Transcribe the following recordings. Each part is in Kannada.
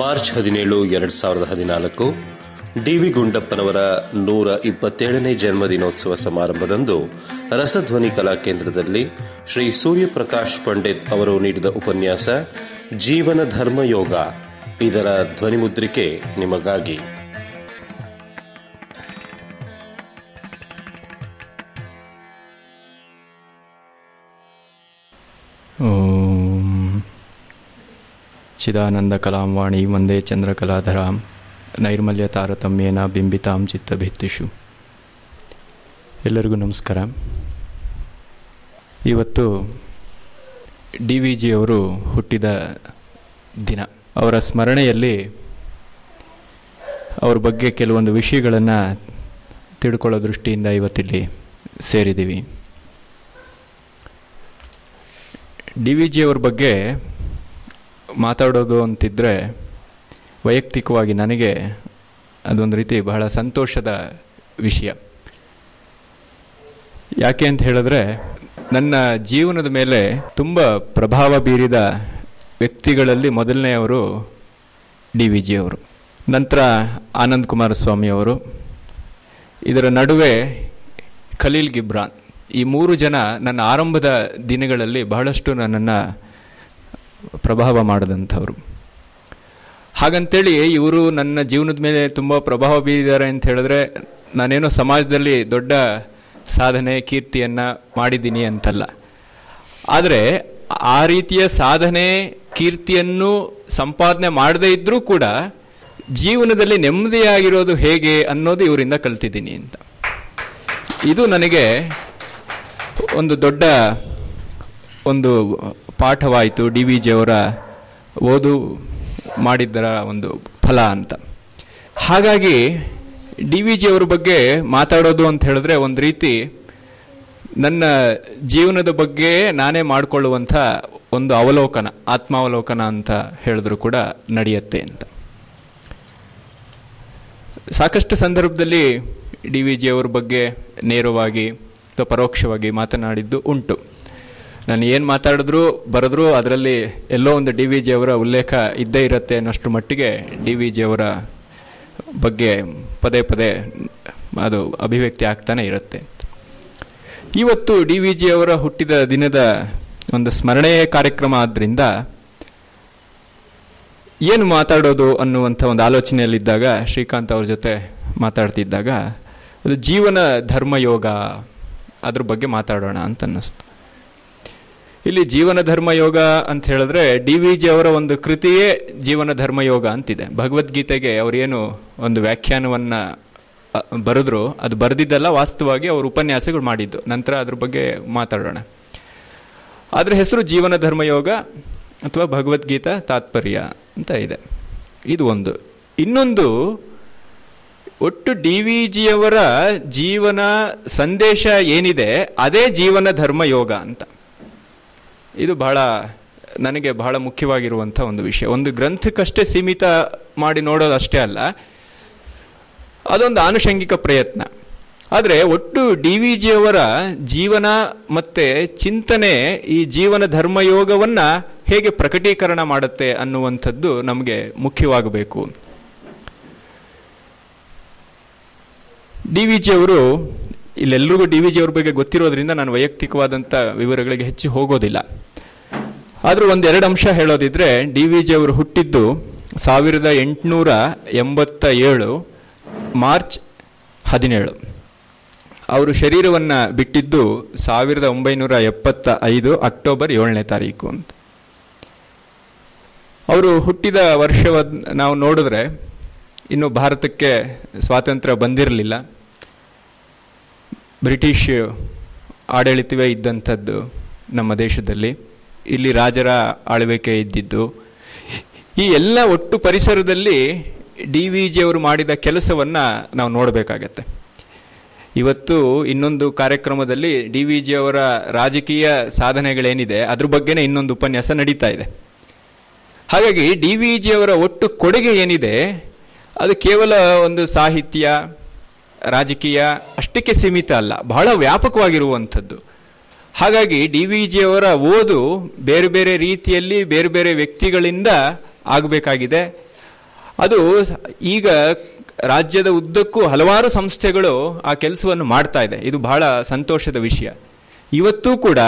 ಮಾರ್ಚ್ 17, 2014 ಡಿವಿ ಗುಂಡಪ್ಪನವರ 127ನೇ ಜನ್ಮದಿನೋತ್ಸವ ಸಮಾರಂಭದಂದು ರಸಧ್ವನಿ ಕಲಾಕೇಂದ್ರದಲ್ಲಿ ಶ್ರೀ ಸೂರ್ಯಪ್ರಕಾಶ್ ಪಂಡಿತ್ ಅವರು ನೀಡಿದ ಉಪನ್ಯಾಸ ಜೀವನ ಧರ್ಮಯೋಗ ಇದರ ಧ್ವನಿಮುದ್ರಿಕೆ ನಿಮಗಾಗಿ. ಓಂ ಚಿದಾನಂದ ಕಲಾಂ ವಾಣಿ ವಂದೇ ಚಂದ್ರಕಲಾಧರಾಂ ನೈರ್ಮಲ್ಯ ತಾರತಮ್ಯೇನ ಬಿಂಬಿತಾಂ ಚಿತ್ತಭಿತ್ತಿಷು. ಎಲ್ಲರಿಗೂ ನಮಸ್ಕಾರ. ಇವತ್ತು ಡಿ ವಿ ಜಿಯವರು ಹುಟ್ಟಿದ ದಿನ. ಅವರ ಸ್ಮರಣೆಯಲ್ಲಿ ಅವ್ರ ಬಗ್ಗೆ ಕೆಲವೊಂದು ವಿಷಯಗಳನ್ನು ತಿಳ್ಕೊಳ್ಳೋ ದೃಷ್ಟಿಯಿಂದ ಇವತ್ತಿಲ್ಲಿ ಸೇರಿದ್ದೀವಿ. ಡಿ ವಿ ಜಿಯವ್ರ ಬಗ್ಗೆ ಮಾತಾಡೋದು ಅಂತಿದ್ದರೆ ವೈಯಕ್ತಿಕವಾಗಿ ನನಗೆ ಅದೊಂದು ರೀತಿ ಬಹಳ ಸಂತೋಷದ ವಿಷಯ. ಯಾಕೆ ಅಂತ ಹೇಳಿದ್ರೆ, ನನ್ನ ಜೀವನದ ಮೇಲೆ ತುಂಬ ಪ್ರಭಾವ ಬೀರಿದ ವ್ಯಕ್ತಿಗಳಲ್ಲಿ ಮೊದಲನೆಯವರು ಡಿ ವಿ ಜಿಯವರು, ನಂತರ ಆನಂದ್ ಕುಮಾರಸ್ವಾಮಿಯವರು, ಇದರ ನಡುವೆ ಖಲೀಲ್ ಗಿಬ್ರಾನ್. ಈ ಮೂರು ಜನ ನನ್ನ ಆರಂಭದ ದಿನಗಳಲ್ಲಿ ಬಹಳಷ್ಟು ನನ್ನನ್ನು ಪ್ರಭಾವ ಮಾಡಿದಂಥವ್ರು. ಹಾಗಂತೇಳಿ ಇವರು ನನ್ನ ಜೀವನದ ಮೇಲೆ ತುಂಬ ಪ್ರಭಾವ ಬೀರಿದ್ದಾರೆ ಅಂತ ಹೇಳಿದ್ರೆ, ನಾನೇನೋ ಸಮಾಜದಲ್ಲಿ ದೊಡ್ಡ ಸಾಧನೆ ಕೀರ್ತಿಯನ್ನು ಮಾಡಿದ್ದೀನಿ ಅಂತಲ್ಲ. ಆದರೆ ಆ ರೀತಿಯ ಸಾಧನೆ ಕೀರ್ತಿಯನ್ನು ಸಂಪಾದನೆ ಮಾಡದೇ ಇದ್ದರೂ ಕೂಡ ಜೀವನದಲ್ಲಿ ನೆಮ್ಮದಿಯಾಗಿರೋದು ಹೇಗೆ ಅನ್ನೋದು ಇವರಿಂದ ಕಲ್ತಿದ್ದೀನಿ ಅಂತ. ಇದು ನನಗೆ ಒಂದು ದೊಡ್ಡ ಒಂದು ಪಾಠವಾಯಿತು, ಡಿ ವಿ ಜಿಯವರ ಓದು ಮಾಡಿದ್ದರ ಒಂದು ಫಲ ಅಂತ. ಹಾಗಾಗಿ ಡಿ ವಿ ಜಿಯವ್ರ ಬಗ್ಗೆ ಮಾತಾಡೋದು ಅಂತ ಹೇಳಿದ್ರೆ ಒಂದು ರೀತಿ ನನ್ನ ಜೀವನದ ಬಗ್ಗೆ ನಾನೇ ಮಾಡಿಕೊಳ್ಳುವಂಥ ಒಂದು ಅವಲೋಕನ, ಆತ್ಮಾವಲೋಕನ ಅಂತ ಹೇಳಿದ್ರು ಕೂಡ ನಡೆಯುತ್ತೆ ಅಂತ. ಸಾಕಷ್ಟು ಸಂದರ್ಭದಲ್ಲಿ ಡಿ ವಿ ಜಿಯವ್ರ ಬಗ್ಗೆ ನೇರವಾಗಿ ಅಥವಾ ಪರೋಕ್ಷವಾಗಿ ಮಾತನಾಡಿದ್ದು ಉಂಟು. ನಾನು ಏನು ಮಾತಾಡಿದ್ರು ಬರೆದ್ರೂ ಅದರಲ್ಲಿ ಎಲ್ಲೋ ಒಂದು ಡಿ ವಿ ಜಿಯವರ ಉಲ್ಲೇಖ ಇದ್ದೇ ಇರುತ್ತೆ ಅನ್ನೋಷ್ಟು ಮಟ್ಟಿಗೆ ಡಿ ವಿ ಜಿಯವರ ಬಗ್ಗೆ ಪದೇ ಪದೇ ಅದು ಅಭಿವ್ಯಕ್ತಿ ಆಗ್ತಾನೆ ಇರುತ್ತೆ. ಇವತ್ತು ಡಿ ವಿ ಜಿಯವರ ಹುಟ್ಟಿದ ದಿನದ ಒಂದು ಸ್ಮರಣೆಯ ಕಾರ್ಯಕ್ರಮ ಆದ್ದರಿಂದ ಏನು ಮಾತಾಡೋದು ಅನ್ನುವಂಥ ಒಂದು ಆಲೋಚನೆಯಲ್ಲಿದ್ದಾಗ, ಶ್ರೀಕಾಂತ್ ಅವ್ರ ಜೊತೆ ಮಾತಾಡ್ತಿದ್ದಾಗ, ಅದು ಜೀವನ ಧರ್ಮಯೋಗ ಅದ್ರ ಬಗ್ಗೆ ಮಾತಾಡೋಣ ಅಂತ ಅನ್ನಿಸ್ತು. ಇಲ್ಲಿ ಜೀವನ ಧರ್ಮಯೋಗ ಅಂತ ಹೇಳಿದ್ರೆ ಡಿ ವಿ ಜಿ ಅವರ ಒಂದು ಕೃತಿಯೇ ಜೀವನ ಧರ್ಮಯೋಗ ಅಂತಿದೆ. ಭಗವದ್ಗೀತೆಗೆ ಅವರೇನು ಒಂದು ವ್ಯಾಖ್ಯಾನವನ್ನು ಬರೆದ್ರು, ಅದು ಬರೆದಿದ್ದಲ್ಲ, ವಾಸ್ತವವಾಗಿ ಅವರು ಉಪನ್ಯಾಸಗಳು ಮಾಡಿದ್ದು. ನಂತರ ಅದ್ರ ಬಗ್ಗೆ ಮಾತಾಡೋಣ. ಅದರ ಹೆಸರು ಜೀವನ ಧರ್ಮಯೋಗ ಅಥವಾ ಭಗವದ್ಗೀತಾ ತಾತ್ಪರ್ಯ ಅಂತ ಇದೆ. ಇದು ಒಂದು. ಇನ್ನೊಂದು, ಒಟ್ಟು ಡಿ ವಿ ಜಿಯವರ ಜೀವನ ಸಂದೇಶ ಏನಿದೆ ಅದೇ ಜೀವನ ಧರ್ಮಯೋಗ ಅಂತ. ಇದು ಬಹಳ ನನಗೆ ಬಹಳ ಮುಖ್ಯವಾಗಿರುವಂಥ ಒಂದು ವಿಷಯ. ಒಂದು ಗ್ರಂಥಕ್ಕಷ್ಟೇ ಸೀಮಿತ ಮಾಡಿ ನೋಡೋದು ಅಷ್ಟೇ ಅಲ್ಲ, ಅದೊಂದು ಆನುಷಂಗಿಕ ಪ್ರಯತ್ನ. ಆದರೆ ಒಟ್ಟು ಡಿ ವಿ ಜಿಯವರ ಜೀವನ ಮತ್ತು ಚಿಂತನೆ ಈ ಜೀವನ ಧರ್ಮಯೋಗವನ್ನು ಹೇಗೆ ಪ್ರಕಟೀಕರಣ ಮಾಡುತ್ತೆ ಅನ್ನುವಂಥದ್ದು ನಮಗೆ ಮುಖ್ಯವಾಗಬೇಕು. ಡಿ ವಿ ಜಿಯವರು, ಇಲ್ಲೆಲ್ಲರಿಗೂ ಡಿ ವಿ ಜಿಯವ್ರ ಬಗ್ಗೆ ಗೊತ್ತಿರೋದ್ರಿಂದ ನಾನು ವೈಯಕ್ತಿಕವಾದಂಥ ವಿವರಗಳಿಗೆ ಹೆಚ್ಚು ಹೋಗೋದಿಲ್ಲ. ಆದರೂ ಒಂದೆರಡು ಅಂಶ ಹೇಳೋದಿದ್ರೆ, ಡಿ ವಿ ಜಿಯವರು ಹುಟ್ಟಿದ್ದು 1887 ಮಾರ್ಚ್ 17. ಅವರು ಶರೀರವನ್ನು ಬಿಟ್ಟಿದ್ದು 1975 ಅಕ್ಟೋಬರ್ 7 ಅಂತ. ಅವರು ಹುಟ್ಟಿದ ವರ್ಷವನ್ನು ನಾವು ನೋಡಿದ್ರೆ ಇನ್ನೂ ಭಾರತಕ್ಕೆ ಸ್ವಾತಂತ್ರ್ಯ ಬಂದಿರಲಿಲ್ಲ, ಬ್ರಿಟಿಷ್ ಆಡಳಿತವೇ ಇದ್ದಂಥದ್ದು ನಮ್ಮ ದೇಶದಲ್ಲಿ, ಇಲ್ಲಿ ರಾಜರ ಆಳ್ವಿಕೆ ಇದ್ದಿದ್ದು, ಈ ಎಲ್ಲ ಒಟ್ಟು ಪರಿಸರದಲ್ಲಿ ಡಿ ವಿ ಜಿಯವರು ಮಾಡಿದ ಕೆಲಸವನ್ನು ನಾವು ನೋಡಬೇಕಾಗತ್ತೆ. ಇವತ್ತು ಇನ್ನೊಂದು ಕಾರ್ಯಕ್ರಮದಲ್ಲಿ ಡಿ ವಿ ಜಿಯವರ ರಾಜಕೀಯ ಸಾಧನೆಗಳೇನಿದೆ ಅದ್ರ ಬಗ್ಗೆನೇ ಇನ್ನೊಂದು ಉಪನ್ಯಾಸ ನಡೀತಾ ಇದೆ. ಹಾಗಾಗಿ ಡಿ ವಿ ಜಿಯವರ ಒಟ್ಟು ಕೊಡುಗೆ ಏನಿದೆ ಅದು ಕೇವಲ ಒಂದು ಸಾಹಿತ್ಯ, ರಾಜಕೀಯ ಅಷ್ಟಕ್ಕೆ ಸೀಮಿತ ಅಲ್ಲ, ಬಹಳ ವ್ಯಾಪಕವಾಗಿರುವಂಥದ್ದು. ಹಾಗಾಗಿ ಡಿ ವಿ ಜಿಯವರ ಓದು ಬೇರೆ ಬೇರೆ ರೀತಿಯಲ್ಲಿ ಬೇರೆ ಬೇರೆ ವ್ಯಕ್ತಿಗಳಿಂದ ಆಗಬೇಕಾಗಿದೆ. ಅದು ಈಗ ರಾಜ್ಯದ ಉದ್ದಕ್ಕೂ ಹಲವಾರು ಸಂಸ್ಥೆಗಳು ಆ ಕೆಲಸವನ್ನು ಮಾಡ್ತಾ ಇದೆ. ಇದು ಬಹಳ ಸಂತೋಷದ ವಿಷಯ. ಇವತ್ತೂ ಕೂಡ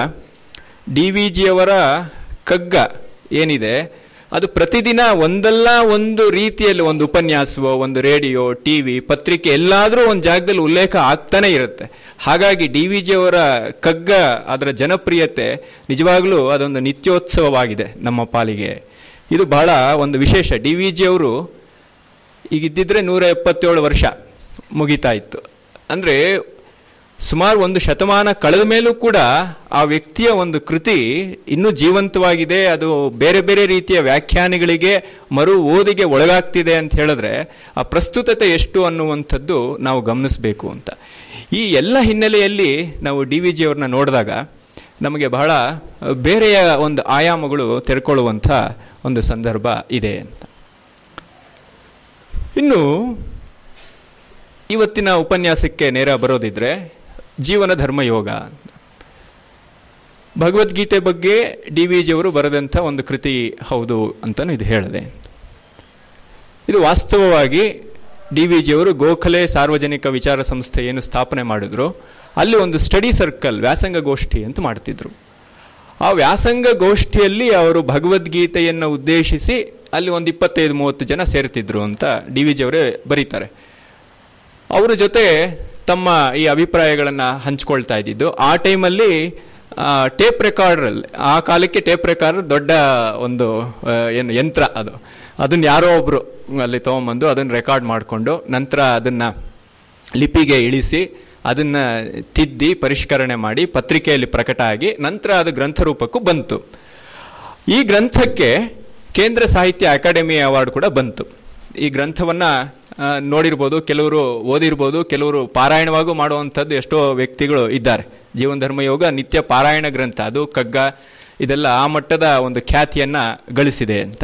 ಡಿ ವಿ ಜಿಯವರ ಕಗ್ಗ ಏನಿದೆ ಅದು ಪ್ರತಿದಿನ ಒಂದಲ್ಲ ಒಂದು ರೀತಿಯಲ್ಲಿ ಒಂದು ಉಪನ್ಯಾಸವೋ ಒಂದು ರೇಡಿಯೋ ಟಿ ವಿ ಪತ್ರಿಕೆ ಎಲ್ಲಾದರೂ ಒಂದು ಜಾಗದಲ್ಲಿ ಉಲ್ಲೇಖ ಆಗ್ತಾನೆ ಇರುತ್ತೆ. ಹಾಗಾಗಿ ಡಿ ವಿ ಜಿಯವರ ಕಗ್ಗ ಅದರ ಜನಪ್ರಿಯತೆ ನಿಜವಾಗ್ಲೂ ಅದೊಂದು ನಿತ್ಯೋತ್ಸವವಾಗಿದೆ ನಮ್ಮ ಪಾಲಿಗೆ. ಇದು ಬಹಳ ಒಂದು ವಿಶೇಷ. ಡಿ ವಿ ಜಿಯವರು ಈಗಿದ್ದಿದ್ರೆ 177 ವರ್ಷ ಮುಗಿತಾ ಇತ್ತು. ಅಂದರೆ ಸುಮಾರು ಒಂದು ಶತಮಾನ ಕಳೆದ ಮೇಲೂ ಕೂಡ ಆ ವ್ಯಕ್ತಿಯ ಒಂದು ಕೃತಿ ಇನ್ನೂ ಜೀವಂತವಾಗಿದೆ. ಅದು ಬೇರೆ ಬೇರೆ ರೀತಿಯ ವ್ಯಾಖ್ಯಾನಗಳಿಗೆ ಮರು ಓದಿಗೆ ಒಳಗಾಗ್ತಿದೆ ಅಂತ ಹೇಳಿದ್ರೆ ಆ ಪ್ರಸ್ತುತತೆ ಎಷ್ಟು ಅನ್ನುವಂಥದ್ದು ನಾವು ಗಮನಿಸಬೇಕು ಅಂತ. ಈ ಎಲ್ಲ ಹಿನ್ನೆಲೆಯಲ್ಲಿ ನಾವು ಡಿ ವಿ ಜಿಯವ್ರನ್ನ ನೋಡಿದಾಗ ನಮಗೆ ಬಹಳ ಬೇರೆಯ ಒಂದು ಆಯಾಮಗಳು ತೆರೆಕೊಳ್ಳುವಂಥ ಒಂದು ಸಂದರ್ಭ ಇದೆ ಅಂತ. ಇನ್ನು ಇವತ್ತಿನ ಉಪನ್ಯಾಸಕ್ಕೆ ನೇರ ಬರೋದಿದ್ರೆ ಜೀವನ ಧರ್ಮಯೋಗ. ಭಗವದ್ಗೀತೆ ಬಗ್ಗೆ ಡಿ ವಿ ಜಿಯವರು ಬರೆದಂಥ ಒಂದು ಕೃತಿ ಹೌದು ಅಂತಲೂ ಇದು ಹೇಳಿದೆ. ಇದು ವಾಸ್ತವವಾಗಿ ಡಿ ವಿ ಜಿಯವರು ಗೋಖಲೆ ಸಾರ್ವಜನಿಕ ವಿಚಾರ ಸಂಸ್ಥೆ ಏನು ಸ್ಥಾಪನೆ ಮಾಡಿದ್ರು ಅಲ್ಲಿ ಒಂದು ಸ್ಟಡಿ ಸರ್ಕಲ್ ವ್ಯಾಸಂಗ ಗೋಷ್ಠಿ ಅಂತ ಮಾಡ್ತಿದ್ರು. ಆ ವ್ಯಾಸಂಗ ಗೋಷ್ಠಿಯಲ್ಲಿ ಅವರು ಭಗವದ್ಗೀತೆಯನ್ನು ಉದ್ದೇಶಿಸಿ ಅಲ್ಲಿ ಒಂದು 25-30 ಜನ ಸೇರ್ತಿದ್ರು ಅಂತ ಡಿ ವಿ ಜಿಯವರೇ ಬರೀತಾರೆ. ಅವರ ಜೊತೆ ತಮ್ಮ ಈ ಅಭಿಪ್ರಾಯಗಳನ್ನು ಹಂಚಿಕೊಳ್ತಾ ಇದ್ದಿದ್ದು ಆ ಟೈಮಲ್ಲಿ ಟೇಪ್ ರೆಕಾರ್ಡರಲ್ಲಿ, ಆ ಕಾಲಕ್ಕೆ ಟೇಪ್ ರೆಕಾರ್ಡರ್ ದೊಡ್ಡ ಒಂದು ಏನು ಯಂತ್ರ ಅದು, ಅದನ್ನು ಯಾರೋ ಒಬ್ಬರು ಅಲ್ಲಿ ತೊಗೊಂಬಂದು ಅದನ್ನು ರೆಕಾರ್ಡ್ ಮಾಡಿಕೊಂಡು ನಂತರ ಅದನ್ನು ಲಿಪಿಗೆ ಇಳಿಸಿ ಅದನ್ನು ತಿದ್ದಿ ಪರಿಷ್ಕರಣೆ ಮಾಡಿ ಪತ್ರಿಕೆಯಲ್ಲಿ ಪ್ರಕಟ ಆಗಿ ನಂತರ ಅದು ಗ್ರಂಥ ರೂಪಕ್ಕೂ ಬಂತು. ಈ ಗ್ರಂಥಕ್ಕೆ ಕೇಂದ್ರ ಸಾಹಿತ್ಯ ಅಕಾಡೆಮಿ ಅವಾರ್ಡ್ ಕೂಡ ಬಂತು. ಈ ಗ್ರಂಥವನ್ನು ನೋಡಿರ್ಬೋದು, ಕೆಲವರು ಓದಿರ್ಬೋದು, ಕೆಲವರು ಪಾರಾಯಣವಾಗೂ ಮಾಡುವಂಥದ್ದು ಎಷ್ಟೋ ವ್ಯಕ್ತಿಗಳು ಇದ್ದಾರೆ. ಜೀವನ ಧರ್ಮಯೋಗ ನಿತ್ಯ ಪಾರಾಯಣ ಗ್ರಂಥ, ಅದು ಕಗ್ಗ ಇದೆಲ್ಲ ಆ ಮಟ್ಟದ ಒಂದು ಖ್ಯಾತಿಯನ್ನು ಗಳಿಸಿದೆ ಅಂತ.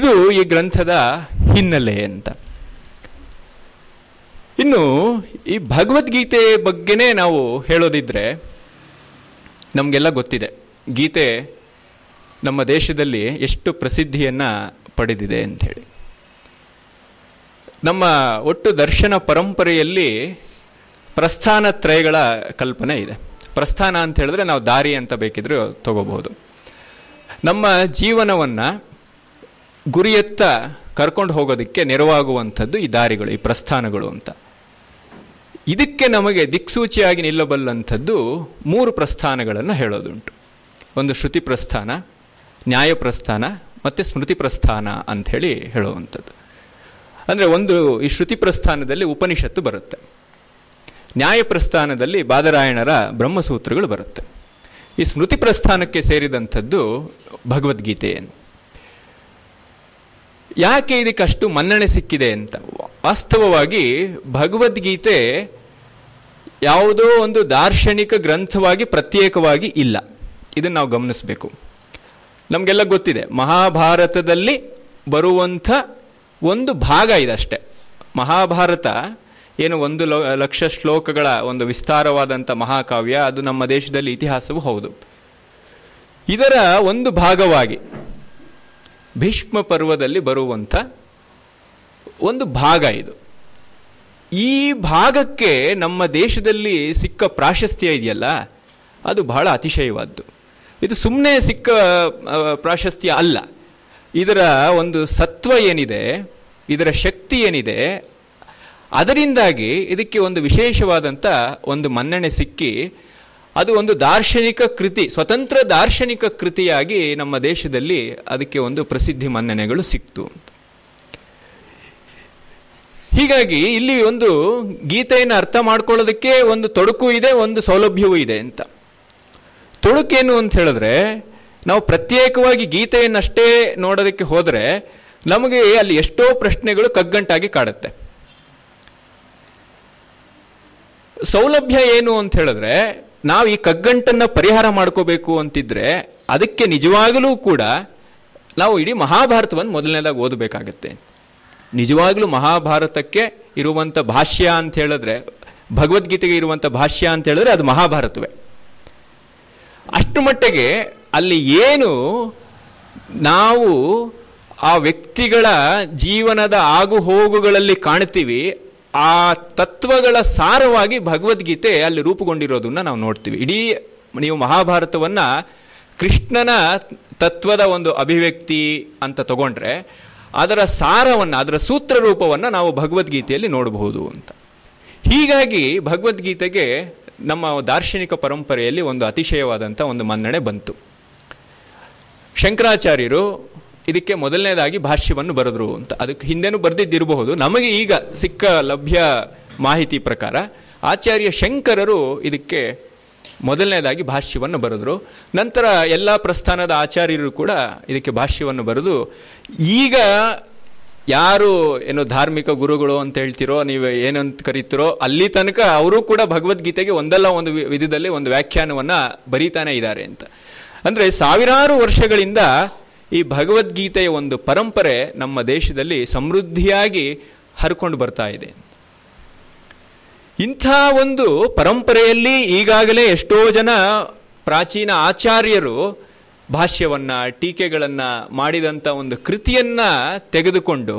ಇದು ಈ ಗ್ರಂಥದ ಹಿನ್ನೆಲೆ ಅಂತ. ಇನ್ನು ಈ ಭಗವದ್ಗೀತೆ ಬಗ್ಗೆನೇ ನಾವು ಹೇಳೋದಿದ್ರೆ ನಮಗೆಲ್ಲ ಗೊತ್ತಿದೆ ಗೀತೆ ನಮ್ಮ ದೇಶದಲ್ಲಿ ಎಷ್ಟು ಪ್ರಸಿದ್ಧಿಯನ್ನು ಪಡೆದಿದೆ ಅಂಥೇಳಿ. ನಮ್ಮ ಒಟ್ಟು ದರ್ಶನ ಪರಂಪರೆಯಲ್ಲಿ ಪ್ರಸ್ಥಾನ ತ್ರಯಗಳ ಕಲ್ಪನೆ ಇದೆ. ಪ್ರಸ್ಥಾನ ಅಂತ ಹೇಳಿದ್ರೆ ನಾವು ದಾರಿ ಅಂತ ಬೇಕಿದ್ರೂ ತಗೋಬಹುದು. ನಮ್ಮ ಜೀವನವನ್ನು ಗುರಿಯತ್ತ ಕರ್ಕೊಂಡು ಹೋಗೋದಕ್ಕೆ ನೆರವಾಗುವಂಥದ್ದು ಈ ದಾರಿಗಳು, ಈ ಪ್ರಸ್ಥಾನಗಳು ಅಂತ. ಇದಕ್ಕೆ ನಮಗೆ ದಿಕ್ಸೂಚಿಯಾಗಿ ನಿಲ್ಲಬಲ್ಲಂಥದ್ದು 3 ಪ್ರಸ್ಥಾನಗಳನ್ನು ಹೇಳೋದುಂಟು. ಒಂದು ಶ್ರುತಿ ಪ್ರಸ್ಥಾನ, ನ್ಯಾಯ ಪ್ರಸ್ಥಾನ ಮತ್ತು ಸ್ಮೃತಿ ಪ್ರಸ್ಥಾನ ಅಂಥೇಳಿ ಹೇಳುವಂಥದ್ದು. ಅಂದರೆ ಒಂದು ಈ ಶ್ರುತಿ ಪ್ರಸ್ಥಾನದಲ್ಲಿ ಉಪನಿಷತ್ತು ಬರುತ್ತೆ, ನ್ಯಾಯ ಪ್ರಸ್ಥಾನದಲ್ಲಿ ಬಾದರಾಯಣರ ಬ್ರಹ್ಮಸೂತ್ರಗಳು ಬರುತ್ತೆ, ಈ ಸ್ಮೃತಿ ಪ್ರಸ್ಥಾನಕ್ಕೆ ಸೇರಿದಂಥದ್ದು ಭಗವದ್ಗೀತೆಯನ್ನು. ಯಾಕೆ ಇದಕ್ಕಷ್ಟು ಮನ್ನಣೆ ಸಿಕ್ಕಿದೆ ಅಂತ, ವಾಸ್ತವವಾಗಿ ಭಗವದ್ಗೀತೆ ಯಾವುದೋ ಒಂದು ದಾರ್ಶನಿಕ ಗ್ರಂಥವಾಗಿ ಪ್ರತ್ಯೇಕವಾಗಿ ಇಲ್ಲ. ಇದನ್ನು ನಾವು ಗಮನಿಸಬೇಕು. ನಮಗೆಲ್ಲ ಗೊತ್ತಿದೆ ಮಹಾಭಾರತದಲ್ಲಿ ಬರುವಂಥ ಒಂದು ಭಾಗ ಇದಷ್ಟೇ. ಮಹಾಭಾರತ ಏನು 1 ಲಕ್ಷ ಶ್ಲೋಕಗಳ ಒಂದು ವಿಸ್ತಾರವಾದಂಥ ಮಹಾಕಾವ್ಯ, ಅದು ನಮ್ಮ ದೇಶದಲ್ಲಿ ಇತಿಹಾಸವೂ ಹೌದು. ಇದರ ಒಂದು ಭಾಗವಾಗಿ ಭೀಷ್ಮ ಪರ್ವದಲ್ಲಿ ಬರುವಂಥ ಒಂದು ಭಾಗ ಇದು. ಈ ಭಾಗಕ್ಕೆ ನಮ್ಮ ದೇಶದಲ್ಲಿ ಸಿಕ್ಕ ಪ್ರಾಶಸ್ತ್ಯ ಇದೆಯಲ್ಲ, ಅದು ಬಹಳ ಅತಿಶಯವಾದ್ದು. ಇದು ಸುಮ್ಮನೆ ಸಿಕ್ಕ ಪ್ರಾಶಸ್ತ್ಯ ಅಲ್ಲ. ಇದರ ಒಂದು ಸತ್ವ ಏನಿದೆ, ಇದರ ಶಕ್ತಿ ಏನಿದೆ, ಅದರಿಂದಾಗಿ ಇದಕ್ಕೆ ಒಂದು ವಿಶೇಷವಾದಂಥ ಒಂದು ಮನ್ನಣೆ ಸಿಕ್ಕಿ ಅದು ಒಂದು ದಾರ್ಶನಿಕ ಕೃತಿ, ಸ್ವತಂತ್ರ ದಾರ್ಶನಿಕ ಕೃತಿಯಾಗಿ ನಮ್ಮ ದೇಶದಲ್ಲಿ ಅದಕ್ಕೆ ಒಂದು ಪ್ರಸಿದ್ಧಿ ಮನ್ನಣೆಗಳು ಸಿಕ್ತು. ಹೀಗಾಗಿ ಇಲ್ಲಿ ಒಂದು ಗೀತೆಯನ್ನು ಅರ್ಥ ಮಾಡ್ಕೊಳ್ಳೋದಕ್ಕೆ ಒಂದು ತೊಡಕು ಇದೆ, ಒಂದು ಸೌಲಭ್ಯವೂ ಇದೆ ಅಂತ. ತೊಡಕೇನು ಅಂತ ಹೇಳಿದ್ರೆ ನಾವು ಪ್ರತ್ಯೇಕವಾಗಿ ಗೀತೆಯನ್ನಷ್ಟೇ ನೋಡೋದಕ್ಕೆ ಹೋದರೆ ನಮಗೆ ಅಲ್ಲಿ ಎಷ್ಟೋ ಪ್ರಶ್ನೆಗಳು ಕಗ್ಗಂಟಾಗಿ ಕಾಡುತ್ತೆ. ಸೌಲಭ್ಯ ಏನು ಅಂತ ಹೇಳಿದ್ರೆ ನಾವು ಈ ಕಗ್ಗಂಟನ್ನು ಪರಿಹಾರ ಮಾಡ್ಕೋಬೇಕು ಅಂತಿದ್ರೆ ಅದಕ್ಕೆ ನಿಜವಾಗಲೂ ಕೂಡ ನಾವು ಇಡೀ ಮಹಾಭಾರತವನ್ನು ಮೊದಲನೇದಾಗಿ ಓದಬೇಕಾಗತ್ತೆ. ನಿಜವಾಗಲೂ ಮಹಾಭಾರತಕ್ಕೆ ಇರುವಂಥ ಭಾಷ್ಯ ಅಂತ ಹೇಳಿದ್ರೆ, ಭಗವದ್ಗೀತೆಗೆ ಇರುವಂಥ ಭಾಷ್ಯ ಅಂತ ಹೇಳಿದ್ರೆ ಅದು ಮಹಾಭಾರತವೇ. ಅಷ್ಟು ಮಟ್ಟಿಗೆ ಅಲ್ಲಿ ಏನು ನಾವು ಆ ವ್ಯಕ್ತಿಗಳ ಜೀವನದ ಆಗು ಹೋಗುಗಳಲ್ಲಿ ಕಾಣ್ತೀವಿ. ಆ ತತ್ವಗಳ ಸಾರವಾಗಿ ಭಗವದ್ಗೀತೆ ಅಲ್ಲಿ ರೂಪುಗೊಂಡಿರೋದನ್ನ ನಾವು ನೋಡ್ತೀವಿ. ಇಡೀ ನೀವು ಮಹಾಭಾರತವನ್ನ ಕೃಷ್ಣನ ತತ್ವದ ಒಂದು ಅಭಿವ್ಯಕ್ತಿ ಅಂತ ತಗೊಂಡ್ರೆ ಅದರ ಸಾರವನ್ನು, ಅದರ ಸೂತ್ರ ರೂಪವನ್ನು ನಾವು ಭಗವದ್ಗೀತೆಯಲ್ಲಿ ನೋಡಬಹುದು ಅಂತ. ಹೀಗಾಗಿ ಭಗವದ್ಗೀತೆಗೆ ನಮ್ಮ ದಾರ್ಶನಿಕ ಪರಂಪರೆಯಲ್ಲಿ ಒಂದು ಅತಿಶಯವಾದಂಥ ಒಂದು ಮನ್ನಣೆ ಬಂತು. ಶಂಕರಾಚಾರ್ಯರು ಇದಕ್ಕೆ ಮೊದಲನೇದಾಗಿ ಭಾಷ್ಯವನ್ನು ಬರೆದ್ರು ಅಂತ. ಅದಕ್ಕೆ ಹಿಂದೆನೂ ಬರೆದಿದ್ದಿರಬಹುದು, ನಮಗೆ ಈಗ ಸಿಕ್ಕ ಲಭ್ಯ ಮಾಹಿತಿ ಪ್ರಕಾರ ಆಚಾರ್ಯ ಶಂಕರರು ಇದಕ್ಕೆ ಮೊದಲನೇದಾಗಿ ಭಾಷ್ಯವನ್ನು ಬರೆದ್ರು. ನಂತರ ಎಲ್ಲ ಪ್ರಸ್ಥಾನದ ಆಚಾರ್ಯರು ಕೂಡ ಇದಕ್ಕೆ ಭಾಷ್ಯವನ್ನು ಬರೆದು, ಈಗ ಯಾರು ಏನು ಧಾರ್ಮಿಕ ಗುರುಗಳು ಅಂತ ಹೇಳ್ತಿರೋ, ನೀವು ಏನಂತ ಕರೀತಿರೋ, ಅಲ್ಲಿ ತನಕ ಅವರು ಕೂಡ ಭಗವದ್ಗೀತೆಗೆ ಒಂದಲ್ಲ ಒಂದು ವಿಧದಲ್ಲಿ ಒಂದು ವ್ಯಾಖ್ಯಾನವನ್ನು ಬರೀತಾನೆ ಇದ್ದಾರೆ ಅಂತ. ಅಂದರೆ ಸಾವಿರಾರು ವರ್ಷಗಳಿಂದ ಈ ಭಗವದ್ಗೀತೆಯ ಒಂದು ಪರಂಪರೆ ನಮ್ಮ ದೇಶದಲ್ಲಿ ಸಮೃದ್ಧಿಯಾಗಿ ಹರ್ಕೊಂಡು ಬರ್ತಾ ಇದೆ. ಇಂಥ ಒಂದು ಪರಂಪರೆಯಲ್ಲಿ ಈಗಾಗಲೇ ಎಷ್ಟೋ ಜನ ಪ್ರಾಚೀನ ಆಚಾರ್ಯರು ಭಾಷ್ಯವನ್ನು, ಟೀಕೆಗಳನ್ನು ಮಾಡಿದಂಥ ಒಂದು ಕೃತಿಯನ್ನು ತೆಗೆದುಕೊಂಡು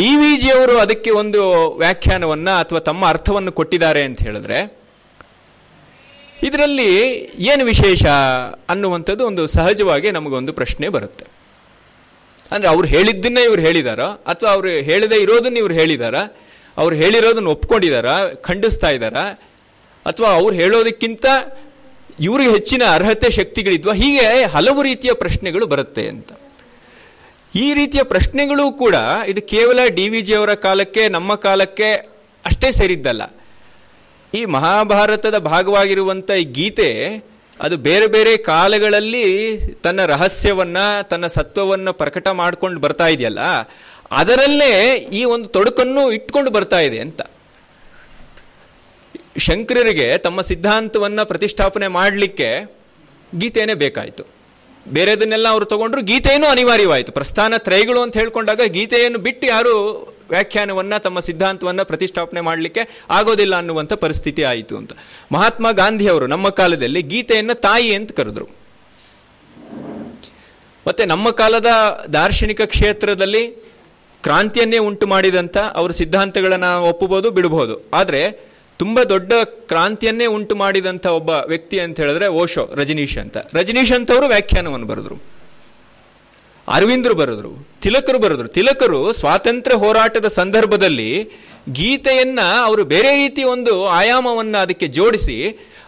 DVಜಿಯವರು ಅದಕ್ಕೆ ಒಂದು ವ್ಯಾಖ್ಯಾನವನ್ನು ಅಥವಾ ತಮ್ಮ ಅರ್ಥವನ್ನು ಕೊಟ್ಟಿದ್ದಾರೆ ಅಂತ ಹೇಳಿದ್ರೆ ಇದರಲ್ಲಿ ಏನು ವಿಶೇಷ ಅನ್ನುವಂಥದ್ದು ಒಂದು ಸಹಜವಾಗಿ ನಮಗೊಂದು ಪ್ರಶ್ನೆ ಬರುತ್ತೆ. ಅಂದರೆ ಅವ್ರು ಹೇಳಿದ್ದನ್ನೇ ಇವ್ರು ಹೇಳಿದಾರೋ, ಅಥವಾ ಅವರು ಹೇಳದೇ ಇರೋದನ್ನ ಇವ್ರು ಹೇಳಿದಾರಾ, ಅವ್ರು ಹೇಳಿರೋದನ್ನ ಒಪ್ಕೊಂಡಿದ್ದಾರಾ, ಖಂಡಿಸ್ತಾ ಇದ್ದಾರಾ, ಅಥವಾ ಅವ್ರು ಹೇಳೋದಕ್ಕಿಂತ ಇವ್ರಿಗೆ ಹೆಚ್ಚಿನ ಅರ್ಹತೆ ಶಕ್ತಿಗಳಿದ್ವಾ, ಹೀಗೆ ಹಲವು ರೀತಿಯ ಪ್ರಶ್ನೆಗಳು ಬರುತ್ತೆ ಅಂತ. ಈ ರೀತಿಯ ಪ್ರಶ್ನೆಗಳು ಕೂಡ ಇದು ಕೇವಲ DVಜಿಯವರ ಕಾಲಕ್ಕೆ ನಮ್ಮ ಕಾಲಕ್ಕೆ ಅಷ್ಟೇ ಸೇರಿದ್ದಲ್ಲ. ಈ ಮಹಾಭಾರತದ ಭಾಗವಾಗಿರುವಂಥ ಈ ಗೀತೆ ಅದು ಬೇರೆ ಬೇರೆ ಕಾಲಗಳಲ್ಲಿ ತನ್ನ ರಹಸ್ಯವನ್ನು, ತನ್ನ ಸತ್ವವನ್ನು ಪ್ರಕಟ ಮಾಡ್ಕೊಂಡು ಬರ್ತಾ ಇದೆಯಲ್ಲ, ಅದರಲ್ಲೇ ಈ ಒಂದು ತೊಡಕನ್ನು ಇಟ್ಕೊಂಡು ಬರ್ತಾ ಇದೆ ಅಂತ. ಶಂಕರರಿಗೆ ತಮ್ಮ ಸಿದ್ಧಾಂತವನ್ನು ಪ್ರತಿಷ್ಠಾಪನೆ ಮಾಡಲಿಕ್ಕೆ ಗೀತೆಯೇ ಬೇಕಾಯಿತು. ಬೇರೆದನ್ನೆಲ್ಲ ಅವರು ತಗೊಂಡ್ರು, ಗೀತೆಯೂ ಅನಿವಾರ್ಯವಾಯಿತು. ಪ್ರಸ್ಥಾನ ತ್ರಯಗಳು ಅಂತ ಹೇಳ್ಕೊಂಡಾಗ ಗೀತೆಯನ್ನು ಬಿಟ್ಟು ಯಾರು ವ್ಯಾಖ್ಯಾನವನ್ನು, ತಮ್ಮ ಸಿದ್ಧಾಂತವನ್ನು ಪ್ರತಿಷ್ಠಾಪನೆ ಮಾಡಲಿಕ್ಕೆ ಆಗೋದಿಲ್ಲ ಅನ್ನುವಂಥ ಪರಿಸ್ಥಿತಿ ಆಯಿತು ಅಂತ. ಮಹಾತ್ಮ ಗಾಂಧಿಯವರು ನಮ್ಮ ಕಾಲದಲ್ಲಿ ಗೀತೆಯನ್ನು ತಾಯಿ ಅಂತ ಕರೆದ್ರು. ಮತ್ತೆ ನಮ್ಮ ಕಾಲದ ದಾರ್ಶನಿಕ ಕ್ಷೇತ್ರದಲ್ಲಿ ಕ್ರಾಂತಿಯನ್ನೇ ಉಂಟು ಮಾಡಿದಂಥ ಅವರ ಸಿದ್ಧಾಂತಗಳನ್ನು ಒಪ್ಪಬಹುದು, ಬಿಡಬಹುದು. ಆದರೆ ತುಂಬ ದೊಡ್ಡ ಕ್ರಾಂತಿಯನ್ನೇ ಉಂಟು ಮಾಡಿದಂಥ ಒಬ್ಬ ವ್ಯಕ್ತಿ ಅಂತ ಹೇಳಿದ್ರೆ ಓಶೋ, ರಜನೀಶ್ ಅಂತ ಅವರು ವ್ಯಾಖ್ಯಾನವನ್ನು ಬರೆದ್ರು. ಅರವಿಂದರು ಬರೆದ್ರು, ತಿಲಕರು ಸ್ವಾತಂತ್ರ್ಯ ಹೋರಾಟದ ಸಂದರ್ಭದಲ್ಲಿ ಗೀತೆಯನ್ನ ಅವರು ಬೇರೆ ರೀತಿ ಒಂದು ಆಯಾಮವನ್ನು ಅದಕ್ಕೆ ಜೋಡಿಸಿ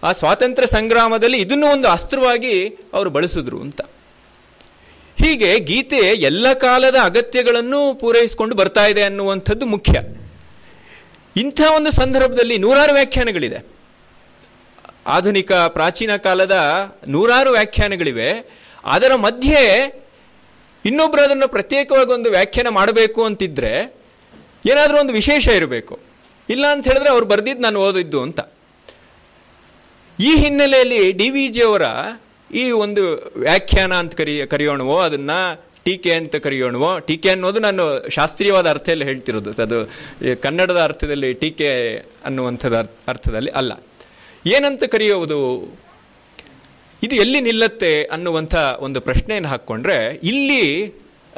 ಆ ಸ್ವಾತಂತ್ರ್ಯ ಸಂಗ್ರಾಮದಲ್ಲಿ ಇದನ್ನು ಒಂದು ಅಸ್ತ್ರವಾಗಿ ಅವರು ಬಳಸಿದ್ರು ಅಂತ. ಹೀಗೆ ಗೀತೆ ಎಲ್ಲ ಕಾಲದ ಅಗತ್ಯಗಳನ್ನು ಪೂರೈಸಿಕೊಂಡು ಬರ್ತಾ ಇದೆ ಅನ್ನುವಂಥದ್ದು ಮುಖ್ಯ. ಇಂಥ ಒಂದು ಸಂದರ್ಭದಲ್ಲಿ ನೂರಾರು ವ್ಯಾಖ್ಯಾನಗಳಿದೆ, ಆಧುನಿಕ ಪ್ರಾಚೀನ ಕಾಲದ ನೂರಾರು ವ್ಯಾಖ್ಯಾನಗಳಿವೆ. ಅದರ ಮಧ್ಯೆ ಇನ್ನೊಬ್ರು ಅದನ್ನು ಪ್ರತ್ಯೇಕವಾಗಿ ಒಂದು ವ್ಯಾಖ್ಯಾನ ಮಾಡಬೇಕು ಅಂತಿದ್ರೆ ಏನಾದರೂ ಒಂದು ವಿಶೇಷ ಇರಬೇಕು, ಇಲ್ಲ ಅಂತ ಹೇಳಿದ್ರೆ ಅವ್ರು ಬರೆದಿದ್ದು ನಾನು ಓದಿದ್ದು ಅಂತ. ಈ ಹಿನ್ನೆಲೆಯಲ್ಲಿ DVಜಿಯವರ ಈ ಒಂದು ವ್ಯಾಖ್ಯಾನ ಅಂತ ಕರೆಯೋಣವೋ, ಅದನ್ನು ಟೀಕೆ ಅಂತ ಕರೆಯೋಣವೋ, ಟೀಕೆ ಅನ್ನೋದು ನಾನು ಶಾಸ್ತ್ರೀಯವಾದ ಅರ್ಥದಲ್ಲಿ ಹೇಳ್ತಿರೋದು, ಅದು ಕನ್ನಡದ ಅರ್ಥದಲ್ಲಿ ಟೀಕೆ ಅನ್ನುವಂಥದ್ದು ಅರ್ಥದಲ್ಲಿ ಅಲ್ಲ. ಏನಂತ ಕರೆಯೋದು, ಇದು ಎಲ್ಲಿ ನಿಲ್ಲತ್ತೆ ಅನ್ನುವಂಥ ಒಂದು ಪ್ರಶ್ನೆಯನ್ನು ಹಾಕ್ಕೊಂಡ್ರೆ, ಇಲ್ಲಿ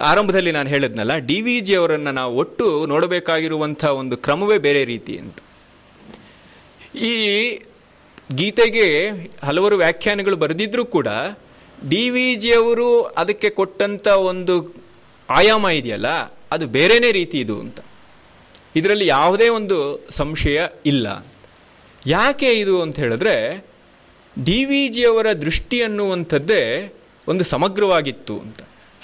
ಆರಂಭದಲ್ಲಿ ನಾನು ಹೇಳಿದ್ನಲ್ಲ, DVಜಿಯವರನ್ನು ನಾವು ಒಟ್ಟು ನೋಡಬೇಕಾಗಿರುವಂಥ ಒಂದು ಕ್ರಮವೇ ಬೇರೆ ರೀತಿ ಅಂತ. ಈ ಗೀತೆಗೆ ಹಲವಾರು ವ್ಯಾಖ್ಯಾನಗಳು ಬರೆದಿದ್ರೂ ಕೂಡ DVಜಿಯವರು ಅದಕ್ಕೆ ಕೊಟ್ಟಂಥ ಒಂದು ಆಯಾಮ ಇದೆಯಲ್ಲ, ಅದು ಬೇರೆನೇ ರೀತಿ ಇದು ಅಂತ. ಇದರಲ್ಲಿ ಯಾವುದೇ ಒಂದು ಸಂಶಯ ಇಲ್ಲ. ಯಾಕೆ ಇದು ಅಂತ ಹೇಳಿದ್ರೆ DVಜಿಯವರ ದೃಷ್ಟಿ ಅನ್ನುವಂಥದ್ದೇ ಒಂದು ಸಮಗ್ರವಾಗಿತ್ತು ಅಂತ.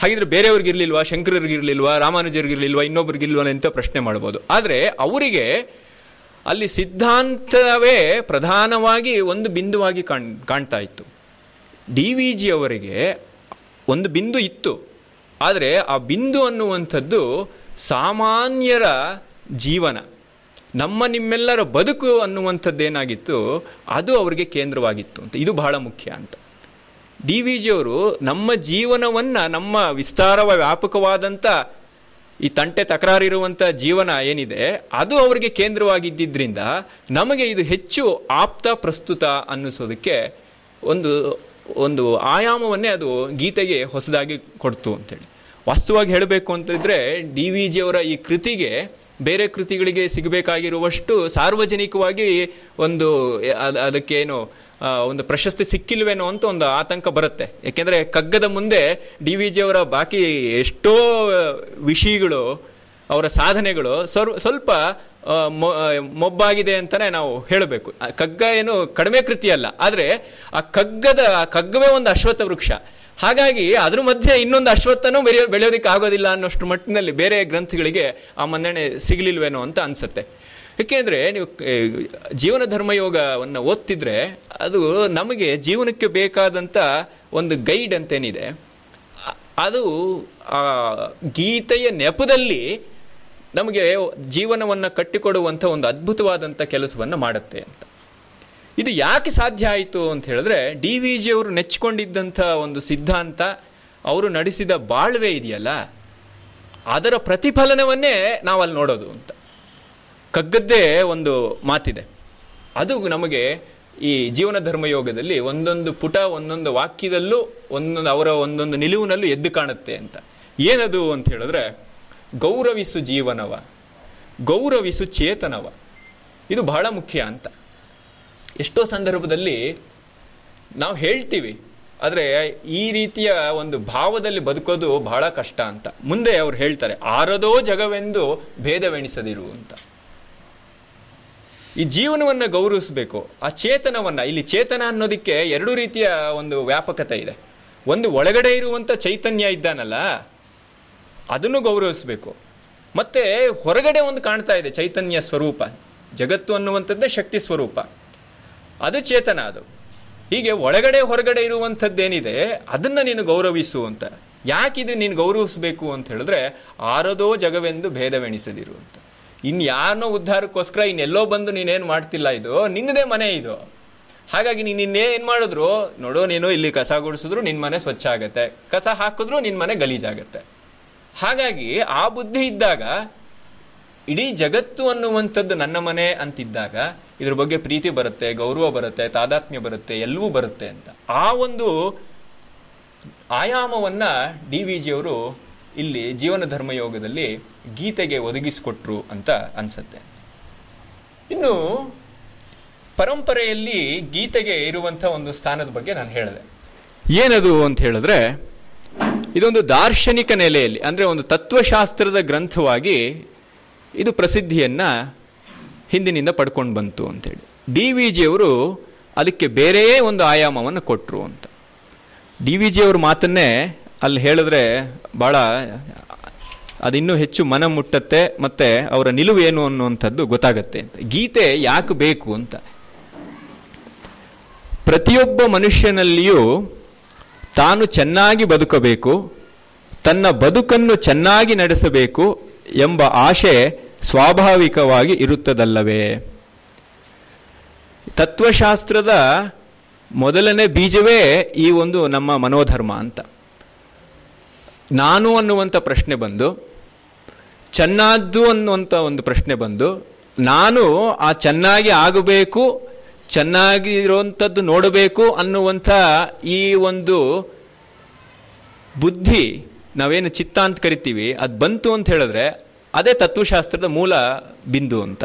ಹಾಗಿದ್ರೆ ಬೇರೆಯವ್ರಿಗಿರ್ಲಿಲ್ವಾ, ಶಂಕರರಿಗಿರ್ಲಿಲ್ವಾ, ರಾಮಾನುಜರಿಗಿರ್ಲಿಲ್ವಾ, ಇನ್ನೊಬ್ರಿಗಿಲ್ವಾ ಅಂತ ಪ್ರಶ್ನೆ ಮಾಡ್ಬೋದು. ಆದರೆ ಅವರಿಗೆ ಅಲ್ಲಿ ಸಿದ್ಧಾಂತವೇ ಪ್ರಧಾನವಾಗಿ ಒಂದು ಬಿಂದುವಾಗಿ ಕಾಣ್ತಾ ಇತ್ತು. DVಜಿಯವರಿಗೆ ಒಂದು ಬಿಂದು ಇತ್ತು, ಆದರೆ ಆ ಬಿಂದು ಅನ್ನುವಂಥದ್ದು ಸಾಮಾನ್ಯರ ಜೀವನ, ನಮ್ಮ ನಿಮ್ಮೆಲ್ಲರ ಬದುಕು ಅನ್ನುವಂಥದ್ದೇನಾಗಿತ್ತು, ಅದು ಅವರಿಗೆ ಕೇಂದ್ರವಾಗಿತ್ತು ಅಂತ. ಇದು ಬಹಳ ಮುಖ್ಯ ಅಂತ. DVಜಿಯವರು ನಮ್ಮ ಜೀವನವನ್ನು, ನಮ್ಮ ವ್ಯಾಪಕವಾದಂಥ ಈ ತಂಟೆ ತಕರಾರಿರುವಂಥ ಜೀವನ ಏನಿದೆ ಅದು ಅವರಿಗೆ ಕೇಂದ್ರವಾಗಿದ್ದರಿಂದ ನಮಗೆ ಇದು ಹೆಚ್ಚು ಆಪ್ತ ಪ್ರಸ್ತುತ ಅನ್ನಿಸೋದಕ್ಕೆ ಒಂದು ಒಂದು ಆಯಾಮವನ್ನೇ ಅದು ಗೀತೆಗೆ ಹೊಸದಾಗಿ ಕೊಡ್ತು ಅಂತೇಳಿ. ವಾಸ್ತವವಾಗಿ ಹೇಳಬೇಕು ಅಂತಿದ್ರೆ ಡಿ ವಿ ಜಿಯವರ ಈ ಕೃತಿಗೆ ಬೇರೆ ಕೃತಿಗಳಿಗೆ ಸಿಗಬೇಕಾಗಿರುವಷ್ಟು ಸಾರ್ವಜನಿಕವಾಗಿ ಒಂದು ಅದಕ್ಕೇನು ಒಂದು ಪ್ರಶಸ್ತಿ ಸಿಕ್ಕಿಲ್ವೇನೋ ಅಂತ ಒಂದು ಆತಂಕ ಬರುತ್ತೆ. ಯಾಕೆಂದರೆ ಕಗ್ಗದ ಮುಂದೆ ಡಿ ವಿ ಜಿಯವರ ಬಾಕಿ ಎಷ್ಟೋ ವಿಷಯಗಳು, ಅವರ ಸಾಧನೆಗಳು ಸ್ವಲ್ಪ ಮೊಬ್ಬಾಗಿದೆ ಅಂತಲೇ ನಾವು ಹೇಳಬೇಕು. ಕಗ್ಗ ಏನು ಕಡಿಮೆ ಕೃತಿ ಅಲ್ಲ, ಆದರೆ ಆ ಕಗ್ಗವೇ ಒಂದು ಅಶ್ವತ್ಥ ವೃಕ್ಷ. ಹಾಗಾಗಿ ಅದ್ರ ಮಧ್ಯೆ ಇನ್ನೊಂದು ಅಶ್ವತ್ಥನೂ ಬೆಳೆಯೋದಕ್ಕೆ ಆಗೋದಿಲ್ಲ ಅನ್ನೋಷ್ಟು ಮಟ್ಟಿನಲ್ಲಿ ಬೇರೆ ಗ್ರಂಥಗಳಿಗೆ ಆ ಮನ್ನಣೆ ಸಿಗಲಿಲ್ವೇನೋ ಅಂತ ಅನಿಸುತ್ತೆ. ಏಕೆಂದರೆ ನೀವು ಜೀವನ ಧರ್ಮಯೋಗವನ್ನು ಓದ್ತಿದ್ರೆ ಅದು ನಮಗೆ ಜೀವನಕ್ಕೆ ಬೇಕಾದಂಥ ಒಂದು ಗೈಡ್ ಅಂತೇನಿದೆ, ಅದು ಗೀತೆಯ ನೆಪದಲ್ಲಿ ನಮಗೆ ಜೀವನವನ್ನು ಕಟ್ಟಿಕೊಡುವಂಥ ಒಂದು ಅದ್ಭುತವಾದಂಥ ಕೆಲಸವನ್ನು ಮಾಡುತ್ತೆ ಅಂತ. ಇದು ಯಾಕೆ ಸಾಧ್ಯ ಆಯಿತು ಅಂತ ಹೇಳಿದ್ರೆ, ಡಿ ವಿ ಜಿಯವರು ನೆಚ್ಚಿಕೊಂಡಿದ್ದಂಥ ಒಂದು ಸಿದ್ಧಾಂತ, ಅವರು ನಡೆಸಿದ ಬಾಳ್ವೆ ಇದೆಯಲ್ಲ, ಅದರ ಪ್ರತಿಫಲನವನ್ನೇ ನಾವಲ್ಲಿ ನೋಡೋದು ಅಂತ. ಕಗ್ಗದ್ದೇ ಒಂದು ಮಾತಿದೆ, ಅದು ನಮಗೆ ಈ ಜೀವನ ಧರ್ಮಯೋಗದಲ್ಲಿ ಒಂದೊಂದು ಪುಟ, ಒಂದೊಂದು ವಾಕ್ಯದಲ್ಲೂ, ಅವರ ಒಂದೊಂದು ನಿಲುವಿನಲ್ಲೂ ಎದ್ದು ಕಾಣುತ್ತೆ ಅಂತ. ಏನದು ಅಂತ ಹೇಳಿದ್ರೆ, ಗೌರವಿಸು ಜೀವನವ, ಗೌರವಿಸು ಚೇತನವ, ಇದು ಬಹಳ ಮುಖ್ಯ ಅಂತ. ಎಷ್ಟೋ ಸಂದರ್ಭದಲ್ಲಿ ನಾವು ಹೇಳ್ತೀವಿ, ಆದರೆ ಈ ರೀತಿಯ ಒಂದು ಭಾವದಲ್ಲಿ ಬದುಕೋದು ಬಹಳ ಕಷ್ಟ ಅಂತ. ಮುಂದೆ ಅವ್ರು ಹೇಳ್ತಾರೆ, ಆರದೋ ಜಗವೆಂದು ಭೇದವೆಣಿಸದಿರು ಅಂತ. ಈ ಜೀವನವನ್ನು ಗೌರವಿಸಬೇಕು, ಆ ಚೇತನವನ್ನು. ಇಲ್ಲಿ ಚೇತನ ಅನ್ನೋದಕ್ಕೆ ಎರಡು ರೀತಿಯ ಒಂದು ವ್ಯಾಪಕತೆ ಇದೆ. ಒಂದು ಒಳಗಡೆ ಇರುವಂಥ ಚೈತನ್ಯ ಇದ್ದಾನಲ್ಲ, ಅದನ್ನು ಗೌರವಿಸಬೇಕು. ಮತ್ತು ಹೊರಗಡೆ ಒಂದು ಕಾಣ್ತಾ ಇದೆ ಚೈತನ್ಯ ಸ್ವರೂಪ, ಜಗತ್ತು ಅನ್ನುವಂಥದ್ದೇ ಶಕ್ತಿ ಸ್ವರೂಪ, ಅದು ಚೇತನ. ಅದು ಹೀಗೆ ಒಳಗಡೆ ಹೊರಗಡೆ ಇರುವಂಥದ್ದೇನಿದೆ ಅದನ್ನು ನೀನು ಗೌರವಿಸು ಅಂತ. ಯಾಕಿದು ನೀನು ಗೌರವಿಸಬೇಕು ಅಂತ ಹೇಳಿದ್ರೆ, ಆರದೋ ಜಗವೆಂದು ಭೇದವೆಣಿಸದಿರು ಅಂತ. ಇನ್ಯಾರನೋ ಉದ್ಧಾರಕ್ಕೋಸ್ಕರ ಇನ್ನೆಲ್ಲೋ ಬಂದು ನೀನೇನು ಮಾಡ್ತಿಲ್ಲ, ಇದು ನಿನ್ನದೇ ಮನೆ ಇದು. ಹಾಗಾಗಿ ನೀನು ಇನ್ನೇನು ಮಾಡಿದ್ರು ನೋಡೋ, ನೀನು ಇಲ್ಲಿ ಕಸ ಗುಡಿಸಿದ್ರು ನಿನ್ನ ಮನೆ ಸ್ವಚ್ಛ ಆಗುತ್ತೆ, ಕಸ ಹಾಕಿದ್ರು ನಿನ್ನ ಮನೆ ಗಲೀಜಾಗತ್ತೆ. ಹಾಗಾಗಿ ಆ ಬುದ್ಧಿ ಇದ್ದಾಗ, ಇಡೀ ಜಗತ್ತು ಅನ್ನುವಂಥದ್ದು ನನ್ನ ಮನೆ ಅಂತಿದ್ದಾಗ ಇದ್ರ ಬಗ್ಗೆ ಪ್ರೀತಿ ಬರುತ್ತೆ, ಗೌರವ ಬರುತ್ತೆ, ತಾದಾತ್ಮ್ಯ ಬರುತ್ತೆ, ಎಲ್ಲವೂ ಬರುತ್ತೆ ಅಂತ. ಆ ಒಂದು ಆಯಾಮವನ್ನು ಡಿ ವಿ ಜಿಯವರು ಇಲ್ಲಿ ಜೀವನ ಧರ್ಮಯೋಗದಲ್ಲಿ ಗೀತೆಗೆ ಒದಗಿಸಿಕೊಟ್ರು ಅಂತ ಅನಿಸುತ್ತೆ. ಇನ್ನು ಪರಂಪರೆಯಲ್ಲಿ ಗೀತೆಗೆ ಇರುವಂಥ ಒಂದು ಸ್ಥಾನದ ಬಗ್ಗೆ ನಾನು ಹೇಳಿದೆ. ಏನದು ಅಂತ ಹೇಳಿದ್ರೆ, ಇದೊಂದು ದಾರ್ಶನಿಕ ನೆಲೆಯಲ್ಲಿ, ಅಂದರೆ ಒಂದು ತತ್ವಶಾಸ್ತ್ರದ ಗ್ರಂಥವಾಗಿ ಇದು ಪ್ರಸಿದ್ಧಿಯನ್ನು ಹಿಂದಿನಿಂದ ಪಡ್ಕೊಂಡು ಬಂತು ಅಂತೇಳಿ ಡಿ ವಿ ಜಿಯವರು ಅದಕ್ಕೆ ಬೇರೆಯೇ ಒಂದು ಆಯಾಮವನ್ನು ಕೊಟ್ಟರು ಅಂತ. ಡಿ ವಿ ಜಿಯವ್ರ ಮಾತನ್ನೇ ಅಲ್ಲಿ ಹೇಳಿದ್ರೆ ಭಾಳ ಅದಿನ್ನೂ ಹೆಚ್ಚು ಮನ ಮುಟ್ಟತ್ತೆ, ಮತ್ತು ಅವರ ನಿಲುವೇನು ಅನ್ನುವಂಥದ್ದು ಗೊತ್ತಾಗತ್ತೆ ಅಂತ. ಗೀತೆ ಯಾಕೆ ಬೇಕು ಅಂತ, ಪ್ರತಿಯೊಬ್ಬ ಮನುಷ್ಯನಲ್ಲಿಯೂ ತಾನು ಚೆನ್ನಾಗಿ ಬದುಕಬೇಕು, ತನ್ನ ಬದುಕನ್ನು ಚೆನ್ನಾಗಿ ನಡೆಸಬೇಕು ಎಂಬ ಆಶೆ ಸ್ವಾಭಾವಿಕವಾಗಿ ಇರುತ್ತದಲ್ಲವೇ. ತತ್ವಶಾಸ್ತ್ರದ ಮೊದಲನೇ ಬೀಜವೇ ಈ ಒಂದು ನಮ್ಮ ಮನೋಧರ್ಮ ಅಂತ. ನಾನು ಅನ್ನುವಂಥ ಪ್ರಶ್ನೆ ಬಂದು, ಚೆನ್ನಾದ್ದು ಅನ್ನುವಂಥ ಒಂದು ಪ್ರಶ್ನೆ ಬಂದು, ನಾನು ಆ ಚೆನ್ನಾಗಿ ಆಗಬೇಕು, ಚೆನ್ನಾಗಿರುವಂಥದ್ದು ನೋಡಬೇಕು ಅನ್ನುವಂಥ ಈ ಒಂದು ಬುದ್ಧಿ, ನಾವೇನು ಚಿತ್ತ ಅಂತ ಕರಿತೀವಿ, ಅದು ಬಂತು ಅಂತ ಹೇಳಿದ್ರೆ ಅದೇ ತತ್ವಶಾಸ್ತ್ರದ ಮೂಲ ಬಿಂದು ಅಂತ.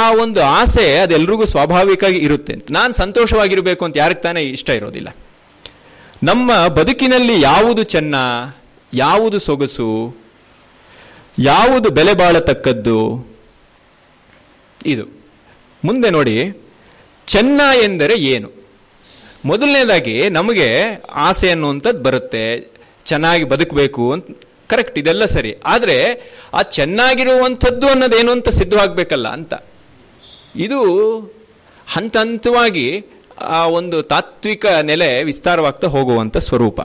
ಆ ಒಂದು ಆಸೆ ಅದೆಲ್ರಿಗೂ ಸ್ವಾಭಾವಿಕವಾಗಿ ಇರುತ್ತೆ ಅಂತ. ನಾನು ಸಂತೋಷವಾಗಿರಬೇಕು ಅಂತ ಯಾರಿಗೆ ತಾನೇ ಇಷ್ಟ ಇರೋದಿಲ್ಲ. ನಮ್ಮ ಬದುಕಿನಲ್ಲಿ ಯಾವುದು ಚೆನ್ನ, ಯಾವುದು ಸೊಗಸು, ಯಾವುದು ಬೆಲೆ ಬಾಳತಕ್ಕದ್ದು, ಇದು ಮುಂದೆ ನೋಡಿ ಚೆನ್ನ ಎಂದರೆ ಏನು. ಮೊದಲನೇದಾಗಿ ನಮಗೆ ಆಸೆ ಅನ್ನುವಂಥದ್ದು ಬರುತ್ತೆ, ಚೆನ್ನಾಗಿ ಬದುಕಬೇಕು ಅಂತ. ಕರೆಕ್ಟ್, ಇದೆಲ್ಲ ಸರಿ. ಆದರೆ ಆ ಚೆನ್ನಾಗಿರುವಂಥದ್ದು ಅನ್ನೋದೇನು ಅಂತ ಸಿದ್ಧವಾಗಬೇಕಲ್ಲ ಅಂತ. ಇದು ಹಂತ ಹಂತವಾಗಿ ಆ ಒಂದು ತಾತ್ವಿಕ ನೆಲೆ ವಿಸ್ತಾರವಾಗ್ತಾ ಹೋಗುವಂಥ ಸ್ವರೂಪ.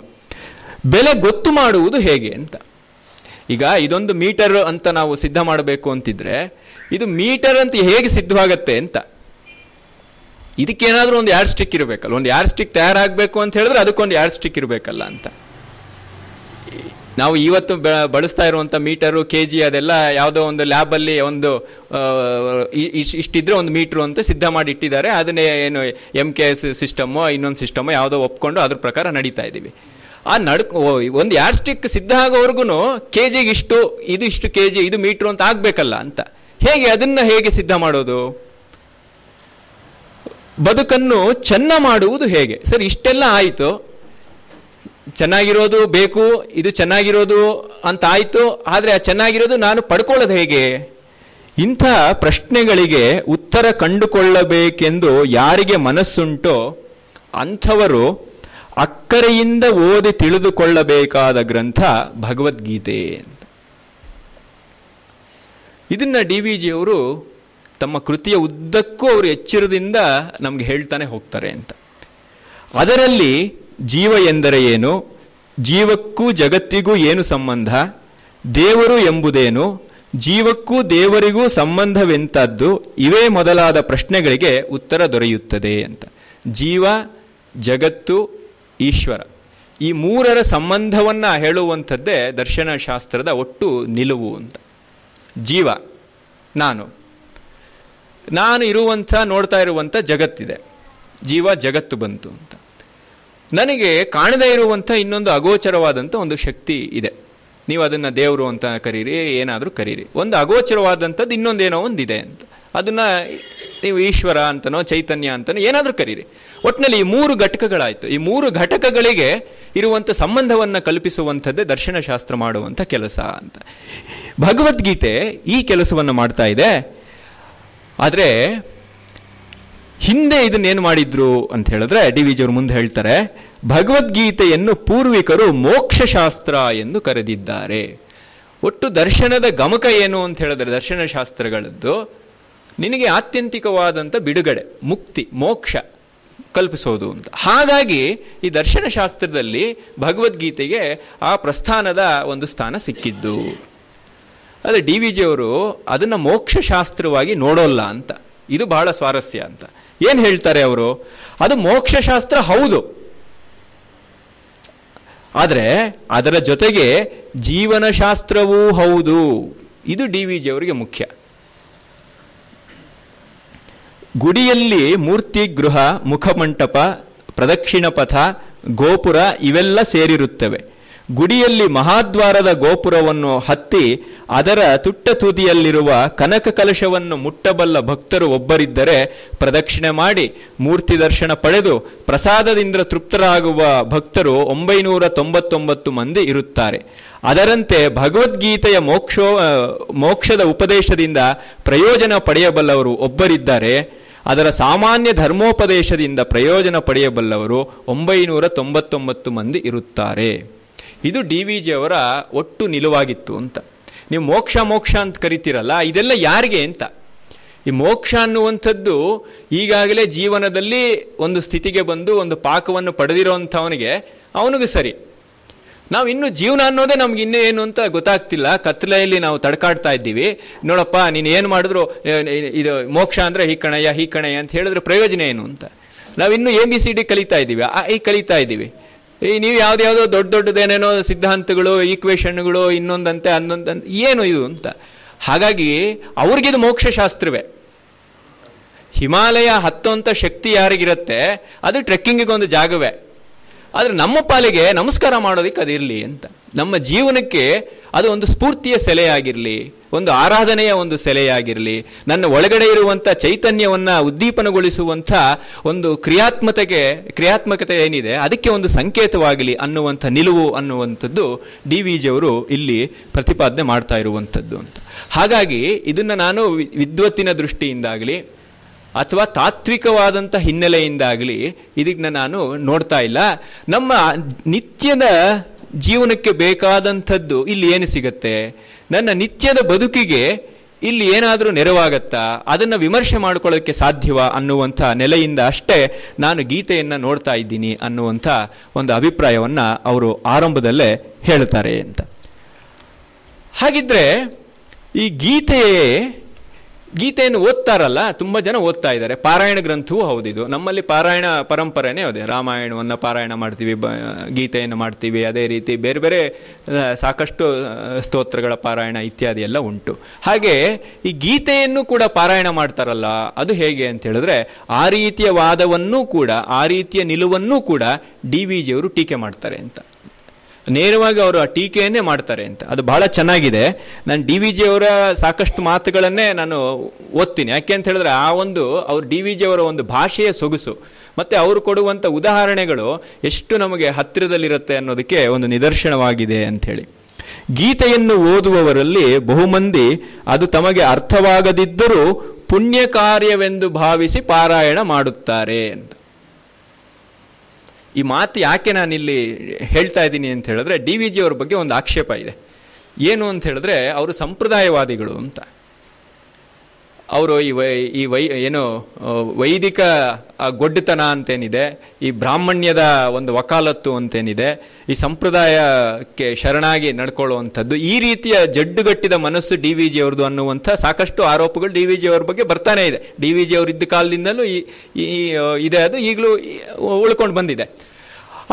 ಬೆಲೆ ಗೊತ್ತು ಮಾಡುವುದು ಹೇಗೆ ಅಂತ. ಈಗ ಇದೊಂದು ಮೀಟರ್ ಅಂತ ನಾವು ಸಿದ್ಧ ಮಾಡಬೇಕು ಅಂತಿದ್ರೆ, ಇದು ಮೀಟರ್ ಅಂತ ಹೇಗೆ ಸಿದ್ಧವಾಗತ್ತೆ ಅಂತ. ಇದಕ್ಕೇನಾದರೂ ಒಂದು ಯಾರ್ಡ್ ಸ್ಟಿಕ್ ಇರಬೇಕಲ್ಲ, ಒಂದು ಯಾರ್ಡ್ ಸ್ಟಿಕ್ ತಯಾರಾಗಬೇಕು ಅಂತ ಹೇಳಿದ್ರೆ ಅದಕ್ಕೊಂದು ಯಾರ್ಡ್ ಸ್ಟಿಕ್ ಇರಬೇಕಲ್ಲ ಅಂತ. ನಾವು ಇವತ್ತು ಬಳಸ್ತಾ ಇರುವಂಥ ಮೀಟರು, ಕೆ ಜಿ, ಅದೆಲ್ಲ ಯಾವುದೋ ಒಂದು ಲ್ಯಾಬಲ್ಲಿ ಒಂದು ಇಷ್ಟಿದ್ರೆ ಒಂದು ಮೀಟ್ರು ಅಂತ ಸಿದ್ಧ ಮಾಡಿ ಇಟ್ಟಿದ್ದಾರೆ. ಅದನ್ನೇ ಏನು MKS ಸಿಸ್ಟಮ್ಮೋ ಇನ್ನೊಂದು ಸಿಸ್ಟಮ್ಮೋ ಯಾವುದೋ ಒಪ್ಕೊಂಡು ಅದ್ರ ಪ್ರಕಾರ ನಡೀತಾ ಇದ್ದೀವಿ. ಆ ನಡ್ಕ ಒಂದು ಯಾರ್ ಸ್ಟಿಕ್ ಸಿದ್ಧ ಆಗೋವರೆಗೂ ಕೆ ಜಿಗೆ ಇಷ್ಟು, ಇದು ಇಷ್ಟು ಕೆ ಜಿ, ಇದು ಮೀಟ್ರು ಅಂತ ಆಗ್ಬೇಕಲ್ಲ ಅಂತ. ಹೇಗೆ ಅದನ್ನು ಹೇಗೆ ಸಿದ್ಧ ಮಾಡೋದು? ಬದುಕನ್ನು ಚೆನ್ನ ಮಾಡುವುದು ಹೇಗೆ? ಸರಿ, ಇಷ್ಟೆಲ್ಲ ಆಯಿತು, ಚೆನ್ನಾಗಿರೋದು ಬೇಕು, ಇದು ಚೆನ್ನಾಗಿರೋದು ಅಂತ ಆಯಿತು, ಆದರೆ ಆ ಚೆನ್ನಾಗಿರೋದು ನಾನು ಪಡ್ಕೊಳ್ಳೋದು ಹೇಗೆ? ಇಂಥ ಪ್ರಶ್ನೆಗಳಿಗೆ ಉತ್ತರ ಕಂಡುಕೊಳ್ಳಬೇಕೆಂದು ಯಾರಿಗೆ ಮನಸ್ಸುಂಟೋ ಅಂಥವರು ಅಕ್ಕರೆಯಿಂದ ಓದಿ ತಿಳಿದುಕೊಳ್ಳಬೇಕಾದ ಗ್ರಂಥ ಭಗವದ್ಗೀತೆ ಅಂತ. ಇದನ್ನ ಡಿ ವಿ ಜಿಯವರು ತಮ್ಮ ಕೃತಿಯ ಉದ್ದಕ್ಕೂ ಅವರು ಎಚ್ಚರದಿಂದ ನಮ್ಗೆ ಹೇಳ್ತಾನೆ ಹೋಗ್ತಾರೆ ಅಂತ. ಅದರಲ್ಲಿ ಜೀವ ಎಂದರೆ ಏನು, ಜೀವಕ್ಕೂ ಜಗತ್ತಿಗೂ ಏನು ಸಂಬಂಧ, ದೇವರು ಎಂಬುದೇನು, ಜೀವಕ್ಕೂ ದೇವರಿಗೂ ಸಂಬಂಧವೆಂಥದ್ದು, ಇವೇ ಮೊದಲಾದ ಪ್ರಶ್ನೆಗಳಿಗೆ ಉತ್ತರ ದೊರೆಯುತ್ತದೆ ಅಂತ. ಜೀವ, ಜಗತ್ತು, ಈಶ್ವರ ಈ ಮೂರರ ಸಂಬಂಧವನ್ನು ಹೇಳುವಂಥದ್ದೇ ದರ್ಶನಶಾಸ್ತ್ರದ ಒಟ್ಟು ನಿಲುವು ಅಂತ. ಜೀವ ನಾನು, ನಾನು ಇರುವಂಥ ನೋಡ್ತಾ ಇರುವಂಥ ಜಗತ್ತಿದೆ, ಜೀವ ಜಗತ್ತು ಬಂತು ಅಂತ. ನನಗೆ ಕಾಣದೇ ಇರುವಂಥ ಇನ್ನೊಂದು ಅಗೋಚರವಾದಂಥ ಒಂದು ಶಕ್ತಿ ಇದೆ, ನೀವು ಅದನ್ನು ದೇವರು ಅಂತ ಕರೀರಿ, ಏನಾದರೂ ಕರೀರಿ, ಒಂದು ಅಗೋಚರವಾದಂಥದ್ದು ಇನ್ನೊಂದೇನೋ ಒಂದಿದೆ ಅಂತ. ಅದನ್ನು ನೀವು ಈಶ್ವರ ಅಂತನೋ ಚೈತನ್ಯ ಅಂತನೋ ಏನಾದರೂ ಕರೀರಿ. ಒಟ್ಟಿನಲ್ಲಿ ಈ ಮೂರು ಘಟಕಗಳಾಯಿತು. ಈ ಮೂರು ಘಟಕಗಳಿಗೆ ಇರುವಂಥ ಸಂಬಂಧವನ್ನು ಕಲ್ಪಿಸುವಂಥದ್ದೇ ದರ್ಶನಶಾಸ್ತ್ರ ಮಾಡುವಂಥ ಕೆಲಸ ಅಂತ. ಭಗವದ್ಗೀತೆ ಈ ಕೆಲಸವನ್ನು ಮಾಡ್ತಾ ಇದೆ. ಆದರೆ ಹಿಂದೆ ಇದನ್ನೇನು ಮಾಡಿದ್ರು ಅಂತ ಹೇಳಿದ್ರೆ, ಡಿ ವಿ ಜಿಯವರು ಮುಂದೆ ಹೇಳ್ತಾರೆ, ಭಗವದ್ಗೀತೆಯನ್ನು ಪೂರ್ವಿಕರು ಮೋಕ್ಷಶಾಸ್ತ್ರ ಎಂದು ಕರೆದಿದ್ದಾರೆ. ಒಟ್ಟು ದರ್ಶನದ ಗಮಕ ಏನು ಅಂತ ಹೇಳಿದ್ರೆ, ದರ್ಶನಶಾಸ್ತ್ರಗಳದ್ದು ನಿನಗೆ ಆತ್ಯಂತಿಕವಾದಂಥ ಬಿಡುಗಡೆ, ಮುಕ್ತಿ, ಮೋಕ್ಷ ಕಲ್ಪಿಸೋದು ಅಂತ. ಹಾಗಾಗಿ ಈ ದರ್ಶನಶಾಸ್ತ್ರದಲ್ಲಿ ಭಗವದ್ಗೀತೆಗೆ ಆ ಪ್ರಸ್ಥಾನದ ಒಂದು ಸ್ಥಾನ ಸಿಕ್ಕಿದ್ದು. ಆದರೆ ಡಿ ವಿ ಜಿಯವರು ಅದನ್ನು ಮೋಕ್ಷಶಾಸ್ತ್ರವಾಗಿ ನೋಡೋಲ್ಲ ಅಂತ. ಇದು ಬಹಳ ಸ್ವಾರಸ್ಯ ಅಂತ. ಏನು ಹೇಳ್ತಾರೆ ಅವರು, ಅದು ಮೋಕ್ಷಶಾಸ್ತ್ರ ಹೌದು, ಆದರೆ ಅದರ ಜೊತೆಗೆ ಜೀವನಶಾಸ್ತ್ರವೂ ಹೌದು. ಇದು ಡಿ ವಿ ಜಿಯವರಿಗೆ ಮುಖ್ಯ. ಗುಡಿಯಲ್ಲಿ ಮೂರ್ತಿ ಗೃಹ, ಮುಖಮಂಟಪ, ಪ್ರದಕ್ಷಿಣ ಪಥ, ಗೋಪುರ ಇವೆಲ್ಲ ಸೇರಿರುತ್ತವೆ. ಗುಡಿಯಲ್ಲಿ ಮಹಾದ್ವಾರದ ಗೋಪುರವನ್ನು ಹತ್ತಿ ಅದರ ತುಟ್ಟ ತುದಿಯಲ್ಲಿರುವ ಕನಕ ಕಲಶವನ್ನು ಮುಟ್ಟಬಲ್ಲ ಭಕ್ತರು ಒಬ್ಬರಿದ್ದರೆ ಪ್ರದಕ್ಷಿಣೆ ಮಾಡಿ ಮೂರ್ತಿ ದರ್ಶನ ಪಡೆದು ಪ್ರಸಾದದಿಂದ ತೃಪ್ತರಾಗುವ ಭಕ್ತರು 999 ಮಂದಿ ಇರುತ್ತಾರೆ. ಅದರಂತೆ ಭಗವದ್ಗೀತೆಯ ಮೋಕ್ಷದ ಉಪದೇಶದಿಂದ ಪ್ರಯೋಜನ ಪಡೆಯಬಲ್ಲವರು ಒಬ್ಬರಿದ್ದಾರೆ. ಅದರ ಸಾಮಾನ್ಯ ಧರ್ಮೋಪದೇಶದಿಂದ ಪ್ರಯೋಜನ ಪಡೆಯಬಲ್ಲವರು 999 ಮಂದಿ ಇರುತ್ತಾರೆ. ಇದು ಡಿ ವಿ ಜಿಯವರ ಒಟ್ಟು ನಿಲುವಾಗಿತ್ತು ಅಂತ. ನೀವು ಮೋಕ್ಷ ಮೋಕ್ಷ ಅಂತ ಕರಿತೀರಲ್ಲ, ಇದೆಲ್ಲ ಯಾರಿಗೆ ಅಂತ? ಈ ಮೋಕ್ಷ ಅನ್ನುವಂಥದ್ದು ಈಗಾಗಲೇ ಜೀವನದಲ್ಲಿ ಒಂದು ಸ್ಥಿತಿಗೆ ಬಂದು ಒಂದು ಪಾಕವನ್ನು ಪಡೆದಿರೋ ಅಂಥವನಿಗೆ ಅವನಿಗೆ ಸರಿ. ನಾವು ಇನ್ನು ಜೀವನ ಅನ್ನೋದೇ ನಮ್ಗೆ ಇನ್ನೂ ಏನು ಅಂತ ಗೊತ್ತಾಗ್ತಿಲ್ಲ, ಕತ್ತಲೆಯಲ್ಲಿ ನಾವು ತಡ್ಕಾಡ್ತಾ ಇದ್ದೀವಿ. ನೋಡಪ್ಪ, ನೀನು ಏನು ಮಾಡಿದ್ರು ಇದು ಮೋಕ್ಷ ಅಂದರೆ ಹೀ ಕಣಯ್ಯ ಅಂತ ಹೇಳಿದ್ರೆ ಪ್ರಯೋಜನ ಏನು ಅಂತ ನಾವಿನ್ನು ABCD ಕಲಿತಾ ಇದ್ದೀವಿ, ಈ ಕಲಿತಾ ಇದ್ದೀವಿ. ಈ ನೀವು ಯಾವುದ್ಯಾವುದೋ ದೊಡ್ಡದೇನೇನೋ ಸಿದ್ಧಾಂತಗಳು, ಈಕ್ವೇಶನ್ಗಳು, ಇನ್ನೊಂದಂತೆ ಅನ್ನೊಂದಂತೆ ಏನು ಇದು ಅಂತ. ಹಾಗಾಗಿ ಅವ್ರಿಗಿದು ಮೋಕ್ಷಶಾಸ್ತ್ರವೇ. ಹಿಮಾಲಯ ಹತ್ತೋಂಥ ಶಕ್ತಿ ಯಾರಿಗಿರುತ್ತೆ, ಅದು ಟ್ರೆಕ್ಕಿಂಗಿಗೊಂದು ಜಾಗವೇ. ಆದರೆ ನಮ್ಮ ಪಾಲಿಗೆ ನಮಸ್ಕಾರ ಮಾಡೋದಕ್ಕೆ ಅದಿರಲಿ ಅಂತ, ನಮ್ಮ ಜೀವನಕ್ಕೆ ಅದು ಒಂದು ಸ್ಫೂರ್ತಿಯ ಸೆಲೆಯಾಗಿರಲಿ, ಒಂದು ಆರಾಧನೆಯ ಒಂದು ಸೆಲೆಯಾಗಿರಲಿ, ನನ್ನ ಒಳಗಡೆ ಇರುವಂಥ ಚೈತನ್ಯವನ್ನು ಉದ್ದೀಪನಗೊಳಿಸುವಂಥ ಒಂದು ಕ್ರಿಯಾತ್ಮಕತೆ ಏನಿದೆ ಅದಕ್ಕೆ ಒಂದು ಸಂಕೇತವಾಗಲಿ ಅನ್ನುವಂಥ ನಿಲುವು ಅನ್ನುವಂಥದ್ದು ಡಿ ವಿ ಜಿಯವರು ಇಲ್ಲಿ ಪ್ರತಿಪಾದನೆ ಮಾಡ್ತಾ ಇರುವಂಥದ್ದು ಅಂತ. ಹಾಗಾಗಿ ಇದನ್ನು ನಾನು ವಿದ್ವತ್ತಿನ ದೃಷ್ಟಿಯಿಂದಾಗಲಿ ಅಥವಾ ತಾತ್ವಿಕವಾದಂಥ ಹಿನ್ನೆಲೆಯಿಂದಾಗಲಿ ಇದನ್ನ ನಾನು ನೋಡ್ತಾ ಇಲ್ಲ. ನಮ್ಮ ನಿತ್ಯದ ಜೀವನಕ್ಕೆ ಬೇಕಾದಂಥದ್ದು ಇಲ್ಲಿ ಏನು ಸಿಗತ್ತೆ, ನನ್ನ ನಿತ್ಯದ ಬದುಕಿಗೆ ಇಲ್ಲಿ ಏನಾದರೂ ನೆರವಾಗತ್ತಾ, ಅದನ್ನು ವಿಮರ್ಶೆ ಮಾಡ್ಕೊಳ್ಳೋಕ್ಕೆ ಸಾಧ್ಯವಾ ಅನ್ನುವಂಥ ನೆಲೆಯಿಂದ ಅಷ್ಟೇ ನಾನು ಗೀತೆಯನ್ನು ನೋಡ್ತಾ ಇದ್ದೀನಿ ಅನ್ನುವಂಥ ಒಂದು ಅಭಿಪ್ರಾಯವನ್ನು ಅವರು ಆರಂಭದಲ್ಲೇ ಹೇಳ್ತಾರೆ ಅಂತ. ಹಾಗಿದ್ರೆ ಈ ಗೀತೆಯನ್ನು ಓದ್ತಾರಲ್ಲ, ತುಂಬ ಜನ ಓದ್ತಾ ಇದ್ದಾರೆ. ಪಾರಾಯಣ ಗ್ರಂಥವೂ ಹೌದಿದು. ನಮ್ಮಲ್ಲಿ ಪಾರಾಯಣ ಪರಂಪರೆನೇ ಇದೆ, ರಾಮಾಯಣವನ್ನು ಪಾರಾಯಣ ಮಾಡ್ತೀವಿ, ಗೀತೆಯನ್ನು ಮಾಡ್ತೀವಿ, ಅದೇ ರೀತಿ ಬೇರೆ ಬೇರೆ ಸಾಕಷ್ಟು ಸ್ತೋತ್ರಗಳ ಪಾರಾಯಣ ಇತ್ಯಾದಿ ಎಲ್ಲ ಉಂಟು. ಹಾಗೆ ಈ ಗೀತೆಯನ್ನು ಕೂಡ ಪಾರಾಯಣ ಮಾಡ್ತಾರಲ್ಲ, ಅದು ಹೇಗೆ ಅಂತ ಹೇಳಿದ್ರೆ ಆ ರೀತಿಯ ವಾದವನ್ನೂ ಕೂಡ, ಆ ರೀತಿಯ ನಿಲುವನ್ನೂ ಕೂಡ ಡಿ ವಿ ಜಿಯವರು ಟೀಕೆ ಮಾಡ್ತಾರೆ ಅಂತ. ನೇರವಾಗಿ ಅವರು ಆ ಟೀಕೆಯನ್ನೇ ಮಾಡ್ತಾರೆ ಅಂತ. ಅದು ಬಹಳ ಚೆನ್ನಾಗಿದೆ. ನಾನು ಡಿ ವಿ ಜಿ ಅವರ ಸಾಕಷ್ಟು ಮಾತುಗಳನ್ನೇ ನಾನು ಓದ್ತೀನಿ. ಯಾಕೆ ಅಂತ ಹೇಳಿದ್ರೆ ಆ ಒಂದು ಅವ್ರು ಡಿ ವಿ ಜಿ ಅವರ ಒಂದು ಭಾಷೆಯ ಸೊಗಸು ಮತ್ತು ಅವರು ಕೊಡುವಂಥ ಉದಾಹರಣೆಗಳು ಎಷ್ಟು ನಮಗೆ ಹತ್ತಿರದಲ್ಲಿರುತ್ತೆ ಅನ್ನೋದಕ್ಕೆ ಒಂದು ನಿದರ್ಶನವಾಗಿದೆ ಅಂಥೇಳಿ. ಗೀತೆಯನ್ನು ಓದುವವರಲ್ಲಿ ಬಹುಮಂದಿ ಅದು ತಮಗೆ ಅರ್ಥವಾಗದಿದ್ದರೂ ಪುಣ್ಯ ಕಾರ್ಯವೆಂದು ಭಾವಿಸಿ ಪಾರಾಯಣ ಮಾಡುತ್ತಾರೆ ಅಂತ. ಈ ಮಾತು ಯಾಕೆ ನಾನಿಲ್ಲಿ ಹೇಳ್ತಾ ಇದ್ದೀನಿ ಅಂತ ಹೇಳಿದ್ರೆ ಡಿ ವಿ ಜಿ ಅವ್ರ ಬಗ್ಗೆ ಒಂದು ಆಕ್ಷೇಪ ಇದೆ. ಏನು ಅಂತ ಹೇಳಿದ್ರೆ ಅವರು ಸಂಪ್ರದಾಯವಾದಿಗಳು ಅಂತ. ಅವರು ಈ ವೈದಿಕ ಗೊಡ್ಡತನ ಅಂತೇನಿದೆ, ಈ ಬ್ರಾಹ್ಮಣ್ಯದ ಒಂದು ವಕಾಲತ್ತು ಅಂತೇನಿದೆ, ಈ ಸಂಪ್ರದಾಯಕ್ಕೆ ಶರಣಾಗಿ ನಡ್ಕೊಳ್ಳುವಂಥದ್ದು, ಈ ರೀತಿಯ ಜಡ್ಡುಗಟ್ಟಿದ ಮನಸ್ಸು ಡಿ ವಿ ಜಿ ಅವ್ರದ್ದು ಅನ್ನುವಂಥ ಸಾಕಷ್ಟು ಆರೋಪಗಳು ಡಿ ವಿ ಜಿ ಅವ್ರ ಬಗ್ಗೆ ಬರ್ತಾನೆ ಇದೆ. ಡಿ ವಿ ಜಿ ಅವರಿದ್ದ ಕಾಲದಿಂದಲೂ ಈ ಇದೆ, ಅದು ಈಗಲೂ ಉಳ್ಕೊಂಡು ಬಂದಿದೆ.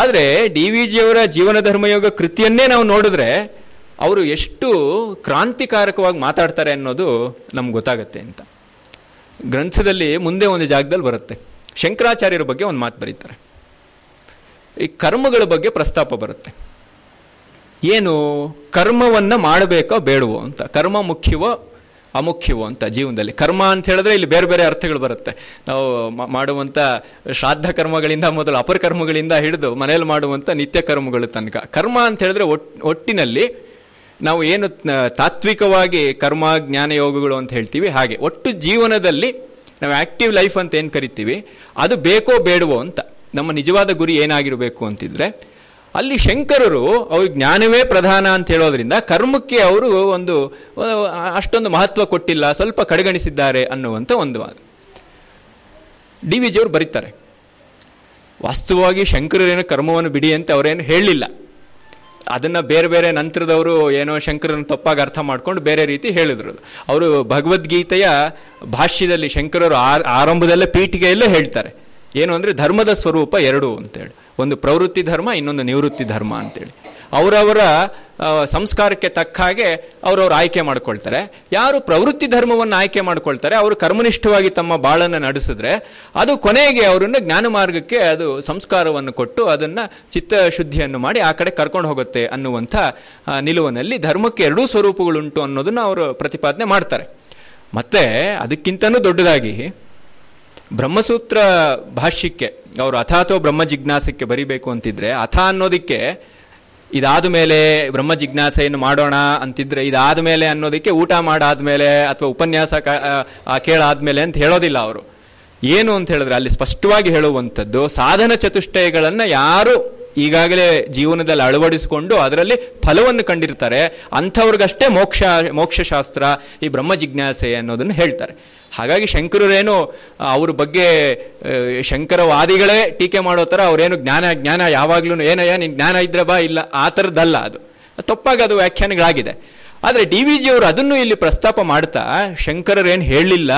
ಆದರೆ ಡಿ ವಿ ಜಿ ಅವರ ಜೀವನ ಧರ್ಮಯೋಗ ಕೃತಿಯನ್ನೇ ನಾವು ನೋಡಿದ್ರೆ ಅವರು ಎಷ್ಟು ಕ್ರಾಂತಿಕಾರಕವಾಗಿ ಮಾತಾಡ್ತಾರೆ ಅನ್ನೋದು ನಮ್ಗೆ ಗೊತ್ತಾಗುತ್ತೆ ಅಂತ. ಗ್ರಂಥದಲ್ಲಿ ಮುಂದೆ ಒಂದು ಜಾಗದಲ್ಲಿ ಬರುತ್ತೆ, ಶಂಕರಾಚಾರ್ಯರ ಬಗ್ಗೆ ಒಂದು ಮಾತು ಬರೀತಾರೆ, ಈ ಕರ್ಮಗಳ ಬಗ್ಗೆ ಪ್ರಸ್ತಾಪ ಬರುತ್ತೆ. ಏನು ಕರ್ಮವನ್ನು ಮಾಡಬೇಕೋ ಬೇಡವೋ ಅಂತ, ಕರ್ಮ ಮುಖ್ಯವೋ ಅಮುಖ್ಯವೋ ಅಂತ ಜೀವನದಲ್ಲಿ. ಕರ್ಮ ಅಂತ ಹೇಳಿದ್ರೆ ಇಲ್ಲಿ ಬೇರೆ ಬೇರೆ ಅರ್ಥಗಳು ಬರುತ್ತೆ. ನಾವು ಮಾಡುವಂಥ ಶ್ರಾದ್ದ ಕರ್ಮಗಳಿಂದ ಮೊದಲು ಅಪರ ಕರ್ಮಗಳಿಂದ ಹಿಡಿದು ಮನೆಯಲ್ಲಿ ಮಾಡುವಂಥ ನಿತ್ಯ ಕರ್ಮಗಳ ತನಕ ಕರ್ಮ ಅಂತ ಹೇಳಿದ್ರೆ ಒಟ್ಟಿನಲ್ಲಿ ನಾವು ಏನು ತಾತ್ವಿಕವಾಗಿ ಕರ್ಮ ಜ್ಞಾನ ಯೋಗಗಳು ಅಂತ ಹೇಳ್ತೀವಿ, ಹಾಗೆ ಒಟ್ಟು ಜೀವನದಲ್ಲಿ ನಾವು ಆಕ್ಟಿವ್ ಲೈಫ್ ಅಂತ ಏನು ಕರಿತೀವಿ ಅದು ಬೇಕೋ ಬೇಡವೋ ಅಂತ, ನಮ್ಮ ನಿಜವಾದ ಗುರಿ ಏನಾಗಿರಬೇಕು ಅಂತಿದ್ರೆ ಅಲ್ಲಿ ಶಂಕರರು ಅವ್ರಿಗೆ ಜ್ಞಾನವೇ ಪ್ರಧಾನ ಅಂತ ಹೇಳೋದ್ರಿಂದ ಕರ್ಮಕ್ಕೆ ಅವರು ಒಂದು ಅಷ್ಟೊಂದು ಮಹತ್ವ ಕೊಟ್ಟಿಲ್ಲ, ಸ್ವಲ್ಪ ಕಡೆಗಣಿಸಿದ್ದಾರೆ ಅನ್ನುವಂಥ ಒಂದು ವಾದ ಡಿ ವಿ ಜಿ ಅವರು ಬರೀತಾರೆ. ವಾಸ್ತವವಾಗಿ ಶಂಕರರೇನು ಕರ್ಮವನ್ನು ಬಿಡಿ ಅಂತ ಅವರೇನು ಹೇಳಲಿಲ್ಲ. ಅದನ್ನು ಬೇರೆ ಬೇರೆ ನಂತರದವರು ಏನೋ ಶಂಕರನ ತಪ್ಪಾಗಿ ಅರ್ಥ ಮಾಡಿಕೊಂಡು ಬೇರೆ ರೀತಿ ಹೇಳಿದ್ರು. ಅವರು ಭಗವದ್ಗೀತೆಯ ಭಾಷ್ಯದಲ್ಲಿ ಶಂಕರರು ಆರಂಭದಲ್ಲೇ ಪೀಠಿಗೆಯಲ್ಲೇ ಹೇಳ್ತಾರೆ ಏನು ಅಂದರೆ ಧರ್ಮದ ಸ್ವರೂಪ ಎರಡು ಅಂತೇಳಿ, ಒಂದು ಪ್ರವೃತ್ತಿ ಧರ್ಮ, ಇನ್ನೊಂದು ನಿವೃತ್ತಿ ಧರ್ಮ ಅಂತೇಳಿ. ಅವರವರ ಸಂಸ್ಕಾರಕ್ಕೆ ತಕ್ಕ ಹಾಗೆ ಅವರವ್ರು ಆಯ್ಕೆ ಮಾಡ್ಕೊಳ್ತಾರೆ. ಯಾರು ಪ್ರವೃತ್ತಿ ಧರ್ಮವನ್ನು ಆಯ್ಕೆ ಮಾಡ್ಕೊಳ್ತಾರೆ ಅವರು ಕರ್ಮನಿಷ್ಠವಾಗಿ ತಮ್ಮ ಬಾಳನ್ನು ನಡೆಸಿದ್ರೆ ಅದು ಕೊನೆಗೆ ಅವರನ್ನು ಜ್ಞಾನ ಮಾರ್ಗಕ್ಕೆ ಅದು ಸಂಸ್ಕಾರವನ್ನು ಕೊಟ್ಟು ಅದನ್ನು ಚಿತ್ತಶುದ್ಧಿಯನ್ನು ಮಾಡಿ ಆ ಕಡೆ ಕರ್ಕೊಂಡು ಹೋಗುತ್ತೆ ಅನ್ನುವಂಥ ನಿಲುವನಲ್ಲಿ ಧರ್ಮಕ್ಕೆ ಎರಡೂ ಸ್ವರೂಪಗಳುಂಟು ಅನ್ನೋದನ್ನು ಅವರು ಪ್ರತಿಪಾದನೆ ಮಾಡ್ತಾರೆ. ಮತ್ತು ಅದಕ್ಕಿಂತನೂ ದೊಡ್ಡದಾಗಿ ಬ್ರಹ್ಮಸೂತ್ರ ಭಾಷ್ಯಕ್ಕೆ ಅವರು ಅಥಾಥೋ ಬ್ರಹ್ಮ ಜಿಜ್ಞಾಸಕ್ಕೆ ಬರಿಬೇಕು ಅಂತಿದ್ರೆ ಅಥ ಅನ್ನೋದಕ್ಕೆ ಇದಾದ ಮೇಲೆ ಬ್ರಹ್ಮ ಜಿಜ್ಞಾಸೆಯನ್ನು ಮಾಡೋಣ ಅಂತಿದ್ರೆ ಇದಾದ ಮೇಲೆ ಅನ್ನೋದಕ್ಕೆ ಊಟ ಮಾಡಾದ್ಮೇಲೆ ಅಥವಾ ಉಪನ್ಯಾಸ ಕೇಳಾದ್ಮೇಲೆ ಅಂತ ಹೇಳೋದಿಲ್ಲ ಅವರು. ಏನು ಅಂತ ಹೇಳಿದ್ರೆ ಅಲ್ಲಿ ಸ್ಪಷ್ಟವಾಗಿ ಹೇಳುವಂಥದ್ದು ಸಾಧನ ಚತುಷ್ಟಯಗಳನ್ನು ಯಾರು ಈಗಾಗಲೇ ಜೀವನದಲ್ಲಿ ಅಳವಡಿಸಿಕೊಂಡು ಅದರಲ್ಲಿ ಫಲವನ್ನು ಕಂಡಿರ್ತಾರೆ ಅಂಥವ್ರಿಗಷ್ಟೇ ಮೋಕ್ಷಶಾಸ್ತ್ರ ಈ ಬ್ರಹ್ಮ ಜಿಜ್ಞಾಸೆ ಅನ್ನೋದನ್ನು ಹೇಳ್ತಾರೆ. ಹಾಗಾಗಿ ಶಂಕರರೇನು ಅವ್ರ ಬಗ್ಗೆ ಶಂಕರವಾದಿಗಳೇ ಟೀಕೆ ಮಾಡೋ ಥರ ಅವರೇನು ಜ್ಞಾನ ಯಾವಾಗಲೂ ಏನಯ್ಯ ನಿನ್ನ ಜ್ಞಾನ ಇದ್ರೆ ಬಾ ಇಲ್ಲ ಆ ಥರದ್ದಲ್ಲ, ಅದು ತಪ್ಪಾಗಿ ಅದು ವ್ಯಾಖ್ಯಾನಗಳಾಗಿದೆ. ಆದರೆ ಡಿ ವಿ ಜಿ ಅವರು ಅದನ್ನು ಇಲ್ಲಿ ಪ್ರಸ್ತಾಪ ಮಾಡ್ತಾ ಶಂಕರರೇನು ಹೇಳಲಿಲ್ಲ.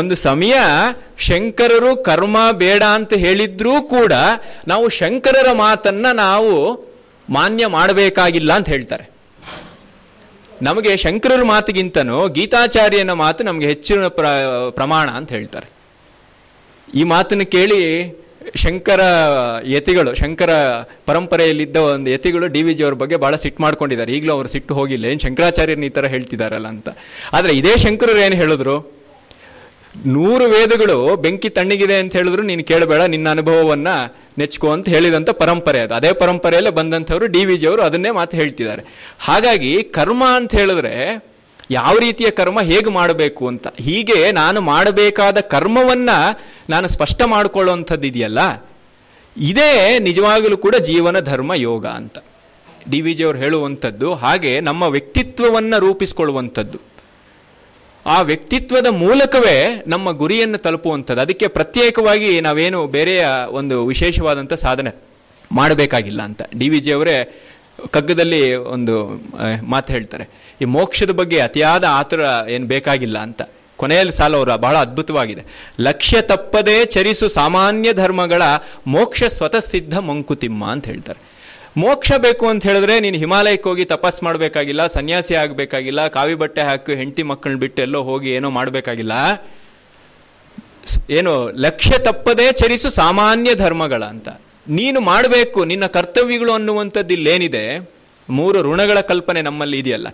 ಒಂದು ಸಮಯ ಶಂಕರರು ಕರ್ಮ ಬೇಡ ಅಂತ ಹೇಳಿದ್ರೂ ಕೂಡ ನಾವು ಶಂಕರರ ಮಾತನ್ನು ನಾವು ಮಾನ್ಯ ಮಾಡಬೇಕಾಗಿಲ್ಲ ಅಂತ ಹೇಳ್ತಾರೆ. ನಮಗೆ ಶಂಕರರ ಮಾತಿಗಿಂತನೂ ಗೀತಾಚಾರ್ಯನ ಮಾತು ನಮಗೆ ಹೆಚ್ಚಿನ ಪ್ರಮಾಣ ಅಂತ ಹೇಳ್ತಾರೆ. ಈ ಮಾತನ್ನು ಕೇಳಿ ಶಂಕರ ಯತಿಗಳು, ಶಂಕರ ಪರಂಪರೆಯಲ್ಲಿದ್ದ ಒಂದು ಯತಿಗಳು ಡಿ ವಿ ಜಿ ಅವ್ರ ಬಗ್ಗೆ ಭಾಳ ಸಿಟ್ಟು ಮಾಡ್ಕೊಂಡಿದ್ದಾರೆ. ಈಗಲೂ ಅವರು ಸಿಟ್ಟು ಹೋಗಿಲ್ಲ, ಏನು ಶಂಕರಾಚಾರ್ಯನ ಈ ಥರ ಹೇಳ್ತಿದ್ದಾರಲ್ಲ ಅಂತ. ಆದರೆ ಇದೇ ಶಂಕರರು ಏನು ಹೇಳಿದ್ರು, 100 ವೇದಗಳು ಬೆಂಕಿ ತಣ್ಣಗಿದೆ ಅಂತ ಹೇಳಿದ್ರು ನೀನು ಕೇಳಬೇಡ, ನಿನ್ನ ಅನುಭವವನ್ನು ನೆಚ್ಕೋ ಅಂತ ಹೇಳಿದಂಥ ಪರಂಪರೆ ಅದು. ಅದೇ ಪರಂಪರೆಯಲ್ಲೇ ಬಂದಂಥವ್ರು ಡಿ ವಿ ಜಿ ಅವರು ಅದನ್ನೇ ಮಾತು ಹೇಳ್ತಿದ್ದಾರೆ. ಹಾಗಾಗಿ ಕರ್ಮ ಅಂತ ಹೇಳಿದ್ರೆ ಯಾವ ರೀತಿಯ ಕರ್ಮ ಹೇಗೆ ಮಾಡಬೇಕು ಅಂತ, ಹೀಗೆ ನಾನು ಮಾಡಬೇಕಾದ ಕರ್ಮವನ್ನು ನಾನು ಸ್ಪಷ್ಟ ಮಾಡಿಕೊಳ್ಳುವಂಥದ್ದು ಇದೆಯಲ್ಲ, ಇದೇ ನಿಜವಾಗಲೂ ಕೂಡ ಜೀವನ ಧರ್ಮ ಯೋಗ ಅಂತ ಡಿ ವಿ ಜಿ ಅವರು ಹೇಳುವಂಥದ್ದು. ಹಾಗೆ ನಮ್ಮ ವ್ಯಕ್ತಿತ್ವವನ್ನು ರೂಪಿಸಿಕೊಳ್ಳುವಂಥದ್ದು, ಆ ವ್ಯಕ್ತಿತ್ವದ ಮೂಲಕವೇ ನಮ್ಮ ಗುರಿಯನ್ನು ತಲುಪುವಂಥದ್ದು. ಅದಕ್ಕೆ ಪ್ರತ್ಯೇಕವಾಗಿ ನಾವೇನು ಬೇರೆಯ ಒಂದು ವಿಶೇಷವಾದಂಥ ಸಾಧನೆ ಮಾಡಬೇಕಾಗಿಲ್ಲ ಅಂತ ಡಿ ವಿ ಜಿ ಅವರೇ ಕಗ್ಗದಲ್ಲಿ ಒಂದು ಮಾತು ಹೇಳ್ತಾರೆ. ಈ ಮೋಕ್ಷದ ಬಗ್ಗೆ ಅತಿಯಾದ ಆತುರ ಏನು ಬೇಕಾಗಿಲ್ಲ ಅಂತ. ಕೊನೆಯಲ್ಲಿ ಸಾಲ ಅವರು ಬಹಳ ಅದ್ಭುತವಾಗಿದೆ. ಲಕ್ಷ್ಯ ತಪ್ಪದೇ ಚರಿಸು ಸಾಮಾನ್ಯ ಧರ್ಮಗಳ ಮೋಕ್ಷ ಸ್ವತಃ ಸಿದ್ಧ ಮಂಕುತಿಮ್ಮ ಅಂತ ಹೇಳ್ತಾರೆ. ಮೋಕ್ಷ ಬೇಕು ಅಂತ ಹೇಳಿದ್ರೆ ನೀನು ಹಿಮಾಲಯಕ್ಕೆ ಹೋಗಿ ತಪಸ್ ಮಾಡಬೇಕಾಗಿಲ್ಲ, ಸನ್ಯಾಸಿ ಆಗಬೇಕಾಗಿಲ್ಲ, ಕಾವಿ ಬಟ್ಟೆ ಹಾಕಿ ಹೆಂಡತಿ ಮಕ್ಕಳನ್ನ ಬಿಟ್ಟು ಎಲ್ಲೋ ಹೋಗಿ ಏನೋ ಮಾಡಬೇಕಾಗಿಲ್ಲ. ಏನು ಲಕ್ಷ್ಯ ತಪ್ಪದೇ ಚರಿಸು ಸಾಮಾನ್ಯ ಧರ್ಮಗಳ ಅಂತ ನೀನು ಮಾಡಬೇಕು, ನಿನ್ನ ಕರ್ತವ್ಯಗಳು ಅನ್ನುವಂಥದ್ದು ಇಲ್ಲೇನಿದೆ, ಮೂರು ಋಣಗಳ ಕಲ್ಪನೆ ನಮ್ಮಲ್ಲಿ ಇದೆಯಲ್ಲ,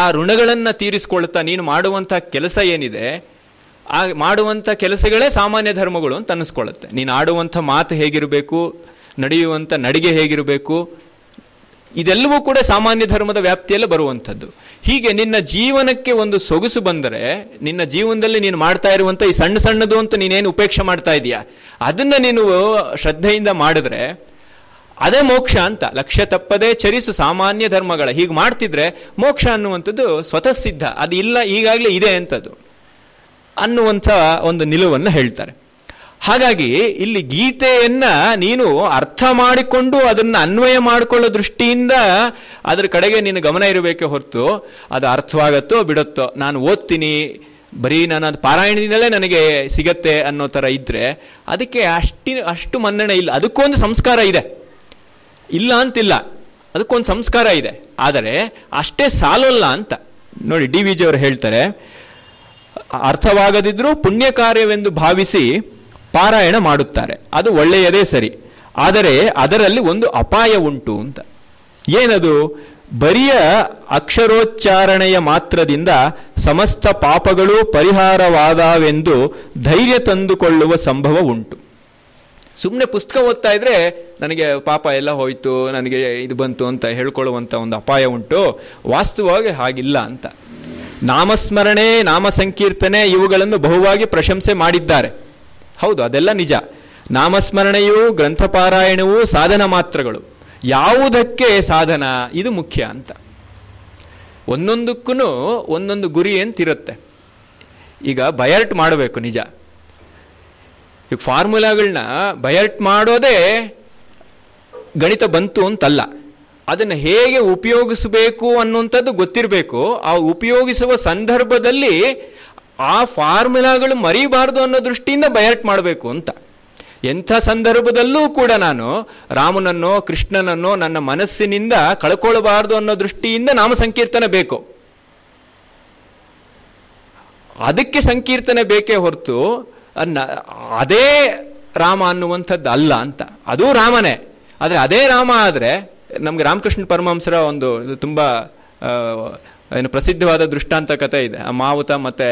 ಆ ಋಣಗಳನ್ನು ತೀರಿಸ್ಕೊಳ್ತಾ ನೀನು ಮಾಡುವಂಥ ಕೆಲಸ ಏನಿದೆ, ಆ ಮಾಡುವಂಥ ಕೆಲಸಗಳೇ ಸಾಮಾನ್ಯ ಧರ್ಮಗಳು ಅಂತ ಅನ್ನಿಸ್ಕೊಳ್ಳುತ್ತೆ. ನೀನು ಆಡುವಂಥ ಮಾತು ಹೇಗಿರಬೇಕು, ನಡೆಯುವಂಥ ನಡಿಗೆ ಹೇಗಿರಬೇಕು, ಇದೆಲ್ಲವೂ ಕೂಡ ಸಾಮಾನ್ಯ ಧರ್ಮದ ವ್ಯಾಪ್ತಿಯಲ್ಲಿ ಬರುವಂಥದ್ದು. ಹೀಗೆ ನಿನ್ನ ಜೀವನಕ್ಕೆ ಒಂದು ಸೊಗಸು ಬಂದರೆ, ನಿನ್ನ ಜೀವನದಲ್ಲಿ ನೀನು ಮಾಡ್ತಾ ಇರುವಂಥ ಈ ಸಣ್ಣ ಸಣ್ಣದು ಅಂತ ನೀನೇನು ಉಪೇಕ್ಷೆ ಮಾಡ್ತಾ ಇದೀಯಾ, ಅದನ್ನು ನೀನು ಶ್ರದ್ಧೆಯಿಂದ ಮಾಡಿದ್ರೆ ಅದೇ ಮೋಕ್ಷ ಅಂತ. ಲಕ್ಷ್ಯ ತಪ್ಪದೇ ಚರಿಸು ಸಾಮಾನ್ಯ ಧರ್ಮಗಳ, ಹೀಗೆ ಮಾಡ್ತಿದ್ರೆ ಮೋಕ್ಷ ಅನ್ನುವಂಥದ್ದು ಸ್ವತಃ ಸಿದ್ಧ, ಅದು ಇಲ್ಲ ಈಗಾಗಲೇ ಇದೆ ಅಂತದ್ದು ಅನ್ನುವಂಥ ಒಂದು ನಿಲುವನ್ನು ಹೇಳ್ತಾರೆ. ಹಾಗಾಗಿ ಇಲ್ಲಿ ಗೀತೆಯನ್ನ ನೀನು ಅರ್ಥ ಮಾಡಿಕೊಂಡು ಅದನ್ನು ಅನ್ವಯ ಮಾಡಿಕೊಳ್ಳೋ ದೃಷ್ಟಿಯಿಂದ ಅದರ ಕಡೆಗೆ ನಿನ್ನ ಗಮನ ಇರಬೇಕೇ ಹೊರತು ಅದು ಅರ್ಥವಾಗತ್ತೋ ಬಿಡುತ್ತೋ, ನಾನು ಓದ್ತೀನಿ ಬರೀ ನಾನು ಅದು ಪಾರಾಯಣದಿಂದಲೇ ನನಗೆ ಸಿಗತ್ತೆ ಅನ್ನೋ ಥರ ಇದ್ದರೆ ಅದಕ್ಕೆ ಅಷ್ಟು ಮನ್ನಣೆ ಇಲ್ಲ. ಅದಕ್ಕೊಂದು ಸಂಸ್ಕಾರ ಇದೆ, ಇಲ್ಲ ಅಂತಿಲ್ಲ, ಅದಕ್ಕೊಂದು ಸಂಸ್ಕಾರ ಇದೆ, ಆದರೆ ಅಷ್ಟೇ ಸಾಲಲ್ಲ ಅಂತ ನೋಡಿ ಡಿ ವಿ ಜಿ ಅವರು ಹೇಳ್ತಾರೆ. ಅರ್ಥವಾಗದಿದ್ರೂ ಪುಣ್ಯ ಕಾರ್ಯವೆಂದು ಭಾವಿಸಿ ಪಾರಾಯಣ ಮಾಡುತ್ತಾರೆ, ಅದು ಒಳ್ಳೆಯದೇ ಸರಿ, ಆದರೆ ಅದರಲ್ಲಿ ಒಂದು ಅಪಾಯ ಉಂಟು ಅಂತ. ಏನದು? ಬರಿಯ ಅಕ್ಷರೋಚ್ಚಾರಣೆಯ ಮಾತ್ರದಿಂದ ಸಮಸ್ತ ಪಾಪಗಳೂ ಪರಿಹಾರವಾದವೆಂದು ಧೈರ್ಯ ತಂದುಕೊಳ್ಳುವ ಸಂಭವ ಉಂಟು. ಸುಮ್ಮನೆ ಪುಸ್ತಕ ಓದ್ತಾ ಇದ್ರೆ ನನಗೆ ಪಾಪ ಎಲ್ಲ ಹೋಯ್ತು, ನನಗೆ ಇದು ಬಂತು ಅಂತ ಹೇಳ್ಕೊಳ್ಳುವಂಥ ಒಂದು ಅಪಾಯ ಉಂಟು. ವಾಸ್ತವವಾಗಿ ಹಾಗಿಲ್ಲ ಅಂತ. ನಾಮಸ್ಮರಣೆ, ನಾಮ ಸಂಕೀರ್ತನೆ ಇವುಗಳನ್ನು ಬಹುವಾಗಿ ಪ್ರಶಂಸೆ ಮಾಡಿದ್ದಾರೆ. ಹೌದು, ಅದೆಲ್ಲ ನಿಜ. ನಾಮಸ್ಮರಣೆಯು ಗ್ರಂಥಪಾರಾಯಣವೂ ಸಾಧನ ಮಾತ್ರಗಳು. ಯಾವುದಕ್ಕೆ ಸಾಧನ? ಇದು ಮುಖ್ಯ ಅಂತ. ಒಂದೊಂದಕ್ಕೂ ಒಂದೊಂದು ಗುರಿ ಅಂತಿರುತ್ತೆ. ಈಗ ಬಯರ್ಟ್ ಮಾಡಬೇಕು ನಿಜ, ಈಗ ಫಾರ್ಮುಲಾಗಳನ್ನ ಬಯರ್ಟ್ ಮಾಡೋದೇ ಗಣಿತ ಬಂತು ಅಂತಲ್ಲ, ಅದನ್ನು ಹೇಗೆ ಉಪಯೋಗಿಸಬೇಕು ಅನ್ನುವಂಥದ್ದು ಗೊತ್ತಿರಬೇಕು. ಆ ಉಪಯೋಗಿಸುವ ಸಂದರ್ಭದಲ್ಲಿ ಆ ಫಾರ್ಮುಲಾಗಳು ಮರಿಬಾರ್ದು ಅನ್ನೋ ದೃಷ್ಟಿಯಿಂದ ಬಯಟ್ ಮಾಡಬೇಕು ಅಂತ. ಎಂಥ ಸಂದರ್ಭದಲ್ಲೂ ಕೂಡ ನಾನು ರಾಮನನ್ನೋ ಕೃಷ್ಣನನ್ನೋ ನನ್ನ ಮನಸ್ಸಿನಿಂದ ಕಳ್ಕೊಳ್ಬಾರ್ದು ಅನ್ನೋ ದೃಷ್ಟಿಯಿಂದ ನಾಮ ಸಂಕೀರ್ತನೆ ಬೇಕು. ಅದಕ್ಕೆ ಸಂಕೀರ್ತನೆ ಬೇಕೇ ಹೊರತು ಅದೇ ರಾಮ ಅನ್ನುವಂಥದ್ದು ಅಲ್ಲ ಅಂತ. ಅದೂ ರಾಮನೇ, ಆದರೆ ಅದೇ ರಾಮ ಆದರೆ ನಮ್ಗೆ ರಾಮಕೃಷ್ಣ ಪರಮಹಂಸರ ಒಂದು ತುಂಬ ಏನು ಪ್ರಸಿದ್ಧವಾದ ದೃಷ್ಟಾಂತ ಕಥೆ ಇದೆ, ಆ ಮಾವುತ ಮತ್ತು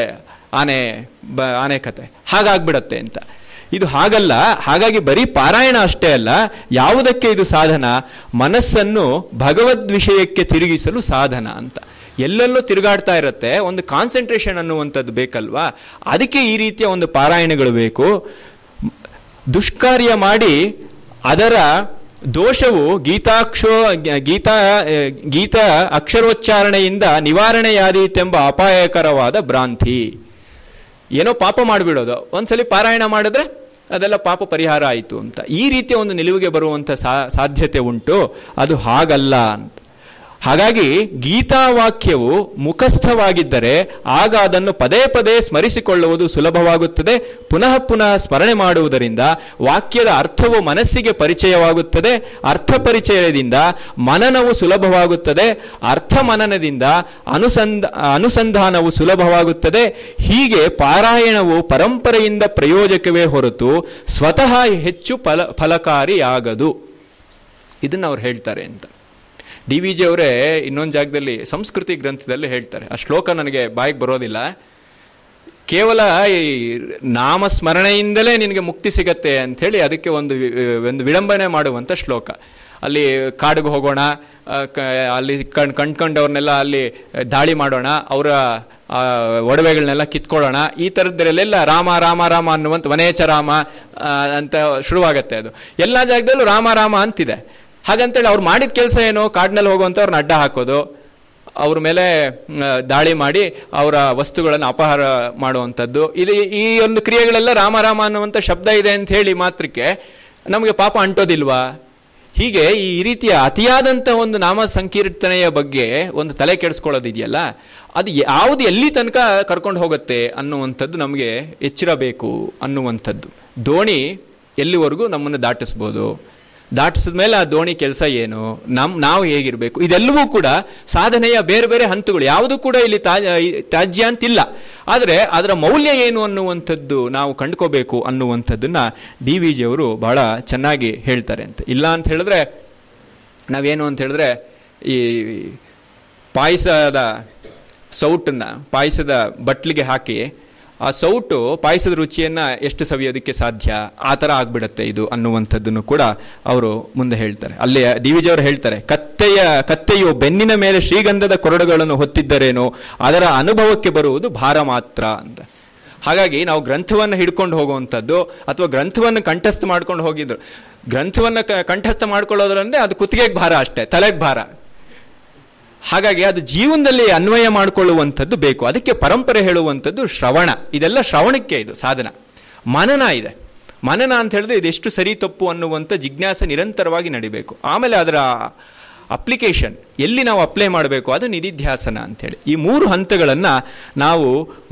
ಆನೆ ಕತೆ, ಹಾಗಾಗ್ಬಿಡತ್ತೆ ಅಂತ. ಇದು ಹಾಗಲ್ಲ. ಹಾಗಾಗಿ ಬರೀ ಪಾರಾಯಣ ಅಷ್ಟೇ ಅಲ್ಲ, ಯಾವುದಕ್ಕೆ ಇದು ಸಾಧನ? ಮನಸ್ಸನ್ನು ಭಗವದ್ ವಿಷಯಕ್ಕೆ ತಿರುಗಿಸಲು ಸಾಧನ ಅಂತ. ಎಲ್ಲೆಲ್ಲೋ ತಿರುಗಾಡ್ತಾ ಇರುತ್ತೆ, ಒಂದು ಕಾನ್ಸಂಟ್ರೇಷನ್ ಅನ್ನುವಂಥದ್ದು ಬೇಕಲ್ವಾ? ಅದಕ್ಕೆ ಈ ರೀತಿಯ ಒಂದು ಪಾರಾಯಣಗಳು ಬೇಕು. ದುಷ್ಕಾರ್ಯ ಮಾಡಿ ಅದರ ದೋಷವು ಗೀತಾ ಅಕ್ಷರೋಚ್ಚಾರಣೆಯಿಂದ ನಿವಾರಣೆಯಾದೀತೆಂಬ ಅಪಾಯಕರವಾದ ಭ್ರಾಂತಿ. ಏನೋ ಪಾಪ ಮಾಡಿಬಿಡೋದು, ಒಂದ್ಸಲಿ ಪಾರಾಯಣ ಮಾಡಿದ್ರೆ ಅದೆಲ್ಲ ಪಾಪ ಪರಿಹಾರ ಆಯಿತು ಅಂತ ಈ ರೀತಿಯ ಒಂದು ನಿಲುವಿಗೆ ಬರುವಂಥ ಸಾಧ್ಯತೆ ಉಂಟು. ಅದು ಹಾಗಲ್ಲ ಅಂತ. ಹಾಗಾಗಿ ಗೀತಾವಾಕ್ಯವು ಮುಖಸ್ಥವಾಗಿದ್ದರೆ ಆಗ ಅದನ್ನು ಪದೇ ಪದೇ ಸ್ಮರಿಸಿಕೊಳ್ಳುವುದು ಸುಲಭವಾಗುತ್ತದೆ. ಪುನಃ ಪುನಃ ಸ್ಮರಣೆ ಮಾಡುವುದರಿಂದ ವಾಕ್ಯದ ಅರ್ಥವು ಮನಸ್ಸಿಗೆ ಪರಿಚಯವಾಗುತ್ತದೆ. ಅರ್ಥ ಪರಿಚಯದಿಂದ ಮನನವು ಸುಲಭವಾಗುತ್ತದೆ. ಅರ್ಥ ಮನನದಿಂದ ಅನುಸಂಧಾನವು ಸುಲಭವಾಗುತ್ತದೆ. ಹೀಗೆ ಪಾರಾಯಣವು ಪರಂಪರೆಯಿಂದ ಪ್ರಯೋಜಕವೇ ಹೊರತು ಸ್ವತಃ ಹೆಚ್ಚು ಫಲಕಾರಿಯಾಗದು. ಇದನ್ನು ಅವ್ರು ಹೇಳ್ತಾರೆ ಅಂತ. ಡಿ ವಿ ಜಿ ಅವರೇ ಇನ್ನೊಂದು ಜಾಗದಲ್ಲಿ ಸಂಸ್ಕೃತಿ ಗ್ರಂಥದಲ್ಲಿ ಹೇಳ್ತಾರೆ, ಆ ಶ್ಲೋಕ ನನಗೆ ಬಾಯಿಗೆ ಬರೋದಿಲ್ಲ. ಕೇವಲ ಈ ನಾಮಸ್ಮರಣೆಯಿಂದಲೇ ನಿನಗೆ ಮುಕ್ತಿ ಸಿಗತ್ತೆ ಅಂಥೇಳಿ ಅದಕ್ಕೆ ಒಂದು ವಿಡಂಬನೆ ಮಾಡುವಂಥ ಶ್ಲೋಕ. ಅಲ್ಲಿ ಕಾಡಿಗೆ ಹೋಗೋಣ, ಅಲ್ಲಿ ಕಂಡ್ಕೊಂಡವ್ರನ್ನೆಲ್ಲ ಅಲ್ಲಿ ದಾಳಿ ಮಾಡೋಣ, ಅವರ ಒಡವೆಗಳನ್ನೆಲ್ಲ ಕಿತ್ಕೊಳ್ಳೋಣ, ಈ ಥರದ್ದರಲ್ಲೆಲ್ಲ ರಾಮ ರಾಮ ರಾಮ ಅನ್ನುವಂಥ ವನೇಚ ರಾಮ ಅಂತ ಶುರುವಾಗತ್ತೆ. ಅದು ಎಲ್ಲ ಜಾಗದಲ್ಲೂ ರಾಮ ರಾಮ ಅಂತಿದೆ. ಹಾಗಂತೇಳಿ ಅವ್ರು ಮಾಡಿದ ಕೆಲಸ ಏನು? ಕಾಡಿನಲ್ಲಿ ಹೋಗುವಂಥವ್ರನ್ನ ಅಡ್ಡ ಹಾಕೋದು, ಅವ್ರ ಮೇಲೆ ದಾಳಿ ಮಾಡಿ ಅವರ ವಸ್ತುಗಳನ್ನು ಅಪಹಾರ ಮಾಡುವಂಥದ್ದು. ಇದು ಈ ಒಂದು ಕ್ರಿಯೆಗಳೆಲ್ಲ ರಾಮರಾಮ ಅನ್ನುವಂಥ ಶಬ್ದ ಇದೆ ಅಂತ ಹೇಳಿ ಮಾತ್ರಕ್ಕೆ ನಮಗೆ ಪಾಪ ಅಂಟೋದಿಲ್ವಾ? ಹೀಗೆ ಈ ರೀತಿಯ ಅತಿಯಾದಂಥ ಒಂದು ನಾಮ ಸಂಕೀರ್ತನೆಯ ಬಗ್ಗೆ ಒಂದು ತಲೆ ಕೆಡಿಸ್ಕೊಳ್ಳೋದಿದೆಯಲ್ಲ, ಅದು ಯಾವುದು ಎಲ್ಲಿ ತನಕ ಕರ್ಕೊಂಡು ಹೋಗುತ್ತೆ ಅನ್ನುವಂಥದ್ದು ನಮಗೆ ಎಚ್ಚರಬೇಕು ಅನ್ನುವಂಥದ್ದು. ದೋಣಿ ಎಲ್ಲಿವರೆಗೂ ನಮ್ಮನ್ನು ದಾಟಿಸ್ಬೋದು, ದಾಟಿಸಿದ ಮೇಲೆ ಆ ದೋಣಿ ಕೆಲಸ ಏನು, ನಾವು ಹೇಗಿರಬೇಕು, ಇದೆಲ್ಲವೂ ಕೂಡ ಸಾಧನೆಯ ಬೇರೆ ಬೇರೆ ಹಂತಗಳು. ಯಾವುದೂ ಕೂಡ ಇಲ್ಲಿ ತ್ಯಾಜ್ಯ ಅಂತಿಲ್ಲ, ಆದರೆ ಅದರ ಮೌಲ್ಯ ಏನು ಅನ್ನುವಂಥದ್ದು ನಾವು ಕಂಡುಕೋಬೇಕು ಅನ್ನುವಂಥದ್ದನ್ನ ಡಿ ವಿ ಜಿಯವರು ಬಹಳ ಚೆನ್ನಾಗಿ ಹೇಳ್ತಾರೆ ಅಂತ. ಇಲ್ಲ ಅಂತ ಹೇಳಿದ್ರೆ ನಾವೇನು ಅಂತ ಹೇಳಿದ್ರೆ ಈ ಪಾಯಸದ ಸೌಟನ್ನು ಪಾಯಸದ ಬಟ್ಲಿಗೆ ಹಾಕಿ ಆ ಸೌಟು ಪಾಯಸದ ರುಚಿಯನ್ನು ಎಷ್ಟು ಸವಿಯೋದಕ್ಕೆ ಸಾಧ್ಯ, ಆ ಥರ ಆಗಿಬಿಡತ್ತೆ ಇದು ಅನ್ನುವಂಥದ್ದನ್ನು ಕೂಡ ಅವರು ಮುಂದೆ ಹೇಳ್ತಾರೆ. ಅಲ್ಲಿ ಡಿ ವಿ ಜಿಯವರು ಹೇಳ್ತಾರೆ, ಕತ್ತೆಯು ಬೆನ್ನಿನ ಮೇಲೆ ಶ್ರೀಗಂಧದ ಕೊರಡುಗಳನ್ನು ಹೊತ್ತಿದ್ದರೇನೋ ಅದರ ಅನುಭವಕ್ಕೆ ಬರುವುದು ಭಾರ ಮಾತ್ರ ಅಂತ. ಹಾಗಾಗಿ ನಾವು ಗ್ರಂಥವನ್ನು ಹಿಡ್ಕೊಂಡು ಹೋಗುವಂಥದ್ದು ಅಥವಾ ಗ್ರಂಥವನ್ನು ಕಂಠಸ್ಥ ಮಾಡ್ಕೊಂಡು ಹೋಗಿದ್ರು, ಗ್ರಂಥವನ್ನು ಕಂಠಸ್ಥ ಮಾಡ್ಕೊಳ್ಳೋದ್ರಂದರೆ ಅದು ಕುತ್ತಿಗೆಗೆ ಭಾರ ಅಷ್ಟೇ, ತಲೆಗೆ ಭಾರ. ಹಾಗಾಗಿ ಅದು ಜೀವನದಲ್ಲಿ ಅನ್ವಯ ಮಾಡಿಕೊಳ್ಳುವಂಥದ್ದು ಬೇಕು. ಅದಕ್ಕೆ ಪರಂಪರೆ ಹೇಳುವಂಥದ್ದು ಶ್ರವಣ, ಇದೆಲ್ಲ ಶ್ರವಣಕ್ಕೆ ಇದು ಸಾಧನ. ಮನನ ಇದೆ, ಮನನ ಅಂತ ಹೇಳಿದ್ರೆ ಇದೆಷ್ಟು ಸರಿ ತಪ್ಪು ಅನ್ನುವಂಥ ಜಿಜ್ಞಾಸೆ ನಿರಂತರವಾಗಿ ನಡಿಬೇಕು. ಆಮೇಲೆ ಅದರ ಅಪ್ಲಿಕೇಶನ್ ಎಲ್ಲಿ ನಾವು ಅಪ್ಲೈ ಮಾಡಬೇಕು ಅದು ನಿಧಿಧ್ಯಾಸನ ಅಂತೇಳಿ. ಈ ಮೂರು ಹಂತಗಳನ್ನು ನಾವು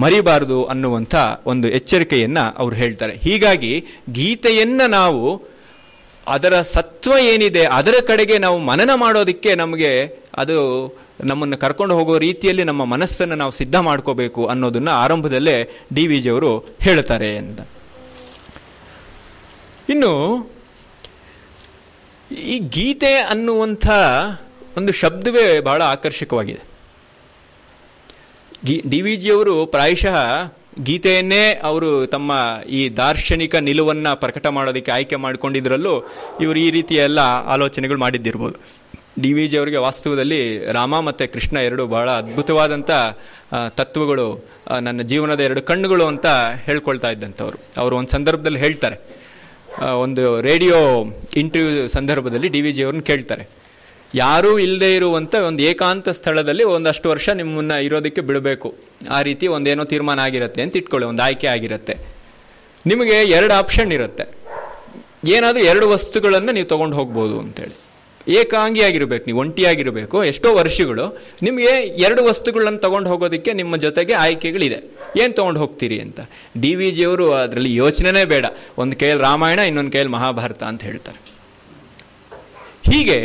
ಮರಿಬಾರದು ಅನ್ನುವಂಥ ಒಂದು ಎಚ್ಚರಿಕೆಯನ್ನು ಅವರು ಹೇಳ್ತಾರೆ. ಹೀಗಾಗಿ ಗೀತೆಯನ್ನು ನಾವು ಅದರ ಸತ್ವ ಏನಿದೆ ಅದರ ಕಡೆಗೆ ನಾವು ಮನನ ಮಾಡೋದಕ್ಕೆ ನಮಗೆ ಅದು ನಮ್ಮನ್ನು ಕರ್ಕೊಂಡು ಹೋಗೋ ರೀತಿಯಲ್ಲಿ ನಮ್ಮ ಮನಸ್ಸನ್ನು ನಾವು ಸಿದ್ಧ ಮಾಡ್ಕೋಬೇಕು ಅನ್ನೋದನ್ನು ಆರಂಭದಲ್ಲೇ ಡಿ ವಿ ಜಿಯವರು ಹೇಳ್ತಾರೆ ಅಂತ. ಇನ್ನು ಈ ಗೀತೆ ಅನ್ನುವಂಥ ಒಂದು ಶಬ್ದವೇ ಬಹಳ ಆಕರ್ಷಕವಾಗಿದೆ. ಡಿ ವಿ ಜಿಯವರು ಪ್ರಾಯಶಃ ಗೀತೆಯನ್ನೇ ಅವರು ತಮ್ಮ ಈ ದಾರ್ಶನಿಕ ನಿಲುವನ್ನು ಪ್ರಕಟ ಮಾಡೋದಕ್ಕೆ ಆಯ್ಕೆ ಮಾಡಿಕೊಂಡಿದ್ದರಲ್ಲೂ ಇವರು ಈ ರೀತಿಯ ಎಲ್ಲ ಆಲೋಚನೆಗಳು ಮಾಡಿದ್ದಿರ್ಬೋದು. ಡಿ ವಿ ಜಿ ಅವರಿಗೆ ವಾಸ್ತವದಲ್ಲಿ ರಾಮ ಮತ್ತು ಕೃಷ್ಣ ಎರಡು ಬಹಳ ಅದ್ಭುತವಾದಂಥ ತತ್ವಗಳು, ನನ್ನ ಜೀವನದ ಎರಡು ಕಣ್ಣುಗಳು ಅಂತ ಹೇಳ್ಕೊಳ್ತಾ ಇದ್ದಂಥವ್ರು. ಅವರು ಒಂದು ಸಂದರ್ಭದಲ್ಲಿ ಹೇಳ್ತಾರೆ, ಒಂದು ರೇಡಿಯೋ ಇಂಟರ್ವ್ಯೂ ಸಂದರ್ಭದಲ್ಲಿ ಡಿ ವಿ ಜಿ ಅವ್ರನ್ನ ಕೇಳ್ತಾರೆ, ಯಾರೂ ಇಲ್ಲದೆ ಇರುವಂಥ ಒಂದು ಏಕಾಂತ ಸ್ಥಳದಲ್ಲಿ ಒಂದಷ್ಟು ವರ್ಷ ನಿಮ್ಮನ್ನು ಇರೋದಕ್ಕೆ ಬಿಡಬೇಕು, ಆ ರೀತಿ ಒಂದೇನೋ ತೀರ್ಮಾನ ಆಗಿರುತ್ತೆ ಅಂತ ಇಟ್ಕೊಳ್ಳಿ, ಒಂದು ಆಯ್ಕೆ ಆಗಿರುತ್ತೆ. ನಿಮಗೆ ಎರಡು ಆಪ್ಷನ್ ಇರುತ್ತೆ, ಏನಾದರೂ ಎರಡು ವಸ್ತುಗಳನ್ನು ನೀವು ತೊಗೊಂಡು ಹೋಗ್ಬೋದು ಅಂತೇಳಿ. ಏಕಾಂಗಿಯಾಗಿರಬೇಕು, ನೀವು ಒಂಟಿಯಾಗಿರಬೇಕು ಎಷ್ಟೋ ವರ್ಷಗಳು, ನಿಮಗೆ ಎರಡು ವಸ್ತುಗಳನ್ನು ತೊಗೊಂಡು ಹೋಗೋದಕ್ಕೆ ನಿಮ್ಮ ಜೊತೆಗೆ ಆಯ್ಕೆಗಳಿದೆ, ಏನು ತೊಗೊಂಡು ಹೋಗ್ತೀರಿ ಅಂತ. ಡಿ ವಿ ಜಿಯವರು ಅದರಲ್ಲಿ ಯೋಚನೆನೇ ಬೇಡ, ಒಂದು ಕೈಯಲ್ಲಿ ರಾಮಾಯಣ ಇನ್ನೊಂದು ಕೈಯಲ್ಲಿ ಮಹಾಭಾರತ ಅಂತ ಹೇಳ್ತಾರೆ. ಹೀಗೆ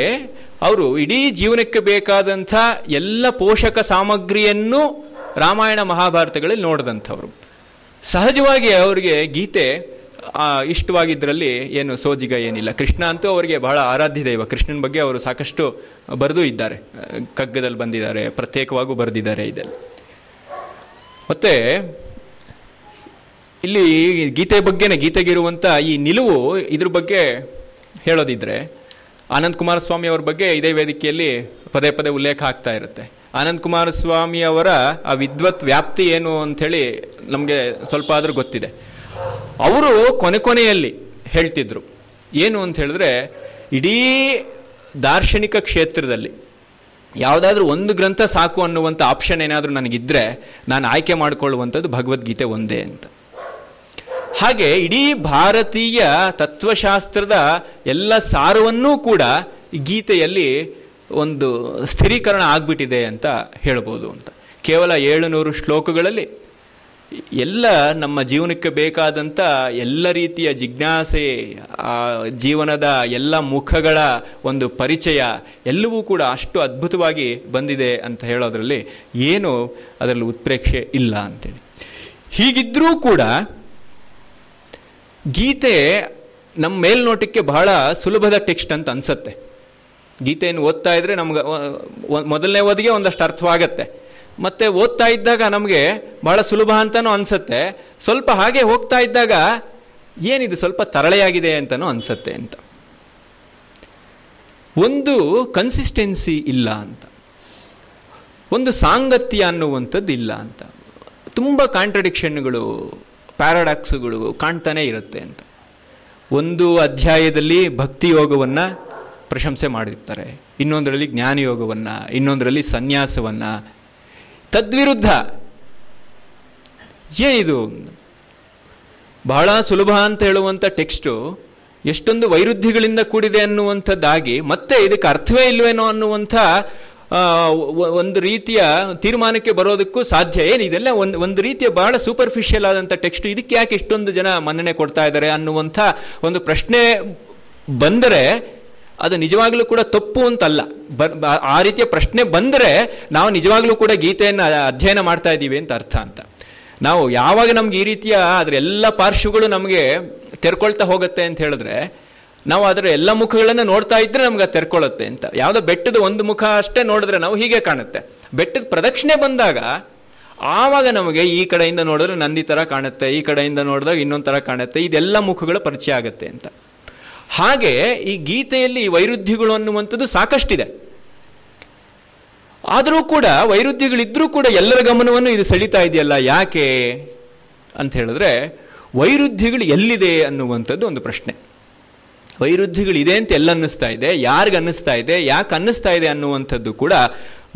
ಅವರು ಇಡೀ ಜೀವನಕ್ಕೆ ಬೇಕಾದಂಥ ಎಲ್ಲ ಪೋಷಕ ಸಾಮಗ್ರಿಯನ್ನು ರಾಮಾಯಣ ಮಹಾಭಾರತಗಳಲ್ಲಿ ನೋಡಿದಂಥವ್ರು. ಸಹಜವಾಗಿ ಅವರಿಗೆ ಗೀತೆ ಇಷ್ಟವಾಗಿದ್ದರಲ್ಲಿ ಏನು ಸೋಜಿಗ ಏನಿಲ್ಲ. ಕೃಷ್ಣ ಅಂತೂ ಅವರಿಗೆ ಬಹಳ ಆರಾಧ್ಯ ದೈವ. ಕೃಷ್ಣನ ಬಗ್ಗೆ ಅವರು ಸಾಕಷ್ಟು ಬರೆದೂ ಇದ್ದಾರೆ, ಕಗ್ಗದಲ್ಲಿ ಬಂದಿದ್ದಾರೆ, ಪ್ರತ್ಯೇಕವಾಗೂ ಬರೆದಿದ್ದಾರೆ ಇದೆಲ್ಲ. ಮತ್ತೆ ಇಲ್ಲಿ ಗೀತೆ ಬಗ್ಗೆನೇ, ಗೀತೆಗಿರುವಂಥ ಈ ನಿಲುವು ಇದ್ರ ಬಗ್ಗೆ ಹೇಳೋದಿದ್ರೆ ಆನಂದಕುಮಾರ ಸ್ವಾಮಿಯವ್ರ ಬಗ್ಗೆ ಇದೇ ವೇದಿಕೆಯಲ್ಲಿ ಪದೇ ಪದೇ ಉಲ್ಲೇಖ ಆಗ್ತಾ ಇರುತ್ತೆ. ಆನಂದಕುಮಾರ ಸ್ವಾಮಿಯವರ ಆ ವಿದ್ವತ್ ವ್ಯಾಪ್ತಿ ಏನು ಅಂಥೇಳಿ ನಮಗೆ ಸ್ವಲ್ಪ ಆದರೂ ಗೊತ್ತಿದೆ. ಅವರು ಕೊನೆಯಲ್ಲಿ ಹೇಳ್ತಿದ್ರು ಏನು ಅಂತ ಹೇಳಿದ್ರೆ, ಇಡೀ ದಾರ್ಶನಿಕ ಕ್ಷೇತ್ರದಲ್ಲಿ ಯಾವುದಾದ್ರೂ ಒಂದು ಗ್ರಂಥ ಸಾಕು ಅನ್ನುವಂಥ ಆಪ್ಷನ್ ಏನಾದರೂ ನನಗಿದ್ದರೆ ನಾನು ಆಯ್ಕೆ ಮಾಡಿಕೊಳ್ಳುವಂಥದ್ದು ಭಗವದ್ಗೀತೆ ಒಂದೇ ಅಂತ. ಹಾಗೆ ಇಡೀ ಭಾರತೀಯ ತತ್ವಶಾಸ್ತ್ರದ ಎಲ್ಲ ಸಾರವನ್ನೂ ಕೂಡ ಗೀತೆಯಲ್ಲಿ ಒಂದು ಸ್ಥಿರೀಕರಣ ಆಗ್ಬಿಟ್ಟಿದೆ ಅಂತ ಹೇಳ್ಬೋದು ಅಂತ. ಕೇವಲ 700 ಶ್ಲೋಕಗಳಲ್ಲಿ ಎಲ್ಲ ನಮ್ಮ ಜೀವನಕ್ಕೆ ಬೇಕಾದಂಥ ಎಲ್ಲ ರೀತಿಯ ಜಿಜ್ಞಾಸೆ, ಜೀವನದ ಎಲ್ಲ ಮುಖಗಳ ಒಂದು ಪರಿಚಯ ಎಲ್ಲವೂ ಕೂಡ ಅಷ್ಟು ಅದ್ಭುತವಾಗಿ ಬಂದಿದೆ ಅಂತ ಹೇಳೋದ್ರಲ್ಲಿ ಏನು ಅದರಲ್ಲಿ ಉತ್ಪ್ರೇಕ್ಷೆ ಇಲ್ಲ ಅಂತೇಳಿ. ಹೀಗಿದ್ರೂ ಕೂಡ ಗೀತೆ ನಮ್ಮ ಮೇಲ್ನೋಟಕ್ಕೆ ಬಹಳ ಸುಲಭದ ಟೆಕ್ಸ್ಟ್ ಅಂತ ಅನಿಸತ್ತೆ. ಗೀತೆಯನ್ನು ಓದ್ತಾ ಇದ್ರೆ ನಮ್ಗೆ ಮೊದಲನೇ ಓದಿಗೆ ಒಂದಷ್ಟು ಅರ್ಥವಾಗತ್ತೆ, ಮತ್ತೆ ಓದ್ತಾ ಇದ್ದಾಗ ನಮಗೆ ಬಹಳ ಸುಲಭ ಅಂತಲೂ ಅನಿಸುತ್ತೆ. ಸ್ವಲ್ಪ ಹಾಗೆ ಹೋಗ್ತಾ ಇದ್ದಾಗ ಏನಿದು ಸ್ವಲ್ಪ ತರಳೆಯಾಗಿದೆ ಅಂತಲೂ ಅನಿಸುತ್ತೆ ಅಂತ. ಒಂದು ಕನ್ಸಿಸ್ಟೆನ್ಸಿ ಇಲ್ಲ ಅಂತ, ಒಂದು ಸಾಂಗತ್ಯ ಅನ್ನುವಂಥದ್ದು ಇಲ್ಲ ಅಂತ. ತುಂಬ ಕಾಂಟ್ರಡಿಕ್ಷನ್ಗಳು, ಪ್ಯಾರಾಡಾಕ್ಸ್ಗಳು ಕಾಣ್ತಾನೆ ಇರುತ್ತೆ ಅಂತ. ಒಂದು ಅಧ್ಯಾಯದಲ್ಲಿ ಭಕ್ತಿಯೋಗವನ್ನು ಪ್ರಶಂಸೆ ಮಾಡಿರ್ತಾರೆ, ಇನ್ನೊಂದರಲ್ಲಿ ಜ್ಞಾನಯೋಗವನ್ನು, ಇನ್ನೊಂದರಲ್ಲಿ ಸನ್ಯಾಸವನ್ನು. ತದ್ವಿರುದ್ಧ ಏನಿದು ಬಹಳ ಸುಲಭ ಅಂತ ಹೇಳುವಂಥ ಟೆಕ್ಸ್ಟು ಎಷ್ಟೊಂದು ವೈರುಧ್ಯಗಳಿಂದ ಕೂಡಿದೆ ಅನ್ನುವಂಥದ್ದಾಗಿ, ಮತ್ತೆ ಇದಕ್ಕೆ ಅರ್ಥವೇ ಇಲ್ವೇನೋ ಅನ್ನುವಂಥ ಒಂದು ರೀತಿಯ ತೀರ್ಮಾನಕ್ಕೆ ಬರೋದಕ್ಕೂ ಸಾಧ್ಯ. ಏನಿದೆಲ್ಲ ಒಂದು ರೀತಿಯ ಬಹಳ ಸೂಪರ್ಫಿಷಿಯಲ್ ಆದಂಥ ಟೆಕ್ಸ್ಟ್, ಇದಕ್ಕೆ ಯಾಕೆ ಇಷ್ಟೊಂದು ಜನ ಮನ್ನಣೆ ಕೊಡ್ತಾ ಇದ್ದಾರೆ ಅನ್ನುವಂಥ ಒಂದು ಪ್ರಶ್ನೆ ಬಂದರೆ ಅದು ನಿಜವಾಗ್ಲೂ ಕೂಡ ತಪ್ಪು ಅಂತಲ್ಲ. ಆ ರೀತಿಯ ಪ್ರಶ್ನೆ ಬಂದರೆ ನಾವು ನಿಜವಾಗ್ಲೂ ಕೂಡ ಗೀತೆಯನ್ನು ಅಧ್ಯಯನ ಮಾಡ್ತಾ ಇದ್ದೀವಿ ಅಂತ ಅರ್ಥ ಅಂತ. ನಾವು ಯಾವಾಗ ನಮ್ಗೆ ಈ ರೀತಿಯ ಅದರ ಎಲ್ಲ ಪಾರ್ಶ್ವಗಳು ನಮಗೆ ತೆರ್ಕೊಳ್ತಾ ಹೋಗುತ್ತೆ ಅಂತ ಹೇಳಿದ್ರೆ, ನಾವು ಅದರ ಎಲ್ಲ ಮುಖಗಳನ್ನು ನೋಡ್ತಾ ಇದ್ರೆ ನಮ್ಗೆ ಅದು ತೆರ್ಕೊಳ್ಳುತ್ತೆ ಅಂತ. ಯಾವುದೋ ಬೆಟ್ಟದ ಒಂದು ಮುಖ ಅಷ್ಟೇ ನೋಡಿದ್ರೆ ನಾವು ಹೀಗೆ ಕಾಣುತ್ತೆ, ಬೆಟ್ಟದ ಪ್ರದಕ್ಷಿಣೆ ಬಂದಾಗ ಆವಾಗ ನಮಗೆ ಈ ಕಡೆಯಿಂದ ನೋಡಿದ್ರೆ ನಂದಿ ಥರ ಕಾಣುತ್ತೆ, ಈ ಕಡೆಯಿಂದ ನೋಡಿದಾಗ ಇನ್ನೊಂದು ಥರ ಕಾಣುತ್ತೆ, ಇದೆಲ್ಲ ಮುಖಗಳು ಪರಿಚಯ ಆಗುತ್ತೆ ಅಂತ. ಹಾಗೆ ಈ ಗೀತೆಯಲ್ಲಿ ವೈರುಧ್ಯಗಳು ಅನ್ನುವಂಥದ್ದು ಸಾಕಷ್ಟಿದೆ. ಆದರೂ ಕೂಡ ವೈರುಧ್ಯಗಳಿದ್ರೂ ಕೂಡ ಎಲ್ಲರ ಗಮನವನ್ನು ಇದು ಸೆಳೀತಾ ಇದೆಯಲ್ಲ, ಯಾಕೆ ಅಂತ ಹೇಳಿದ್ರೆ ವೈರುಧ್ಯಗಳು ಎಲ್ಲಿದೆ ಅನ್ನುವಂಥದ್ದು ಒಂದು ಪ್ರಶ್ನೆ. ವೈರುಧ್ಯಗಳಿದೆ ಅಂತ ಎಲ್ಲನ್ನಿಸ್ತಾ ಇದೆ, ಯಾರಿಗನ್ನಿಸ್ತಾ ಇದೆ, ಯಾಕೆ ಅನ್ನಿಸ್ತಾ ಇದೆ ಅನ್ನುವಂಥದ್ದು ಕೂಡ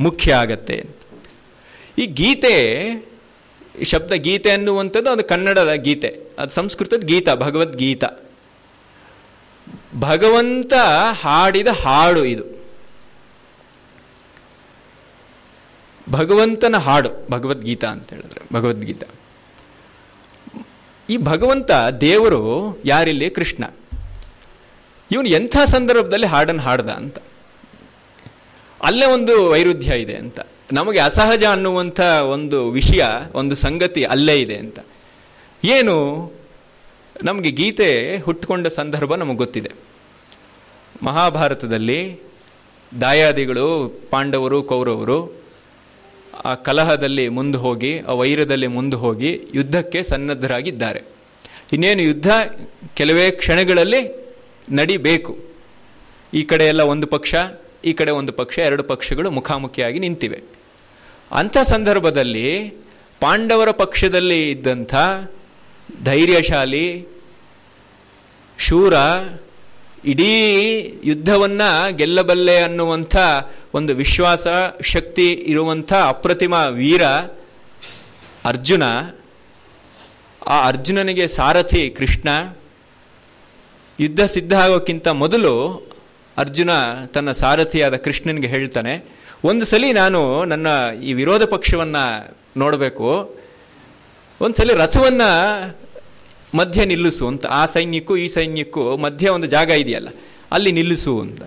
ಮುಖ್ಯ ಆಗತ್ತೆ. ಈ ಗೀತೆ ಶಬ್ದ ಗೀತೆ ಅನ್ನುವಂಥದ್ದು ಅದು ಕನ್ನಡದ ಗೀತೆ, ಅದು ಸಂಸ್ಕೃತದ ಗೀತಾ, ಭಗವದ್ಗೀತಾ. ಭಗವಂತ ಹಾಡಿದ ಹಾಡು ಇದು, ಭಗವಂತನ ಹಾಡು ಭಗವದ್ಗೀತಾ ಅಂತ ಹೇಳಿದ್ರೆ. ಭಗವದ್ಗೀತಾ ಈ ಭಗವಂತ ದೇವರು ಯಾರಿಲ್ಲಿ? ಕೃಷ್ಣ. ಇವನು ಎಂಥ ಸಂದರ್ಭದಲ್ಲಿ ಹಾಡನ್ನು ಹಾಡ್ದ ಅಂತ, ಅಲ್ಲೇ ಒಂದು ವೈರುಧ್ಯ ಇದೆ ಅಂತ. ನಮಗೆ ಅಸಹಜ ಅನ್ನುವಂಥ ಒಂದು ವಿಷಯ, ಒಂದು ಸಂಗತಿ ಅಲ್ಲೇ ಇದೆ ಅಂತ. ಏನು ನಮಗೆ ಗೀತೆ ಹುಟ್ಟುಕೊಂಡ ಸಂದರ್ಭ ನಮಗೆ ಗೊತ್ತಿದೆ. ಮಹಾಭಾರತದಲ್ಲಿ ದಾಯಾದಿಗಳು, ಪಾಂಡವರು ಕೌರವರು ಆ ಕಲಹದಲ್ಲಿ ಮುಂದೆ ಹೋಗಿ, ಆ ವೈರದಲ್ಲಿ ಮುಂದೆ ಹೋಗಿ ಯುದ್ಧಕ್ಕೆ ಸನ್ನದ್ಧರಾಗಿದ್ದಾರೆ. ಇನ್ನೇನು ಯುದ್ಧ ಕೆಲವೇ ಕ್ಷಣಗಳಲ್ಲಿ ನಡಿಬೇಕು. ಈ ಕಡೆ ಎಲ್ಲ ಒಂದು ಪಕ್ಷ, ಈ ಕಡೆ ಒಂದು ಪಕ್ಷ, ಎರಡು ಪಕ್ಷಗಳು ಮುಖಾಮುಖಿಯಾಗಿ ನಿಂತಿವೆ. ಅಂಥ ಸಂದರ್ಭದಲ್ಲಿ ಪಾಂಡವರ ಪಕ್ಷದಲ್ಲಿ ಇದ್ದಂಥ ಧೈರ್ಯಶಾಲಿ ಶೂರ, ಇಡೀ ಯುದ್ಧವನ್ನು ಗೆಲ್ಲಬಲ್ಲೆ ಅನ್ನುವಂಥ ಒಂದು ವಿಶ್ವಾಸ ಶಕ್ತಿ ಇರುವಂಥ ಅಪ್ರತಿಮ ವೀರ ಅರ್ಜುನ, ಆ ಅರ್ಜುನನಿಗೆ ಸಾರಥಿ ಕೃಷ್ಣ. ಯುದ್ಧ ಸಿದ್ಧ ಆಗೋಕ್ಕಿಂತ ಮೊದಲು ಅರ್ಜುನ ತನ್ನ ಸಾರಥಿಯಾದ ಕೃಷ್ಣನಿಗೆ ಹೇಳ್ತಾನೆ, ಒಂದು ಸಲ ನಾನು ನನ್ನ ಈ ವಿರೋಧ ಪಕ್ಷವನ್ನು ನೋಡಬೇಕು, ಒಂದು ಸಲ ರಥವನ್ನು ಮಧ್ಯೆ ನಿಲ್ಲಿಸು ಅಂತ. ಆ ಸೈನ್ಯಕ್ಕೂ ಈ ಸೈನ್ಯಕ್ಕೂ ಮಧ್ಯೆ ಒಂದು ಜಾಗ ಇದೆಯಲ್ಲ, ಅಲ್ಲಿ ನಿಲ್ಲಿಸು ಅಂತ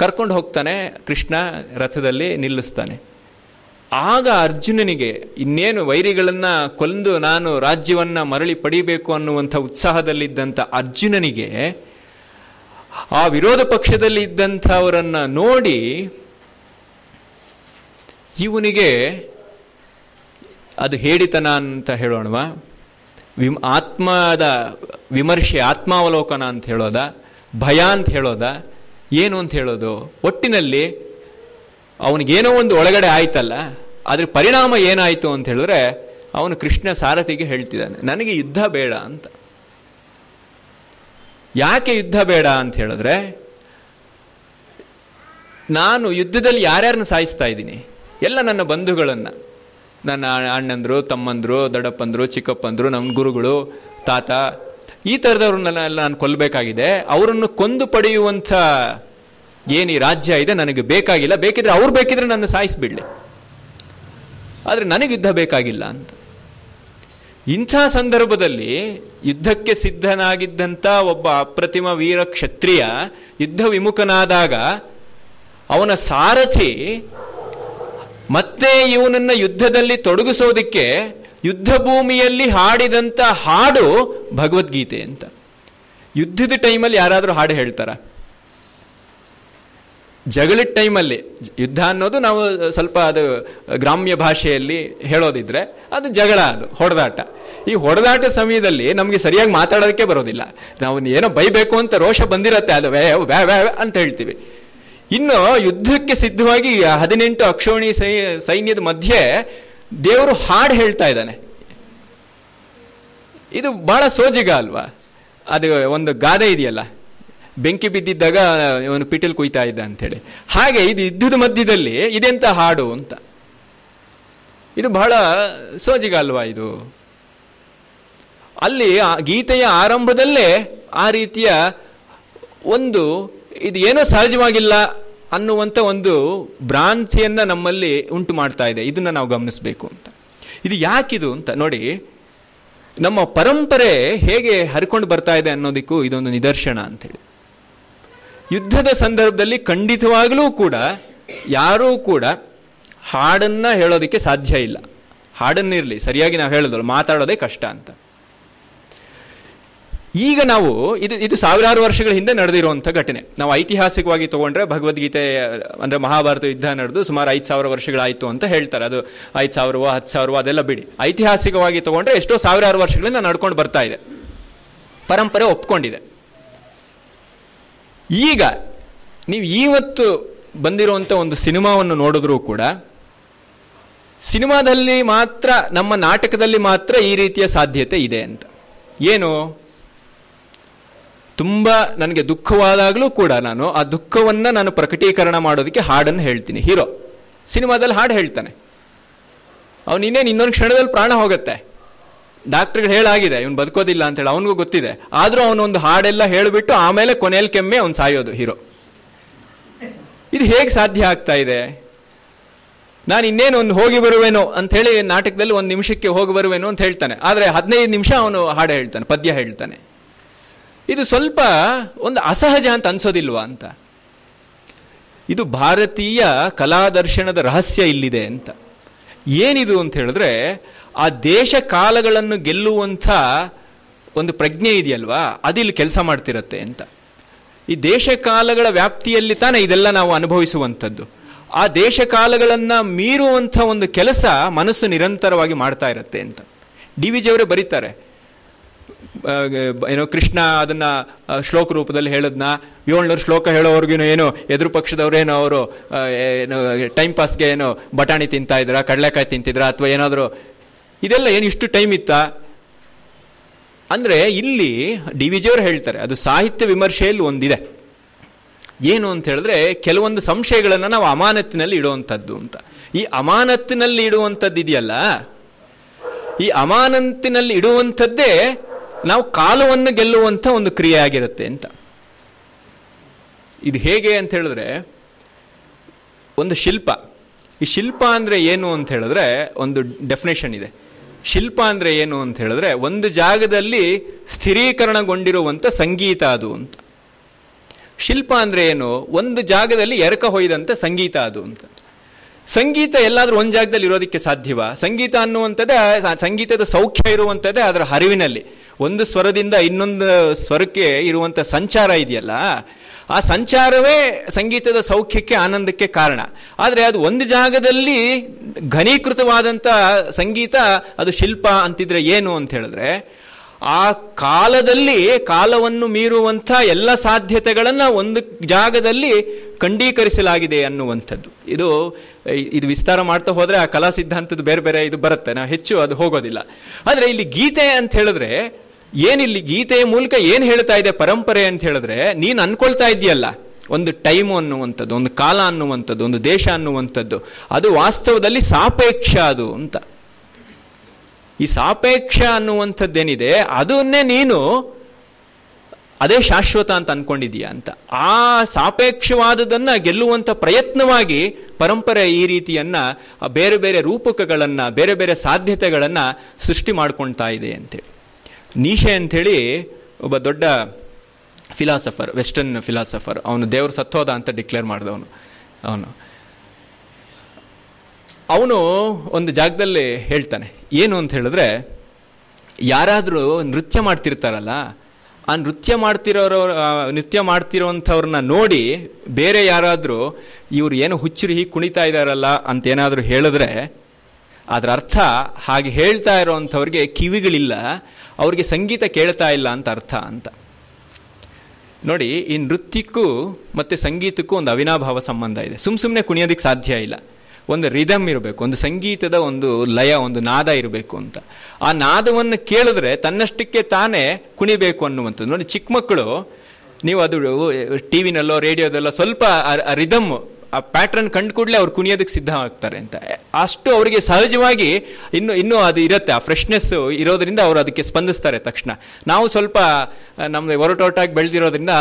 ಕರ್ಕೊಂಡು ಹೋಗ್ತಾನೆ. ಕೃಷ್ಣ ರಥದಲ್ಲಿ ನಿಲ್ಲಿಸ್ತಾನೆ. ಆಗ ಅರ್ಜುನನಿಗೆ ಇನ್ನೇನು ವೈರಿಗಳನ್ನು ಕೊಂದು ನಾನು ರಾಜ್ಯವನ್ನು ಮರಳಿ ಪಡಿಬೇಕು ಅನ್ನುವಂಥ ಉತ್ಸಾಹದಲ್ಲಿದ್ದಂಥ ಅರ್ಜುನನಿಗೆ ಆ ವಿರೋಧ ಪಕ್ಷದಲ್ಲಿ ಇದ್ದಂಥವರನ್ನು ನೋಡಿ ಇವನಿಗೆ ಅದು ಹೇಡಿತನ ಅಂತ ಹೇಳೋಣವ, ಆತ್ಮದ ವಿಮರ್ಶೆ, ಆತ್ಮಾವಲೋಕನ ಅಂತ ಹೇಳೋದ, ಭಯ ಅಂತ ಹೇಳೋದ, ಏನು ಅಂತ ಹೇಳೋದು, ಒಟ್ಟಿನಲ್ಲಿ ಅವನಿಗೇನೋ ಒಂದು ಒಳಗಡೆ ಆಯ್ತಲ್ಲ, ಅದ್ರ ಪರಿಣಾಮ ಏನಾಯಿತು ಅಂತ ಹೇಳಿದ್ರೆ ಅವನು ಕೃಷ್ಣ ಸಾರಥಿಗೆ ಹೇಳ್ತಿದ್ದಾನೆ, ನನಗೆ ಯುದ್ಧ ಬೇಡ ಅಂತ. ಯಾಕೆ ಯುದ್ಧ ಬೇಡ ಅಂತ ಹೇಳಿದ್ರೆ, ನಾನು ಯುದ್ಧದಲ್ಲಿ ಯಾರ್ಯಾರನ್ನ ಸಾಯಿಸ್ತಾ ಇದ್ದೀನಿ, ಎಲ್ಲ ನನ್ನ ಬಂಧುಗಳನ್ನು, ನನ್ನ ಅಣ್ಣಂದರು, ತಮ್ಮಂದರು, ದೊಡ್ಡಪ್ಪಂದರು, ಚಿಕ್ಕಪ್ಪಂದರು, ನಮ್ಮ ಗುರುಗಳು, ತಾತ, ಈ ಥರದವ್ರನ್ನೆಲ್ಲ ನಾನು ಕೊಲ್ಲಬೇಕಾಗಿದೆ. ಅವರನ್ನು ಕೊಂದು ಪಡೆಯುವಂಥ ಏನು ಈ ರಾಜ್ಯ ಇದೆ ನನಗೆ ಬೇಕಾಗಿಲ್ಲ. ಬೇಕಿದ್ರೆ ಅವ್ರು ಬೇಕಿದ್ರೆ ನನ್ನ ಸಾಯಿಸಿಬಿಡಲಿ, ಆದರೆ ನನಗೆ ಯುದ್ಧ ಬೇಕಾಗಿಲ್ಲ ಅಂತ. ಇಂಥ ಸಂದರ್ಭದಲ್ಲಿ ಯುದ್ಧಕ್ಕೆ ಸಿದ್ಧನಾಗಿದ್ದಂಥ ಒಬ್ಬ ಅಪ್ರತಿಮ ವೀರ ಕ್ಷತ್ರಿಯ ಯುದ್ಧ ವಿಮುಖನಾದಾಗ ಅವನ ಸಾರಥಿ ಮತ್ತೆ ಇವನನ್ನು ಯುದ್ಧದಲ್ಲಿ ತೊಡಗಿಸೋದಕ್ಕೆ ಯುದ್ಧ ಭೂಮಿಯಲ್ಲಿ ಹಾಡಿದಂಥ ಹಾಡು ಭಗವದ್ಗೀತೆ ಅಂತ. ಯುದ್ಧದ ಟೈಮಲ್ಲಿ ಯಾರಾದರೂ ಹಾಡು ಹೇಳ್ತಾರ? ಜಗಳದ ಟೈಮಲ್ಲಿ, ಯುದ್ಧ ಅನ್ನೋದು ನಾವು ಸ್ವಲ್ಪ ಅದು ಗ್ರಾಮ್ಯ ಭಾಷೆಯಲ್ಲಿ ಹೇಳೋದಿದ್ರೆ ಅದು ಜಗಳ, ಅದು ಹೊಡೆದಾಟ. ಈ ಹೊಡೆದಾಟ ಸಮಯದಲ್ಲಿ ನಮಗೆ ಸರಿಯಾಗಿ ಮಾತಾಡೋದಕ್ಕೆ ಬರೋದಿಲ್ಲ, ನಾವು ಏನೋ ಬೈಬೇಕು ಅಂತ ರೋಷ ಬಂದಿರತ್ತೆ, ಅದು ವ್ಯಾ ವ್ಯಾ ವ್ಯಾ ಅಂತ ಹೇಳ್ತೀವಿ. ಇನ್ನು ಯುದ್ಧಕ್ಕೆ ಸಿದ್ಧವಾಗಿ 18 ಅಕ್ಷೋಣಿ ಸೈನ್ಯದ ಮಧ್ಯೆ ದೇವರು ಹಾಡು ಹೇಳ್ತಾ ಇದ್ದಾನೆ, ಇದು ಬಹಳ ಸೋಜಿಗ ಅಲ್ವಾ? ಅದು ಒಂದು ಗಾದೆ ಇದೆಯಲ್ಲ, ಬೆಂಕಿ ಬಿದ್ದಿದ್ದಾಗ ಇವನು ಪಿಟಲ್ ಕುಯ್ತಾ ಇದ್ದ ಅಂತೇಳಿ, ಹಾಗೆ ಇದು ಯುದ್ಧದ ಮಧ್ಯದಲ್ಲಿ ಇದೆಂತ ಹಾಡು ಅಂತ. ಇದು ಬಹಳ ಸೋಜಿಗ ಅಲ್ವಾ? ಇದು ಅಲ್ಲಿ ಗೀತೆಯ ಆರಂಭದಲ್ಲೇ ಆ ರೀತಿಯ ಒಂದು ಇದು ಏನೋ ಸಹಜವಾಗಿಲ್ಲ ಅನ್ನುವಂಥ ಒಂದು ಭ್ರಾಂತಿಯನ್ನು ನಮ್ಮಲ್ಲಿ ಉಂಟು ಮಾಡ್ತಾ ಇದೆ. ಇದನ್ನು ನಾವು ಗಮನಿಸಬೇಕು ಅಂತ. ಇದು ಯಾಕಿದು ಅಂತ ನೋಡಿ, ನಮ್ಮ ಪರಂಪರೆ ಹೇಗೆ ಹರ್ಕೊಂಡು ಬರ್ತಾ ಇದೆ ಅನ್ನೋದಕ್ಕೂ ಇದೊಂದು ನಿದರ್ಶನ ಅಂತೇಳಿ. ಯುದ್ಧದ ಸಂದರ್ಭದಲ್ಲಿ ಖಂಡಿತವಾಗಲೂ ಕೂಡ ಯಾರೂ ಕೂಡ ಹಾಡನ್ನು ಹೇಳೋದಕ್ಕೆ ಸಾಧ್ಯ ಇಲ್ಲ. ಹಾಡನ್ನಿರಲಿ, ಸರಿಯಾಗಿ ನಾವು ಹೇಳೋದಲ್ಲ, ಮಾತಾಡೋದೇ ಕಷ್ಟ ಅಂತ. ಈಗ ನಾವು ಇದು ಇದು ಸಾವಿರಾರು ವರ್ಷಗಳ ಹಿಂದೆ ನಡೆದಿರುವಂಥ ಘಟನೆ. ನಾವು ಐತಿಹಾಸಿಕವಾಗಿ ತಗೊಂಡ್ರೆ ಭಗವದ್ಗೀತೆ ಅಂದರೆ ಮಹಾಭಾರತ ಯುದ್ಧ ನಡೆದು ಸುಮಾರು 5,000 ವರ್ಷಗಳಾಯಿತು ಅಂತ ಹೇಳ್ತಾರೆ. ಅದು 5,000ವೋ 10,000ವೋ ಅದೆಲ್ಲ ಬಿಡಿ, ಐತಿಹಾಸಿಕವಾಗಿ ತಗೊಂಡ್ರೆ ಎಷ್ಟೋ ಸಾವಿರಾರು ವರ್ಷಗಳಿಂದ ನಡ್ಕೊಂಡು ಬರ್ತಾ ಇದೆ, ಪರಂಪರೆ ಒಪ್ಕೊಂಡಿದೆ. ಈಗ ನೀವು ಇವತ್ತು ಬಂದಿರುವಂಥ ಒಂದು ಸಿನಿಮಾವನ್ನು ನೋಡಿದ್ರೂ ಕೂಡ ಸಿನಿಮಾದಲ್ಲಿ ಮಾತ್ರ, ನಮ್ಮ ನಾಟಕದಲ್ಲಿ ಮಾತ್ರ ಈ ರೀತಿಯ ಸಾಧ್ಯತೆ ಇದೆ ಅಂತ. ಏನು ತುಂಬ ನನಗೆ ದುಃಖವಾದಾಗಲೂ ಕೂಡ ನಾನು ಆ ದುಃಖವನ್ನು ನಾನು ಪ್ರಕಟೀಕರಣ ಮಾಡೋದಕ್ಕೆ ಹಾಡನ್ನು ಹೇಳ್ತೀನಿ. ಹೀರೋ ಸಿನಿಮಾದಲ್ಲಿ ಹಾಡು ಹೇಳ್ತಾನೆ, ಅವನಿನ್ನೇನು ಇನ್ನೊಂದು ಕ್ಷಣದಲ್ಲಿ ಪ್ರಾಣ ಹೋಗುತ್ತೆ. ಡಾಕ್ಟರ್ಗಳು ಹೇಳಾಗಿದೆ ಇವನು ಬದುಕೋದಿಲ್ಲ ಅಂತೇಳಿ, ಅವನಿಗೂ ಗೊತ್ತಿದೆ. ಆದರೂ ಅವನೊಂದು ಹಾಡೆಲ್ಲ ಹೇಳಿಬಿಟ್ಟು ಆಮೇಲೆ ಕೊನೆಯಲ್ಲಿ ಕೆಮ್ಮೆ ಅವ್ನು ಸಾಯೋದು ಹೀರೋ. ಇದು ಹೇಗೆ ಸಾಧ್ಯ ಆಗ್ತಾ ಇದೆ? ನಾನು ಇನ್ನೇನು ಒಂದು ಹೋಗಿ ಬರುವೇನೋ ಅಂಥೇಳಿ ನಾಟಕದಲ್ಲಿ 1 ನಿಮಿಷಕ್ಕೆ ಹೋಗಿ ಬರುವೇನೋ ಅಂತ ಹೇಳ್ತಾನೆ, ಆದರೆ 15 ನಿಮಿಷ ಅವನು ಹಾಡು ಹೇಳ್ತಾನೆ, ಪದ್ಯ ಹೇಳ್ತಾನೆ. ಇದು ಸ್ವಲ್ಪ ಒಂದು ಅಸಹಜ ಅಂತ ಅನಿಸೋದಿಲ್ವಾ ಅಂತ. ಇದು ಭಾರತೀಯ ಕಲಾದರ್ಶನದ ರಹಸ್ಯ ಇಲ್ಲಿದೆ ಅಂತ. ಏನಿದು ಅಂತ ಹೇಳಿದ್ರೆ, ಆ ದೇಶ ಕಾಲಗಳನ್ನು ಗೆಲ್ಲುವಂಥ ಒಂದು ಪ್ರಜ್ಞೆ ಇದೆಯಲ್ವಾ, ಅದಿಲ್ಲಿ ಕೆಲಸ ಮಾಡ್ತಿರತ್ತೆ ಅಂತ. ಈ ದೇಶ ಕಾಲಗಳ ವ್ಯಾಪ್ತಿಯಲ್ಲಿ ತಾನೇ ಇದೆಲ್ಲ ನಾವು ಅನುಭವಿಸುವಂಥದ್ದು. ಆ ದೇಶ ಕಾಲಗಳನ್ನು ಮೀರುವಂಥ ಒಂದು ಕೆಲಸ ಮನಸ್ಸು ನಿರಂತರವಾಗಿ ಮಾಡ್ತಾ ಇರತ್ತೆ ಅಂತ ಡಿ ವಿ ಜಿಯವರೇ ಬರೀತಾರೆ. ಏನೋ ಕೃಷ್ಣ ಅದನ್ನು ಶ್ಲೋಕ ರೂಪದಲ್ಲಿ ಹೇಳೋದನ್ನ 700 ಶ್ಲೋಕ ಹೇಳೋವ್ರಿಗೇನು ಏನೋ ಎದುರು ಪಕ್ಷದವ್ರೇನೋ ಅವರು ಏನೋ ಟೈಮ್ ಪಾಸ್ಗೆ ಏನೋ ಬಟಾಣಿ ತಿಂತಾ ಇದ್ರ, ಕಡಲೆಕಾಯಿ ತಿಂತಿದ್ರ, ಅಥವಾ ಏನಾದರೂ ಇದೆಲ್ಲ ಏನು ಇಷ್ಟು ಟೈಮ್ ಇತ್ತಾ ಅಂದರೆ. ಇಲ್ಲಿ ಡಿ ವಿ ಜಿಯವರು ಹೇಳ್ತಾರೆ, ಅದು ಸಾಹಿತ್ಯ ವಿಮರ್ಶೆಯಲ್ಲಿ ಒಂದಿದೆ. ಏನು ಅಂತ ಹೇಳಿದ್ರೆ, ಕೆಲವೊಂದು ಸಂಶಯಗಳನ್ನು ನಾವು ಅಮಾನತ್ತಿನಲ್ಲಿ ಇಡುವಂಥದ್ದು ಅಂತ. ಈ ಅಮಾನತ್ತಿನಲ್ಲಿ ಇಡುವಂಥದ್ದು ಇದೆಯಲ್ಲ, ಈ ಅಮಾನತ್ತಿನಲ್ಲಿ ಇಡುವಂಥದ್ದೇ ನಾವು ಕಾಲವನ್ನು ಗೆಲ್ಲುವಂಥ ಒಂದು ಕ್ರಿಯೆ ಆಗಿರುತ್ತೆ ಅಂತ. ಇದು ಹೇಗೆ ಅಂತ ಹೇಳಿದ್ರೆ, ಒಂದು ಶಿಲ್ಪ. ಈ ಶಿಲ್ಪ ಅಂದರೆ ಏನು ಅಂತ ಹೇಳಿದ್ರೆ, ಒಂದು ಡೆಫಿನೇಷನ್ ಇದೆ. ಶಿಲ್ಪ ಅಂದರೆ ಏನು ಅಂತ ಹೇಳಿದ್ರೆ, ಒಂದು ಜಾಗದಲ್ಲಿ ಸ್ಥಿರೀಕರಣಗೊಂಡಿರುವಂಥ ಸಂಗೀತ ಅದು ಅಂತ. ಶಿಲ್ಪ ಅಂದರೆ ಏನು, ಒಂದು ಜಾಗದಲ್ಲಿ ಎರಕ ಹೊಯ್ದಂಥ ಸಂಗೀತ ಅದು ಅಂತ. ಸಂಗೀತ ಎಲ್ಲಾದರೂ ಒಂದು ಜಾಗದಲ್ಲಿ ಇರೋದಕ್ಕೆ ಸಾಧ್ಯವಾ? ಸಂಗೀತ ಅನ್ನುವಂಥದ್ದೇ, ಸಂಗೀತದ ಸೌಖ್ಯ ಇರುವಂಥದ್ದೇ ಅದರ ಹರಿವಿನಲ್ಲಿ. ಒಂದು ಸ್ವರದಿಂದ ಇನ್ನೊಂದು ಸ್ವರಕ್ಕೆ ಇರುವಂಥ ಸಂಚಾರ ಇದೆಯಲ್ಲ, ಆ ಸಂಚಾರವೇ ಸಂಗೀತದ ಸೌಖ್ಯಕ್ಕೆ, ಆನಂದಕ್ಕೆ ಕಾರಣ. ಆದರೆ ಅದು ಒಂದು ಜಾಗದಲ್ಲಿ ಘನೀಕೃತವಾದಂಥ ಸಂಗೀತ ಅದು ಶಿಲ್ಪ ಅಂತಿದ್ರೆ ಏನು ಅಂತ ಹೇಳಿದ್ರೆ, ಆ ಕಾಲದಲ್ಲಿ ಕಾಲವನ್ನು ಮೀರುವಂಥ ಎಲ್ಲ ಸಾಧ್ಯತೆಗಳನ್ನು ಒಂದು ಜಾಗದಲ್ಲಿ ಖಂಡೀಕರಿಸಲಾಗಿದೆ ಅನ್ನುವಂಥದ್ದು. ಇದು ಇದು ವಿಸ್ತಾರ ಮಾಡ್ತಾ ಹೋದರೆ ಆ ಕಲಾ ಸಿದ್ಧಾಂತದ ಬೇರೆ ಬೇರೆ ಇದು ಬರುತ್ತೆ, ನಾವು ಹೆಚ್ಚು ಅದು ಹೋಗೋದಿಲ್ಲ. ಆದರೆ ಇಲ್ಲಿ ಗೀತೆ ಅಂತ ಹೇಳಿದ್ರೆ ಏನಿಲ್ಲಿ ಗೀತೆಯ ಮೂಲಕ ಏನು ಹೇಳ್ತಾ ಇದೆ ಪರಂಪರೆ ಅಂತ ಹೇಳಿದ್ರೆ, ನೀನು ಅನ್ಕೊಳ್ತಾ ಇದೆಯಲ್ಲ ಒಂದು ಟೈಮು ಅನ್ನುವಂಥದ್ದು, ಒಂದು ಕಾಲ ಅನ್ನುವಂಥದ್ದು, ಒಂದು ದೇಶ ಅನ್ನುವಂಥದ್ದು, ಅದು ವಾಸ್ತವದಲ್ಲಿ ಸಾಪೇಕ್ಷ ಅದು ಅಂತ. ಈ ಸಾಪೇಕ್ಷ ಅನ್ನುವಂಥದ್ದೇನಿದೆ ಅದನ್ನೇ ನೀನು ಅದೇ ಶಾಶ್ವತ ಅಂತ ಅನ್ಕೊಂಡಿದೀಯ ಅಂತ. ಆ ಸಾಪೇಕ್ಷವಾದದನ್ನು ಗೆಲ್ಲುವಂಥ ಪ್ರಯತ್ನವಾಗಿ ಪರಂಪರೆ ಈ ರೀತಿಯನ್ನ ಬೇರೆ ಬೇರೆ ರೂಪಕಗಳನ್ನು, ಬೇರೆ ಬೇರೆ ಸಾಧ್ಯತೆಗಳನ್ನು ಸೃಷ್ಟಿ ಮಾಡ್ಕೊಳ್ತಾ ಇದೆ ಅಂತೇಳಿ. ನೀಶೆ ಅಂಥೇಳಿ ಒಬ್ಬ ದೊಡ್ಡ ಫಿಲಾಸಫರ್, ವೆಸ್ಟರ್ನ್ ಫಿಲಾಸಫರ್, ಅವನು ದೇವರು ಸತ್ತೋದ ಅಂತ ಡಿಕ್ಲೇರ್ ಮಾಡಿದವನು. ಅವನು ಒಂದು ಜಾಗದಲ್ಲಿ ಹೇಳ್ತಾನೆ, ಏನು ಅಂತ ಹೇಳಿದ್ರೆ, ಯಾರಾದರೂ ನೃತ್ಯ ಮಾಡ್ತಿರ್ತಾರಲ್ಲ, ಆ ನೃತ್ಯ ಮಾಡ್ತಿರೋವಂಥವ್ರನ್ನ ನೋಡಿ ಬೇರೆ ಯಾರಾದರೂ ಇವರು ಏನೋ ಹುಚ್ಚುರಿ ಕುಣಿತಾ ಇದ್ದಾರಲ್ಲ ಅಂತ ಏನಾದರೂ ಹೇಳಿದ್ರೆ, ಅದರ ಅರ್ಥ ಹಾಗೆ ಹೇಳ್ತಾ ಇರೋವಂಥವ್ರಿಗೆ ಕಿವಿಗಳಿಲ್ಲ, ಅವ್ರಿಗೆ ಸಂಗೀತ ಕೇಳ್ತಾ ಇಲ್ಲ ಅಂತ ಅರ್ಥ ಅಂತ. ನೋಡಿ, ಈ ನೃತ್ಯಕ್ಕೂ ಮತ್ತು ಸಂಗೀತಕ್ಕೂ ಒಂದು ಅವಿನಾಭಾವ ಸಂಬಂಧ ಇದೆ. ಸುಮ್ಮನೆ ಕುಣಿಯೋದಕ್ಕೆ ಸಾಧ್ಯ ಇಲ್ಲ. ಒಂದು ರಿದಮ್ ಇರಬೇಕು, ಒಂದು ಸಂಗೀತದ ಒಂದು ಲಯ, ಒಂದು ನಾದ ಇರಬೇಕು ಅಂತ. ಆ ನಾದವನ್ನು ಕೇಳಿದ್ರೆ ತನ್ನಷ್ಟಕ್ಕೆ ತಾನೇ ಕುಣಿಬೇಕು ಅನ್ನುವಂಥದ್ದು. ನೋಡಿ, ಚಿಕ್ಕ ಮಕ್ಕಳು ನೀವು ಅದು ಟಿ ವಿನಲ್ಲೋ ರೇಡಿಯೋದಲ್ಲೋ ಸ್ವಲ್ಪ ಆ ರಿದಮ್, ಆ ಪ್ಯಾಟ್ರನ್ ಕಂಡು ಕೂಡಲೇ ಅವ್ರು ಕುಣಿಯೋದಕ್ಕೆ ಸಿದ್ಧ ಆಗ್ತಾರೆ ಅಂತ. ಅಷ್ಟು ಅವರಿಗೆ ಸಹಜವಾಗಿ ಇನ್ನೂ ಅದು ಇರುತ್ತೆ, ಆ ಫ್ರೆಶ್ನೆಸ್ಸು ಇರೋದರಿಂದ ಅವರು ಅದಕ್ಕೆ ಸ್ಪಂದಿಸ್ತಾರೆ ತಕ್ಷಣ. ನಾವು ಸ್ವಲ್ಪ ನಮ್ಗೆ ಒರಟೊರಟಾಗಿ ಬೆಳೆದಿರೋದ್ರಿಂದ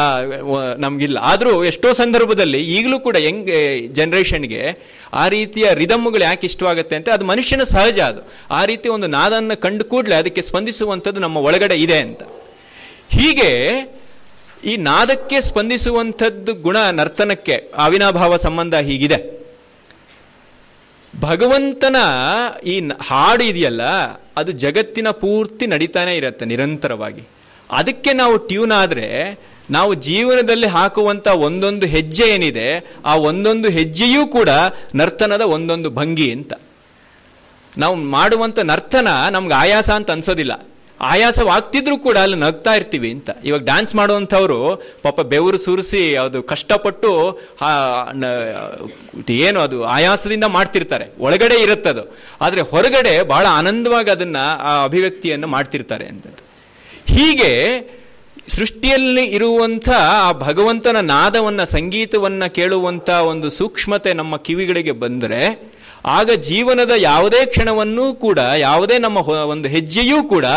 ನಮಗಿಲ್ಲ. ಆದರೂ ಎಷ್ಟೋ ಸಂದರ್ಭದಲ್ಲಿ ಈಗಲೂ ಕೂಡ ಯಂಗ್ ಜನ್ರೇಷನ್ಗೆ ಆ ರೀತಿಯ ರಿದಮ್ಗಳು ಯಾಕೆ ಇಷ್ಟವಾಗುತ್ತೆ ಅಂತ, ಅದು ಮನುಷ್ಯನ ಸಹಜ. ಅದು ಆ ರೀತಿ ಒಂದು ನಾದನ್ನು ಕಂಡು ಕೂಡಲೇ ಅದಕ್ಕೆ ಸ್ಪಂದಿಸುವಂಥದ್ದು ನಮ್ಮ ಒಳಗಡೆ ಇದೆ ಅಂತ. ಹೀಗೆ ಈ ನಾದಕ್ಕೆ ಸ್ಪಂದಿಸುವಂಥದ್ದು ಗುಣ ನರ್ತನಕ್ಕೆ ಅವಿನಾಭಾವ ಸಂಬಂಧ ಹೀಗಿದೆ. ಭಗವಂತನ ಈ ಹಾಡು ಇದೆಯಲ್ಲ ಅದು ಜಗತ್ತಿನ ಪೂರ್ತಿ ನಡೀತಾನೆ ಇರುತ್ತೆ ನಿರಂತರವಾಗಿ. ಅದಕ್ಕೆ ನಾವು ಟ್ಯೂನ್ ಆದರೆ ನಾವು ಜೀವನದಲ್ಲಿ ಹಾಕುವಂಥ ಒಂದೊಂದು ಹೆಜ್ಜೆ ಏನಿದೆ ಆ ಒಂದೊಂದು ಹೆಜ್ಜೆಯೂ ಕೂಡ ನರ್ತನದ ಒಂದೊಂದು ಭಂಗಿ ಅಂತ. ನಾವು ಮಾಡುವಂಥ ನರ್ತನ ನಮ್ಗೆ ಆಯಾಸ ಅಂತ ಅನ್ಸೋದಿಲ್ಲ, ಆಯಾಸವಾಗ್ತಿದ್ರು ಕೂಡ ಅಲ್ಲಿ ನಗ್ತಾ ಇರ್ತೀವಿ ಅಂತ. ಇವಾಗ ಡ್ಯಾನ್ಸ್ ಮಾಡುವಂಥವ್ರು ಪಾಪ ಬೆವರು ಸುರಿಸಿ ಅದು ಕಷ್ಟಪಟ್ಟು ಏನು ಅದು ಆಯಾಸದಿಂದ ಮಾಡ್ತಿರ್ತಾರೆ, ಒಳಗಡೆ ಇರುತ್ತದು, ಆದರೆ ಹೊರಗಡೆ ಬಹಳ ಆನಂದವಾಗಿ ಅದನ್ನ ಆ ಅಭಿವ್ಯಕ್ತಿಯನ್ನು ಮಾಡ್ತಿರ್ತಾರೆ ಅಂತ. ಹೀಗೆ ಸೃಷ್ಟಿಯಲ್ಲಿ ಇರುವಂಥ ಆ ಭಗವಂತನ ನಾದವನ್ನು ಸಂಗೀತವನ್ನು ಕೇಳುವಂಥ ಒಂದು ಸೂಕ್ಷ್ಮತೆ ನಮ್ಮ ಕಿವಿಗಳಿಗೆ ಬಂದರೆ ಆಗ ಜೀವನದ ಯಾವುದೇ ಕ್ಷಣವನ್ನೂ ಕೂಡ ಯಾವುದೇ ನಮ್ಮ ಒಂದು ಹೆಜ್ಜೆಯೂ ಕೂಡ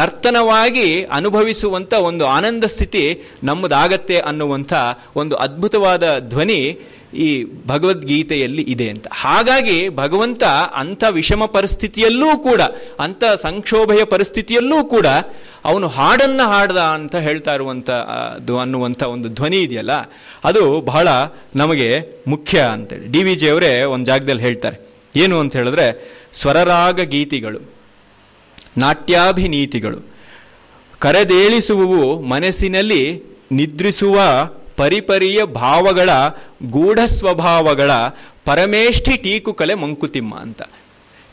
ನರ್ತನವಾಗಿ ಅನುಭವಿಸುವಂಥ ಒಂದು ಆನಂದ ಸ್ಥಿತಿ ನಮ್ಮದಾಗತ್ತೆ ಅನ್ನುವಂಥ ಒಂದು ಅದ್ಭುತವಾದ ಧ್ವನಿ ಈ ಭಗವದ್ಗೀತೆಯಲ್ಲಿ ಇದೆ ಅಂತ. ಹಾಗಾಗಿ ಭಗವಂತ ಅಂಥ ವಿಷಮ ಪರಿಸ್ಥಿತಿಯಲ್ಲೂ ಕೂಡ ಅಂಥ ಸಂಕ್ಷೋಭೆಯ ಪರಿಸ್ಥಿತಿಯಲ್ಲೂ ಕೂಡ ಅವನು ಹಾಡನ್ನು ಹಾಡ್ದ ಅಂತ ಹೇಳ್ತಾ ಇರುವಂಥ ಅನ್ನುವಂಥ ಒಂದು ಧ್ವನಿ ಇದೆಯಲ್ಲ ಅದು ಬಹಳ ನಮಗೆ ಮುಖ್ಯ ಅಂತೇಳಿ ಡಿ ವಿ ಜಿ ಅವರೇ ಒಂದು ಜಾಗದಲ್ಲಿ ಹೇಳ್ತಾರೆ. ಏನು ಅಂತ ಹೇಳಿದ್ರೆ, ಸ್ವರರಾಗ ಗೀತಿಗಳು ನಾಟ್ಯಾಭಿನೀತಿಗಳು ಕರೆದೇಳಿಸುವವು ಮನಸ್ಸಿನಲ್ಲಿ ನಿದ್ರಿಸುವ ಪರಿಪರಿಯ ಭಾವಗಳ ಗೂಢ ಸ್ವಭಾವಗಳ ಪರಮೇಷ್ಠಿ ಟೀಕು ಕಲೆ ಮಂಕುತಿಮ್ಮ ಅಂತ.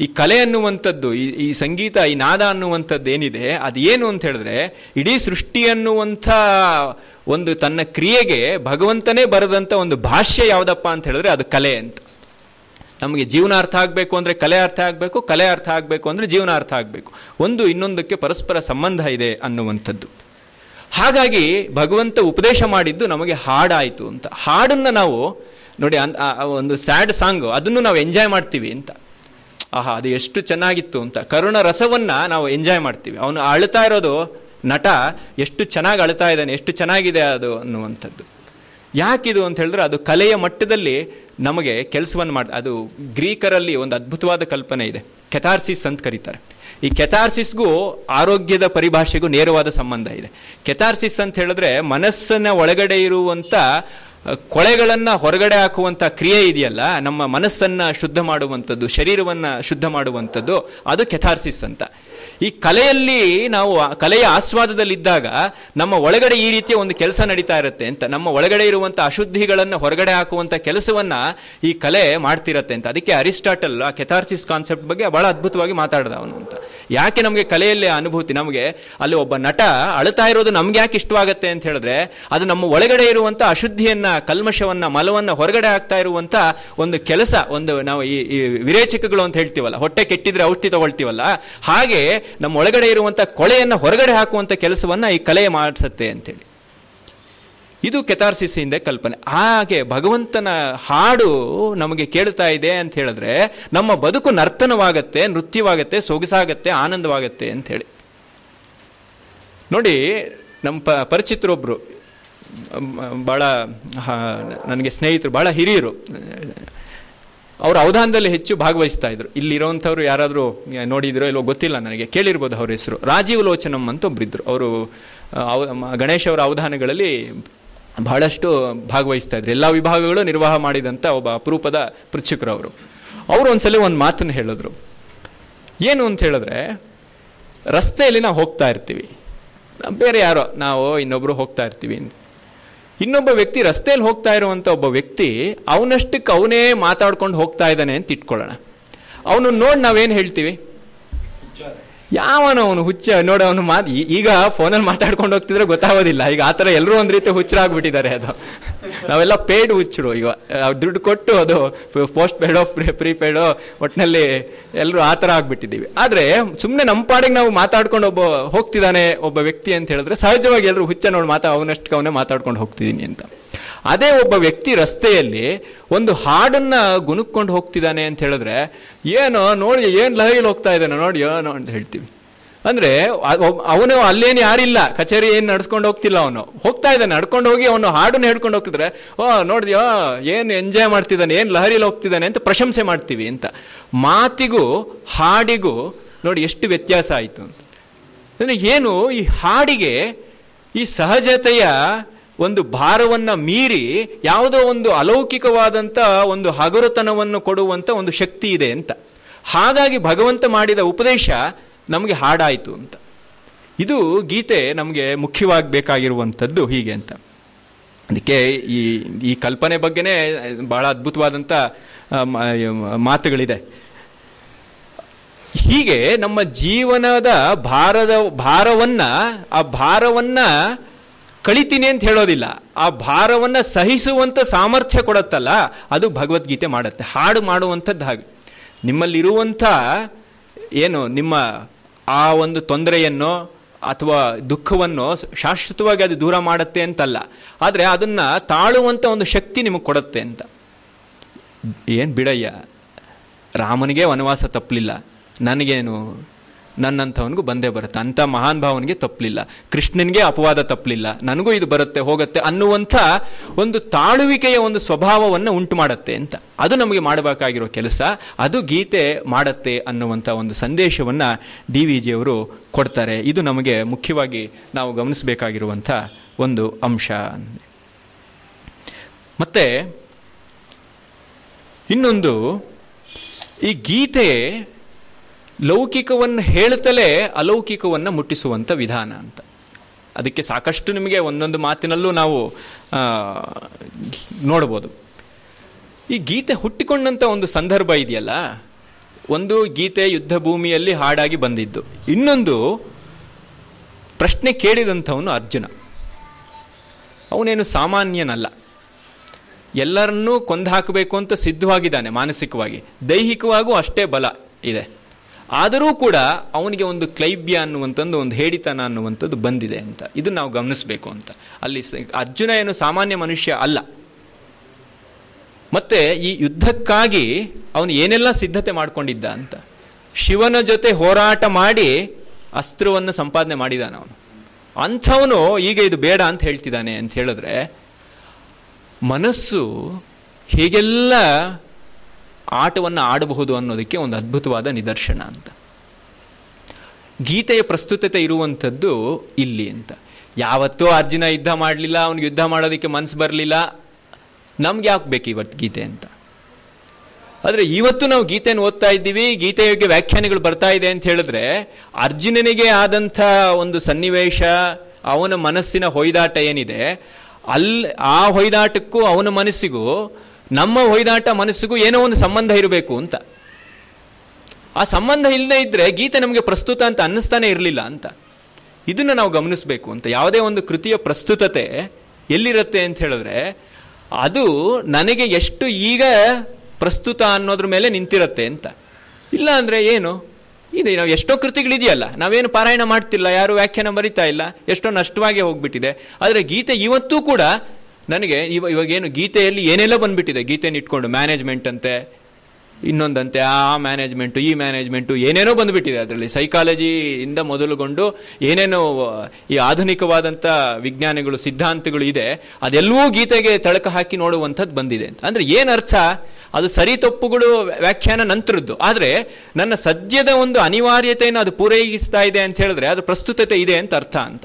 ಈ ಕಲೆ ಅನ್ನುವಂಥದ್ದು ಈ ಸಂಗೀತ ಈ ನಾದ ಅನ್ನುವಂಥದ್ದು ಏನಿದೆ ಅದೇನು ಅಂತ ಹೇಳಿದ್ರೆ, ಇಡೀ ಸೃಷ್ಟಿ ಅನ್ನುವಂಥ ಒಂದು ತನ್ನ ಕ್ರಿಯೆಗೆ ಭಗವಂತನೇ ಬರೆದಂಥ ಒಂದು ಭಾಷ್ಯ ಯಾವುದಪ್ಪ ಅಂತ ಹೇಳಿದ್ರೆ ಅದು ಕಲೆ ಅಂತ. ನಮಗೆ ಜೀವನ ಅರ್ಥ ಆಗಬೇಕು ಅಂದರೆ ಕಲೆ ಅರ್ಥ ಆಗಬೇಕು, ಕಲೆ ಅರ್ಥ ಆಗಬೇಕು ಅಂದರೆ ಜೀವನ ಅರ್ಥ ಆಗಬೇಕು. ಒಂದು ಇನ್ನೊಂದಕ್ಕೆ ಪರಸ್ಪರ ಸಂಬಂಧ ಇದೆ ಅನ್ನುವಂಥದ್ದು. ಹಾಗಾಗಿ ಭಗವಂತ ಉಪದೇಶ ಮಾಡಿದ್ದು ನಮಗೆ ಹಾಡಾಯಿತು ಅಂತ. ಹಾಡನ್ನು ನಾವು ನೋಡಿ ಒಂದು ಸ್ಯಾಡ್ ಸಾಂಗು ಅದನ್ನು ನಾವು ಎಂಜಾಯ್ ಮಾಡ್ತೀವಿ ಅಂತ, ಆಹಾ ಅದು ಎಷ್ಟು ಚೆನ್ನಾಗಿತ್ತು ಅಂತ. ಕರುಣ ರಸವನ್ನು ನಾವು ಎಂಜಾಯ್ ಮಾಡ್ತೀವಿ, ಅವನು ಅಳ್ತಾ ಇರೋದು ನಟ ಎಷ್ಟು ಚೆನ್ನಾಗಿ ಅಳ್ತಾ ಇದ್ದಾನೆ, ಎಷ್ಟು ಚೆನ್ನಾಗಿದೆ ಅದು ಅನ್ನುವಂಥದ್ದು. ಯಾಕಿದು ಅಂತ ಹೇಳಿದ್ರೆ ಅದು ಕಲೆಯ ಮಟ್ಟದಲ್ಲಿ ನಮಗೆ ಕೆಲಸವನ್ನು ಅದು ಗ್ರೀಕರಲ್ಲಿ ಒಂದು ಅದ್ಭುತವಾದ ಕಲ್ಪನೆ ಇದೆ, ಕೆಥಾರ್ಸಿಸ್ ಅಂತ ಕರೀತಾರೆ. ಈ ಕೆಥಾರ್ಸಿಸ್ಗೂ ಆರೋಗ್ಯದ ಪರಿಭಾಷೆಗೂ ನೇರವಾದ ಸಂಬಂಧ ಇದೆ. ಕೆಥಾರ್ಸಿಸ್ ಅಂತ ಹೇಳಿದ್ರೆ ಮನಸ್ಸನ್ನ ಒಳಗಡೆ ಇರುವಂಥ ಕೊಳೆಗಳನ್ನು ಹೊರಗಡೆ ಹಾಕುವಂಥ ಕ್ರಿಯೆ ಇದೆಯಲ್ಲ, ನಮ್ಮ ಮನಸ್ಸನ್ನು ಶುದ್ಧ ಮಾಡುವಂಥದ್ದು, ಶರೀರವನ್ನು ಶುದ್ಧ ಮಾಡುವಂಥದ್ದು, ಅದು ಕೆಥಾರ್ಸಿಸ್ ಅಂತ. ಈ ಕಲೆಯಲ್ಲಿ ನಾವು ಕಲೆಯ ಆಸ್ವಾದದಲ್ಲಿದ್ದಾಗ ನಮ್ಮ ಒಳಗಡೆ ಈ ರೀತಿಯ ಒಂದು ಕೆಲಸ ನಡೀತಾ ಇರುತ್ತೆ ಅಂತ, ನಮ್ಮ ಒಳಗಡೆ ಇರುವಂಥ ಅಶುದ್ಧಿಗಳನ್ನು ಹೊರಗಡೆ ಹಾಕುವಂಥ ಕೆಲಸವನ್ನು ಈ ಕಲೆ ಮಾಡ್ತಿರತ್ತೆ ಅಂತ. ಅದಕ್ಕೆ ಅರಿಸ್ಟಾಟಲ್ ಆ ಕೆಥಾರ್ಸಿಸ್ ಕಾನ್ಸೆಪ್ಟ್ ಬಗ್ಗೆ ಬಹಳ ಅದ್ಭುತವಾಗಿ ಮಾತಾಡ್ದ ಅವನು ಅಂತ. ಯಾಕೆ ನಮಗೆ ಕಲೆಯಲ್ಲಿ ಅನುಭೂತಿ, ನಮಗೆ ಅಲ್ಲಿ ಒಬ್ಬ ನಟ ಅಳ್ತಾ ಇರೋದು ನಮ್ಗೆ ಯಾಕೆ ಇಷ್ಟವಾಗತ್ತೆ ಅಂತ ಹೇಳಿದ್ರೆ ಅದು ನಮ್ಮ ಒಳಗಡೆ ಇರುವಂಥ ಅಶುದ್ಧಿಯನ್ನು, ಕಲ್ಮಶವನ್ನು, ಮಲವನ್ನು ಹೊರಗಡೆ ಆಗ್ತಾ ಇರುವಂಥ ಒಂದು ಕೆಲಸ, ಒಂದು ನಾವು ಈ ವಿರೇಚಕಗಳು ಅಂತ ಹೇಳ್ತೀವಲ್ಲ, ಹೊಟ್ಟೆ ಕೆಟ್ಟಿದ್ರೆ ಔಷಧಿ ತಗೊಳ್ತೀವಲ್ಲ, ಹಾಗೆ ನಮ್ಮ ಒಳಗಡೆ ಇರುವಂಥ ಕೊಳೆಯನ್ನು ಹೊರಗಡೆ ಹಾಕುವಂಥ ಕೆಲಸವನ್ನು ಈ ಕಲೆ ಮಾಡಿಸುತ್ತೆ ಅಂತೇಳಿ. ಇದು ಕೆಥಾರ್ಸಿಸ್ ಇಂದ ಕಲ್ಪನೆ. ಹಾಗೆ ಭಗವಂತನ ಹಾಡು ನಮಗೆ ಕೇಳ್ತಾ ಇದೆ ಅಂತ ಹೇಳಿದ್ರೆ ನಮ್ಮ ಬದುಕು ನರ್ತನವಾಗತ್ತೆ, ನೃತ್ಯವಾಗತ್ತೆ, ಸೊಗಸಾಗತ್ತೆ, ಆನಂದವಾಗತ್ತೆ ಅಂತೇಳಿ. ನೋಡಿ, ನಮ್ಮ ಪರಿಚಿತರೊಬ್ಬರು ಭಾಳ ನನಗೆ ಸ್ನೇಹಿತರು, ಭಾಳ ಹಿರಿಯರು, ಅವರು ಅವಧಾನದಲ್ಲಿ ಹೆಚ್ಚು ಭಾಗವಹಿಸ್ತಾ ಇದ್ರು. ಇಲ್ಲಿರೋಂಥವ್ರು ಯಾರಾದರೂ ನೋಡಿದ್ರೋ ಇಲ್ಲೋ ಗೊತ್ತಿಲ್ಲ ನನಗೆ, ಕೇಳಿರ್ಬೋದು ಅವ್ರ ಹೆಸರು. ರಾಜೀವ್ ಲೋಚನಮ್ ಅಂತ ಒಬ್ಬರಿದ್ರು, ಅವರು ಗಣೇಶ್ ಅವರ ಅವಧಾನಗಳಲ್ಲಿ ಬಹಳಷ್ಟು ಭಾಗವಹಿಸ್ತಾ ಇದ್ರು, ಎಲ್ಲ ವಿಭಾಗಗಳು ನಿರ್ವಾಹ ಮಾಡಿದಂಥ ಒಬ್ಬ ಅಪರೂಪದ ಪೃಚ್ಛಕರು ಅವರು. ಅವರು ಒಂದ್ಸಲ ಒಂದು ಮಾತನ್ನು ಹೇಳಿದ್ರು, ಏನು ಅಂತ ಹೇಳಿದ್ರೆ, ರಸ್ತೆಯಲ್ಲಿ ನಾವು ಹೋಗ್ತಾ ಇರ್ತೀವಿ, ಬೇರೆ ಯಾರೋ ನಾವು ಇನ್ನೊಬ್ಬರು ಹೋಗ್ತಾ ಇರ್ತೀವಿ, ಇನ್ನೊಬ್ಬ ವ್ಯಕ್ತಿ ರಸ್ತೆಯಲ್ಲಿ ಹೋಗ್ತಾ ಇರುವಂಥ ಒಬ್ಬ ವ್ಯಕ್ತಿ ಅವನಷ್ಟಕ್ಕೆ ಅವನೇ ಮಾತಾಡ್ಕೊಂಡು ಹೋಗ್ತಾ ಇದ್ದಾನೆ ಅಂತ ಇಟ್ಕೊಳ್ಳೋಣ. ಅವನು ನೋಡಿ ನಾವೇನು ಹೇಳ್ತೀವಿ, ಯಾವನ ಅವನು ಹುಚ್ಚ ನೋಡಿ, ಅವನು ಈಗ ಫೋನಲ್ಲಿ ಮಾತಾಡ್ಕೊಂಡು ಹೋಗ್ತಿದ್ರೆ ಗೊತ್ತಾಗೋದಿಲ್ಲ. ಈಗ ಆ ಥರ ಎಲ್ಲರೂ ಒಂದು ರೀತಿ ಹುಚ್ಚರಾಗ್ಬಿಟ್ಟಿದ್ದಾರೆ, ಅದು ನಾವೆಲ್ಲ ಪೇಯ್ಡ್ ಹುಚ್ಚರು. ಈಗ ದುಡ್ಡು ಕೊಟ್ಟು ಅದು ಪೋಸ್ಟ್ ಪೇಯ್ಡೋ ಪ್ರೀಪೇಯ್ಡೋ ಒಟ್ಟಿನಲ್ಲಿ ಎಲ್ಲರೂ ಆ ಥರ ಆಗ್ಬಿಟ್ಟಿದ್ದೀವಿ. ಆದರೆ ಸುಮ್ಮನೆ ನಮ್ಮ ಪಾಡಿಗೆ ನಾವು ಮಾತಾಡ್ಕೊಂಡು ಒಬ್ಬ ಹೋಗ್ತಿದ್ದಾನೆ ಒಬ್ಬ ವ್ಯಕ್ತಿ ಅಂತ ಹೇಳಿದ್ರೆ ಸಹಜವಾಗಿ ಎಲ್ಲರೂ ಹುಚ್ಚ ನೋಡಿ ಅವನಷ್ಟು ಅವನೇ ಮಾತಾಡ್ಕೊಂಡು ಹೋಗ್ತಿದ್ದೀನಿ ಅಂತ. ಅದೇ ಒಬ್ಬ ವ್ಯಕ್ತಿ ರಸ್ತೆಯಲ್ಲಿ ಒಂದು ಹಾಡನ್ನು ಗುಣಕ್ಕೊಂಡು ಹೋಗ್ತಿದ್ದಾನೆ ಅಂತ ಹೇಳಿದ್ರೆ ಏನೋ ನೋಡಿ ಏನು ಲಹರಿಯಲ್ಲಿ ಹೋಗ್ತಾ ಇದ್ದಾನೆ ನೋಡಿ ಏನೋ ಅಂತ ಹೇಳ್ತೀವಿ. ಅಂದರೆ ಅವನು ಅಲ್ಲೇನು ಯಾರಿಲ್ಲ, ಕಚೇರಿ ಏನು ನಡ್ಸ್ಕೊಂಡು ಹೋಗ್ತಿಲ್ಲ, ಅವನು ಹೋಗ್ತಾ ಇದ್ದಾನೆ ನಡ್ಕೊಂಡು ಹೋಗಿ ಅವನು ಹಾಡನ್ನು ಹೇಳ್ಕೊಂಡು ಹೋಗ್ತಿದ್ರೆ ಓ ನೋಡಿದ್ಯೋ ಏನು ಎಂಜಾಯ್ ಮಾಡ್ತಿದ್ದಾನೆ, ಏನು ಲಹರಿಯಲ್ಲಿ ಹೋಗ್ತಿದ್ದಾನೆ ಅಂತ ಪ್ರಶಂಸೆ ಮಾಡ್ತೀವಿ ಅಂತ. ಮಾತಿಗೂ ಹಾಡಿಗೂ ನೋಡಿ ಎಷ್ಟು ವ್ಯತ್ಯಾಸ ಆಯಿತು ಅಂತ. ಅಂದರೆ ಏನು, ಈ ಹಾಡಿಗೆ ಈ ಸಹಜತೆಯ ಒಂದು ಭಾರವನ್ನ ಮೀರಿ ಯಾವುದೋ ಒಂದು ಅಲೌಕಿಕವಾದಂಥ ಒಂದು ಹಗುರತನವನ್ನು ಕೊಡುವಂಥ ಒಂದು ಶಕ್ತಿ ಇದೆ ಅಂತ. ಹಾಗಾಗಿ ಭಗವಂತ ಮಾಡಿದ ಉಪದೇಶ ನಮಗೆ ಹಾಡಾಯಿತು ಅಂತ. ಇದು ಗೀತೆ ನಮಗೆ ಮುಖ್ಯವಾಗಿ ಬೇಕಾಗಿರುವಂಥದ್ದು ಹೀಗೆ ಅಂತ. ಅದಕ್ಕೆ ಈ ಈ ಕಲ್ಪನೆ ಬಗ್ಗೆನೇ ಬಹಳ ಅದ್ಭುತವಾದಂಥ ಮಾತುಗಳಿದೆ. ಹೀಗೆ ನಮ್ಮ ಜೀವನದ ಭಾರವನ್ನ ಕಳಿತೀನಿ ಅಂತ ಹೇಳೋದಿಲ್ಲ, ಆ ಭಾರವನ್ನು ಸಹಿಸುವಂಥ ಸಾಮರ್ಥ್ಯ ಕೊಡುತ್ತಲ್ಲ ಅದು ಭಗವದ್ಗೀತೆ ಮಾಡುತ್ತೆ. ಹಾಡು ಮಾಡುವಂಥದ್ದು ಹಾಗೆ ನಿಮ್ಮಲ್ಲಿರುವಂಥ ಏನು ನಿಮ್ಮ ಆ ಒಂದು ತೊಂದರೆಯನ್ನು ಅಥವಾ ದುಃಖವನ್ನು ಶಾಶ್ವತವಾಗಿ ಅದು ದೂರ ಮಾಡುತ್ತೆ ಅಂತಲ್ಲ, ಆದರೆ ಅದನ್ನು ತಾಳುವಂಥ ಒಂದು ಶಕ್ತಿ ನಿಮಗೆ ಕೊಡುತ್ತೆ ಅಂತ. ಏನು ಬಿಡಯ್ಯ, ರಾಮನಿಗೆ ವನವಾಸ ತಪ್ಪಲಿಲ್ಲ, ನನಗೇನು, ನನ್ನಂಥವನಿಗೂ ಬಂದೇ ಬರುತ್ತೆ, ಅಂಥ ಮಹಾನ್ ಭಾವನಿಗೆ ತಪ್ಪಲಿಲ್ಲ, ಕೃಷ್ಣನಿಗೆ ಅಪವಾದ ತಪ್ಪಲಿಲ್ಲ, ನನಗೂ ಇದು ಬರುತ್ತೆ ಹೋಗುತ್ತೆ ಅನ್ನುವಂಥ ಒಂದು ತಾಳುವಿಕೆಯ ಒಂದು ಸ್ವಭಾವವನ್ನು ಉಂಟು ಮಾಡುತ್ತೆ ಅಂತ. ಅದು ನಮಗೆ ಮಾಡಬೇಕಾಗಿರೋ ಕೆಲಸ, ಅದು ಗೀತೆ ಮಾಡುತ್ತೆ ಅನ್ನುವಂಥ ಒಂದು ಸಂದೇಶವನ್ನು ಡಿ ವಿ ಜಿಯವರು ಕೊಡ್ತಾರೆ. ಇದು ನಮಗೆ ಮುಖ್ಯವಾಗಿ ನಾವು ಗಮನಿಸಬೇಕಾಗಿರುವಂಥ ಒಂದು ಅಂಶ. ಮತ್ತು ಇನ್ನೊಂದು, ಈ ಗೀತೆ ಲೌಕಿಕವನ್ನು ಹೇಳ್ತಲೇ ಅಲೌಕಿಕವನ್ನು ಮುಟ್ಟಿಸುವಂಥ ವಿಧಾನ ಅಂತ. ಅದಕ್ಕೆ ಸಾಕಷ್ಟು ನಿಮಗೆ ಒಂದೊಂದು ಮಾತಿನಲ್ಲೂ ನಾವು ನೋಡ್ಬೋದು. ಈ ಗೀತೆ ಹುಟ್ಟಿಕೊಂಡಂಥ ಒಂದು ಸಂದರ್ಭ ಇದೆಯಲ್ಲ, ಒಂದು ಗೀತೆ ಯುದ್ಧ ಭೂಮಿಯಲ್ಲಿ ಹಾಡಾಗಿ ಬಂದಿದ್ದು, ಇನ್ನೊಂದು ಪ್ರಶ್ನೆ ಕೇಳಿದಂಥವನು ಅರ್ಜುನ. ಅವನೇನು ಸಾಮಾನ್ಯನಲ್ಲ, ಎಲ್ಲರನ್ನೂ ಕೊಂದು ಹಾಕಬೇಕು ಅಂತ ಸಿದ್ಧವಾಗಿದ್ದಾನೆ, ಮಾನಸಿಕವಾಗಿ ದೈಹಿಕವಾಗೂ ಅಷ್ಟೇ ಬಲ ಇದೆ. ಆದರೂ ಕೂಡ ಅವನಿಗೆ ಒಂದು ಕ್ಲೈಬ್ಯ ಅನ್ನುವಂಥದ್ದು, ಒಂದು ಹೇಡಿತನ ಅನ್ನುವಂಥದ್ದು ಬಂದಿದೆ ಅಂತ. ಇದು ನಾವು ಗಮನಿಸಬೇಕು ಅಂತ. ಅಲ್ಲಿ ಅರ್ಜುನ ಏನು ಸಾಮಾನ್ಯ ಮನುಷ್ಯ ಅಲ್ಲ. ಮತ್ತೆ ಈ ಯುದ್ಧಕ್ಕಾಗಿ ಅವನು ಏನೆಲ್ಲ ಸಿದ್ಧತೆ ಮಾಡಿಕೊಂಡಿದ್ದ ಅಂತ, ಶಿವನ ಜೊತೆ ಹೋರಾಟ ಮಾಡಿ ಅಸ್ತ್ರವನ್ನು ಸಂಪಾದನೆ ಮಾಡಿದಾನ ಅವನು. ಅಂಥವನು ಈಗ ಇದು ಬೇಡ ಅಂತ ಹೇಳ್ತಿದ್ದಾನೆ ಅಂತ ಹೇಳಿದ್ರೆ, ಮನಸ್ಸು ಹೀಗೆಲ್ಲ ಆಟವನ್ನು ಆಡಬಹುದು ಅನ್ನೋದಕ್ಕೆ ಒಂದು ಅದ್ಭುತವಾದ ನಿದರ್ಶನ ಅಂತ. ಗೀತೆಯ ಪ್ರಸ್ತುತತೆ ಇರುವಂಥದ್ದು ಇಲ್ಲಿ ಅಂತ. ಯಾವತ್ತೂ ಅರ್ಜುನ ಯುದ್ಧ ಮಾಡಲಿಲ್ಲ, ಅವನಿಗೆ ಯುದ್ಧ ಮಾಡೋದಕ್ಕೆ ಮನಸ್ಸು ಬರಲಿಲ್ಲ, ನಮ್ಗೆ ಯಾಕೆ ಬೇಕು ಇವತ್ತು ಗೀತೆ ಅಂತ. ಆದರೆ ಇವತ್ತು ನಾವು ಗೀತೆಯನ್ನು ಓದ್ತಾ ಇದ್ದೀವಿ, ಗೀತೆಯ ವ್ಯಾಖ್ಯಾನಗಳು ಬರ್ತಾ ಇದೆ ಅಂತ ಹೇಳಿದ್ರೆ, ಅರ್ಜುನನಿಗೆ ಆದಂಥ ಒಂದು ಸನ್ನಿವೇಶ, ಅವನ ಮನಸ್ಸಿನ ಹೊಯ್ದಾಟ ಏನಿದೆ ಅಲ್ಲಿ, ಆ ಹೊಯ್ದಾಟಕ್ಕೂ ಅವನ ಮನಸ್ಸಿಗೂ ನಮ್ಮ ಹೊಯ್ದಾಟ ಮನಸ್ಸಿಗೂ ಏನೋ ಒಂದು ಸಂಬಂಧ ಇರಬೇಕು ಅಂತ. ಆ ಸಂಬಂಧ ಇಲ್ಲದೆ ಇದ್ರೆ ಗೀತೆ ನಮಗೆ ಪ್ರಸ್ತುತ ಅಂತ ಅನ್ನಿಸ್ತಾನೆ ಇರಲಿಲ್ಲ ಅಂತ. ಇದನ್ನು ನಾವು ಗಮನಿಸಬೇಕು ಅಂತ. ಯಾವುದೇ ಒಂದು ಕೃತಿಯ ಪ್ರಸ್ತುತತೆ ಎಲ್ಲಿರುತ್ತೆ ಅಂತ ಹೇಳಿದ್ರೆ, ಅದು ನನಗೆ ಎಷ್ಟು ಈಗ ಪ್ರಸ್ತುತ ಅನ್ನೋದ್ರ ಮೇಲೆ ನಿಂತಿರುತ್ತೆ ಅಂತ. ಇಲ್ಲ ಅಂದರೆ ಏನು ಇದೆ, ನಾವು ಎಷ್ಟೋ ಕೃತಿಗಳಿದೆಯಲ್ಲ, ನಾವೇನು ಪಾರಾಯಣ ಮಾಡ್ತಿಲ್ಲ, ಯಾರು ವ್ಯಾಖ್ಯಾನ ಬರೀತಾ ಇಲ್ಲ, ಎಷ್ಟೋ ನಷ್ಟವಾಗಿ ಹೋಗ್ಬಿಟ್ಟಿದೆ. ಆದರೆ ಗೀತೆ ಇವತ್ತೂ ಕೂಡ ನನಗೆ ಇವಾಗೇನು ಗೀತೆಯಲ್ಲಿ ಏನೆಲ್ಲ ಬಂದ್ಬಿಟ್ಟಿದೆ, ಗೀತೆಯನ್ನು ಇಟ್ಕೊಂಡು ಮ್ಯಾನೇಜ್ಮೆಂಟ್ ಅಂತೆ, ಇನ್ನೊಂದಂತೆ ಆ ಮ್ಯಾನೇಜ್ಮೆಂಟು, ಈ ಮ್ಯಾನೇಜ್ಮೆಂಟು, ಏನೇನೋ ಬಂದುಬಿಟ್ಟಿದೆ. ಅದರಲ್ಲಿ ಸೈಕಾಲಜಿಯಿಂದ ಮೊದಲುಗೊಂಡು ಏನೇನೋ ಈ ಆಧುನಿಕವಾದಂಥ ವಿಜ್ಞಾನಗಳು, ಸಿದ್ಧಾಂತಗಳು ಇದೆ, ಅದೆಲ್ಲವೂ ಗೀತೆಗೆ ತಳಕ ಹಾಕಿ ನೋಡುವಂಥದ್ದು ಬಂದಿದೆ ಅಂತ. ಅಂದರೆ ಏನರ್ಥ, ಅದು ಸರಿ ತಪ್ಪುಗಳು ವ್ಯಾಖ್ಯಾನ ನಂತರದ್ದು, ಆದರೆ ನನ್ನ ಸದ್ಯದ ಒಂದು ಅನಿವಾರ್ಯತೆಯನ್ನು ಅದು ಪೂರೈಸ್ತಾ ಇದೆ ಅಂತ ಹೇಳಿದ್ರೆ ಅದು ಪ್ರಸ್ತುತತೆ ಇದೆ ಅಂತ ಅರ್ಥ ಅಂತ.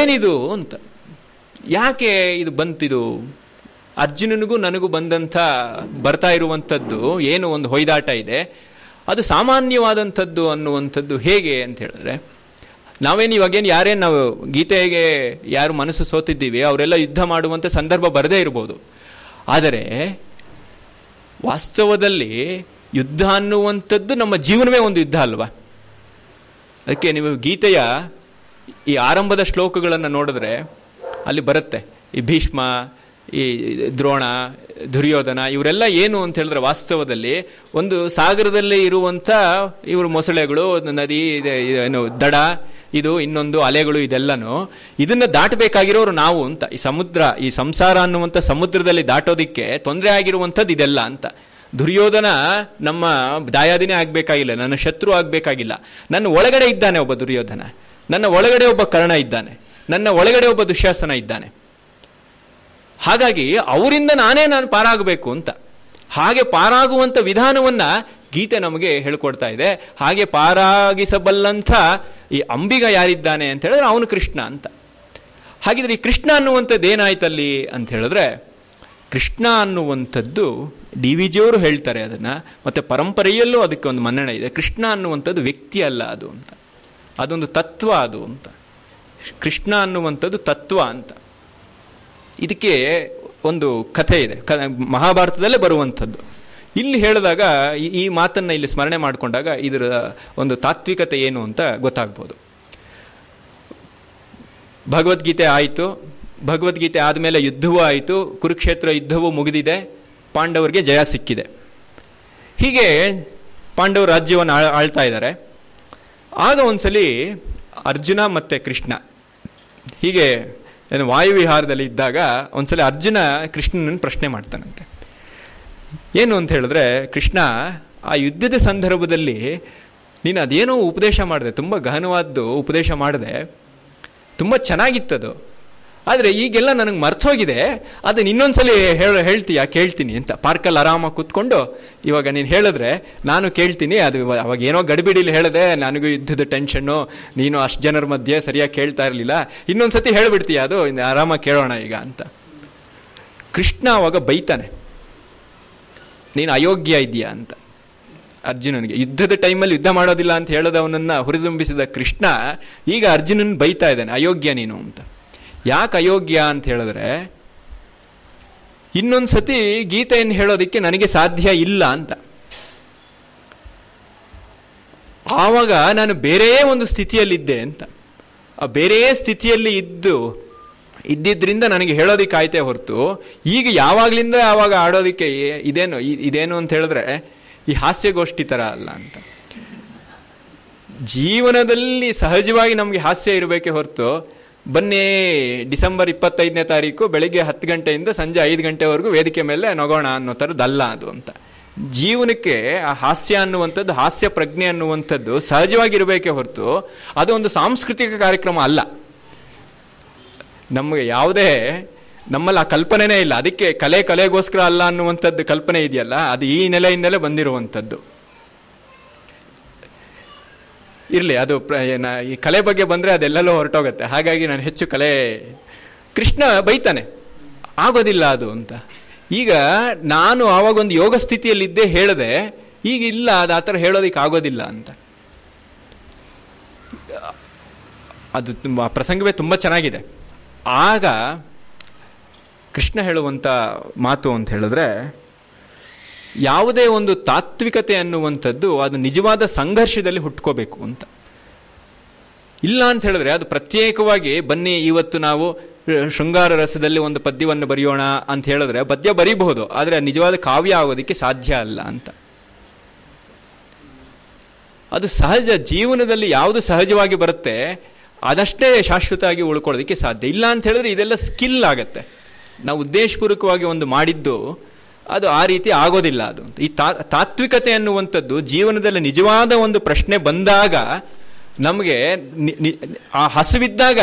ಏನಿದು ಅಂತ, ಯಾಕೆ ಇದು ಬಂತಿದು, ಅರ್ಜುನನಿಗೂ ನನಗೂ ಬಂದಂಥ ಬರ್ತಾ ಇರುವಂಥದ್ದು ಏನು ಒಂದು ಹೊಯ್ದಾಟ ಇದೆ, ಅದು ಸಾಮಾನ್ಯವಾದಂಥದ್ದು ಅನ್ನುವಂಥದ್ದು ಹೇಗೆ ಅಂತ ಹೇಳಿದ್ರೆ, ನಾವೇನು ಇವಾಗೇನು ಯಾರೇನು ನಾವು ಗೀತೆಗೆ ಯಾರು ಮನಸ್ಸು ಸೋತಿದ್ದೀವಿ ಅವರೆಲ್ಲ ಯುದ್ಧ ಮಾಡುವಂಥ ಸಂದರ್ಭ ಬರದೇ ಇರ್ಬೋದು, ಆದರೆ ವಾಸ್ತವದಲ್ಲಿ ಯುದ್ಧ ಅನ್ನುವಂಥದ್ದು ನಮ್ಮ ಜೀವನವೇ ಒಂದು ಯುದ್ಧ ಅಲ್ವಾ. ಅದಕ್ಕೆ ನೀವು ಗೀತೆಯ ಈ ಆರಂಭದ ಶ್ಲೋಕಗಳನ್ನು ನೋಡಿದ್ರೆ ಅಲ್ಲಿ ಬರುತ್ತೆ, ಈ ಭೀಷ್ಮ, ಈ ದ್ರೋಣ, ದುರ್ಯೋಧನ ಇವರೆಲ್ಲ ಏನು ಅಂತ ಹೇಳಿದ್ರೆ ವಾಸ್ತವದಲ್ಲಿ ಒಂದು ಸಾಗರದಲ್ಲಿ ಇರುವಂಥ ಇವರು ಮೊಸಳೆಗಳು, ನದಿ, ಏನು ದಡ, ಇದು ಇನ್ನೊಂದು ಅಲೆಗಳು, ಇದೆಲ್ಲನೂ ಇದನ್ನು ದಾಟಬೇಕಾಗಿರೋರು ನಾವು ಅಂತ. ಈ ಸಮುದ್ರ, ಈ ಸಂಸಾರ ಅನ್ನುವಂಥ ಸಮುದ್ರದಲ್ಲಿ ದಾಟೋದಿಕ್ಕೆ ತೊಂದರೆ ಆಗಿರುವಂಥದ್ದು ಇದೆಲ್ಲ ಅಂತ. ದುರ್ಯೋಧನ ನಮ್ಮ ದಾಯಾದಿನೇ ಆಗಬೇಕಾಗಿಲ್ಲ, ನನ್ನ ಶತ್ರು ಆಗಬೇಕಾಗಿಲ್ಲ, ನನ್ನ ಒಳಗಡೆ ಇದ್ದಾನೆ ಒಬ್ಬ ದುರ್ಯೋಧನ, ನನ್ನ ಒಳಗಡೆ ಒಬ್ಬ ಕರ್ಣ ಇದ್ದಾನೆ, ನನ್ನ ಒಳಗಡೆ ಒಬ್ಬ ದುಶ್ಯಾಸನ ಇದ್ದಾನೆ, ಹಾಗಾಗಿ ಅವರಿಂದ ನಾನು ಪಾರಾಗಬೇಕು ಅಂತ. ಹಾಗೆ ಪಾರಾಗುವಂಥ ವಿಧಾನವನ್ನು ಗೀತೆ ನಮಗೆ ಹೇಳ್ಕೊಡ್ತಾ ಇದೆ. ಹಾಗೆ ಪಾರಾಗಿಸಬಲ್ಲಂಥ ಈ ಅಂಬಿಗ ಯಾರಿದ್ದಾನೆ ಅಂತ ಹೇಳಿದ್ರೆ ಅವನು ಕೃಷ್ಣ ಅಂತ. ಹಾಗಿದ್ರೆ ಈ ಕೃಷ್ಣ ಅನ್ನುವಂಥದ್ದು ಏನಾಯ್ತಲ್ಲಿ ಅಂತ ಹೇಳಿದ್ರೆ, ಕೃಷ್ಣ ಅನ್ನುವಂಥದ್ದು ಡಿ ವಿ ಜಿಯವರು ಹೇಳ್ತಾರೆ ಅದನ್ನು, ಮತ್ತು ಪರಂಪರೆಯಲ್ಲೂ ಅದಕ್ಕೆ ಒಂದು ಮನ್ನಣೆ ಇದೆ. ಕೃಷ್ಣ ಅನ್ನುವಂಥದ್ದು ವ್ಯಕ್ತಿ ಅಲ್ಲ ಅದು ಅಂತ, ಅದೊಂದು ತತ್ವ ಅದು ಅಂತ. ಕೃಷ್ಣ ಅನ್ನುವಂಥದ್ದು ತತ್ವ ಅಂತ. ಇದಕ್ಕೆ ಒಂದು ಕಥೆ ಇದೆ, ಮಹಾಭಾರತದಲ್ಲೇ ಬರುವಂಥದ್ದು. ಇಲ್ಲಿ ಹೇಳಿದಾಗ ಈ ಮಾತನ್ನು ಇಲ್ಲಿ ಸ್ಮರಣೆ ಮಾಡಿಕೊಂಡಾಗ ಇದರ ಒಂದು ತಾತ್ವಿಕತೆ ಏನು ಅಂತ ಗೊತ್ತಾಗ್ಬೋದು. ಭಗವದ್ಗೀತೆ ಆಯಿತು, ಭಗವದ್ಗೀತೆ ಆದಮೇಲೆ ಯುದ್ಧವೂ ಆಯಿತು, ಕುರುಕ್ಷೇತ್ರ ಯುದ್ಧವೂ ಮುಗಿದಿದೆ, ಪಾಂಡವರಿಗೆ ಜಯ ಸಿಕ್ಕಿದೆ. ಹೀಗೆ ಪಾಂಡವರು ರಾಜ್ಯವನ್ನು ಆಳ್ತಾ ಇದ್ದಾರೆ. ಆಗ ಒಂದ್ಸಲಿ ಅರ್ಜುನ ಮತ್ತು ಕೃಷ್ಣ ಹೀಗೆ ಏನು ವಾಯುವಿಹಾರದಲ್ಲಿ ಇದ್ದಾಗ ಒಂದ್ಸಲ ಅರ್ಜುನ ಕೃಷ್ಣನನ್ನು ಪ್ರಶ್ನೆ ಮಾಡ್ತಾನಂತೆ. ಏನು ಅಂತ ಹೇಳಿದ್ರೆ, ಕೃಷ್ಣ, ಆ ಯುದ್ಧದ ಸಂದರ್ಭದಲ್ಲಿ ನೀನು ಅದೇನೋ ಉಪದೇಶ ಮಾಡಿದೆ, ತುಂಬ ಗಹನವಾದ್ದು ಉಪದೇಶ ಮಾಡಿದೆ, ತುಂಬ ಚೆನ್ನಾಗಿತ್ತದು, ಆದರೆ ಈಗೆಲ್ಲ ನನಗೆ ಮರ್ತೋಗಿದೆ, ಅದು ಇನ್ನೊಂದ್ಸಲಿ ಹೇಳ್ತೀಯಾ ಕೇಳ್ತೀನಿ ಅಂತ. ಪಾರ್ಕಲ್ಲಿ ಆರಾಮಾಗಿ ಕೂತ್ಕೊಂಡು ಇವಾಗ ನೀನು ಹೇಳಿದ್ರೆ ನಾನು ಕೇಳ್ತೀನಿ, ಅದು ಅವಾಗ ಏನೋ ಗಡಿಬಿಡಿಲಿ ಹೇಳಿದೆ, ನನಗೂ ಯುದ್ಧದ ಟೆನ್ಷನ್ನು, ನೀನು ಅಷ್ಟು ಜನರ ಮಧ್ಯೆ ಸರಿಯಾಗಿ ಕೇಳ್ತಾ ಇರಲಿಲ್ಲ, ಇನ್ನೊಂದ್ಸತಿ ಹೇಳ್ಬಿಡ್ತೀಯ, ಅದು ಆರಾಮಾಗಿ ಕೇಳೋಣ ಈಗ ಅಂತ. ಕೃಷ್ಣ ಅವಾಗ ಬೈತಾನೆ, ನೀನು ಅಯೋಗ್ಯ ಇದೆಯಾ ಅಂತ ಅರ್ಜುನನಿಗೆ. ಯುದ್ಧದ ಟೈಮಲ್ಲಿ ಯುದ್ಧ ಮಾಡೋದಿಲ್ಲ ಅಂತ ಹೇಳೋದವನನ್ನು ಹುರಿದುಂಬಿಸಿದ ಕೃಷ್ಣ ಈಗ ಅರ್ಜುನನ್ ಬೈತಾ ಇದ್ದಾನೆ, ಅಯೋಗ್ಯ ನೀನು ಅಂತ. ಯಾಕೆ ಅಯೋಗ್ಯ ಅಂತ ಹೇಳಿದ್ರೆ, ಇನ್ನೊಂದು ಸತಿ ಗೀತೆಯನ್ನು ಹೇಳೋದಕ್ಕೆ ನನಗೆ ಸಾಧ್ಯ ಇಲ್ಲ ಅಂತ. ಆವಾಗ ನಾನು ಬೇರೆಯೇ ಒಂದು ಸ್ಥಿತಿಯಲ್ಲಿದ್ದೆ ಅಂತ, ಆ ಬೇರೆಯೇ ಸ್ಥಿತಿಯಲ್ಲಿ ಇದ್ದಿದ್ದರಿಂದ ನನಗೆ ಹೇಳೋದಕ್ಕಾಯ್ತೇ ಹೊರತು, ಈಗ ಯಾವಾಗಲಿಂದ ಆವಾಗ ಆಡೋದಕ್ಕೆ ಇದೇನು ಇದೇನು ಅಂತ ಹೇಳಿದ್ರೆ ಈ ಹಾಸ್ಯಗೋಷ್ಠಿ ಥರ ಅಲ್ಲ ಅಂತ. ಜೀವನದಲ್ಲಿ ಸಹಜವಾಗಿ ನಮಗೆ ಹಾಸ್ಯ ಇರಬೇಕೇ ಹೊರತು, ಬನ್ನಿ ಡಿಸೆಂಬರ್ 25ನೇ ತಾರೀಕು ಬೆಳಿಗ್ಗೆ 10 ಗಂಟೆಯಿಂದ ಸಂಜೆ 5 ಗಂಟೆವರೆಗೂ ವೇದಿಕೆ ಮೇಲೆ ನಗೋಣ ಅನ್ನೋ ಥರದ್ದಲ್ಲ ಅದು ಅಂತ. ಜೀವನಕ್ಕೆ ಆ ಹಾಸ್ಯ ಅನ್ನುವಂಥದ್ದು, ಹಾಸ್ಯ ಪ್ರಜ್ಞೆ ಅನ್ನುವಂಥದ್ದು ಸಹಜವಾಗಿರಬೇಕೇ ಹೊರತು ಅದು ಒಂದು ಸಾಂಸ್ಕೃತಿಕ ಕಾರ್ಯಕ್ರಮ ಅಲ್ಲ. ನಮಗೆ ಯಾವುದೇ ನಮ್ಮಲ್ಲಿ ಆ ಕಲ್ಪನೆನೇ ಇಲ್ಲ. ಅದಕ್ಕೆ ಕಲೆಗೋಸ್ಕರ ಅಲ್ಲ ಅನ್ನುವಂಥದ್ದು ಕಲ್ಪನೆ ಇದೆಯಲ್ಲ, ಅದು ಈ ನೆಲೆಯಿಂದಲೇ ಬಂದಿರುವಂಥದ್ದು. ಇರಲಿ, ಅದು ಈ ಕಲೆ ಬಗ್ಗೆ ಬಂದರೆ ಅದೆಲ್ಲಲ್ಲೂ ಹೊರಟೋಗುತ್ತೆ. ಹಾಗಾಗಿ ನಾನು ಹೆಚ್ಚು ಕಲೆ. ಕೃಷ್ಣ ಬೈತಾನೆ, ಆಗೋದಿಲ್ಲ ಅದು ಅಂತ. ಈಗ ನಾನು ಆವಾಗೊಂದು ಯೋಗ ಸ್ಥಿತಿಯಲ್ಲಿದ್ದೇ ಹೇಳಿದೆ, ಈಗ ಇಲ್ಲ, ಅದು ಆ ಥರ ಹೇಳೋದಕ್ಕೆ ಆಗೋದಿಲ್ಲ ಅಂತ. ಅದು ತುಂಬ ಪ್ರಸಂಗವೇ ತುಂಬ ಚೆನ್ನಾಗಿದೆ. ಆಗ ಕೃಷ್ಣ ಹೇಳುವಂಥ ಮಾತು ಅಂತ ಹೇಳಿದ್ರೆ, ಯಾವುದೇ ಒಂದು ತಾತ್ವಿಕತೆ ಅನ್ನುವಂಥದ್ದು ಅದು ನಿಜವಾದ ಸಂಘರ್ಷದಲ್ಲಿ ಹುಟ್ಕೋಬೇಕು ಅಂತ. ಇಲ್ಲ ಅಂತ ಹೇಳಿದ್ರೆ ಅದು ಪ್ರತ್ಯೇಕವಾಗಿ ಬನ್ನಿ ಇವತ್ತು ನಾವು ಶೃಂಗಾರ ರಸದಲ್ಲಿ ಒಂದು ಪದ್ಯವನ್ನು ಬರೆಯೋಣ ಅಂತ ಹೇಳಿದ್ರೆ ಪದ್ಯ ಬರೀಬಹುದು, ಆದರೆ ನಿಜವಾದ ಕಾವ್ಯ ಆಗೋದಕ್ಕೆ ಸಾಧ್ಯ ಅಲ್ಲ ಅಂತ. ಅದು ಸಹಜ ಜೀವನದಲ್ಲಿ ಯಾವುದು ಸಹಜವಾಗಿ ಬರುತ್ತೆ ಅದಷ್ಟೇ ಶಾಶ್ವತವಾಗಿ ಉಳ್ಕೊಳ್ಳೋದಕ್ಕೆ ಸಾಧ್ಯ. ಇಲ್ಲ ಅಂತ ಹೇಳಿದ್ರೆ ಇದೆಲ್ಲ ಸ್ಕಿಲ್ ಆಗತ್ತೆ. ನಾವು ಉದ್ದೇಶಪೂರ್ವಕವಾಗಿ ಒಂದು ಮಾಡಿದ್ದು ಅದು ಆ ರೀತಿ ಆಗೋದಿಲ್ಲ ಅದು ಅಂತ. ಈ ತಾತ್ವಿಕತೆ ಅನ್ನುವಂಥದ್ದು ಜೀವನದಲ್ಲಿ ನಿಜವಾದ ಒಂದು ಪ್ರಶ್ನೆ ಬಂದಾಗ ನಮಗೆ ಆ ಹಸುವಿದ್ದಾಗ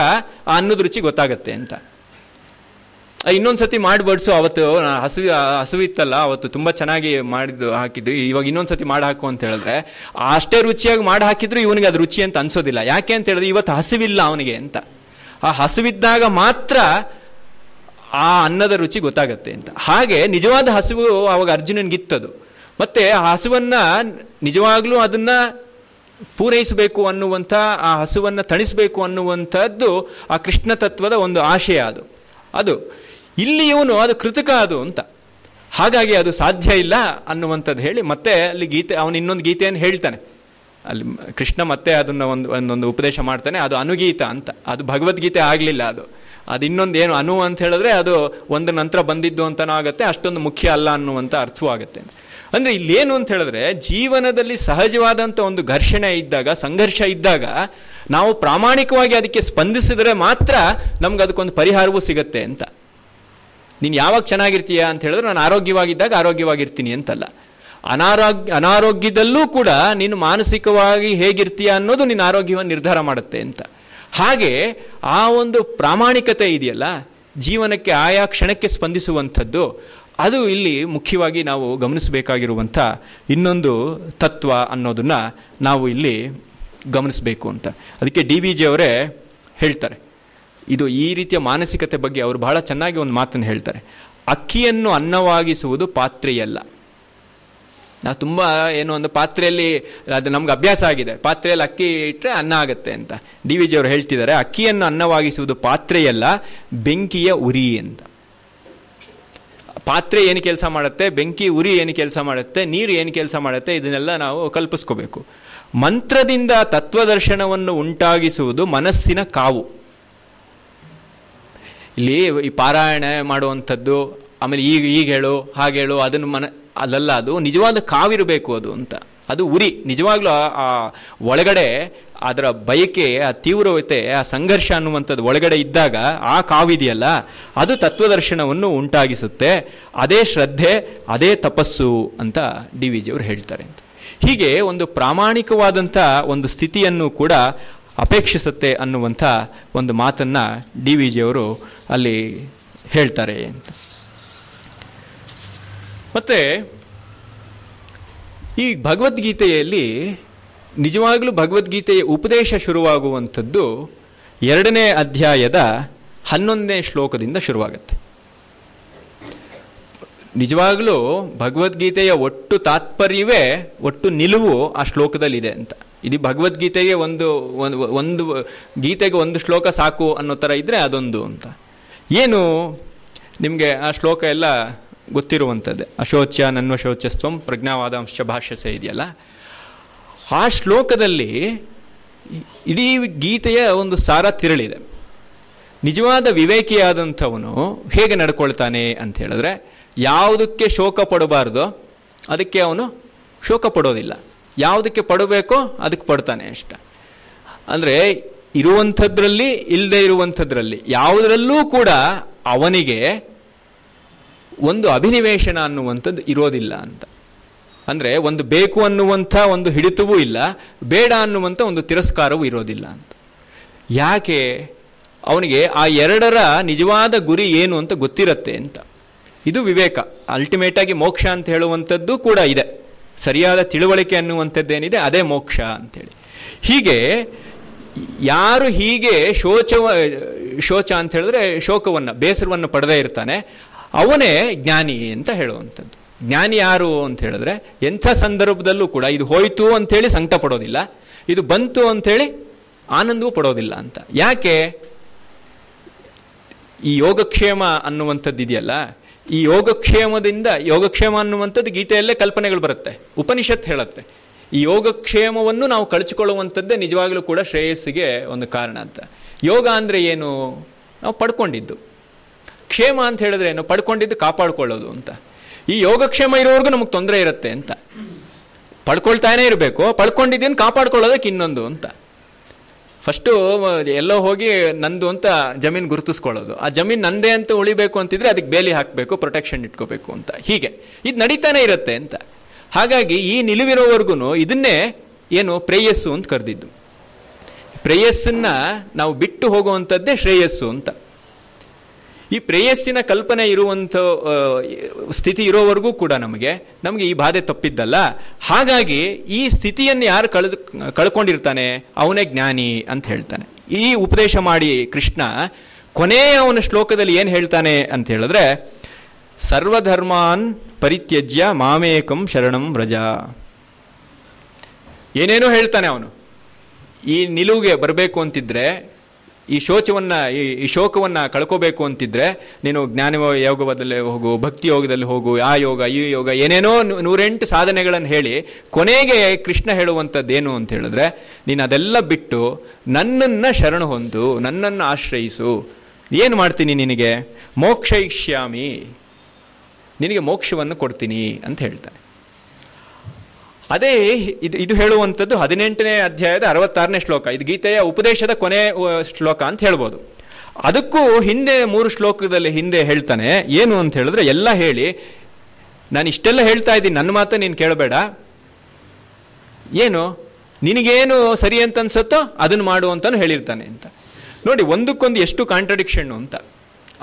ಆ ಅನ್ನದ ರುಚಿ ಗೊತ್ತಾಗತ್ತೆ ಅಂತ. ಇನ್ನೊಂದು ಸತಿ ಮಾಡ್ಬಡ್ಸು, ಅವತ್ತು ಹಸುವಿತ್ತಲ್ಲ ಅವತ್ತು ತುಂಬ ಚೆನ್ನಾಗಿ ಮಾಡಿದ್ದು ಹಾಕಿದ್ರು, ಇವಾಗ ಇನ್ನೊಂದು ಸತಿ ಮಾಡಿ ಹಾಕು ಅಂತ ಹೇಳಿದ್ರೆ ಅಷ್ಟೇ ರುಚಿಯಾಗಿ ಮಾಡಿ ಹಾಕಿದ್ರು ಇವನಿಗೆ ಅದು ರುಚಿ ಅಂತ ಅನ್ಸೋದಿಲ್ಲ. ಯಾಕೆ ಅಂತ ಹೇಳಿದ್ರೆ ಇವತ್ತು ಹಸುವಿಲ್ಲ ಅವನಿಗೆ ಅಂತ. ಆ ಹಸುವಿದ್ದಾಗ ಮಾತ್ರ ಆ ಅನ್ನದ ರುಚಿ ಗೊತ್ತಾಗತ್ತೆ ಅಂತ. ಹಾಗೆ ನಿಜವಾದ ಹಸುವು ಆವಾಗ ಅರ್ಜುನನಿಗಿತ್ತದು. ಮತ್ತೆ ಆ ಹಸುವನ್ನು ನಿಜವಾಗ್ಲೂ ಅದನ್ನು ಪೂರೈಸಬೇಕು ಅನ್ನುವಂಥ, ಆ ಹಸುವನ್ನು ತಣಿಸಬೇಕು ಅನ್ನುವಂಥದ್ದು ಆ ಕೃಷ್ಣ ತತ್ವದ ಒಂದು ಆಶಯ ಅದು. ಅದು ಇಲ್ಲಿ ಇವನು ಅದು ಕೃತಕ ಅದು ಅಂತ. ಹಾಗಾಗಿ ಅದು ಸಾಧ್ಯ ಇಲ್ಲ ಅನ್ನುವಂಥದ್ದು ಹೇಳಿ ಮತ್ತೆ ಅಲ್ಲಿ ಗೀತೆ, ಅವನು ಇನ್ನೊಂದು ಗೀತೆಯನ್ನು ಹೇಳ್ತಾನೆ ಅಲ್ಲಿ ಕೃಷ್ಣ. ಮತ್ತೆ ಅದನ್ನು ಒಂದೊಂದು ಉಪದೇಶ ಮಾಡ್ತಾನೆ, ಅದು ಅನುಗೀತ ಅಂತ. ಅದು ಭಗವದ್ಗೀತೆ ಆಗಲಿಲ್ಲ ಅದು. ಅದು ಇನ್ನೊಂದು ಏನು ಅನು ಅಂತ ಹೇಳಿದ್ರೆ ಅದು ಒಂದು ನಂತರ ಬಂದಿದ್ದು ಅಂತನೂ ಆಗುತ್ತೆ, ಅಷ್ಟೊಂದು ಮುಖ್ಯ ಅಲ್ಲ ಅನ್ನುವಂಥ ಅರ್ಥವೂ ಆಗುತ್ತೆ. ಅಂದರೆ ಇಲ್ಲೇನು ಅಂತ ಹೇಳಿದ್ರೆ, ಜೀವನದಲ್ಲಿ ಸಹಜವಾದಂಥ ಒಂದು ಘರ್ಷಣೆ ಇದ್ದಾಗ, ಸಂಘರ್ಷ ಇದ್ದಾಗ ನಾವು ಪ್ರಾಮಾಣಿಕವಾಗಿ ಅದಕ್ಕೆ ಸ್ಪಂದಿಸಿದರೆ ಮಾತ್ರ ನಮ್ಗೆ ಅದಕ್ಕೊಂದು ಪರಿಹಾರವೂ ಸಿಗುತ್ತೆ ಅಂತ. ನೀನು ಯಾವಾಗ ಚೆನ್ನಾಗಿರ್ತೀಯ ಅಂತ ಹೇಳಿದ್ರೆ, ನಾನು ಆರೋಗ್ಯವಾಗಿದ್ದಾಗ ಆರೋಗ್ಯವಾಗಿರ್ತೀನಿ ಅಂತಲ್ಲ, ಅನಾರೋಗ್ಯದಲ್ಲೂ ಕೂಡ ನೀನು ಮಾನಸಿಕವಾಗಿ ಹೇಗಿರ್ತೀಯ ಅನ್ನೋದು ನಿನ್ನ ಆರೋಗ್ಯವನ್ನು ನಿರ್ಧಾರ ಮಾಡುತ್ತೆ ಅಂತ. ಹಾಗೆ ಆ ಒಂದು ಪ್ರಾಮಾಣಿಕತೆ ಇದೆಯಲ್ಲ ಜೀವನಕ್ಕೆ ಆಯಾ ಕ್ಷಣಕ್ಕೆ ಸ್ಪಂದಿಸುವಂಥದ್ದು, ಅದು ಇಲ್ಲಿ ಮುಖ್ಯವಾಗಿ ನಾವು ಗಮನಿಸಬೇಕಾಗಿರುವಂಥ ಇನ್ನೊಂದು ತತ್ವ ಅನ್ನೋದನ್ನು ನಾವು ಇಲ್ಲಿ ಗಮನಿಸಬೇಕು ಅಂತ. ಅದಕ್ಕೆ ಡಿ ವಿ ಜಿ ಅವರೇ ಹೇಳ್ತಾರೆ, ಇದು ಈ ರೀತಿಯ ಮಾನಸಿಕತೆ ಬಗ್ಗೆ ಅವರು ಬಹಳ ಚೆನ್ನಾಗಿ ಒಂದು ಮಾತನ್ನು ಹೇಳ್ತಾರೆ. ಅಕ್ಕಿಯನ್ನು ಅನ್ನವಾಗಿಸುವುದು ಪಾತ್ರೆಯಲ್ಲ. ನಾವು ತುಂಬ ಏನು ಒಂದು ಪಾತ್ರೆಯಲ್ಲಿ ಅದು ನಮ್ಗೆ ಅಭ್ಯಾಸ ಆಗಿದೆ, ಪಾತ್ರೆಯಲ್ಲಿ ಅಕ್ಕಿ ಇಟ್ಟರೆ ಅನ್ನ ಆಗುತ್ತೆ ಅಂತ. ಡಿ ವಿ ಜಿ ಅವರು ಹೇಳ್ತಿದ್ದಾರೆ, ಅಕ್ಕಿಯನ್ನು ಅನ್ನವಾಗಿಸುವುದು ಪಾತ್ರೆಯಲ್ಲ, ಬೆಂಕಿಯ ಉರಿ ಅಂತ. ಪಾತ್ರೆ ಏನು ಕೆಲಸ ಮಾಡುತ್ತೆ, ಬೆಂಕಿ ಉರಿ ಏನು ಕೆಲಸ ಮಾಡುತ್ತೆ, ನೀರು ಏನು ಕೆಲಸ ಮಾಡುತ್ತೆ, ಇದನ್ನೆಲ್ಲ ನಾವು ಕಲ್ಪಿಸ್ಕೋಬೇಕು. ಮಂತ್ರದಿಂದ ತತ್ವದರ್ಶನವನ್ನು ಉಂಟಾಗಿಸುವುದು ಮನಸ್ಸಿನ ಕಾವು. ಇಲ್ಲಿ ಈ ಪಾರಾಯಣ ಮಾಡುವಂಥದ್ದು, ಆಮೇಲೆ ಈಗ ಹೇಳು ಹಾಗೇಳು, ಅದನ್ನು ಅದಲ್ಲ, ಅದು ನಿಜವಾದ ಕಾವಿರಬೇಕು ಅದು ಅಂತ. ಅದು ಉರಿ ನಿಜವಾಗ್ಲೂ ಆ ಒಳಗಡೆ ಅದರ ಬಯಕೆ, ಆ ತೀವ್ರತೆ, ಆ ಸಂಘರ್ಷ ಅನ್ನುವಂಥದ್ದು ಒಳಗಡೆ ಇದ್ದಾಗ ಆ ಕಾವಿದೆಯಲ್ಲ ಅದು ತತ್ವದರ್ಶನವನ್ನು ಉಂಟಾಗಿಸುತ್ತೆ. ಅದೇ ಶ್ರದ್ಧೆ, ಅದೇ ತಪಸ್ಸು ಅಂತ ಡಿ ವಿ ಜಿ ಅವರು ಹೇಳ್ತಾರೆ ಅಂತ. ಹೀಗೆ ಒಂದು ಪ್ರಾಮಾಣಿಕವಾದಂಥ ಒಂದು ಸ್ಥಿತಿಯನ್ನು ಕೂಡ ಅಪೇಕ್ಷಿಸುತ್ತೆ ಅನ್ನುವಂಥ ಒಂದು ಮಾತನ್ನು ಡಿ ವಿ ಜಿ ಅವರು ಅಲ್ಲಿ ಹೇಳ್ತಾರೆ ಅಂತ. ಮತ್ತು ಈ ಭಗವದ್ಗೀತೆಯಲ್ಲಿ ನಿಜವಾಗಲೂ ಭಗವದ್ಗೀತೆಯ ಉಪದೇಶ ಶುರುವಾಗುವಂಥದ್ದು 2ನೇ ಅಧ್ಯಾಯದ 11ನೇ ಶ್ಲೋಕದಿಂದ ಶುರುವಾಗುತ್ತೆ. ನಿಜವಾಗಲೂ ಭಗವದ್ಗೀತೆಯ ಒಟ್ಟು ತಾತ್ಪರ್ಯವೇ, ಒಟ್ಟು ನಿಲುವು ಆ ಶ್ಲೋಕದಲ್ಲಿದೆ ಅಂತ. ಇಡೀ ಭಗವದ್ಗೀತೆಗೆ ಒಂದು ಒಂದು ಗೀತೆಗೆ ಒಂದು ಶ್ಲೋಕ ಸಾಕು ಅನ್ನೋ ಥರ ಇದ್ದರೆ ಅದೊಂದು ಅಂತ. ಏನು ನಿಮಗೆ ಆ ಶ್ಲೋಕ ಎಲ್ಲ ಗೊತ್ತಿರುವಂಥದ್ದೇ, ಅಶೋಚ್ಯ ನನ್ವಶೋಚಸ್ತ್ವಂ ಪ್ರಜ್ಞಾವಾದಾಂಶ ಭಾಷ್ಯಸೆ ಇದೆಯಲ್ಲ, ಆ ಶ್ಲೋಕದಲ್ಲಿ ಇಡೀ ಗೀತೆಯ ಒಂದು ಸಾರ ತಿರಳಿದೆ. ನಿಜವಾದ ವಿವೇಕಿಯಾದಂಥವನು ಹೇಗೆ ನಡ್ಕೊಳ್ತಾನೆ ಅಂತ ಹೇಳಿದ್ರೆ, ಯಾವುದಕ್ಕೆ ಶೋಕ ಪಡಬಾರ್ದೋ ಅದಕ್ಕೆ ಅವನು ಶೋಕ ಪಡೋದಿಲ್ಲ, ಯಾವುದಕ್ಕೆ ಪಡಬೇಕೋ ಅದಕ್ಕೆ ಪಡ್ತಾನೆ ಅಷ್ಟ. ಅಂದರೆ ಇರುವಂಥದ್ರಲ್ಲಿ, ಇಲ್ಲದೆ ಇರುವಂಥದ್ರಲ್ಲಿ, ಯಾವುದರಲ್ಲೂ ಕೂಡ ಅವನಿಗೆ ಒಂದು ಅಭಿನಿವೇಶನ ಅನ್ನುವಂಥದ್ದು ಇರೋದಿಲ್ಲ ಅಂತ. ಅಂದರೆ ಒಂದು ಬೇಕು ಅನ್ನುವಂಥ ಒಂದು ಹಿಡಿತವೂ ಇಲ್ಲ, ಬೇಡ ಅನ್ನುವಂಥ ಒಂದು ತಿರಸ್ಕಾರವೂ ಇರೋದಿಲ್ಲ ಅಂತ. ಯಾಕೆ? ಅವನಿಗೆ ಆ ಎರಡರ ನಿಜವಾದ ಗುರಿ ಏನು ಅಂತ ಗೊತ್ತಿರುತ್ತೆ ಅಂತ. ಇದು ವಿವೇಕ. ಅಲ್ಟಿಮೇಟಾಗಿ ಮೋಕ್ಷ ಅಂತ ಹೇಳುವಂಥದ್ದು ಕೂಡ ಇದೆ, ಸರಿಯಾದ ತಿಳುವಳಿಕೆ ಅನ್ನುವಂಥದ್ದೇನಿದೆ ಅದೇ ಮೋಕ್ಷ ಅಂತೇಳಿ. ಹೀಗೆ ಯಾರು ಹೀಗೆ ಶೋಚ ಅಂತ ಹೇಳಿದ್ರೆ ಶೋಕವನ್ನು, ಬೇಸರವನ್ನು ಪಡೆದೇ ಇರ್ತಾನೆ, ಅವನೇ ಜ್ಞಾನಿ ಅಂತ ಹೇಳುವಂಥದ್ದು. ಜ್ಞಾನಿ ಯಾರು ಅಂತ ಹೇಳಿದ್ರೆ ಎಂಥ ಸಂದರ್ಭದಲ್ಲೂ ಕೂಡ ಇದು ಹೋಯಿತು ಅಂಥೇಳಿ ಸಂಕಟ ಪಡೋದಿಲ್ಲ, ಇದು ಬಂತು ಅಂಥೇಳಿ ಆನಂದವೂ ಪಡೋದಿಲ್ಲ ಅಂತ. ಯಾಕೆ? ಈ ಯೋಗಕ್ಷೇಮ ಅನ್ನುವಂಥದ್ದು ಇದೆಯಲ್ಲ, ಈ ಯೋಗಕ್ಷೇಮದಿಂದ, ಯೋಗಕ್ಷೇಮ ಅನ್ನುವಂಥದ್ದು ಗೀತೆಯಲ್ಲೇ ಕಲ್ಪನೆಗಳು ಬರುತ್ತೆ, ಉಪನಿಷತ್ ಹೇಳುತ್ತೆ. ಈ ಯೋಗಕ್ಷೇಮವನ್ನು ನಾವು ಕಳಚಿಕೊಳ್ಳುವಂಥದ್ದೇ ನಿಜವಾಗಲೂ ಕೂಡ ಶ್ರೇಯಸ್ಸಿಗೆ ಒಂದು ಕಾರಣ ಅಂತ. ಯೋಗ ಅಂದರೆ ಏನು? ನಾವು ಪಡ್ಕೊಂಡಿದ್ದು. ಕ್ಷೇಮ ಅಂತ ಹೇಳಿದ್ರೆ ಏನು? ಪಡ್ಕೊಂಡಿದ್ದು ಕಾಪಾಡಿಕೊಳ್ಳೋದು ಅಂತ. ಈ ಯೋಗಕ್ಷೇಮ ಇರೋವರೆಗೂ ನಮಗೆ ತೊಂದರೆ ಇರುತ್ತೆ ಅಂತ, ಪಡ್ಕೊಳ್ತಾನೇ ಇರಬೇಕು, ಪಡ್ಕೊಂಡಿದ್ದೇನು ಕಾಪಾಡ್ಕೊಳ್ಳೋದಕ್ಕೆ ಇನ್ನೊಂದು ಅಂತ. ಫಸ್ಟು ಎಲ್ಲೋ ಹೋಗಿ ನಂದು ಅಂತ ಜಮೀನು ಗುರುತಿಸ್ಕೊಳ್ಳೋದು, ಆ ಜಮೀನು ನಂದೇ ಅಂತ ಉಳಿಬೇಕು ಅಂತಿದ್ರೆ ಅದಕ್ಕೆ ಬೇಲಿ ಹಾಕಬೇಕು, ಪ್ರೊಟೆಕ್ಷನ್ ಇಟ್ಕೋಬೇಕು ಅಂತ. ಹೀಗೆ ಇದು ನಡೀತಾನೆ ಇರುತ್ತೆ ಅಂತ. ಹಾಗಾಗಿ ಈ ನಿಲುವಿರೋವರೆಗೂ ಇದನ್ನೇ ಏನು ಪ್ರೇಯಸ್ಸು ಅಂತ ಕರೆದಿದ್ದು. ಪ್ರೇಯಸ್ಸನ್ನು ನಾವು ಬಿಟ್ಟು ಹೋಗುವಂಥದ್ದೇ ಶ್ರೇಯಸ್ಸು ಅಂತ. ಈ ಪ್ರೇಯಸ್ಸಿನ ಕಲ್ಪನೆ ಇರುವಂಥ ಸ್ಥಿತಿ ಇರೋವರೆಗೂ ಕೂಡ ನಮಗೆ ಈ ಬಾಧೆ ತಪ್ಪಿದ್ದಲ್ಲ. ಹಾಗಾಗಿ ಈ ಸ್ಥಿತಿಯನ್ನು ಯಾರು ಕಳ್ಕೊಂಡಿರ್ತಾನೆ ಅವನೇ ಜ್ಞಾನಿ ಅಂತ ಹೇಳ್ತಾನೆ. ಈ ಉಪದೇಶ ಮಾಡಿ ಕೃಷ್ಣ ಕೊನೆಯ ಅವನ ಶ್ಲೋಕದಲ್ಲಿ ಏನು ಹೇಳ್ತಾನೆ ಅಂತ ಹೇಳಿದ್ರೆ, ಸರ್ವಧರ್ಮಾನ್ ಪರಿತ್ಯಜ್ಯ ಮಾಮೇಕಂ ಶರಣಂ ವ್ರಜ. ಏನೇನೋ ಹೇಳ್ತಾನೆ ಅವನು. ಈ ನಿಲುವಿಗೆ ಬರಬೇಕು ಅಂತಿದ್ರೆ, ಈ ಶೋಕವನ್ನು ಕಳ್ಕೋಬೇಕು ಅಂತಿದ್ರೆ, ನೀನು ಜ್ಞಾನ ಯೋಗದಲ್ಲಿ ಹೋಗು, ಭಕ್ತಿ ಯೋಗದಲ್ಲಿ ಹೋಗು, ಆ ಯೋಗ ಈ ಯೋಗ ಏನೇನೋ 108 ಸಾಧನೆಗಳನ್ನು ಹೇಳಿ ಕೊನೆಗೆ ಕೃಷ್ಣ ಹೇಳುವಂಥದ್ದೇನು ಅಂತ ಹೇಳಿದ್ರೆ, ನೀನು ಅದೆಲ್ಲ ಬಿಟ್ಟು ನನ್ನನ್ನು ಶರಣು ಹೊಂದು, ನನ್ನನ್ನು ಆಶ್ರಯಿಸು. ಏನು ಮಾಡ್ತೀನಿ? ನಿನಗೆ ಮೋಕ್ಷಯಿಷ್ಯಾಮಿ, ನಿನಗೆ ಮೋಕ್ಷವನ್ನು ಕೊಡ್ತೀನಿ ಅಂತ ಹೇಳ್ತಾನೆ. ಅದೇ ಇದು ಹೇಳುವಂಥದ್ದು 18ನೇ ಅಧ್ಯಾಯದ 66ನೇ ಶ್ಲೋಕ. ಇದು ಗೀತೆಯ ಉಪದೇಶದ ಕೊನೆ ಶ್ಲೋಕ ಅಂತ ಹೇಳ್ಬೋದು. ಅದಕ್ಕೂ ಹಿಂದೆ 3 ಶ್ಲೋಕದಲ್ಲಿ ಹಿಂದೆ ಹೇಳ್ತಾನೆ ಏನು ಅಂತ ಹೇಳಿದ್ರೆ, ಎಲ್ಲ ಹೇಳಿ ನಾನು ಇಷ್ಟೆಲ್ಲ ಹೇಳ್ತಾ ಇದ್ದೀನಿ, ನನ್ನ ಮಾತು ನೀನು ಕೇಳಬೇಡ, ಏನು ನಿನಗೇನು ಸರಿ ಅಂತ ಅನ್ಸುತ್ತೋ ಅದನ್ನು ಮಾಡು ಅಂತಲೂ ಹೇಳಿರ್ತಾನೆ ಅಂತ. ನೋಡಿ, ಒಂದಕ್ಕೊಂದು ಎಷ್ಟು ಕಾಂಟ್ರಡಿಕ್ಷನ್ನು ಅಂತ.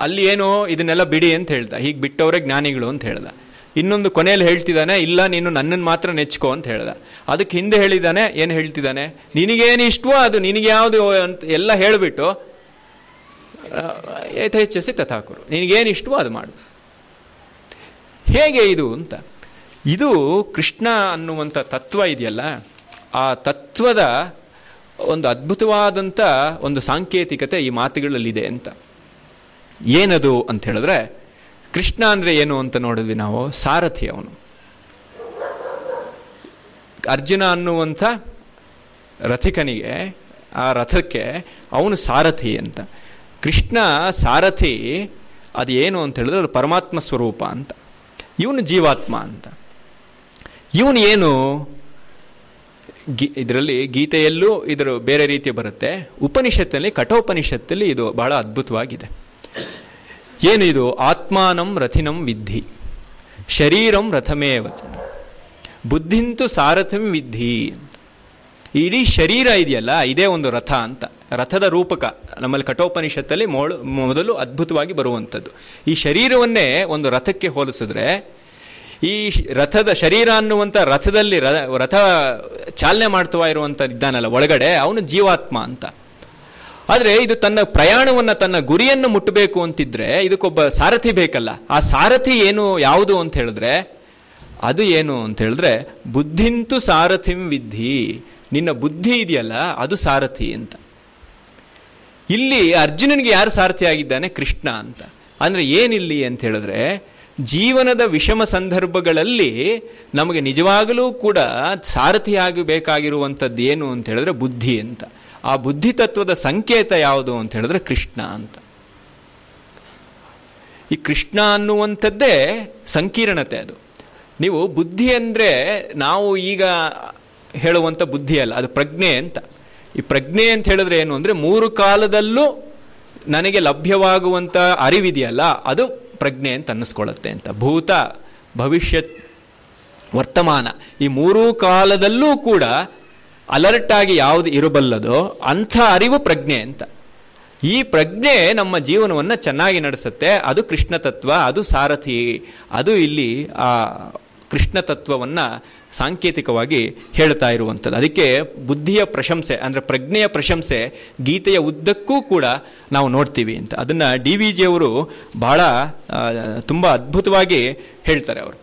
ಅಲ್ಲಿ ಏನೋ ಇದನ್ನೆಲ್ಲ ಬಿಡಿ ಅಂತ ಹೇಳ್ದ, ಹೀಗೆ ಬಿಟ್ಟವರೇ ಜ್ಞಾನಿಗಳು ಅಂತ ಹೇಳ್ದ. ಇನ್ನೊಂದು ಕೊನೆಯಲ್ಲಿ ಹೇಳ್ತಿದ್ದಾನೆ, ಇಲ್ಲ ನೀನು ನನ್ನನ್ನು ಮಾತ್ರ ನೆಚ್ಕೋ ಅಂತ ಹೇಳ್ದ. ಅದಕ್ಕೆ ಹಿಂದೆ ಹೇಳಿದ್ದಾನೆ, ಏನು ಹೇಳ್ತಿದ್ದಾನೆ, ನಿನಗೇನು ಇಷ್ಟವೋ ಅದು ನಿನಗೆ ಯಾವುದು ಅಂತ ಎಲ್ಲ ಹೇಳಿಬಿಟ್ಟು ಯಥೇಚ್ಛಿಸಿ ತಥಾಕುರು, ನಿನಗೇನು ಇಷ್ಟವೋ ಅದು ಮಾಡು. ಹೇಗೆ ಇದು ಅಂತ, ಇದು ಕೃಷ್ಣ ಅನ್ನುವಂಥ ತತ್ವ ಇದೆಯಲ್ಲ, ಆ ತತ್ವದ ಒಂದು ಅದ್ಭುತವಾದಂಥ ಒಂದು ಸಾಂಕೇತಿಕತೆ ಈ ಮಾತುಗಳಲ್ಲಿದೆ ಅಂತ. ಏನದು ಅಂತ ಹೇಳಿದ್ರೆ, ಕೃಷ್ಣ ಅಂದರೆ ಏನು ಅಂತ ನೋಡಿದ್ವಿ ನಾವು, ಸಾರಥಿ ಅವನು. ಅರ್ಜುನ ಅನ್ನುವಂಥ ರಥಿಕನಿಗೆ, ಆ ರಥಕ್ಕೆ ಅವನು ಸಾರಥಿ ಅಂತ. ಕೃಷ್ಣ ಸಾರಥಿ ಅದು ಏನು ಅಂತ ಹೇಳಿದ್ರೆ ಅದು ಪರಮಾತ್ಮ ಸ್ವರೂಪ ಅಂತ, ಇವನು ಜೀವಾತ್ಮ ಅಂತ. ಇವನು ಏನು ಇದರಲ್ಲಿ ಗೀತೆಯಲ್ಲೂ ಇದರ ಬೇರೆ ರೀತಿ ಬರುತ್ತೆ, ಉಪನಿಷತ್ತಿನಲ್ಲಿ ಕಠೋಪನಿಷತ್ತಲ್ಲಿ ಇದು ಬಹಳ ಅದ್ಭುತವಾಗಿದೆ. ಏನು ಇದು, ಆತ್ಮಾನಂ ರಥಿನಂ ವಿದ್ಧಿ ಶರೀರಂ ರಥಮೇ ವಚನ ಬುದ್ಧಿಂತು ಸಾರಥಂ ವಿದ್ಧಿ ಅಂತ. ಇಡೀ ಶರೀರ ಇದೆಯಲ್ಲ ಇದೇ ಒಂದು ರಥ ಅಂತ, ರಥದ ರೂಪಕ ನಮ್ಮಲ್ಲಿ ಕಠೋಪನಿಷತ್ತಲ್ಲಿ ಮೊದಲು ಅದ್ಭುತವಾಗಿ ಬರುವಂಥದ್ದು. ಈ ಶರೀರವನ್ನೇ ಒಂದು ರಥಕ್ಕೆ ಹೋಲಿಸಿದ್ರೆ, ಈ ರಥದ ಶರೀರ ಅನ್ನುವಂಥ ರಥದಲ್ಲಿ ರಥ ಚಾಲನೆ ಮಾಡ್ತಾ ಇರುವಂಥ ಇದ್ದಾನಲ್ಲ ಒಳಗಡೆ, ಅವನು ಜೀವಾತ್ಮ ಅಂತ. ಆದರೆ ಇದು ತನ್ನ ಪ್ರಯಾಣವನ್ನು ತನ್ನ ಗುರಿಯನ್ನು ಮುಟ್ಟಬೇಕು ಅಂತಿದ್ರೆ ಇದಕ್ಕೊಬ್ಬ ಸಾರಥಿ ಬೇಕಲ್ಲ. ಆ ಸಾರಥಿ ಏನು, ಯಾವುದು ಅಂತ ಹೇಳಿದ್ರೆ, ಅದು ಏನು ಅಂತ ಹೇಳಿದ್ರೆ ಬುದ್ಧಿಂತು ಸಾರಥಿಂ ವಿದ್ಧಿ, ನಿನ್ನ ಬುದ್ಧಿ ಇದೆಯಲ್ಲ ಅದು ಸಾರಥಿ ಅಂತ. ಇಲ್ಲಿ ಅರ್ಜುನನಿಗೆ ಯಾರು ಸಾರಥಿ ಆಗಿದ್ದಾನೆ, ಕೃಷ್ಣ ಅಂತ. ಅಂದರೆ ಏನಿಲ್ಲಿ ಅಂತ ಹೇಳಿದ್ರೆ, ಜೀವನದ ವಿಷಮ ಸಂದರ್ಭಗಳಲ್ಲಿ ನಮಗೆ ನಿಜವಾಗಲೂ ಕೂಡ ಸಾರಥಿಯಾಗಿ ಬೇಕಾಗಿರುವಂಥದ್ದು ಏನು ಅಂತ ಹೇಳಿದ್ರೆ ಬುದ್ಧಿ ಅಂತ. ಆ ಬುದ್ಧಿ ತತ್ವದ ಸಂಕೇತ ಯಾವುದು ಅಂತ ಹೇಳಿದ್ರೆ ಕೃಷ್ಣ ಅಂತ. ಈ ಕೃಷ್ಣ ಅನ್ನುವಂಥದ್ದೇ ಸಂಕೀರ್ಣತೆ ಅದು. ನೀವು ಬುದ್ಧಿ ಅಂದರೆ ನಾವು ಈಗ ಹೇಳುವಂಥ ಬುದ್ಧಿ ಅಲ್ಲ, ಅದು ಪ್ರಜ್ಞೆ ಅಂತ. ಈ ಪ್ರಜ್ಞೆ ಅಂತ ಹೇಳಿದ್ರೆ ಏನು ಅಂದರೆ, ಮೂರು ಕಾಲದಲ್ಲೂ ನನಗೆ ಲಭ್ಯವಾಗುವಂಥ ಅರಿವಿದೆಯಲ್ಲ ಅದು ಪ್ರಜ್ಞೆ ಅಂತ ಅನ್ನಿಸ್ಕೊಳ್ಳುತ್ತೆ ಅಂತ. ಭೂತ ಭವಿಷ್ಯತ್ ವರ್ತಮಾನ ಈ ಮೂರೂ ಕಾಲದಲ್ಲೂ ಕೂಡ ಅಲರ್ಟ್ ಆಗಿ ಯಾವುದು ಇರಬಲ್ಲದೋ ಅಂಥ ಅರಿವು ಪ್ರಜ್ಞೆ ಅಂತ. ಈ ಪ್ರಜ್ಞೆ ನಮ್ಮ ಜೀವನವನ್ನು ಚೆನ್ನಾಗಿ ನಡೆಸುತ್ತೆ, ಅದು ಕೃಷ್ಣ ತತ್ವ, ಅದು ಸಾರಥಿ. ಅದು ಇಲ್ಲಿ ಆ ಕೃಷ್ಣ ತತ್ವವನ್ನು ಸಾಂಕೇತಿಕವಾಗಿ ಹೇಳ್ತಾ ಇರುವಂಥದ್ದು. ಅದಕ್ಕೆ ಬುದ್ಧಿಯ ಪ್ರಶಂಸೆ ಅಂದರೆ ಪ್ರಜ್ಞೆಯ ಪ್ರಶಂಸೆ ಗೀತೆಯ ಉದ್ದಕ್ಕೂ ಕೂಡ ನಾವು ನೋಡ್ತೀವಿ ಅಂತ. ಅದನ್ನು ಡಿ ವಿ ಜಿಯವರು ಬಹಳ ತುಂಬ ಅದ್ಭುತವಾಗಿ ಹೇಳ್ತಾರೆ. ಅವರು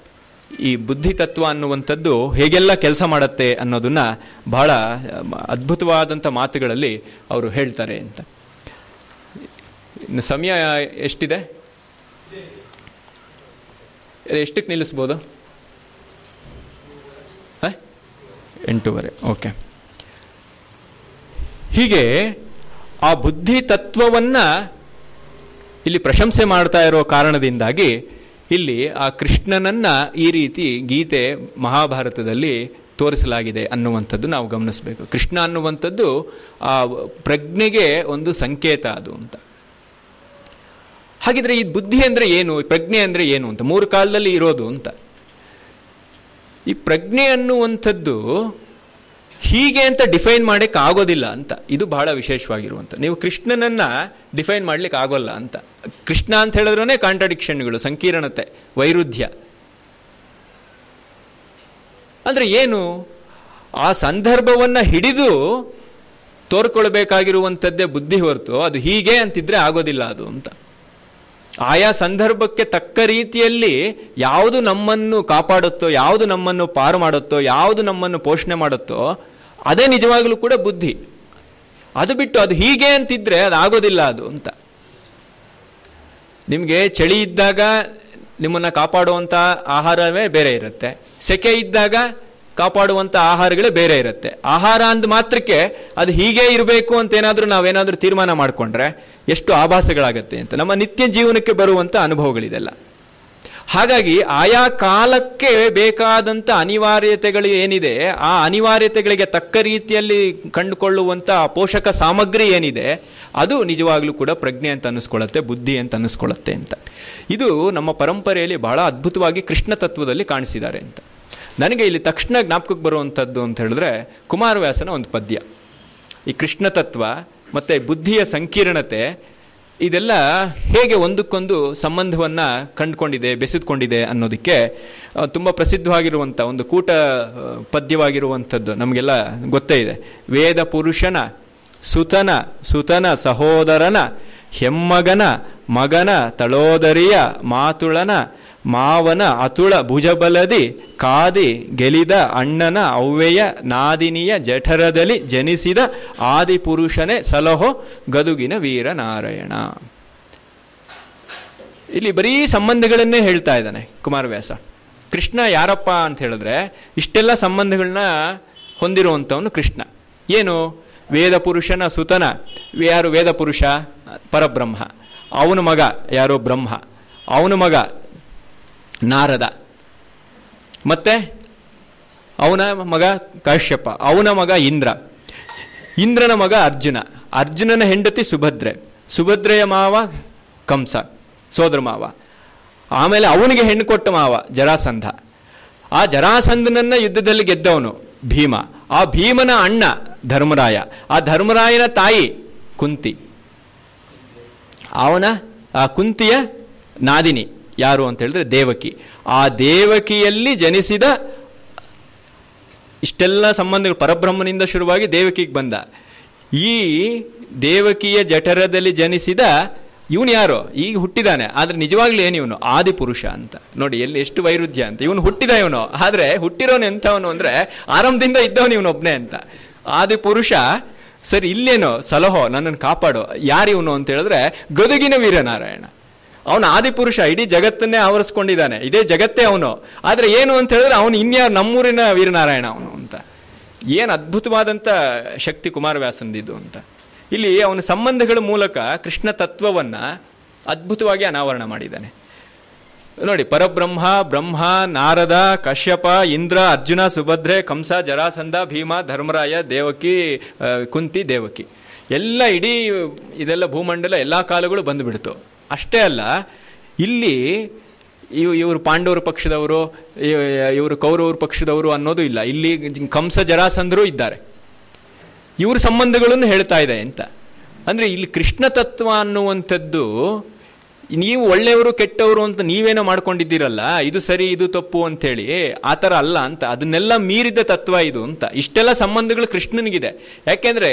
ಈ ಬುದ್ಧಿ ತತ್ವ ಅನ್ನುವಂಥದ್ದು ಹೇಗೆಲ್ಲ ಕೆಲಸ ಮಾಡುತ್ತೆ ಅನ್ನೋದನ್ನು ಬಹಳ ಅದ್ಭುತವಾದಂಥ ಮಾತುಗಳಲ್ಲಿ ಅವರು ಹೇಳ್ತಾರೆ ಅಂತ. ಇನ್ನು ಸಮಯ ಎಷ್ಟಿದೆ, ಎಷ್ಟಕ್ಕೆ ನಿಲ್ಲಿಸ್ಬೋದು? 8:30, ಓಕೆ. ಹೀಗೆ ಆ ಬುದ್ಧಿ ತತ್ವವನ್ನು ಇಲ್ಲಿ ಪ್ರಶಂಸೆ ಮಾಡ್ತಾ ಇರೋ ಕಾರಣದಿಂದಾಗಿ ಇಲ್ಲಿ ಆ ಕೃಷ್ಣನನ್ನು ಈ ರೀತಿ ಗೀತೆ ಮಹಾಭಾರತದಲ್ಲಿ ತೋರಿಸಲಾಗಿದೆ ಅನ್ನುವಂಥದ್ದು ನಾವು ಗಮನಿಸಬೇಕು. ಕೃಷ್ಣ ಅನ್ನುವಂಥದ್ದು ಆ ಪ್ರಜ್ಞೆಗೆ ಒಂದು ಸಂಕೇತ ಅದು ಅಂತ. ಹಾಗಿದ್ರೆ ಈ ಬುದ್ಧಿ ಅಂದರೆ ಏನು, ಪ್ರಜ್ಞೆ ಅಂದರೆ ಏನು ಅಂತ, ಮೂರು ಕಾಲದಲ್ಲಿ ಇರೋದು ಅಂತ. ಈ ಪ್ರಜ್ಞೆ ಅನ್ನುವಂಥದ್ದು ಹೀಗೆ ಅಂತ ಡಿಫೈನ್ ಮಾಡಕ್ಕೆ ಆಗೋದಿಲ್ಲ ಅಂತ. ಇದು ಬಹಳ ವಿಶೇಷವಾಗಿರುವಂಥ, ನೀವು ಕೃಷ್ಣನನ್ನು ಡಿಫೈನ್ ಮಾಡ್ಲಿಕ್ಕೆ ಆಗೋಲ್ಲ ಅಂತ. ಕೃಷ್ಣ ಅಂತ ಹೇಳಿದ್ರೆ ಕಾಂಟ್ರಾಡಿಕ್ಷನ್ಗಳು, ಸಂಕೀರ್ಣತೆ, ವೈರುಧ್ಯ. ಅಂದರೆ ಏನು, ಆ ಸಂದರ್ಭವನ್ನು ಹಿಡಿದು ತೋರ್ಕೊಳ್ಬೇಕಾಗಿರುವಂಥದ್ದೇ ಬುದ್ಧಿ ಹೊರತು ಅದು ಹೀಗೆ ಅಂತಿದ್ರೆ ಆಗೋದಿಲ್ಲ ಅದು ಅಂತ. ಆಯಾ ಸಂದರ್ಭಕ್ಕೆ ತಕ್ಕ ರೀತಿಯಲ್ಲಿ ಯಾವುದು ನಮ್ಮನ್ನು ಕಾಪಾಡುತ್ತೋ, ಯಾವುದು ನಮ್ಮನ್ನು ಪಾರು ಮಾಡುತ್ತೋ, ಯಾವುದು ನಮ್ಮನ್ನು ಪೋಷಣೆ ಮಾಡುತ್ತೋ ಅದೇ ನಿಜವಾಗಲೂ ಕೂಡ ಬುದ್ಧಿ. ಅದು ಬಿಟ್ಟು ಅದು ಹೀಗೆ ಅಂತಿದ್ರೆ ಅದು ಆಗೋದಿಲ್ಲ ಅದು ಅಂತ. ನಿಮಗೆ ಚಳಿ ಇದ್ದಾಗ ನಿಮ್ಮನ್ನು ಕಾಪಾಡುವಂಥ ಆಹಾರವೇ ಬೇರೆ ಇರುತ್ತೆ, ಸೆಕೆ ಇದ್ದಾಗ ಕಾಪಾಡುವಂಥ ಆಹಾರಗಳೇ ಬೇರೆ ಇರುತ್ತೆ. ಆಹಾರ ಅಂದ ಮಾತ್ರಕ್ಕೆ ಅದು ಹೀಗೆ ಇರಬೇಕು ಅಂತೇನಾದರೂ ನಾವೇನಾದರೂ ತೀರ್ಮಾನ ಮಾಡಿಕೊಂಡ್ರೆ ಎಷ್ಟು ಆಭಾಸಗಳಾಗತ್ತೆ ಅಂತ ನಮ್ಮ ನಿತ್ಯ ಜೀವನಕ್ಕೆ ಬರುವಂಥ ಅನುಭವಗಳಿದೆಲ್ಲ. ಹಾಗಾಗಿ ಆಯಾ ಕಾಲಕ್ಕೆ ಬೇಕಾದಂಥ ಅನಿವಾರ್ಯತೆಗಳು ಏನಿದೆ, ಆ ಅನಿವಾರ್ಯತೆಗಳಿಗೆ ತಕ್ಕ ರೀತಿಯಲ್ಲಿ ಕಂಡುಕೊಳ್ಳುವಂಥ ಪೋಷಕ ಸಾಮಗ್ರಿ ಏನಿದೆ ಅದು ನಿಜವಾಗ್ಲೂ ಕೂಡ ಪ್ರಜ್ಞೆ ಅಂತ ಅನ್ನಿಸ್ಕೊಳ್ಳುತ್ತೆ, ಬುದ್ಧಿ ಅಂತ ಅನ್ನಿಸ್ಕೊಳ್ಳುತ್ತೆ ಅಂತ. ಇದು ನಮ್ಮ ಪರಂಪರೆಯಲ್ಲಿ ಬಹಳ ಅದ್ಭುತವಾಗಿ ಕೃಷ್ಣ ತತ್ವದಲ್ಲಿ ಕಾಣಿಸಿದ್ದಾರೆ ಅಂತ. ನನಗೆ ಇಲ್ಲಿ ತಕ್ಷಣ ಜ್ಞಾಪಕಕ್ಕೆ ಬರುವಂಥದ್ದು ಅಂತ ಹೇಳಿದ್ರೆ ಕುಮಾರವ್ಯಾಸನ ಒಂದು ಪದ್ಯ. ಈ ಕೃಷ್ಣ ತತ್ವ ಮತ್ತು ಬುದ್ಧಿಯ ಸಂಕೀರ್ಣತೆ ಇದೆಲ್ಲ ಹೇಗೆ ಒಂದಕ್ಕೊಂದು ಸಂಬಂಧವನ್ನು ಕಂಡುಕೊಂಡಿದೆ, ಬೆಸೆದುಕೊಂಡಿದೆ ಅನ್ನೋದಕ್ಕೆ ತುಂಬ ಪ್ರಸಿದ್ಧವಾಗಿರುವಂಥ ಒಂದು ಕೂಟ ಪದ್ಯವಾಗಿರುವಂಥದ್ದು ನಮಗೆಲ್ಲ ಗೊತ್ತೇ ಇದೆ. ವೇದ ಪುರುಷನ ಸುತನ ಸುತನ ಸಹೋದರನ ಹೆಮ್ಮಗನ ಮಗನ ತಳೋದರಿಯ ಮಾತುಳನ ಮಾವನ ಅತುಳ ಭುಜಬಲದಿ ಕಾದಿ ಗೆಲಿದ ಅಣ್ಣನ ಅವ್ವೆಯ ನಾದಿನಿಯ ಜಠರದಲ್ಲಿ ಜನಿಸಿದ ಆದಿಪುರುಷನೇ ಸಲಹೋ ಗದುಗಿನ ವೀರನಾರಾಯಣ. ಇಲ್ಲಿ ಬರೀ ಸಂಬಂಧಗಳನ್ನೇ ಹೇಳ್ತಾ ಇದ್ದಾನೆ ಕುಮಾರವ್ಯಾಸ. ಕೃಷ್ಣ ಯಾರಪ್ಪ ಅಂತ ಹೇಳಿದ್ರೆ ಇಷ್ಟೆಲ್ಲ ಸಂಬಂಧಗಳನ್ನ ಹೊಂದಿರುವಂಥವನು ಕೃಷ್ಣ. ಏನು ವೇದ ಪುರುಷನ ಸುತನ, ಯಾರು ವೇದ ಪುರುಷ? ಪರಬ್ರಹ್ಮ. ಅವನ ಮಗ ಯಾರೋ ಬ್ರಹ್ಮ, ಅವನ ಮಗ ನಾರದ, ಮತ್ತೆ ಅವನ ಮಗ ಕಾಶ್ಯಪ, ಅವನ ಮಗ ಇಂದ್ರ, ಇಂದ್ರನ ಮಗ ಅರ್ಜುನ, ಅರ್ಜುನನ ಹೆಂಡತಿ ಸುಭದ್ರೆ, ಸುಭದ್ರೆಯ ಮಾವ ಕಂಸ ಸೋದರ ಮಾವ, ಆಮೇಲೆ ಅವನಿಗೆ ಹೆಣ್ಣು ಕೊಟ್ಟ ಮಾವ ಜರಾಸಂಧ, ಆ ಜರಾಸಂಧನನ್ನ ಯುದ್ಧದಲ್ಲಿ ಗೆದ್ದವನು ಭೀಮ, ಆ ಭೀಮನ ಅಣ್ಣ ಧರ್ಮರಾಯ, ಆ ಧರ್ಮರಾಯನ ತಾಯಿ ಕುಂತಿ, ಅವನ ಆ ಕುಂತಿಯ ನಾದಿನಿ ಯಾರು ಅಂತ ಹೇಳಿದ್ರೆ ದೇವಕಿ, ಆ ದೇವಕಿಯಲ್ಲಿ ಜನಿಸಿದ. ಇಷ್ಟೆಲ್ಲ ಸಂಬಂಧಗಳು ಪರಬ್ರಹ್ಮನಿಂದ ಶುರುವಾಗಿ ದೇವಕಿಗೆ ಬಂದ. ಈ ದೇವಕಿಯ ಜಠರದಲ್ಲಿ ಜನಿಸಿದ ಇವನು ಯಾರೋ ಈಗ ಹುಟ್ಟಿದಾನೆ, ಆದರೆ ನಿಜವಾಗ್ಲೂ ಏನು ಇವನು ಆದಿಪುರುಷ ಅಂತ. ನೋಡಿ ಎಲ್ಲಿ ಎಷ್ಟು ವೈರುಧ್ಯ ಅಂತ. ಇವನು ಹುಟ್ಟಿದ ಇವನು, ಆದರೆ ಹುಟ್ಟಿರೋನು ಎಂಥವನು ಅಂದರೆ ಆರಂಭದಿಂದ ಇದ್ದವನು ಇವನೊಬ್ಬನೇ ಅಂತ. ಆದಿಪುರುಷ ಸರಿ, ಇಲ್ಲೇನೋ ಸಲಹೋ ನನ್ನನ್ನು ಕಾಪಾಡೋ, ಯಾರಿವನು ಅಂತ ಹೇಳಿದ್ರೆ ಗದುಗಿನ ವೀರನಾರಾಯಣ. ಅವನು ಆದಿಪುರುಷ, ಇಡೀ ಜಗತ್ತನ್ನೇ ಆವರಿಸ್ಕೊಂಡಿದ್ದಾನೆ, ಇಡೀ ಜಗತ್ತೇ ಅವನು. ಆದರೆ ಏನು ಅಂತ ಹೇಳಿದ್ರೆ ಅವನು ಇನ್ಯಾರು, ನಮ್ಮೂರಿನ ವೀರನಾರಾಯಣ ಅವನು ಅಂತ. ಏನು ಅದ್ಭುತವಾದಂಥ ಶಕ್ತಿ ಕುಮಾರವ್ಯಾಸಂದಿದ್ದು ಅಂತ. ಇಲ್ಲಿ ಅವನ ಸಂಬಂಧಗಳ ಮೂಲಕ ಕೃಷ್ಣ ತತ್ವವನ್ನು ಅದ್ಭುತವಾಗಿ ಅನಾವರಣ ಮಾಡಿದ್ದಾನೆ. ನೋಡಿ, ಪರಬ್ರಹ್ಮ, ಬ್ರಹ್ಮ, ನಾರದ, ಕಶ್ಯಪ, ಇಂದ್ರ, ಅರ್ಜುನ, ಸುಭದ್ರೆ, ಕಂಸ, ಜರಾಸಂಧ, ಭೀಮ, ಧರ್ಮರಾಯ, ದೇವಕಿ, ಕುಂತಿ, ದೇವಕಿ, ಎಲ್ಲ ಇಡೀ ಇದೆಲ್ಲ ಭೂಮಂಡಲ ಎಲ್ಲ ಕಾಲಗಳು ಬಂದುಬಿಡ್ತು. ಅಷ್ಟೇ ಅಲ್ಲ, ಇಲ್ಲಿ ಇವರು ಪಾಂಡವರ ಪಕ್ಷದವರು, ಇವರು ಕೌರವರ ಪಕ್ಷದವರು ಅನ್ನೋದು ಇಲ್ಲ. ಇಲ್ಲಿ ಕಂಸ ಜರಾಸಂಧರೂ ಇದ್ದಾರೆ. ಇವ್ರ ಸಂಬಂಧಗಳನ್ನು ಹೇಳ್ತಾ ಇದೆ ಅಂತ. ಅಂದರೆ ಇಲ್ಲಿ ಕೃಷ್ಣ ತತ್ವ ಅನ್ನುವಂಥದ್ದು, ನೀವು ಒಳ್ಳೆಯವರು ಕೆಟ್ಟವರು ಅಂತ ನೀವೇನೋ ಮಾಡ್ಕೊಂಡಿದ್ದೀರಲ್ಲ, ಇದು ಸರಿ ಇದು ತಪ್ಪು ಅಂತೇಳಿ, ಆ ಥರ ಅಲ್ಲ ಅಂತ. ಅದನ್ನೆಲ್ಲ ಮೀರಿದ ತತ್ವ ಇದು ಅಂತ. ಇಷ್ಟೆಲ್ಲ ಸಂಬಂಧಗಳು ಕೃಷ್ಣನಿಗಿದೆ. ಯಾಕೆಂದರೆ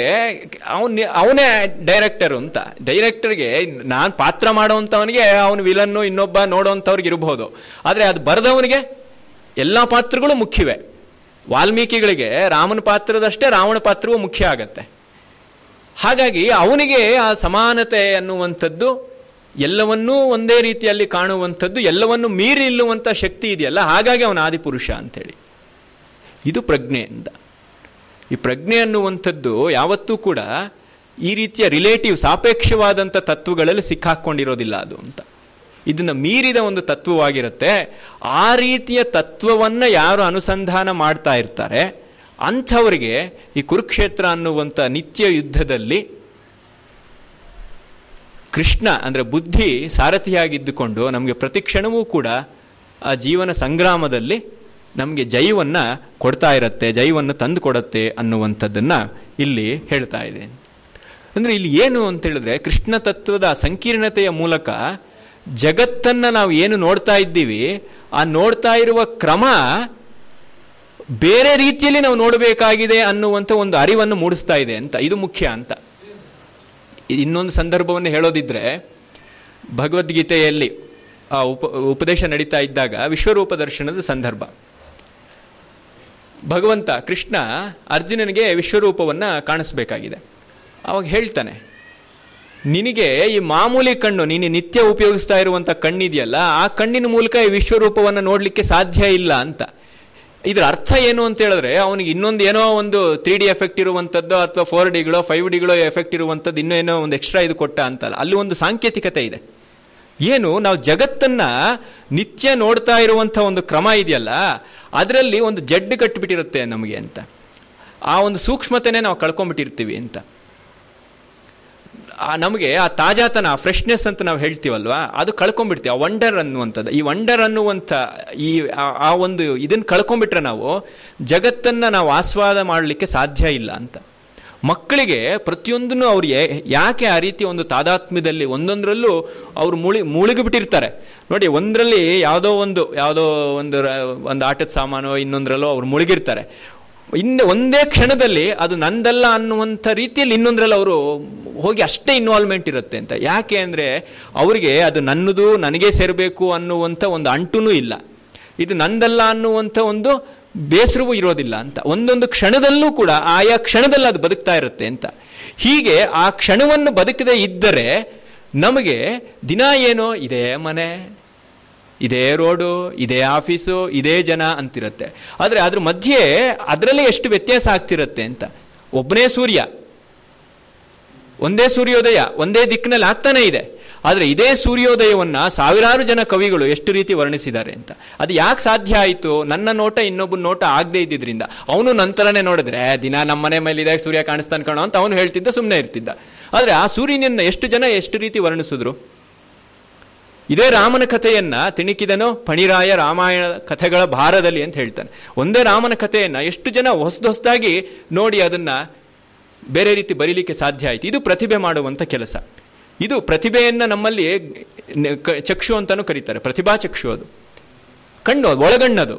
ಅವನೇ ಡೈರೆಕ್ಟರು ಅಂತ. ಡೈರೆಕ್ಟರ್ಗೆ, ನಾನು ಪಾತ್ರ ಮಾಡೋವಂಥವನಿಗೆ ಅವನು ವಿಲನ್ನು, ಇನ್ನೊಬ್ಬ ನೋಡೋವಂಥವ್ರಿಗೆ ಇರಬಹುದು, ಆದರೆ ಅದು ಬರೆದವನಿಗೆ ಎಲ್ಲ ಪಾತ್ರಗಳು ಮುಖ್ಯವೇ. ವಾಲ್ಮೀಕಿಗಳಿಗೆ ರಾಮನ ಪಾತ್ರದಷ್ಟೇ ರಾವಣ ಪಾತ್ರವೂ ಮುಖ್ಯ ಆಗತ್ತೆ. ಹಾಗಾಗಿ ಅವನಿಗೆ ಆ ಸಮಾನತೆ ಅನ್ನುವಂಥದ್ದು, ಎಲ್ಲವನ್ನೂ ಒಂದೇ ರೀತಿಯಲ್ಲಿ ಕಾಣುವಂಥದ್ದು, ಎಲ್ಲವನ್ನು ಮೀರಿ ನಿಲ್ಲುವಂಥ ಶಕ್ತಿ ಇದೆಯಲ್ಲ, ಹಾಗಾಗಿ ಅವನ ಆದಿಪುರುಷ ಅಂಥೇಳಿ. ಇದು ಪ್ರಜ್ಞೆ ಅಂತ. ಈ ಪ್ರಜ್ಞೆ ಅನ್ನುವಂಥದ್ದು ಯಾವತ್ತೂ ಕೂಡ ಈ ರೀತಿಯ ರಿಲೇಟಿವ್, ಸಾಪೇಕ್ಷವಾದಂಥ ತತ್ವಗಳಲ್ಲಿ ಸಿಕ್ಕಾಕ್ಕೊಂಡಿರೋದಿಲ್ಲ ಅದು ಅಂತ. ಇದನ್ನು ಮೀರಿದ ಒಂದು ತತ್ವವಾಗಿರುತ್ತೆ. ಆ ರೀತಿಯ ತತ್ವವನ್ನು ಯಾರು ಅನುಸಂಧಾನ ಮಾಡ್ತಾ ಇರ್ತಾರೆ ಅಂಥವರಿಗೆ ಈ ಕುರುಕ್ಷೇತ್ರ ಅನ್ನುವಂಥ ನಿತ್ಯ ಯುದ್ಧದಲ್ಲಿ ಕೃಷ್ಣ ಅಂದರೆ ಬುದ್ಧಿ ಸಾರಥಿಯಾಗಿದ್ದುಕೊಂಡು ನಮಗೆ ಪ್ರತಿಕ್ಷಣವೂ ಕೂಡ ಆ ಜೀವನ ಸಂಗ್ರಾಮದಲ್ಲಿ ನಮಗೆ ಜಯವನ್ನು ಕೊಡ್ತಾ ಇರುತ್ತೆ, ಜಯವನ್ನು ತಂದು ಕೊಡುತ್ತೆ ಅನ್ನುವಂಥದ್ದನ್ನು ಇಲ್ಲಿ ಹೇಳ್ತಾ ಇದೆ. ಅಂದರೆ ಇಲ್ಲಿ ಏನು ಅಂತ ಹೇಳಿದ್ರೆ ಕೃಷ್ಣ ತತ್ವದ ಸಂಕೀರ್ಣತೆಯ ಮೂಲಕ ಜಗತ್ತನ್ನು ನಾವು ಏನು ನೋಡ್ತಾ ಇದ್ದೀವಿ, ಆ ನೋಡ್ತಾ ಇರುವ ಕ್ರಮ ಬೇರೆ ರೀತಿಯಲ್ಲಿ ನಾವು ನೋಡಬೇಕಾಗಿದೆ ಅನ್ನುವಂಥ ಒಂದು ಅರಿವನ್ನು ಮೂಡಿಸ್ತಾ ಇದೆ ಅಂತ. ಇದು ಮುಖ್ಯ ಅಂತ. ಇನ್ನೊಂದು ಸಂದರ್ಭವನ್ನು ಹೇಳೋದಿದ್ರೆ, ಭಗವದ್ಗೀತೆಯಲ್ಲಿ ಆ ಉಪದೇಶ ನಡೀತಾ ಇದ್ದಾಗ ವಿಶ್ವರೂಪ ದರ್ಶನದ ಸಂದರ್ಭ, ಭಗವಂತ ಕೃಷ್ಣ ಅರ್ಜುನನಿಗೆ ವಿಶ್ವರೂಪವನ್ನು ಕಾಣಿಸ್ಬೇಕಾಗಿದೆ. ಅವಾಗ ಹೇಳ್ತಾನೆ, ನಿನಗೆ ಈ ಮಾಮೂಲಿ ಕಣ್ಣು, ನೀನು ನಿತ್ಯ ಉಪಯೋಗಿಸ್ತಾ ಇರುವಂಥ ಕಣ್ಣಿದೆಯಲ್ಲ, ಆ ಕಣ್ಣಿನ ಮೂಲಕ ಈ ವಿಶ್ವರೂಪವನ್ನು ನೋಡಲಿಕ್ಕೆ ಸಾಧ್ಯ ಇಲ್ಲ ಅಂತ. ಇದರ ಅರ್ಥ ಏನು ಅಂತ ಹೇಳಿದ್ರೆ ಅವನಿಗೆ ಇನ್ನೊಂದು ಏನೋ ಒಂದು 3D ಎಫೆಕ್ಟ್ ಇರುವಂಥದ್ದು, ಅಥವಾ 4Dಗಳೋ 5Dಗಳೋ ಎಫೆಕ್ಟ್ ಇರುವಂಥದ್ದು, ಇನ್ನೇನೋ ಒಂದು ಎಕ್ಸ್ಟ್ರಾ ಇದು ಕೊಟ್ಟ ಅಂತಲ್ಲ. ಅಲ್ಲಿ ಒಂದು ಸಾಂಕೇತಿಕತೆ ಇದೆ. ಏನು, ನಾವು ಜಗತ್ತನ್ನು ನಿತ್ಯ ನೋಡ್ತಾ ಇರುವಂಥ ಒಂದು ಕ್ರಮ ಇದೆಯಲ್ಲ, ಅದರಲ್ಲಿ ಒಂದು ಜಡ್ಡು ಕಟ್ಟಿಬಿಟ್ಟಿರುತ್ತೆ ನಮಗೆ ಅಂತ. ಆ ಒಂದು ಸೂಕ್ಷ್ಮತೆನೇ ನಾವು ಕಳ್ಕೊಂಡ್ಬಿಟ್ಟಿರ್ತೀವಿ ಅಂತ. ನಮಗೆ ಆ ತಾಜಾತನ, ಆ ಫ್ರೆಶ್ನೆಸ್ ಅಂತ ನಾವು ಹೇಳ್ತೀವಲ್ವಾ, ಅದು ಕಳ್ಕೊಂಡ್ಬಿಡ್ತೀವಿ. ಆ ವಂಡರ್ ಅನ್ನುವಂಥದ್ದು, ಈ ವಂಡರ್ ಅನ್ನುವಂಥ ಈ ಆ ಒಂದು ಇದನ್ನು ಕಳ್ಕೊಂಡ್ಬಿಟ್ರೆ ನಾವು ಜಗತ್ತನ್ನು ನಾವು ಆಸ್ವಾದ ಮಾಡಲಿಕ್ಕೆ ಸಾಧ್ಯ ಇಲ್ಲ ಅಂತ. ಮಕ್ಕಳಿಗೆ ಪ್ರತಿಯೊಂದನ್ನು ಅವ್ರು ಯಾಕೆ ಆ ರೀತಿ ಒಂದು ತಾದಾತ್ಮ್ಯದಲ್ಲಿ ಒಂದೊಂದರಲ್ಲೂ ಅವರು ಮುಳುಗಿಬಿಟ್ಟಿರ್ತಾರೆ ನೋಡಿ. ಒಂದರಲ್ಲಿ ಯಾವುದೋ ಒಂದು ಆಟದ ಸಾಮಾನು ಇನ್ನೊಂದರಲ್ಲೋ ಅವ್ರು ಮುಳುಗಿರ್ತಾರೆ. ಇನ್ನು ಒಂದೇ ಕ್ಷಣದಲ್ಲಿ ಅದು ನಂದಲ್ಲ ಅನ್ನುವಂಥ ರೀತಿಯಲ್ಲಿ ಇನ್ನೊಂದರಲ್ಲಿ ಅವರು ಹೋಗಿ ಅಷ್ಟೇ ಇನ್ವಾಲ್ವ್ಮೆಂಟ್ ಇರುತ್ತೆ ಅಂತ. ಯಾಕೆ ಅಂದರೆ ಅವರಿಗೆ ಅದು ನನ್ನದು, ನನಗೇ ಸೇರಬೇಕು ಅನ್ನುವಂಥ ಒಂದು ಅಂಟೂ ಇಲ್ಲ, ಇದು ನಂದಲ್ಲ ಅನ್ನುವಂಥ ಒಂದು ಬೇಸರವೂ ಇರೋದಿಲ್ಲ ಅಂತ. ಒಂದೊಂದು ಕ್ಷಣದಲ್ಲೂ ಕೂಡ ಆಯಾ ಕ್ಷಣದಲ್ಲಿ ಅದು ಬದುಕ್ತಾ ಇರುತ್ತೆ ಅಂತ. ಹೀಗೆ ಆ ಕ್ಷಣವನ್ನು ಬದುಕದೇ ಇದ್ದರೆ ನಮಗೆ ದಿನ ಏನೋ ಇದೇ ಮನೆ, ಇದೇ ರೋಡು, ಇದೇ ಆಫೀಸು, ಇದೇ ಜನ ಅಂತಿರುತ್ತೆ. ಆದರೆ ಅದ್ರ ಮಧ್ಯೆ ಅದರಲ್ಲೇ ಎಷ್ಟು ವ್ಯತ್ಯಾಸ ಆಗ್ತಿರುತ್ತೆ ಅಂತ. ಒಬ್ಬನೇ ಸೂರ್ಯ, ಒಂದೇ ಸೂರ್ಯೋದಯ ಒಂದೇ ದಿಕ್ಕಿನಲ್ಲಿ ಆಗ್ತಾನೆ ಇದೆ. ಆದರೆ ಇದೇ ಸೂರ್ಯೋದಯವನ್ನು ಸಾವಿರಾರು ಜನ ಕವಿಗಳು ಎಷ್ಟು ರೀತಿ ವರ್ಣಿಸಿದ್ದಾರೆ ಅಂತ. ಅದು ಯಾಕೆ ಸಾಧ್ಯ ಆಯಿತು? ನನ್ನ ನೋಟ ಇನ್ನೊಬ್ಬನ ನೋಟ ಆಗದೆ ಇದ್ದಿದ್ರಿಂದ. ಅವನು ನಂತರನೇ ನೋಡಿದ್ರೆ ದಿನ ನಮ್ಮ ಮನೆ ಮೇಲೆ ಇದಾಗ ಸೂರ್ಯ ಕಾಣಿಸ್ತಾನೆ ಕಾಣೋ ಅಂತ ಅವನು ಹೇಳ್ತಿದ್ದ, ಸುಮ್ಮನೆ ಇರ್ತಿದ್ದ. ಆದರೆ ಆ ಸೂರ್ಯನನ್ನು ಎಷ್ಟು ಜನ ಎಷ್ಟು ರೀತಿ ವರ್ಣಿಸಿದ್ರು. ಇದೇ ರಾಮನ ಕಥೆಯನ್ನು ತಿಣಿಕಿದನು ಪಣಿರಾಯ ರಾಮಾಯಣ ಕಥೆಗಳ ಭಾರದಲ್ಲಿ ಅಂತ ಹೇಳ್ತಾನೆ. ಒಂದೇ ರಾಮನ ಕಥೆಯನ್ನು ಎಷ್ಟು ಜನ ಹೊಸದಾಗಿ ನೋಡಿ ಅದನ್ನು ಬೇರೆ ರೀತಿ ಬರೀಲಿಕ್ಕೆ ಸಾಧ್ಯ ಆಯಿತು. ಇದು ಪ್ರತಿಭೆ ಮಾಡುವಂಥ ಕೆಲಸ. ಇದು ಪ್ರತಿಭೆಯನ್ನು ನಮ್ಮಲ್ಲಿ ಚಕ್ಷು ಅಂತಲೂ ಕರೀತಾರೆ, ಪ್ರತಿಭಾ ಚಕ್ಷು. ಅದು ಕಣ್ಣು, ಒಳಗಣ್ಣದು.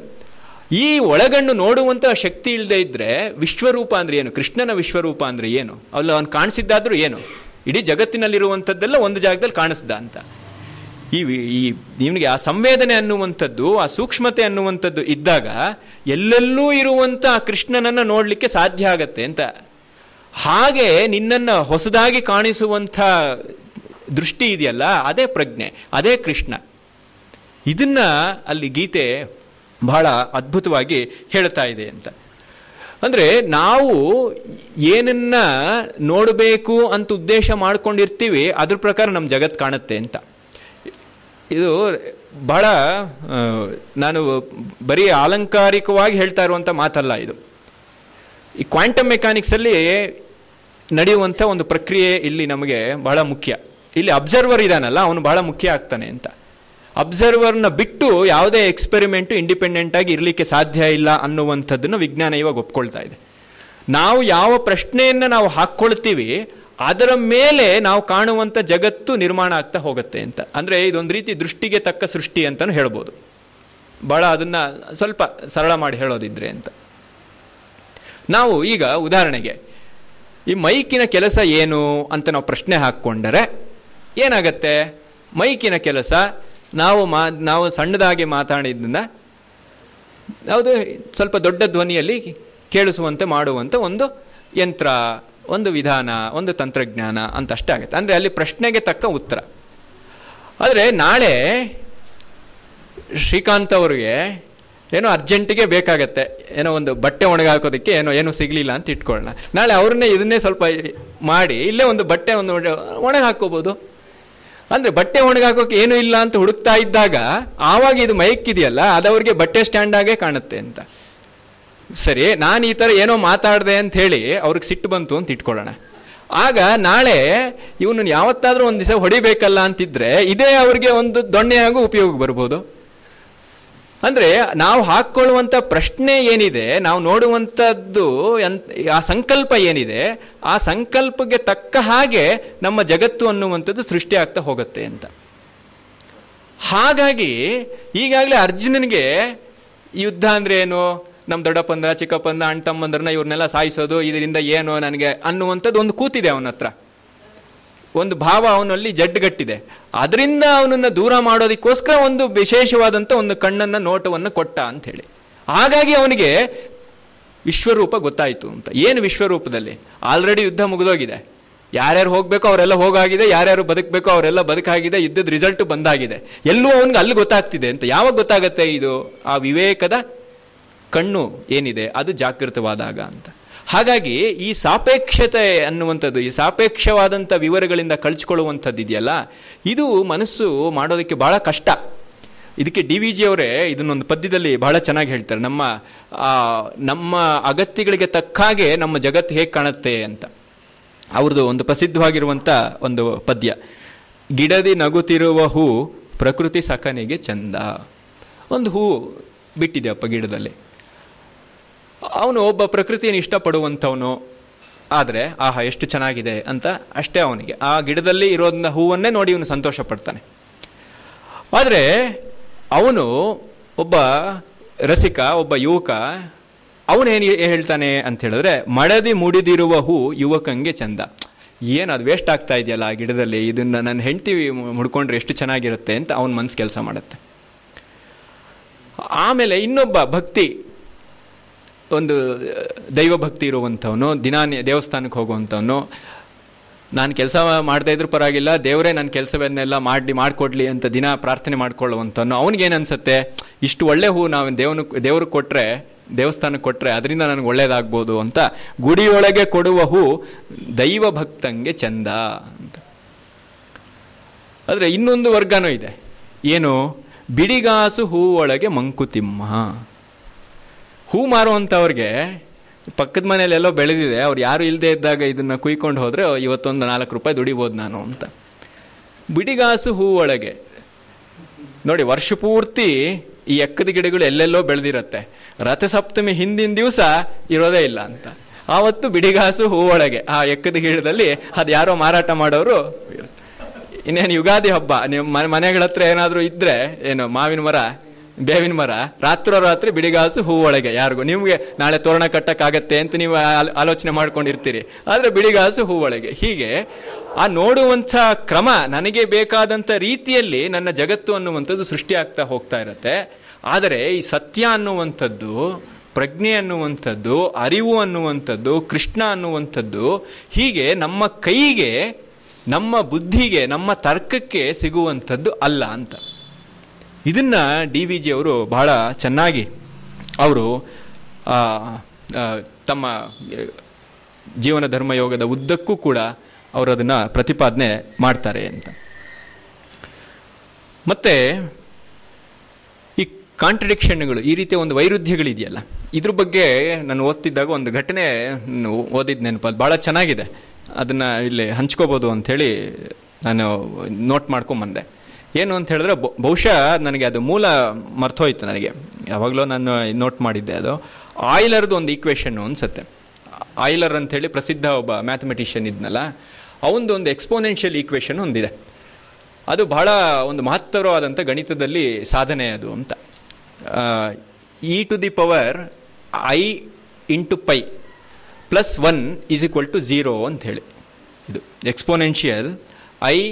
ಈ ಒಳಗಣ್ಣು ನೋಡುವಂಥ ಶಕ್ತಿ ಇಲ್ಲದೆ ಇದ್ದರೆ ವಿಶ್ವರೂಪ ಅಂದರೆ ಏನು, ಕೃಷ್ಣನ ವಿಶ್ವರೂಪ ಅಂದರೆ ಏನು, ಅಲ್ಲಿ ಅವನು ಕಾಣಿಸಿದ್ದಾದ್ರೂ ಏನು, ಇಡೀ ಜಗತ್ತಿನಲ್ಲಿರುವಂಥದ್ದೆಲ್ಲ ಒಂದು ಜಾಗದಲ್ಲಿ ಕಾಣಿಸ್ದ ಅಂತ. ಈ ನಿಮಗೆ ಆ ಸಂವೇದನೆ ಅನ್ನುವಂಥದ್ದು, ಆ ಸೂಕ್ಷ್ಮತೆ ಅನ್ನುವಂಥದ್ದು ಇದ್ದಾಗ ಎಲ್ಲೆಲ್ಲೂ ಇರುವಂಥ ಆ ಕೃಷ್ಣನನ್ನು ನೋಡಲಿಕ್ಕೆ ಸಾಧ್ಯ ಆಗತ್ತೆ ಅಂತ. ಹಾಗೆ ನಿನ್ನನ್ನು ಹೊಸದಾಗಿ ಕಾಣಿಸುವಂಥ ದೃಷ್ಟಿ ಇದೆಯಲ್ಲ, ಅದೇ ಪ್ರಜ್ಞೆ, ಅದೇ ಕೃಷ್ಣ. ಇದನ್ನು ಅಲ್ಲಿ ಗೀತೆ ಬಹಳ ಅದ್ಭುತವಾಗಿ ಹೇಳ್ತಾ ಇದೆ ಅಂತ. ಅಂದರೆ ನಾವು ಏನನ್ನ ನೋಡಬೇಕು ಅಂತ ಉದ್ದೇಶ ಮಾಡ್ಕೊಂಡಿರ್ತೀವಿ, ಅದ್ರ ಪ್ರಕಾರ ನಮ್ಮ ಜಗತ್ತು ಕಾಣುತ್ತೆ ಅಂತ. ಇದು ಬಹಳ ನಾನು ಬರೀ ಆಲಂಕಾರಿಕವಾಗಿ ಹೇಳ್ತಾ ಇರುವಂಥ ಮಾತಲ್ಲ. ಇದು ಈ ಕ್ವಾಂಟಮ್ ಮೆಕ್ಯಾನಿಕ್ಸಲ್ಲಿ ನಡೆಯುವಂಥ ಒಂದು ಪ್ರಕ್ರಿಯೆ ಇಲ್ಲಿ ನಮಗೆ ಬಹಳ ಮುಖ್ಯ. ಇಲ್ಲಿ ಅಬ್ಸರ್ವರ್ ಇದಾನಲ್ಲ, ಅವನು ಬಹಳ ಮುಖ್ಯ ಆಗ್ತಾನೆ ಅಂತ. ಅಬ್ಸರ್ವರ್ನ ಬಿಟ್ಟು ಯಾವುದೇ ಎಕ್ಸ್ಪೆರಿಮೆಂಟು ಇಂಡಿಪೆಂಡೆಂಟಾಗಿ ಇರಲಿಕ್ಕೆ ಸಾಧ್ಯ ಇಲ್ಲ ಅನ್ನುವಂಥದ್ದನ್ನು ವಿಜ್ಞಾನ ಇವಾಗ ಒಪ್ಕೊಳ್ತಾ ಇದೆ. ನಾವು ಯಾವ ಪ್ರಶ್ನೆಯನ್ನು ನಾವು ಹಾಕ್ಕೊಳ್ತೀವಿ ಅದರ ಮೇಲೆ ನಾವು ಕಾಣುವಂಥ ಜಗತ್ತು ನಿರ್ಮಾಣ ಆಗ್ತಾ ಹೋಗುತ್ತೆ ಅಂತ. ಅಂದರೆ ಇದೊಂದು ರೀತಿ ದೃಷ್ಟಿಗೆ ತಕ್ಕ ಸೃಷ್ಟಿ ಅಂತಲೂ ಹೇಳ್ಬೋದು, ಬಹಳ ಅದನ್ನು ಸ್ವಲ್ಪ ಸರಳ ಮಾಡಿ ಹೇಳೋದಿದ್ರೆ ಅಂತ. ನಾವು ಈಗ ಉದಾಹರಣೆಗೆ ಈ ಮೈಕಿನ ಕೆಲಸ ಏನು ಅಂತ ನಾವು ಪ್ರಶ್ನೆ ಹಾಕ್ಕೊಂಡರೆ ಏನಾಗತ್ತೆ? ಮೈಕಿನ ಕೆಲಸ ನಾವು ಸಣ್ಣದಾಗಿ ಮಾತಾಡಿದ್ದನ್ನ ಯಾವುದು ಸ್ವಲ್ಪ ದೊಡ್ಡ ಧ್ವನಿಯಲ್ಲಿ ಕೇಳಿಸುವಂತೆ ಮಾಡುವಂಥ ಒಂದು ಯಂತ್ರ, ಒಂದು ವಿಧಾನ, ಒಂದು ತಂತ್ರಜ್ಞಾನ ಅಂತ ಅಷ್ಟೇ ಆಗುತ್ತೆ. ಅಂದರೆ ಅಲ್ಲಿ ಪ್ರಶ್ನೆಗೆ ತಕ್ಕ ಉತ್ತರ. ಆದರೆ ನಾಳೆ ಶ್ರೀಕಾಂತ್ ಅವರಿಗೆ ಏನೋ ಅರ್ಜೆಂಟಿಗೆ ಬೇಕಾಗತ್ತೆ, ಏನೋ ಒಂದು ಬಟ್ಟೆ ಒಣಗಾಕೋದಕ್ಕೆ ಏನೂ ಸಿಗಲಿಲ್ಲ ಅಂತ ಇಟ್ಕೊಳ್ಳೋಣ. ನಾಳೆ ಅವ್ರನ್ನೇ ಇದನ್ನೇ ಸ್ವಲ್ಪ ಮಾಡಿ ಇಲ್ಲೇ ಒಂದು ಬಟ್ಟೆ ಒಂದು ಒಣಗಾಕೋಬೋದು. ಅಂದರೆ ಬಟ್ಟೆ ಒಣಗಾಕೋಕೆ ಏನೂ ಇಲ್ಲ ಅಂತ ಹುಡುಕ್ತಾ ಇದ್ದಾಗ ಆವಾಗ ಇದು ಮೈಕ್ ಇದೆಯಲ್ಲ ಅದು ಅವ್ರಿಗೆ ಬಟ್ಟೆ ಸ್ಟ್ಯಾಂಡಾಗೇ ಕಾಣುತ್ತೆ ಅಂತ. ಸರಿ, ನಾನು ಈ ಥರ ಏನೋ ಮಾತಾಡಿದೆ ಅಂತ ಹೇಳಿ ಅವ್ರಿಗೆ ಸಿಟ್ಟು ಬಂತು ಅಂತ ಇಟ್ಕೊಳ್ಳೋಣ. ಆಗ ನಾಳೆ ಇವನನ್ನು ಯಾವತ್ತಾದರೂ ಒಂದು ದಿವಸ ಹೊಡಿಬೇಕಲ್ಲ ಅಂತಿದ್ರೆ ಇದೇ ಅವ್ರಿಗೆ ಒಂದು ದೊಣ್ಣೆಯಾಗೂ ಉಪಯೋಗ ಬರ್ಬೋದು. ಅಂದರೆ ನಾವು ಹಾಕ್ಕೊಳ್ಳುವಂಥ ಪ್ರಶ್ನೆ ಏನಿದೆ, ನಾವು ನೋಡುವಂಥದ್ದು ಆ ಸಂಕಲ್ಪ ಏನಿದೆ, ಆ ಸಂಕಲ್ಪಕ್ಕೆ ತಕ್ಕ ಹಾಗೆ ನಮ್ಮ ಜಗತ್ತು ಅನ್ನುವಂಥದ್ದು ಸೃಷ್ಟಿ ಆಗ್ತಾ ಹೋಗುತ್ತೆ ಅಂತ. ಹಾಗಾಗಿ ಈಗಾಗಲೇ ಅರ್ಜುನನಿಗೆ ಯುದ್ಧ ಅಂದರೆ ಏನು, ನಮ್ಮ ದೊಡ್ಡಪ್ಪಂದ್ರ ಚಿಕ್ಕಪ್ಪಂದ್ರ ಅಣ್ಣ ತಮ್ಮಂದ್ರನ್ನ ಇವ್ರನ್ನೆಲ್ಲ ಸಾಯಿಸೋದು, ಇದರಿಂದ ಏನು ನನಗೆ ಅನ್ನುವಂಥದ್ದು ಒಂದು ಕೂತಿದೆ ಅವನ ಹತ್ರ, ಒಂದು ಭಾವ ಅವನಲ್ಲಿ ಜಡ್ಡುಗಟ್ಟಿದೆ. ಅದರಿಂದ ಅವನನ್ನು ದೂರ ಮಾಡೋದಕ್ಕೋಸ್ಕರ ಒಂದು ವಿಶೇಷವಾದಂಥ ಒಂದು ಕಣ್ಣನ್ನು ನೋಟವನ್ನು ಕೊಟ್ಟ ಅಂಥೇಳಿ. ಹಾಗಾಗಿ ಅವನಿಗೆ ವಿಶ್ವರೂಪ ಗೊತ್ತಾಯಿತು ಅಂತ. ಏನು ವಿಶ್ವರೂಪದಲ್ಲಿ ಆಲ್ರೆಡಿ ಯುದ್ಧ ಮುಗಿದೋಗಿದೆ, ಯಾರ್ಯಾರು ಹೋಗಬೇಕೋ ಅವರೆಲ್ಲ ಹೋಗಾಗಿದೆ, ಯಾರ್ಯಾರು ಬದುಕಬೇಕೋ ಅವರೆಲ್ಲ ಬದುಕಾಗಿದೆ, ಯುದ್ಧದ ರಿಸಲ್ಟ್ ಬಂದಾಗಿದೆ, ಎಲ್ಲೂ ಅವನಿಗೆ ಅಲ್ಲಿ ಗೊತ್ತಾಗ್ತಿದೆ ಅಂತ. ಯಾವಾಗ ಗೊತ್ತಾಗತ್ತೆ ಇದು? ಆ ವಿವೇಕದ ಕಣ್ಣು ಏನಿದೆ ಅದು ಜಾಗೃತವಾದಾಗ ಅಂತ. ಹಾಗಾಗಿ ಈ ಸಾಪೇಕ್ಷತೆ ಅನ್ನುವಂಥದ್ದು, ಈ ಸಾಪೇಕ್ಷವಾದಂಥ ವಿವರಗಳಿಂದ ಕಳ್ಚಿಕೊಳ್ಳುವಂಥದ್ದು ಇದೆಯಲ್ಲ, ಇದು ಮನಸ್ಸು ಮಾಡೋದಕ್ಕೆ ಬಹಳ ಕಷ್ಟ. ಇದಕ್ಕೆ DVG ಅವರೇ ಇದನ್ನೊಂದು ಪದ್ಯದಲ್ಲಿ ಬಹಳ ಚೆನ್ನಾಗಿ ಹೇಳ್ತಾರೆ, ನಮ್ಮ ಅಗತ್ಯಗಳಿಗೆ ತಕ್ಕಾಗೆ ನಮ್ಮ ಜಗತ್ತು ಹೇಗೆ ಕಾಣುತ್ತೆ ಅಂತ. ಅವ್ರದ್ದು ಒಂದು ಪ್ರಸಿದ್ಧವಾಗಿರುವಂಥ ಒಂದು ಪದ್ಯ, ಗಿಡದಿ ನಗುತ್ತಿರುವ ಹೂ ಪ್ರಕೃತಿ ಸಖನಿಗೆ ಚಂದ. ಒಂದು ಹೂ ಬಿಟ್ಟಿದೆಯಪ್ಪ ಗಿಡದಲ್ಲಿ, ಅವನು ಒಬ್ಬ ಪ್ರಕೃತಿಯನ್ನು ಇಷ್ಟಪಡುವಂಥವನು, ಆದರೆ ಆಹಾ ಎಷ್ಟು ಚೆನ್ನಾಗಿದೆ ಅಂತ ಅಷ್ಟೇ ಅವನಿಗೆ, ಆ ಗಿಡದಲ್ಲಿ ಇರೋದನ್ನ ಹೂವನ್ನೇ ನೋಡಿ ಇವನು ಸಂತೋಷ ಪಡ್ತಾನೆ. ಆದರೆ ಅವನು ಒಬ್ಬ ರಸಿಕ, ಒಬ್ಬ ಯುವಕ, ಅವನೇನು ಹೇಳ್ತಾನೆ ಅಂತ ಹೇಳಿದ್ರೆ, ಮಡದಿ ಮುಡಿದಿರುವ ಹೂ ಯುವಕಂಗೆ ಚಂದ. ಏನು ಅದು ವೇಸ್ಟ್ ಆಗ್ತಾ ಇದೆಯಲ್ಲ ಆ ಗಿಡದಲ್ಲಿ, ಇದನ್ನು ನನ್ನ ಹೆಂಡ್ತಿ ಮುಡ್ಕೊಂಡ್ರೆ ಎಷ್ಟು ಚೆನ್ನಾಗಿರುತ್ತೆ ಅಂತ ಅವನ ಮನಸ್ಸು ಕೆಲಸ ಮಾಡುತ್ತೆ. ಆಮೇಲೆ ಇನ್ನೊಬ್ಬ ಭಕ್ತಿ, ಒಂದು ದೈವಭಕ್ತಿ ಇರುವಂಥವನು, ದಿನಾನೇ ದೇವಸ್ಥಾನಕ್ಕೆ ಹೋಗುವಂಥವನು, ನಾನು ಕೆಲಸ ಮಾಡದೇ ಇದ್ರೂ ಪರವಾಗಿಲ್ಲ, ದೇವರೇ ನನ್ನ ಕೆಲಸವನ್ನೆಲ್ಲ ಮಾಡಿಕೊಡ್ಲಿ ಅಂತ ದಿನ ಪ್ರಾರ್ಥನೆ ಮಾಡ್ಕೊಳ್ಳುವಂಥವನು, ಅವನಿಗೇನನ್ಸುತ್ತೆ, ಇಷ್ಟು ಒಳ್ಳೆ ಹೂ ನಾವು ದೇವ್ರಿಗೆ ಕೊಟ್ಟರೆ, ದೇವಸ್ಥಾನಕ್ಕೆ ಕೊಟ್ಟರೆ ಅದರಿಂದ ನನಗೆ ಒಳ್ಳೇದಾಗ್ಬೋದು ಅಂತ. ಗುಡಿಯೊಳಗೆ ಕೊಡುವ ಹೂ ದೈವಭಕ್ತಂಗೆ ಚಂದ ಅಂತ. ಆದರೆ ಇನ್ನೊಂದು ವರ್ಗನೂ ಇದೆ, ಏನು, ಬಿಡಿಗಾಸು ಹೂವೊಳಗೆ ಮಂಕುತಿಮ್ಮ. ಹೂ ಮಾರುವಂಥವ್ರಿಗೆ ಪಕ್ಕದ ಮನೇಲಿ ಎಲ್ಲೋ ಬೆಳೆದಿದೆ, ಅವ್ರು ಯಾರು ಇಲ್ಲದೆ ಇದ್ದಾಗ ಇದನ್ನು ಕುಯ್ಕೊಂಡು ಹೋದರೆ ಇವತ್ತೊಂದು 4 ರೂಪಾಯಿ ದುಡಿಬೋದು ನಾನು ಅಂತ. ಬಿಡಿಗಾಸು ಹೂವೊಳಗೆ ನೋಡಿ, ವರ್ಷ ಪೂರ್ತಿ ಈ ಎಕ್ಕದ ಗಿಡಗಳು ಎಲ್ಲೆಲ್ಲೋ ಬೆಳೆದಿರುತ್ತೆ, ರಥಸಪ್ತಮಿ ಹಿಂದಿನ ದಿವಸ ಇರೋದೇ ಇಲ್ಲ ಅಂತ, ಆವತ್ತು ಬಿಡಿಗಾಸು ಹೂವೊಳಗೆ ಆ ಎಕ್ಕದ ಗಿಡದಲ್ಲಿ ಅದು ಯಾರೋ ಮಾರಾಟ ಮಾಡೋರು. ಇನ್ನೇನು ಯುಗಾದಿ ಹಬ್ಬ, ನಿಮ್ಮ ಮನೆಗಳ ಹತ್ರ ಏನಾದರೂ ಇದ್ದರೆ, ಏನು ಮಾವಿನ ಮರ, ಬೇವಿನ ಮರ, ರಾತ್ರೋರಾತ್ರಿ ಬಿಡಿಗಾಸು ಹೂವೊಳಗೆ. ಯಾರಿಗೂ ನಿಮಗೆ ನಾಳೆ ತೋರಣ ಕಟ್ಟಕ್ಕಾಗತ್ತೆ ಅಂತ ನೀವು ಆಲೋಚನೆ ಮಾಡ್ಕೊಂಡಿರ್ತೀರಿ, ಆದರೆ ಬಿಡಿಗಾಸು ಹೂವೊಳಗೆ. ಹೀಗೆ ಆ ನೋಡುವಂಥ ಕ್ರಮ, ನನಗೆ ಬೇಕಾದಂಥ ರೀತಿಯಲ್ಲಿ ನನ್ನ ಜಗತ್ತು ಅನ್ನುವಂಥದ್ದು ಸೃಷ್ಟಿಯಾಗ್ತಾ ಹೋಗ್ತಾ ಇರುತ್ತೆ. ಆದರೆ ಈ ಸತ್ಯ ಅನ್ನುವಂಥದ್ದು, ಪ್ರಜ್ಞೆ ಅನ್ನುವಂಥದ್ದು, ಅರಿವು ಅನ್ನುವಂಥದ್ದು, ಕೃಷ್ಣ ಅನ್ನುವಂಥದ್ದು ಹೀಗೆ ನಮ್ಮ ಕೈಗೆ, ನಮ್ಮ ಬುದ್ಧಿಗೆ, ನಮ್ಮ ತರ್ಕಕ್ಕೆ ಸಿಗುವಂಥದ್ದು ಅಲ್ಲ ಅಂತ. ಇದನ್ನು DVG ಅವರು ಬಹಳ ಚೆನ್ನಾಗಿ ಅವರು ತಮ್ಮ ಜೀವನ ಧರ್ಮಯೋಗದ ಉದ್ದಕ್ಕೂ ಕೂಡ ಅವರು ಅದನ್ನು ಪ್ರತಿಪಾದನೆ ಮಾಡ್ತಾರೆ ಅಂತ. ಮತ್ತು ಈ ಕಾಂಟ್ರಡಿಕ್ಷನ್ಗಳು, ಈ ರೀತಿಯ ಒಂದು ವೈರುಧ್ಯಗಳಿದೆಯಲ್ಲ, ಇದ್ರ ಬಗ್ಗೆ ನಾನು ಓದ್ತಿದ್ದಾಗ ಒಂದು ಘಟನೆ ಓದಿದ್ದು ನೆನಪು, ಅದು ಭಾಳ ಚೆನ್ನಾಗಿದೆ, ಅದನ್ನು ಇಲ್ಲಿ ಹಂಚ್ಕೋಬೋದು ಅಂಥೇಳಿ ನಾನು ನೋಟ್ ಮಾಡ್ಕೊಂಬಂದೆ. ಏನು ಅಂತ ಹೇಳಿದ್ರೆ, ಬಹುಶಃ ನನಗೆ ಅದು ಮೂಲ ಮರ್ತೋಯ್ತು, ನನಗೆ ಯಾವಾಗಲೂ ನಾನು ನೋಟ್ ಮಾಡಿದ್ದೆ, ಅದು ಆಯ್ಲರ್ದು ಒಂದು ಈಕ್ವೇಶನ್ನು ಅನಿಸುತ್ತೆ. ಆಯ್ಲರ್ ಅಂಥೇಳಿ ಪ್ರಸಿದ್ಧ ಒಬ್ಬ ಮ್ಯಾಥಮೆಟಿಷಿಯನ್ ಇದ್ನಲ್ಲ, ಅವನದು ಒಂದು ಎಕ್ಸ್ಪೋನೆನ್ಷಿಯಲ್ ಈಕ್ವೇಶನ್ ಹೊಂದಿದೆ, ಅದು ಬಹಳ ಒಂದು ಮಹತ್ತರವಾದಂಥ ಗಣಿತದಲ್ಲಿ ಸಾಧನೆ ಅದು ಅಂತ. e⁻⁴ pi + 1 = 0 ಅಂತ ಹೇಳಿ, ಇದು ಎಕ್ಸ್ಪೋನೆನ್ಷಿಯಲ್ i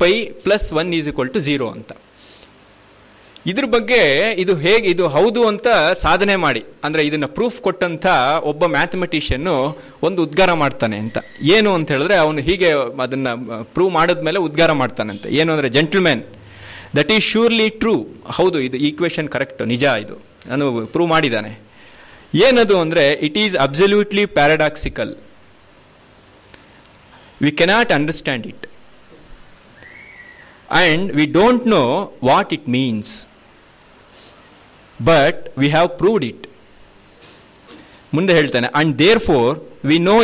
pi + 1 = 0 ಅಂತ. ಇದ್ರ ಬಗ್ಗೆ ಇದು ಹೇಗೆ, ಇದು ಹೌದು ಅಂತ ಸಾಧನೆ ಮಾಡಿ, ಅಂದರೆ ಇದನ್ನು ಪ್ರೂಫ್ ಕೊಟ್ಟಂಥ ಒಬ್ಬ ಮ್ಯಾಥಮೆಟಿಷಿಯನ್ನು ಒಂದು ಉದ್ಗಾರ ಮಾಡ್ತಾನೆ ಅಂತ. ಏನು ಅಂತ ಹೇಳಿದ್ರೆ, ಅವನು ಹೀಗೆ ಅದನ್ನು ಪ್ರೂವ್ ಮಾಡಿದ್ಮೇಲೆ ಉದ್ಗಾರ ಮಾಡ್ತಾನಂತೆ. ಏನು ಅಂದರೆ, gentlemen, that is surely true, ಹೌದು ಇದು ಈಕ್ವೇಶನ್ ಕರೆಕ್ಟು, ನಿಜ, ಇದು ನಾನು ಪ್ರೂವ್ ಮಾಡಿದ್ದಾನೆ. ಏನದು ಅಂದರೆ, it is absolutely paradoxical, we cannot understand it and we don't know what it means, but we have proved it. ಮುಂದೆ ಹೇಳ್ತಾನೆ, and therefore we know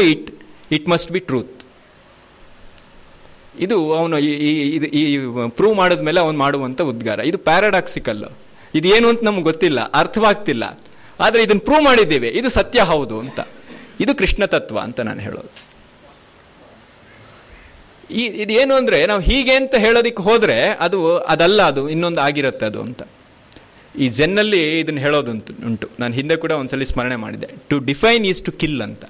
it must be truth. ಇದು ಅವನು ಈ ಪ್ರೂವ್ ಮಾಡಿದ್ಮೇಲೆ ಅವನು ಮಾಡುವಂಥ ಉದ್ಗಾರ. ಇದು ಪ್ಯಾರಾಡಾಕ್ಸಿಕಲ್, ಇದು ಏನು ಅಂತ ನಮ್ಗೆ ಗೊತ್ತಿಲ್ಲ, ಅರ್ಥವಾಗ್ತಿಲ್ಲ, ಆದರೆ ಇದನ್ನು ಪ್ರೂವ್ ಮಾಡಿದ್ದೀವಿ, ಇದು ಸತ್ಯ, ಹೌದು ಅಂತ. ಇದು ಕೃಷ್ಣ ತತ್ವ ಅಂತ ನಾನು ಹೇಳೋದು. ಇದೇನು ಅಂದರೆ, ನಾವು ಹೀಗೆ ಅಂತ ಹೇಳೋದಕ್ಕೆ ಹೋದರೆ ಅದು ಅದಲ್ಲ, ಅದು ಇನ್ನೊಂದು ಆಗಿರುತ್ತೆ ಅದು ಅಂತ. ಈ ಜೆನ್ನಲ್ಲಿ ಇದನ್ನು ಹೇಳೋದಂತ ಉಂಟು, ನಾನು ಹಿಂದೆ ಕೂಡ ಒಂದ್ಸಲಿ ಸ್ಮರಣೆ ಮಾಡಿದೆ, to define is to kill ಅಂತ.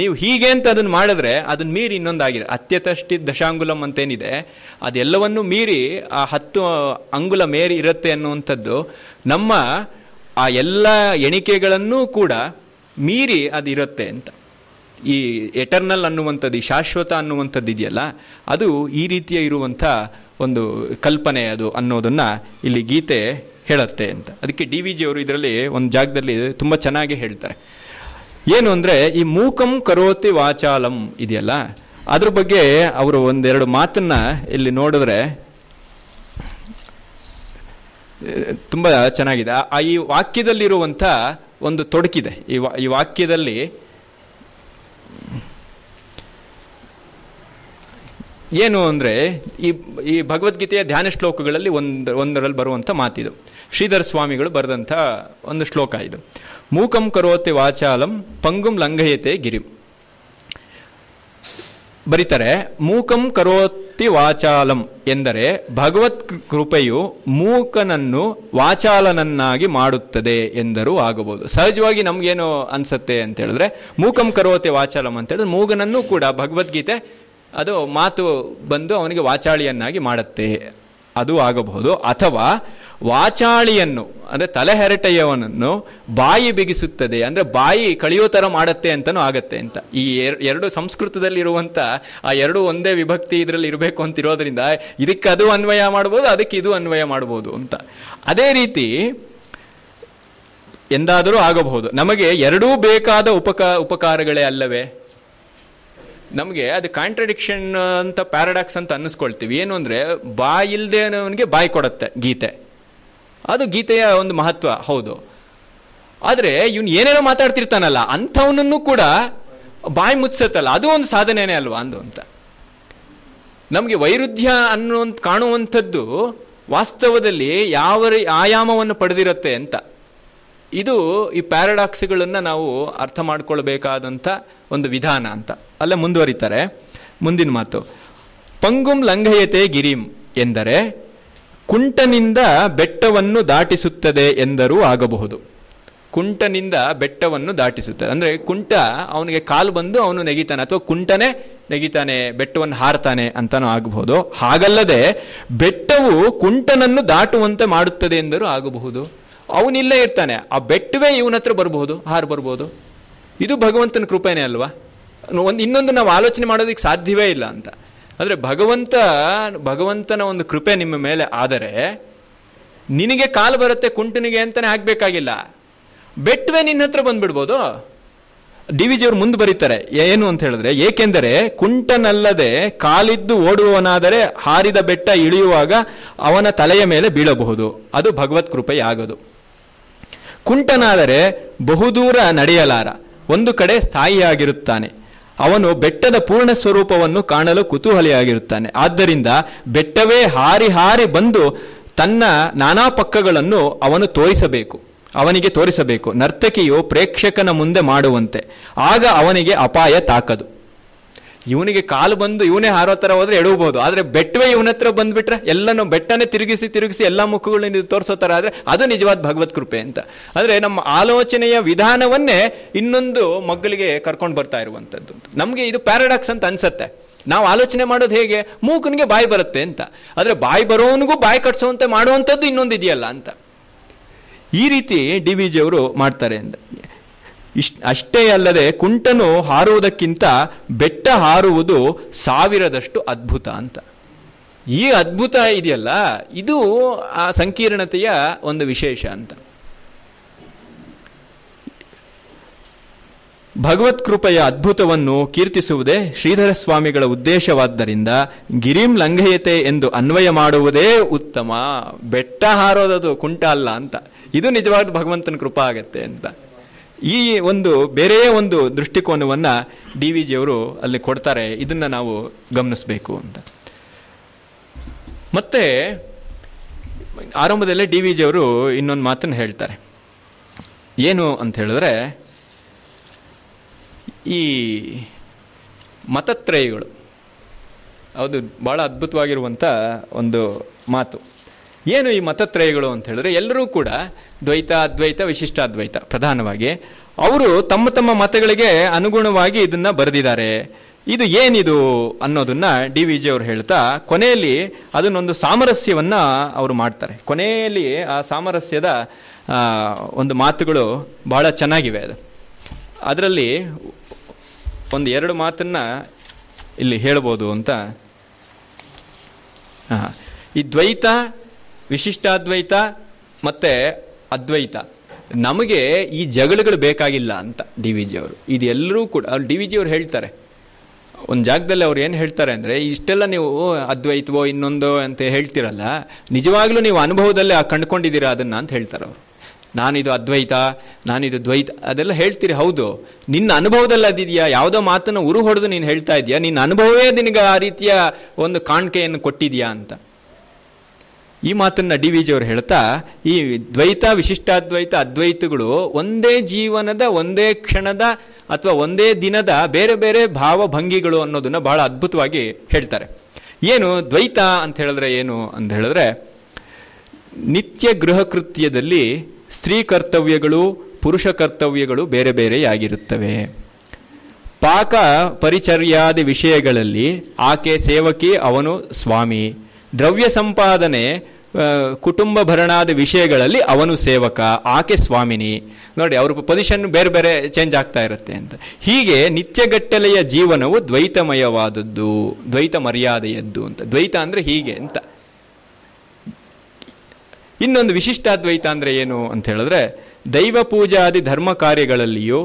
ನೀವು ಹೀಗೆ ಅಂತ ಅದನ್ನು ಮಾಡಿದ್ರೆ ಅದನ್ನು ಮೀರಿ ಇನ್ನೊಂದಾಗಿರೋ, ಅತ್ಯತಷ್ಟಿ ದಶಾಂಗುಲಂ ಅಂತೇನಿದೆ ಅದೆಲ್ಲವನ್ನೂ ಮೀರಿ ಆ 10 ಅಂಗುಲ ಮೇರಿ ಇರುತ್ತೆ ಅನ್ನುವಂಥದ್ದು, ನಮ್ಮ ಆ ಎಲ್ಲ ಎಣಿಕೆಗಳನ್ನೂ ಕೂಡ ಮೀರಿ ಅದು ಇರುತ್ತೆ ಅಂತ. ಈ ಎಟರ್ನಲ್ ಅನ್ನುವಂಥದ್ದು, ಈ ಶಾಶ್ವತ ಅನ್ನುವಂಥದ್ದು ಇದೆಯಲ್ಲ, ಅದು ಈ ರೀತಿಯ ಇರುವಂಥ ಒಂದು ಕಲ್ಪನೆ ಅದು ಅನ್ನೋದನ್ನು ಇಲ್ಲಿ ಗೀತೆ ಹೇಳುತ್ತೆ ಅಂತ. ಅದಕ್ಕೆ DVG ಅವರು ಇದರಲ್ಲಿ ಒಂದು ಜಾಗದಲ್ಲಿ ತುಂಬ ಚೆನ್ನಾಗಿ ಹೇಳ್ತಾರೆ. ಏನು ಅಂದರೆ, ಈ ಮೂಕಂ ಕರೋತಿ ವಾಚಾಲಂ ಇದೆಯಲ್ಲ, ಅದ್ರ ಬಗ್ಗೆ ಅವರು ಒಂದೆರಡು ಮಾತನ್ನು ಇಲ್ಲಿ ನೋಡಿದ್ರೆ ತುಂಬ ಚೆನ್ನಾಗಿದೆ. ಈ ವಾಕ್ಯದಲ್ಲಿರುವಂಥ ಒಂದು ತೊಡಕಿದೆ, ಈ ವಾಕ್ಯದಲ್ಲಿ ಏನು ಅಂದರೆ ಈ ಭಗವದ್ಗೀತೆಯ ಧ್ಯಾನ ಶ್ಲೋಕಗಳಲ್ಲಿ ಒಂದರಲ್ಲಿ ಬರುವಂಥ ಮಾತಿದು. ಶ್ರೀಧರ ಸ್ವಾಮಿಗಳು ಬರೆದಂಥ ಒಂದು ಶ್ಲೋಕ ಇದು. ಮೂಕಂ ಕರೋತೆ ವಾಚಾಲಂ ಪಂಗುಂ ಲಂಘಯತೆ ಗಿರಿಂ. ಬರೀತಾರೆ ಮೂಕಂ ಕರೋತಿ ವಾಚಾಲಂ ಎಂದರೆ ಭಗವತ್ ಕೃಪೆಯು ಮೂಕನನ್ನು ವಾಚಾಲನನ್ನಾಗಿ ಮಾಡುತ್ತದೆ ಎಂದರೂ ಆಗಬಹುದು. ಸಹಜವಾಗಿ ನಮಗೇನು ಅನ್ಸುತ್ತೆ ಅಂತ ಹೇಳಿದ್ರೆ, ಮೂಕಂ ಕರೋತೆ ವಾಚಾಲಂ ಅಂತ ಹೇಳಿದ್ರೆ ಮೂಗನನ್ನು ಕೂಡ ಭಗವದ್ಗೀತೆ ಅದು ಮಾತು ಬಂದು ಅವನಿಗೆ ವಾಚಾಳಿಯನ್ನಾಗಿ ಮಾಡುತ್ತೆ, ಅದು ಆಗಬಹುದು. ಅಥವಾ ವಾಚಾಳಿಯನ್ನು ಅಂದರೆ ತಲೆಹೆರಟೆಯವನನ್ನು ಬಾಯಿ ಬಿಗಿಸುತ್ತದೆ, ಅಂದರೆ ಬಾಯಿ ಕಳಿಯೋ ಥರ ಮಾಡುತ್ತೆ ಅಂತಲೂ ಆಗತ್ತೆ ಅಂತ. ಈ ಎರಡು ಸಂಸ್ಕೃತದಲ್ಲಿರುವಂಥ ಆ ಎರಡು ಒಂದೇ ವಿಭಕ್ತಿ ಇದರಲ್ಲಿ ಇರಬೇಕು ಅಂತಿರೋದ್ರಿಂದ ಇದಕ್ಕೆ ಅದು ಅನ್ವಯ ಮಾಡ್ಬೋದು, ಅದಕ್ಕೆ ಇದು ಅನ್ವಯ ಮಾಡ್ಬೋದು ಅಂತ. ಅದೇ ರೀತಿ ಎಂದಾದರೂ ಆಗಬಹುದು. ನಮಗೆ ಎರಡೂ ಬೇಕಾದ ಉಪಕಾರಗಳೇ ಅಲ್ಲವೇ? ನಮಗೆ ಅದು ಕಾಂಟ್ರಡಿಕ್ಷನ್ ಅಂತ, ಪ್ಯಾರಾಡಾಕ್ಸ್ ಅಂತ ಅನ್ನಿಸ್ಕೊಳ್ತೀವಿ. ಏನು ಅಂದರೆ, ಬಾಯಿ ಇಲ್ಲದೆ ಅವನಿಗೆ ಬಾಯಿ ಕೊಡುತ್ತೆ ಗೀತೆ, ಅದು ಗೀತೆಯ ಒಂದು ಮಹತ್ವ, ಹೌದು. ಆದರೆ ಇವನು ಏನೇನೋ ಮಾತಾಡ್ತಿರ್ತಾನಲ್ಲ, ಅಂಥವನನ್ನು ಕೂಡ ಬಾಯಿ ಮುಚ್ಚಿಸತ್ತಲ್ಲ, ಅದು ಒಂದು ಸಾಧನೆನೇ ಅಲ್ವಾ ಅಂದು ಅಂತ. ನಮಗೆ ವೈರುಧ್ಯ ಅನ್ನುವಂಥ ಕಾಣುವಂಥದ್ದು ವಾಸ್ತವದಲ್ಲಿ ಯಾವ ಆಯಾಮವನ್ನು ಪಡೆದಿರುತ್ತೆ ಅಂತ. ಇದು ಈ ಪ್ಯಾರಾಡಾಕ್ಸ್ಗಳನ್ನು ನಾವು ಅರ್ಥ ಮಾಡ್ಕೊಳ್ಬೇಕಾದಂಥ ಒಂದು ವಿಧಾನ ಅಂತ. ಅಲ್ಲೇ ಮುಂದುವರಿತಾರೆ ಮುಂದಿನ ಮಾತು. ಪಂಗುಂ ಲಂಘಯತೆ ಗಿರಿಂ ಎಂದರೆ ಕುಂಟನಿಂದ ಬೆಟ್ಟವನ್ನು ದಾಟಿಸುತ್ತದೆ ಎಂದರೂ ಆಗಬಹುದು. ಕುಂಟನಿಂದ ಬೆಟ್ಟವನ್ನು ದಾಟಿಸುತ್ತದೆ ಅಂದರೆ ಕುಂಟ ಅವನಿಗೆ ಕಾಲು ಬಂದು ಅವನು ನೆಗಿತಾನೆ, ಅಥವಾ ಕುಂಟನೇ ನೆಗಿತಾನೆ, ಬೆಟ್ಟವನ್ನು ಹಾರ್ತಾನೆ ಅಂತಲೂ ಆಗಬಹುದು. ಹಾಗಲ್ಲದೆ ಬೆಟ್ಟವು ಕುಂಟನನ್ನು ದಾಟುವಂತೆ ಮಾಡುತ್ತದೆ ಎಂದರೂ ಆಗಬಹುದು. ಅವನಿಲ್ಲೇ ಇರ್ತಾನೆ, ಆ ಬೆಟ್ಟವೇ ಇವನ ಹತ್ರ ಬರಬಹುದು, ಹಾರು ಬರ್ಬೋದು. ಇದು ಭಗವಂತನ ಕೃಪೆನೇ ಅಲ್ವಾ? ಇನ್ನೊಂದು ನಾವು ಆಲೋಚನೆ ಮಾಡೋದಕ್ಕೆ ಸಾಧ್ಯವೇ ಇಲ್ಲ ಅಂತ. ಆದರೆ ಭಗವಂತನ ಒಂದು ಕೃಪೆ ನಿಮ್ಮ ಮೇಲೆ ಆದರೆ ನಿನಗೆ ಕಾಲು ಬರುತ್ತೆ, ಕುಂಟನಿಗೆ ಅಂತಾನೆ ಹಾಕಬೇಕಾಗಿಲ್ಲ, ಬೆಟ್ಟವೇ ನಿನ್ನ ಹತ್ರ ಬಂದ್ಬಿಡ್ಬೋದು. ಡಿ ವಿ ಜಿಯವರು ಮುಂದೆ ಬರೀತಾರೆ ಏನು ಅಂತ ಹೇಳಿದ್ರೆ, ಏಕೆಂದರೆ ಕುಂಟನಲ್ಲದೆ ಕಾಲಿದ್ದು ಓಡುವವನಾದರೆ ಹಾರಿದ ಬೆಟ್ಟ ಇಳಿಯುವಾಗ ಅವನ ತಲೆಯ ಮೇಲೆ ಬೀಳಬಹುದು, ಅದು ಭಗವತ್ ಕೃಪೆಯಾಗದು. ಕುಂಟನಾದರೆ ಬಹುದೂರ ನಡೆಯಲಾರ, ಒಂದು ಕಡೆ ಸ್ಥಾಯಿಯಾಗಿರುತ್ತಾನೆ, ಅವನು ಬೆಟ್ಟದ ಪೂರ್ಣ ಸ್ವರೂಪವನ್ನು ಕಾಣಲು ಕುತೂಹಲಿಯಾಗಿರುತ್ತಾನೆ. ಆದ್ದರಿಂದ ಬೆಟ್ಟವೇ ಹಾರಿ ಹಾರಿ ಬಂದು ತನ್ನ ನಾನಾ ಪಕ್ಕಗಳನ್ನು ಅವನು ತೋರಿಸಬೇಕು. ನರ್ತಕಿಯು ಪ್ರೇಕ್ಷಕನ ಮುಂದೆ ಮಾಡುವಂತೆ, ಆಗ ಅವನಿಗೆ ಅಪಾಯ ತಾಕದು. ಇವನಿಗೆ ಕಾಲು ಬಂದು ಇವನೇ ಹಾರೋ ಥರ ಹೋದರೆ ಎಡಬಹುದು, ಆದರೆ ಬೆಟ್ಟವೇ ಇವನ ಹತ್ರ ಬಂದುಬಿಟ್ರೆ ಎಲ್ಲನೂ ಬೆಟ್ಟನೇ ತಿರುಗಿಸಿ ತಿರುಗಿಸಿ ಎಲ್ಲ ಮುಖಗಳನ್ನ ತೋರಿಸೋ ಥರ ಆದರೆ ಅದು ನಿಜವಾದ ಭಗವತ್ ಕೃಪೆ ಅಂತ. ಆದರೆ ನಮ್ಮ ಆಲೋಚನೆಯ ವಿಧಾನವನ್ನೇ ಇನ್ನೊಂದು ಮಗ್ಗಲಿಗೆ ಕರ್ಕೊಂಡು ಬರ್ತಾ ಇರುವಂಥದ್ದು. ನಮಗೆ ಇದು ಪ್ಯಾರಾಡಾಕ್ಸ್ ಅಂತ ಅನ್ಸತ್ತೆ. ನಾವು ಆಲೋಚನೆ ಮಾಡೋದು ಹೇಗೆ, ಮೂಕನಿಗೆ ಬಾಯಿ ಬರುತ್ತೆ ಅಂತ, ಆದರೆ ಬಾಯಿ ಬರೋವನಿಗೂ ಬಾಯಿ ಕಟ್ಸೋವಂತೆ ಮಾಡುವಂಥದ್ದು ಇನ್ನೊಂದು ಇದೆಯಲ್ಲ ಅಂತ. ಈ ರೀತಿ ಡಿ ವಿ ಜಿಯವರು ಮಾಡ್ತಾರೆ. ಅಷ್ಟೇ ಅಲ್ಲದೆ ಕುಂಟನು ಹಾರುವುದಕ್ಕಿಂತ ಬೆಟ್ಟ ಹಾರುವುದು 1000 ಅದ್ಭುತ ಅಂತ. ಈ ಅದ್ಭುತ ಇದೆಯಲ್ಲ, ಇದು ಆ ಸಂಕೀರ್ಣತೆಯ ಒಂದು ವಿಶೇಷ ಅಂತ. ಭಗವತ್ ಕೃಪೆಯ ಅದ್ಭುತವನ್ನು ಕೀರ್ತಿಸುವುದೇ ಶ್ರೀಧರ ಸ್ವಾಮಿಗಳ ಉದ್ದೇಶವಾದ್ದರಿಂದ ಗಿರಿಂ ಲಂಘಯತೆ ಎಂದು ಅನ್ವಯ ಮಾಡುವುದೇ ಉತ್ತಮ. ಬೆಟ್ಟ ಹಾರೋದದು ಕುಂಟ ಅಲ್ಲ ಅಂತ. ಇದು ನಿಜವಾದ ಭಗವಂತನ ಕೃಪಾ ಆಗತ್ತೆ ಅಂತ. ಈ ಒಂದು ಬೇರೆಯೇ ಒಂದು ದೃಷ್ಟಿಕೋನವನ್ನು ಡಿ ವಿ ಜಿಯವರು ಅಲ್ಲಿ ಕೊಡ್ತಾರೆ. ಇದನ್ನು ನಾವು ಗಮನಿಸಬೇಕು ಅಂತ. ಮತ್ತೆ ಆರಂಭದಲ್ಲೇ ಡಿ ವಿ ಜಿಯವರು ಇನ್ನೊಂದು ಮಾತನ್ನು ಹೇಳ್ತಾರೆ. ಏನು ಅಂತ ಹೇಳಿದ್ರೆ, ಈ ಮತತ್ರಯಗಳು, ಅದು ಭಾಳ ಅದ್ಭುತವಾಗಿರುವಂಥ ಒಂದು ಮಾತು. ಏನು ಈ ಮತತ್ರಯಗಳು ಅಂತ ಹೇಳಿದ್ರೆ, ಎಲ್ಲರೂ ಕೂಡ ದ್ವೈತ, ಅದ್ವೈತ, ವಿಶಿಷ್ಟಾದ್ವೈತ ಪ್ರಧಾನವಾಗಿ ಅವರು ತಮ್ಮ ತಮ್ಮ ಮತಗಳಿಗೆ ಅನುಗುಣವಾಗಿ ಇದನ್ನು ಬರೆದಿದ್ದಾರೆ. ಇದು ಏನಿದು ಅನ್ನೋದನ್ನು ಡಿ ವಿ ಜಿ ಅವರು ಹೇಳ್ತಾ ಕೊನೆಯಲ್ಲಿ ಅದನ್ನೊಂದು ಸಾಮರಸ್ಯವನ್ನು ಅವರು ಮಾಡ್ತಾರೆ. ಕೊನೆಯಲ್ಲಿ ಆ ಸಾಮರಸ್ಯದ ಒಂದು ಮಾತುಗಳು ಬಹಳ ಚೆನ್ನಾಗಿವೆ. ಅದು ಅದರಲ್ಲಿ ಒಂದು 2 ಮಾತನ್ನು ಇಲ್ಲಿ ಹೇಳ್ಬೋದು ಅಂತ. ಈ ದ್ವೈತ, ವಿಶಿಷ್ಟಾದ್ವೈತ ಮತ್ತು ಅದ್ವೈತ, ನಮಗೆ ಈ ಜಗಳಗಳು ಬೇಕಾಗಿಲ್ಲ ಅಂತ ಡಿ ವಿ ಜಿ ಅವರು. ಇದೆಲ್ಲರೂ ಕೂಡ ಅವ್ರು ಡಿ ವಿ ಜಿ ಅವರು ಹೇಳ್ತಾರೆ ಒಂದು ಜಾಗದಲ್ಲಿ. ಅವ್ರು ಏನು ಹೇಳ್ತಾರೆ ಅಂದರೆ, ಇಷ್ಟೆಲ್ಲ ನೀವು ಅದ್ವೈತವೋ ಇನ್ನೊಂದೋ ಅಂತ ಹೇಳ್ತಿರಲ್ಲ, ನಿಜವಾಗ್ಲೂ ನೀವು ಅನುಭವದಲ್ಲೇ ಕಂಡುಕೊಂಡಿದ್ದೀರಾ ಅದನ್ನು ಅಂತ ಹೇಳ್ತಾರೆ ಅವರು. ನಾನಿದು ಅದ್ವೈತ, ನಾನಿದು ದ್ವೈತ ಅದೆಲ್ಲ ಹೇಳ್ತೀರಿ. ಹೌದು, ನಿನ್ನ ಅನುಭವದಲ್ಲಿ ಅದಿದೆಯಾ? ಯಾವುದೋ ಮಾತನ್ನು ಉರು ಹೊಡೆದು ನೀನು ಹೇಳ್ತಾ ಇದೆಯಾ? ನಿನ್ನ ಅನುಭವವೇ ನಿನಗೆ ಆ ರೀತಿಯ ಒಂದು ಕಾಣಿಕೆಯನ್ನು ಕೊಟ್ಟಿದೆಯಾ ಅಂತ ಈ ಮಾತನ್ನು ಡಿ ವಿಜಿಯವರು ಹೇಳ್ತಾ, ಈ ದ್ವೈತ, ವಿಶಿಷ್ಟಾದ್ವೈತ, ಅದ್ವೈತಗಳು ಒಂದೇ ಜೀವನದ, ಒಂದೇ ಕ್ಷಣದ ಅಥವಾ ಒಂದೇ ದಿನದ ಬೇರೆ ಬೇರೆ ಭಾವಭಂಗಿಗಳು ಅನ್ನೋದನ್ನು ಬಹಳ ಅದ್ಭುತವಾಗಿ ಹೇಳ್ತಾರೆ. ಏನು ದ್ವೈತ ಅಂತ ಹೇಳಿದ್ರೆ ಏನು ಅಂತ ಹೇಳಿದ್ರೆ, ನಿತ್ಯ ಗೃಹ ಕೃತ್ಯದಲ್ಲಿ ಸ್ತ್ರೀ ಕರ್ತವ್ಯಗಳು, ಪುರುಷ ಕರ್ತವ್ಯಗಳು ಬೇರೆ ಬೇರೆಯಾಗಿರುತ್ತವೆ. ಪಾಕ ಪರಿಚರ್ಯಾದಿ ವಿಷಯಗಳಲ್ಲಿ ಆಕೆ ಸೇವಕಿ, ಅವನು ಸ್ವಾಮಿ. ದ್ರವ್ಯ ಸಂಪಾದನೆ, ಕುಟುಂಬ ಭರಣಾದ ವಿಷಯಗಳಲ್ಲಿ ಅವನು ಸೇವಕ, ಆಕೆ ಸ್ವಾಮಿನಿ. ನೋಡಿ, ಅವ್ರ ಪೊಸಿಷನ್ ಬೇರೆ ಬೇರೆ ಚೇಂಜ್ ಆಗ್ತಾ ಇರುತ್ತೆ ಅಂತ. ಹೀಗೆ ನಿತ್ಯಗಟ್ಟಲೆಯ ಜೀವನವು ದ್ವೈತಮಯವಾದದ್ದು, ದ್ವೈತ ಮರ್ಯಾದೆಯದ್ದು ಅಂತ. ದ್ವೈತ ಅಂದರೆ ಹೀಗೆ ಅಂತ. ಇನ್ನೊಂದು ವಿಶಿಷ್ಟಾದ್ವೈತ ಅಂದರೆ ಏನು ಅಂತ ಹೇಳಿದ್ರೆ, ದೈವ ಪೂಜಾದಿ ಧರ್ಮ ಕಾರ್ಯಗಳಲ್ಲಿಯೂ,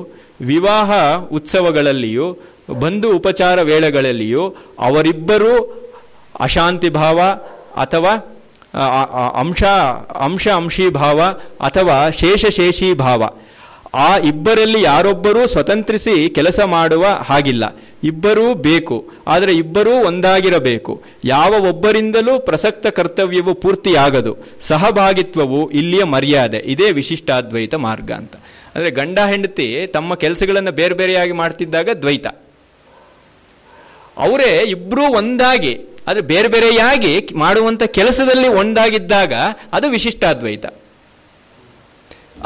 ವಿವಾಹ ಉತ್ಸವಗಳಲ್ಲಿಯೂ, ಬಂಧು ಉಪಚಾರ ವೇಳೆಗಳಲ್ಲಿಯೂ ಅವರಿಬ್ಬರೂ ಅಶಾಂತಿ ಭಾವ ಅಥವಾ ಅಂಶೀಭಾವ ಅಥವಾ ಶೇಷಶೇಷೀಭಾವ, ಆ ಇಬ್ಬರಲ್ಲಿ ಯಾರೊಬ್ಬರೂ ಸ್ವತಂತ್ರಿಸಿ ಕೆಲಸ ಮಾಡುವ ಹಾಗಿಲ್ಲ. ಇಬ್ಬರೂ ಬೇಕು, ಆದರೆ ಇಬ್ಬರೂ ಒಂದಾಗಿರಬೇಕು. ಯಾವ ಒಬ್ಬರಿಂದಲೂ ಪ್ರಸಕ್ತ ಕರ್ತವ್ಯವು ಪೂರ್ತಿಯಾಗದು. ಸಹಭಾಗಿತ್ವವು ಇಲ್ಲಿಯ ಮರ್ಯಾದೆ. ಇದೇ ವಿಶಿಷ್ಟಾದ್ವೈತ ಮಾರ್ಗ ಅಂತ. ಅಂದರೆ ಗಂಡ ಹೆಂಡತಿ ತಮ್ಮ ಕೆಲಸಗಳನ್ನು ಬೇರೆ ಬೇರೆಯಾಗಿ ಮಾಡ್ತಿದ್ದಾಗ ದ್ವೈತ. ಅವರೇ ಇಬ್ಬರೂ ಒಂದಾಗಿ ಆದರೆ ಬೇರೆ ಬೇರೆಯಾಗಿ ಮಾಡುವಂಥ ಕೆಲಸದಲ್ಲಿ ಒಂದಾಗಿದ್ದಾಗ ಅದು ವಿಶಿಷ್ಟಾದ್ವೈತ.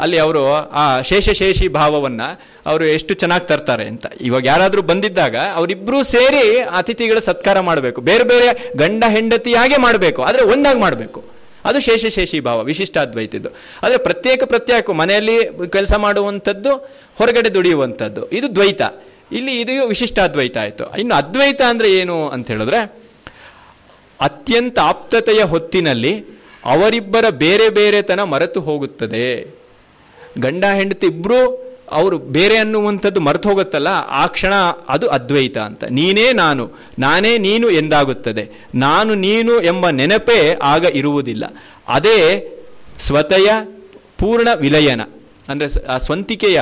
ಅಲ್ಲಿ ಅವರು ಆ ಶೇಷಶೇಷಿ ಭಾವವನ್ನು ಅವರು ಎಷ್ಟು ಚೆನ್ನಾಗಿ ತರ್ತಾರೆ ಅಂತ. ಇವಾಗ ಯಾರಾದರೂ ಬಂದಿದ್ದಾಗ ಅವರಿಬ್ಬರೂ ಸೇರಿ ಅತಿಥಿಗಳ ಸತ್ಕಾರ ಮಾಡಬೇಕು. ಬೇರೆ ಬೇರೆ ಗಂಡ ಹೆಂಡತಿಯಾಗೆ ಮಾಡಬೇಕು, ಆದರೆ ಒಂದಾಗಿ ಮಾಡಬೇಕು. ಅದು ಶೇಷಶೇಷಿ ಭಾವ, ವಿಶಿಷ್ಟಾದ್ವೈತದ್ದು. ಆದರೆ ಪ್ರತ್ಯೇಕ ಮನೆಯಲ್ಲಿ ಕೆಲಸ ಮಾಡುವಂಥದ್ದು, ಹೊರಗಡೆ ದುಡಿಯುವಂಥದ್ದು, ಇದು ದ್ವೈತ. ಇಲ್ಲಿ ಇದು ವಿಶಿಷ್ಟಾದ್ವೈತ ಆಯಿತು. ಇನ್ನು ಅದ್ವೈತ ಅಂದರೆ ಏನು ಅಂತ ಹೇಳಿದ್ರೆ, ಅತ್ಯಂತ ಆಪ್ತತೆಯ ಹೊತ್ತಿನಲ್ಲಿ ಅವರಿಬ್ಬರ ಬೇರೆ ಬೇರೆತನ ಮರೆತು ಹೋಗುತ್ತದೆ. ಗಂಡ ಹೆಂಡತಿ ಇಬ್ಬರೂ ಅವರು ಬೇರೆ ಅನ್ನುವಂಥದ್ದು ಮರೆತು ಹೋಗುತ್ತಲ್ಲ, ಆ ಕ್ಷಣ ಅದು ಅದ್ವೈತ ಅಂತ. ನೀನೇ ನಾನು, ನಾನೇ ನೀನು ಎಂದಾಗುತ್ತದೆ. ನಾನು ನೀನು ಎಂಬ ನೆನಪೇ ಆಗ ಇರುವುದಿಲ್ಲ. ಅದೇ ಸ್ವತಯ ಪೂರ್ಣ ವಿಲಯನ, ಅಂದರೆ ಆ ಸ್ವಂತಿಕೆಯ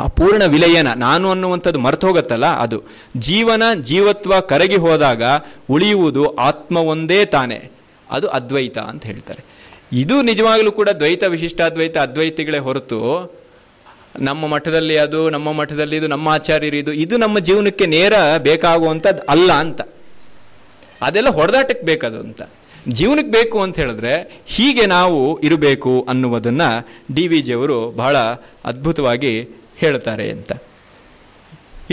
ಆ ಪೂರ್ಣ ವಿಲಯನ, ನಾನು ಅನ್ನುವಂಥದ್ದು ಮರೆತು ಹೋಗುತ್ತಲ್ಲ ಅದು. ಜೀವನ ಜೀವತ್ವ ಕರಗಿ ಹೋದಾಗ ಉಳಿಯುವುದು ಆತ್ಮವೊಂದೇ ತಾನೇ, ಅದು ಅದ್ವೈತ ಅಂತ ಹೇಳ್ತಾರೆ. ಇದು ನಿಜವಾಗಲೂ ಕೂಡ ದ್ವೈತ, ವಿಶಿಷ್ಟಾದ್ವೈತ, ಅದ್ವೈತಿಗಳೇ ಹೊರತು ನಮ್ಮ ಮಠದಲ್ಲಿ ಅದು, ನಮ್ಮ ಮಠದಲ್ಲಿ ಇದು, ನಮ್ಮ ಆಚಾರ್ಯರು ಇದು ನಮ್ಮ ಜೀವನಕ್ಕೆ ನೇರ ಬೇಕಾಗುವಂಥದ್ದು ಅಲ್ಲ ಅಂತ. ಅದೆಲ್ಲ ಹೊಡೆದಾಟಕ್ಕೆ ಬೇಕದು ಅಂತ. ಜೀವನಕ್ಕೆ ಬೇಕು ಅಂತ ಹೇಳಿದ್ರೆ ಹೀಗೆ ನಾವು ಇರಬೇಕು ಅನ್ನುವುದನ್ನು ಡಿ ವಿ ಜಿಯವರು ಬಹಳ ಅದ್ಭುತವಾಗಿ ಹೇಳ್ತಾರೆ ಅಂತ.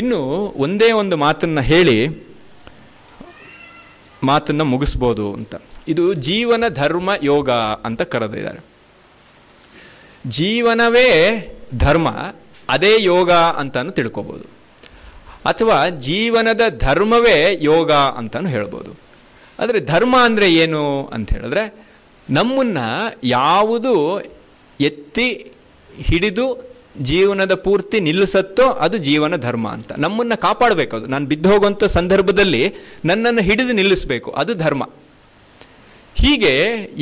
ಇನ್ನು ಒಂದೇ ಒಂದು ಮಾತನ್ನು ಹೇಳಿ ಮಾತನ್ನು ಮುಗಿಸ್ಬೋದು ಅಂತ. ಇದು ಜೀವನ ಧರ್ಮ ಯೋಗ ಅಂತ ಕರೆದಿದ್ದಾರೆ. ಜೀವನವೇ ಧರ್ಮ, ಅದೇ ಯೋಗ ಅಂತಾನು ತಿಳ್ಕೋಬೋದು, ಅಥವಾ ಜೀವನದ ಧರ್ಮವೇ ಯೋಗ ಅಂತಾನು ಹೇಳ್ಬೋದು. ಆದರೆ ಧರ್ಮ ಅಂದರೆ ಏನು ಅಂತ ಹೇಳಿದ್ರೆ, ನಮ್ಮನ್ನು ಯಾವುದು ಎತ್ತಿ ಹಿಡಿದು ಜೀವನದ ಪೂರ್ತಿ ನಿಲ್ಲಿಸತ್ತೋ ಅದು ಜೀವನ ಧರ್ಮ ಅಂತ. ನಮ್ಮನ್ನು ಕಾಪಾಡಬೇಕು, ಅದು ನಾನು ಬಿದ್ದು ಹೋಗುವಂಥ ಸಂದರ್ಭದಲ್ಲಿ ನನ್ನನ್ನು ಹಿಡಿದು ನಿಲ್ಲಿಸಬೇಕು, ಅದು ಧರ್ಮ. ಹೀಗೆ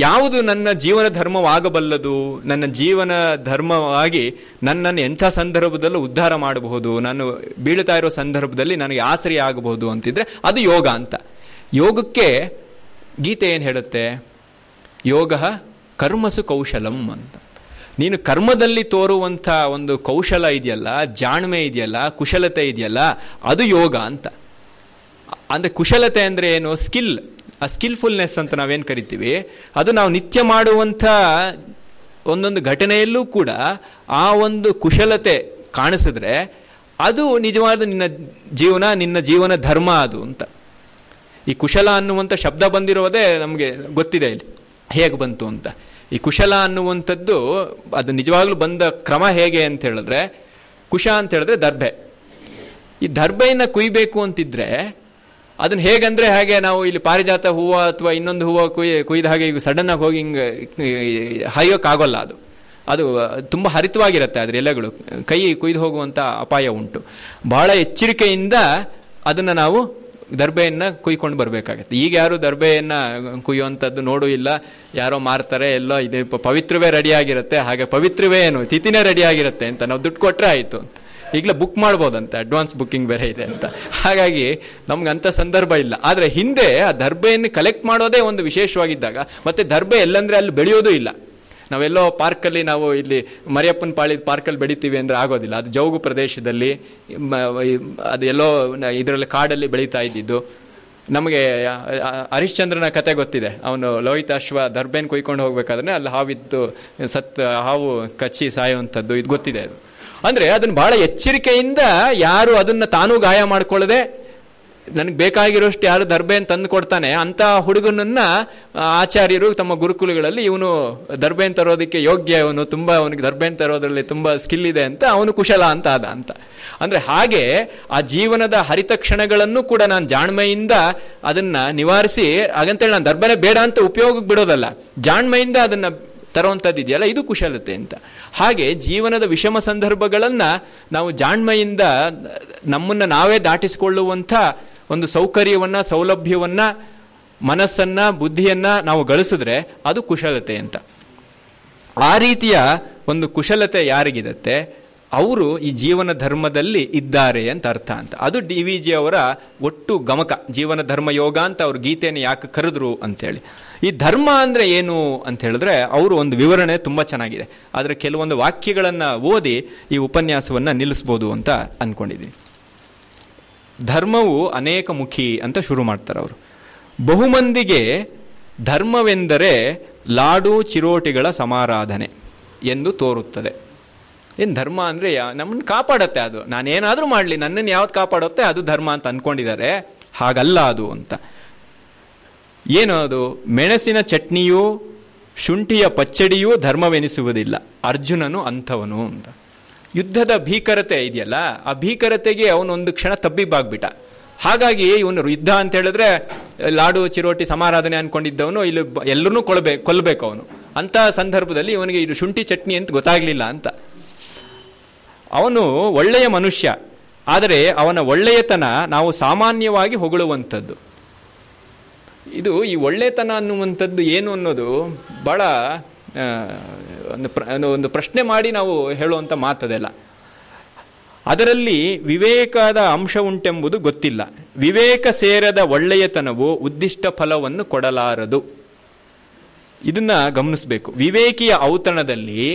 ಯಾವುದು ನನ್ನ ಜೀವನ ಧರ್ಮವಾಗಬಲ್ಲದು, ನನ್ನ ಜೀವನ ಧರ್ಮವಾಗಿ ನನ್ನನ್ನು ಎಂಥ ಸಂದರ್ಭದಲ್ಲೂ ಉದ್ಧಾರ ಮಾಡಬಹುದು, ನಾನು ಬೀಳ್ತಾ ಇರೋ ಸಂದರ್ಭದಲ್ಲಿ ನನಗೆ ಆಸರೆ ಆಗಬಹುದು ಅಂತಿದ್ರೆ ಅದು ಯೋಗ ಅಂತ. ಯೋಗಕ್ಕೆ ಗೀತೆ ಏನು ಹೇಳುತ್ತೆ? ಯೋಗ ಕರ್ಮಸು ಕೌಶಲಂ ಅಂತ. ನೀನು ಕರ್ಮದಲ್ಲಿ ತೋರುವಂಥ ಒಂದು ಕೌಶಲ ಇದೆಯಲ್ಲ, ಜಾಣ್ಮೆ ಇದೆಯಲ್ಲ, ಕುಶಲತೆ ಇದೆಯಲ್ಲ, ಅದು ಯೋಗ ಅಂತ. ಅಂದರೆ ಕುಶಲತೆ ಅಂದರೆ ಏನು? ಸ್ಕಿಲ್, ಆ ಸ್ಕಿಲ್ಫುಲ್ನೆಸ್ ಅಂತ ನಾವೇನು ಕರಿತೀವಿ, ಅದು ನಾವು ನಿತ್ಯ ಮಾಡುವಂಥ ಒಂದೊಂದು ಘಟನೆಯಲ್ಲೂ ಕೂಡ ಆ ಒಂದು ಕುಶಲತೆ ಕಾಣಿಸಿದ್ರೆ ಅದು ನಿಜವಾದ ನಿನ್ನ ಜೀವನ ಧರ್ಮ ಅದು ಅಂತ. ಈ ಕುಶಲ ಅನ್ನುವಂಥ ಶಬ್ದ ಬಂದಿರೋದೇ ನಮಗೆ ಗೊತ್ತಿದೆ, ಇಲ್ಲಿ ಹೇಗೆ ಬಂತು ಅಂತ. ಈ ಕುಶಲ ಅನ್ನುವಂಥದ್ದು ಅದು ನಿಜವಾಗ್ಲೂ ಬಂದ ಕ್ರಮ ಹೇಗೆ ಅಂತ ಹೇಳಿದ್ರೆ, ಕುಶ ಅಂತ ಹೇಳಿದ್ರೆ ದರ್ಭೆ. ಈ ದರ್ಭೆಯನ್ನು ಕುಯ್ಬೇಕು ಅಂತಿದ್ರೆ ಅದನ್ನ ಹೇಗಂದ್ರೆ ಹಾಗೆ ನಾವು ಇಲ್ಲಿ ಪಾರಿಜಾತ ಹೂವು ಅಥವಾ ಇನ್ನೊಂದು ಹೂವು ಕುಯ್ದ ಹಾಗೆ ಈಗ ಸಡನ್ ಆಗಿ ಹೋಗಿ ಹಿಂಗೆ ಹಾಯೋಕ್ಕಾಗೋಲ್ಲ. ಅದು ಅದು ತುಂಬ ಹರಿತವಾಗಿರುತ್ತೆ, ಅದ್ರ ಎಲೆಗಳು ಕೈ ಕುಯ್ದು ಹೋಗುವಂಥ ಅಪಾಯ ಉಂಟು. ಬಹಳ ಎಚ್ಚರಿಕೆಯಿಂದ ಅದನ್ನು ನಾವು ದರ್ಬೆಯನ್ನು ಕುಯ್ಕೊಂಡು ಬರಬೇಕಾಗತ್ತೆ. ಈಗ ಯಾರು ದರ್ಬೆಯನ್ನು ಕುಯ್ಯುವಂಥದ್ದು ನೋಡು ಇಲ್ಲ, ಯಾರೋ ಮಾರ್ತಾರೆ ಎಲ್ಲೋ. ಇದೇ ಪವಿತ್ರವೇ ರೆಡಿ ಆಗಿರುತ್ತೆ, ಹಾಗೆ ಪವಿತ್ರವೇ ಏನು ತಿಥಿನೇ ರೆಡಿ ಆಗಿರುತ್ತೆ ಅಂತ ನಾವು ದುಡ್ಡು ಕೊಟ್ಟರೆ ಆಯಿತು ಅಂತ. ಈಗಲೇ ಬುಕ್ ಮಾಡ್ಬೋದಂತೆ, ಅಡ್ವಾನ್ಸ್ ಬುಕ್ಕಿಂಗ್ ಬೇರೆ ಇದೆ ಅಂತ. ಹಾಗಾಗಿ ನಮ್ಗಂಥ ಸಂದರ್ಭ ಇಲ್ಲ. ಆದರೆ ಹಿಂದೆ ಆ ದರ್ಬೆಯನ್ನು ಕಲೆಕ್ಟ್ ಮಾಡೋದೇ ಒಂದು ವಿಶೇಷವಾಗಿದ್ದಾಗ, ಮತ್ತೆ ದರ್ಬೆ ಎಲ್ಲಂದರೆ ಅಲ್ಲಿ ಬೆಳೆಯೋದು ಇಲ್ಲ. ನಾವೆಲ್ಲೋ ಪಾರ್ಕಲ್ಲಿ, ನಾವು ಇಲ್ಲಿ ಮರಿಯಪ್ಪನ ಪಾಳಿ ಪಾರ್ಕಲ್ಲಿ ಬೆಳಿತೀವಿ ಅಂದರೆ ಆಗೋದಿಲ್ಲ. ಅದು ಜೌಗು ಪ್ರದೇಶದಲ್ಲಿ, ಅದು ಎಲ್ಲೋ ಇದರಲ್ಲಿ ಕಾಡಲ್ಲಿ ಬೆಳೀತಾ ಇದ್ದಿದ್ದು. ನಮಗೆ ಹರಿಶ್ಚಂದ್ರನ ಕತೆ ಗೊತ್ತಿದೆ. ಅವನು ಲೋಹಿತಾಶ್ವ ದರ್ಬೆನ ಕೊಯ್ಕೊಂಡು ಹೋಗ್ಬೇಕಾದ್ರೆ ಅಲ್ಲಿ ಹಾವಿದ್ದು ಹಾವು ಕಚ್ಚಿ ಸಾಯುವಂಥದ್ದು ಇದು ಗೊತ್ತಿದೆ. ಅದು ಅಂದರೆ ಅದನ್ನು ಭಾಳ ಎಚ್ಚರಿಕೆಯಿಂದ, ಯಾರು ಅದನ್ನು ತಾನೂ ಗಾಯ ಮಾಡ್ಕೊಳ್ಳದೆ ನನಗೆ ಬೇಕಾಗಿರೋಷ್ಟು ಯಾರು ದರ್ಬೆಯನ್ನು ತಂದು ಕೊಡ್ತಾನೆ ಅಂಥ ಹುಡುಗನನ್ನು ಆಚಾರ್ಯರು ತಮ್ಮ ಗುರುಕುಲಗಳಲ್ಲಿ ಇವನು ದರ್ಬೆಯನ್ನು ತರೋದಕ್ಕೆ ಯೋಗ್ಯ, ಇವನು ತುಂಬ ಅವನಿಗೆ ದರ್ಬೆಯನ್ನು ತರೋದರಲ್ಲಿ ತುಂಬ ಸ್ಕಿಲ್ ಇದೆ ಅಂತ, ಅವನು ಕುಶಲ ಅಂತ ಅದ ಅಂತ. ಅಂದರೆ ಹಾಗೆ ಆ ಜೀವನದ ಹರಿತ ಕ್ಷಣಗಳನ್ನು ಕೂಡ ನಾನು ಜಾಣ್ಮೆಯಿಂದ ಅದನ್ನು ನಿವಾರಿಸಿ, ಹಾಗಂತೇಳಿ ನಾನು ದರ್ಬೆನೇ ಬೇಡ ಅಂತ ಉಪಯೋಗಕ್ಕೆ ಬಿಡೋದಲ್ಲ, ಜಾಣ್ಮೆಯಿಂದ ಅದನ್ನು ತರುವಂಥದ್ದು ಇದೆಯಲ್ಲ, ಇದು ಕುಶಲತೆ ಅಂತ. ಹಾಗೆ ಜೀವನದ ವಿಷಮ ಸಂದರ್ಭಗಳನ್ನು ನಾವು ಜಾಣ್ಮೆಯಿಂದ ನಮ್ಮನ್ನು ನಾವೇ ದಾಟಿಸಿಕೊಳ್ಳುವಂಥ ಒಂದು ಸೌಕರ್ಯವನ್ನು, ಸೌಲಭ್ಯವನ್ನು, ಮನಸ್ಸನ್ನು, ಬುದ್ಧಿಯನ್ನು ನಾವು ಗಳಿಸಿದ್ರೆ ಅದು ಕುಶಲತೆ ಅಂತ. ಆ ರೀತಿಯ ಒಂದು ಕುಶಲತೆ ಯಾರಿಗಿರುತ್ತೆ, ಅವರು ಈ ಜೀವನ ಧರ್ಮದಲ್ಲಿ ಇದ್ದಾರೆ ಅಂತ ಅರ್ಥ ಅಂತ. ಅದು ಡಿ ವಿ ಜಿ ಅವರ ಒಟ್ಟು ಗಮಕ, ಜೀವನ ಧರ್ಮ ಯೋಗ ಅಂತ ಅವ್ರು ಗೀತೆಯನ್ನು ಯಾಕೆ ಕರೆದ್ರು ಅಂತೇಳಿ. ಈ ಧರ್ಮ ಅಂದರೆ ಏನು ಅಂತ ಹೇಳಿದ್ರೆ ಅವರು ಒಂದು ವಿವರಣೆ ತುಂಬ ಚೆನ್ನಾಗಿದೆ. ಆದರೆ ಕೆಲವೊಂದು ವಾಕ್ಯಗಳನ್ನು ಓದಿ ಈ ಉಪನ್ಯಾಸವನ್ನು ನಿಲ್ಲಿಸ್ಬೋದು ಅಂತ ಅಂದ್ಕೊಂಡಿದ್ದೀನಿ. ಧರ್ಮವು ಅನೇಕ ಮುಖಿ ಅಂತ ಶುರು ಮಾಡ್ತಾರೆ ಅವರು. ಬಹುಮಂದಿಗೆ ಧರ್ಮವೆಂದರೆ ಲಾಡು ಚಿರೋಟಿಗಳ ಸಮಾರಾಧನೆ ಎಂದು ತೋರುತ್ತದೆ. ಏನು ಧರ್ಮ ಅಂದರೆ ನಮ್ಮನ್ನು ಕಾಪಾಡುತ್ತೆ, ಅದು ನಾನೇನಾದರೂ ಮಾಡಲಿ ನನ್ನನ್ನು ಯಾವ್ದು ಕಾಪಾಡುತ್ತೆ ಅದು ಧರ್ಮ ಅಂತ ಅಂದ್ಕೊಂಡಿದ್ದಾರೆ. ಹಾಗಲ್ಲ ಅದು ಅಂತ. ಏನದು? ಮೆಣಸಿನ ಚಟ್ನಿಯೂ ಶುಂಠಿಯ ಪಚ್ಚಡಿಯೂ ಧರ್ಮವೆನಿಸುವುದಿಲ್ಲ, ಅರ್ಜುನನು ಅಂಥವನು ಅಂತ. ಯುದ್ಧದ ಭೀಕರತೆ ಇದೆಯಲ್ಲ, ಆ ಭೀಕರತೆಗೆ ಅವನೊಂದು ಕ್ಷಣ ತಬ್ಬಿಬ್ಬಾಗ್ಬಿಟ್ಟ. ಹಾಗಾಗಿ ಇವನು ಯುದ್ಧ ಅಂತ ಹೇಳಿದ್ರೆ ಲಾಡು ಚಿರೋಟಿ ಸಮಾರಾಧನೆ ಅಂದ್ಕೊಂಡಿದ್ದವನು ಇಲ್ಲಿ ಎಲ್ಲರನ್ನೂ ಕೊಲ್ಲಬೇಕು ಅವನು. ಅಂಥ ಸಂದರ್ಭದಲ್ಲಿ ಇವನಿಗೆ ಇದು ಶುಂಠಿ ಚಟ್ನಿ ಅಂತ ಗೊತ್ತಾಗಲಿಲ್ಲ ಅಂತ. ಅವನು ಒಳ್ಳೆಯ ಮನುಷ್ಯ, ಆದರೆ ಅವನ ಒಳ್ಳೆಯತನ ನಾವು ಸಾಮಾನ್ಯವಾಗಿ ಹೊಗಳುವಂಥದ್ದು. ಇದು ಈ ಒಳ್ಳೆತನ ಅನ್ನುವಂಥದ್ದು ಏನು ಅನ್ನೋದು ಭಾಳ ಒಂದು ಪ್ರಶ್ನೆ ಮಾಡಿ ನಾವು ಹೇಳುವಂಥ ಮಾತದೆಲ್ಲ. ಅದರಲ್ಲಿ ವಿವೇಕದ ಅಂಶ ಉಂಟೆಂಬುದು ಗೊತ್ತಿಲ್ಲ. ವಿವೇಕ ಸೇರದ ಒಳ್ಳೆಯತನವು ಉದ್ದಿಷ್ಟ ಫಲವನ್ನು ಕೊಡಲಾರದು. ಇದನ್ನು ಗಮನಿಸಬೇಕು. ವಿವೇಕಿಯ ಔತಣದಲ್ಲಿ